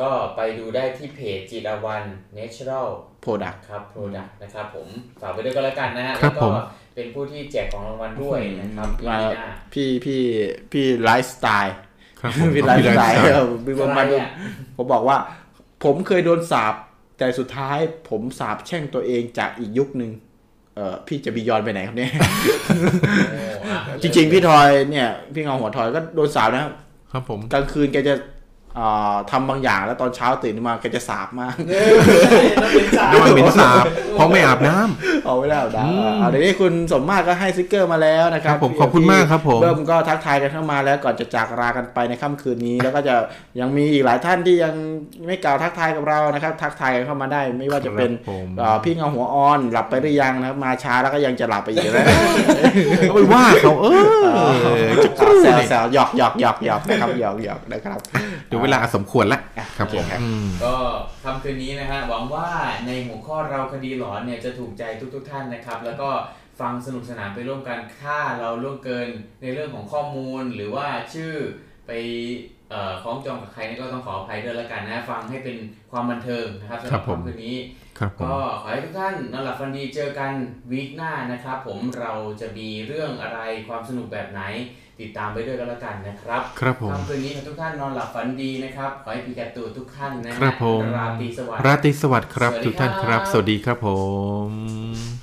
ก็ไปดูได้ที่เพจจิรวรรณ Natural Product ครับ Product นะครับผมฝากไปด้วยก็แล้วกันนะฮะแล้วก็เป็นผู้ที่แจกของรางวัลด้วยนะครับพี่ไลฟ์สไตล์พี่ไลฟ์สไตล์มีประมาณนี้ผมบอกว่าผมเคยโดนสาปแต่สุดท้ายผมสาปแช่งตัวเองจากอีกยุคนึงพี่จะบียอนไปไหนครับเนี่ยจริงๆพี่ทอยเนี่ยพี่เงาหัวทอยก็โดนสาปนะครับผมกลางคืนแกจะทำบางอย่างแล้วตอนเช้าตื่นมาแกจะสาบมากน้ำมันเป็นสาบเพราะไม่อาบน้ำเอาไว้แล้วดาวเดี๋ยวนี้คุณสมมาตรก็ให้สติ๊กเกอร์มาแล้วนะครับผมขอบคุณมากครับผมเริ่มก็ทักทายกันเข้ามาแล้วก่อนจะจากลากันไปในค่ำคืนนี้แล้วก็จะยังมีอีกหลายท่านที่ยังไม่กล่าวทักทายกับเรานะครับทักทายกันเข้ามาได้ไม่ว่าจะเป็นพี่เงาหัวอ่อนหลับไปหรือยังนะครับมาช้าแล้วก็ยังจะหลับไปอีกแล้วไม่ว่าเขาแซวๆหยอกหยอกหยอกหยอกนะครับหยอกหยอกนะครับเวลาสมควรแล้วครับผมก็คำคืนนี้นะฮะหวังว่าในหัวข้อเราคดีหลอนเนี่ยจะถูกใจทุกท่านนะครับแล้วก็ฟังสนุกสนานไปร่วมกันค่าเราล่วงเกินในเรื่องของข้อมูลหรือว่าชื่อไปคล้องจองกับใครนี่ก็ต้องขออภัยด้วยแล้วกันนะฟังให้เป็นความบันเทิงนะครับสำหรับคำคืนนี้ก็ขอให้ทุกท่านนอนหลับฝันดีเจอกันวีคหน้านะครับผมเราจะมีเรื่องอะไรความสนุกแบบไหนติดตามไปด้วยกันแล้วกันนะครับครับผมค่ำคืนนี้ทุกท่านนอนหลับฝันดีนะครับขอให้ปีกระตูทุกท่านนะครับผมราตรีสวัสดิ์ครับทุกท่านครับสวัสดีครับผม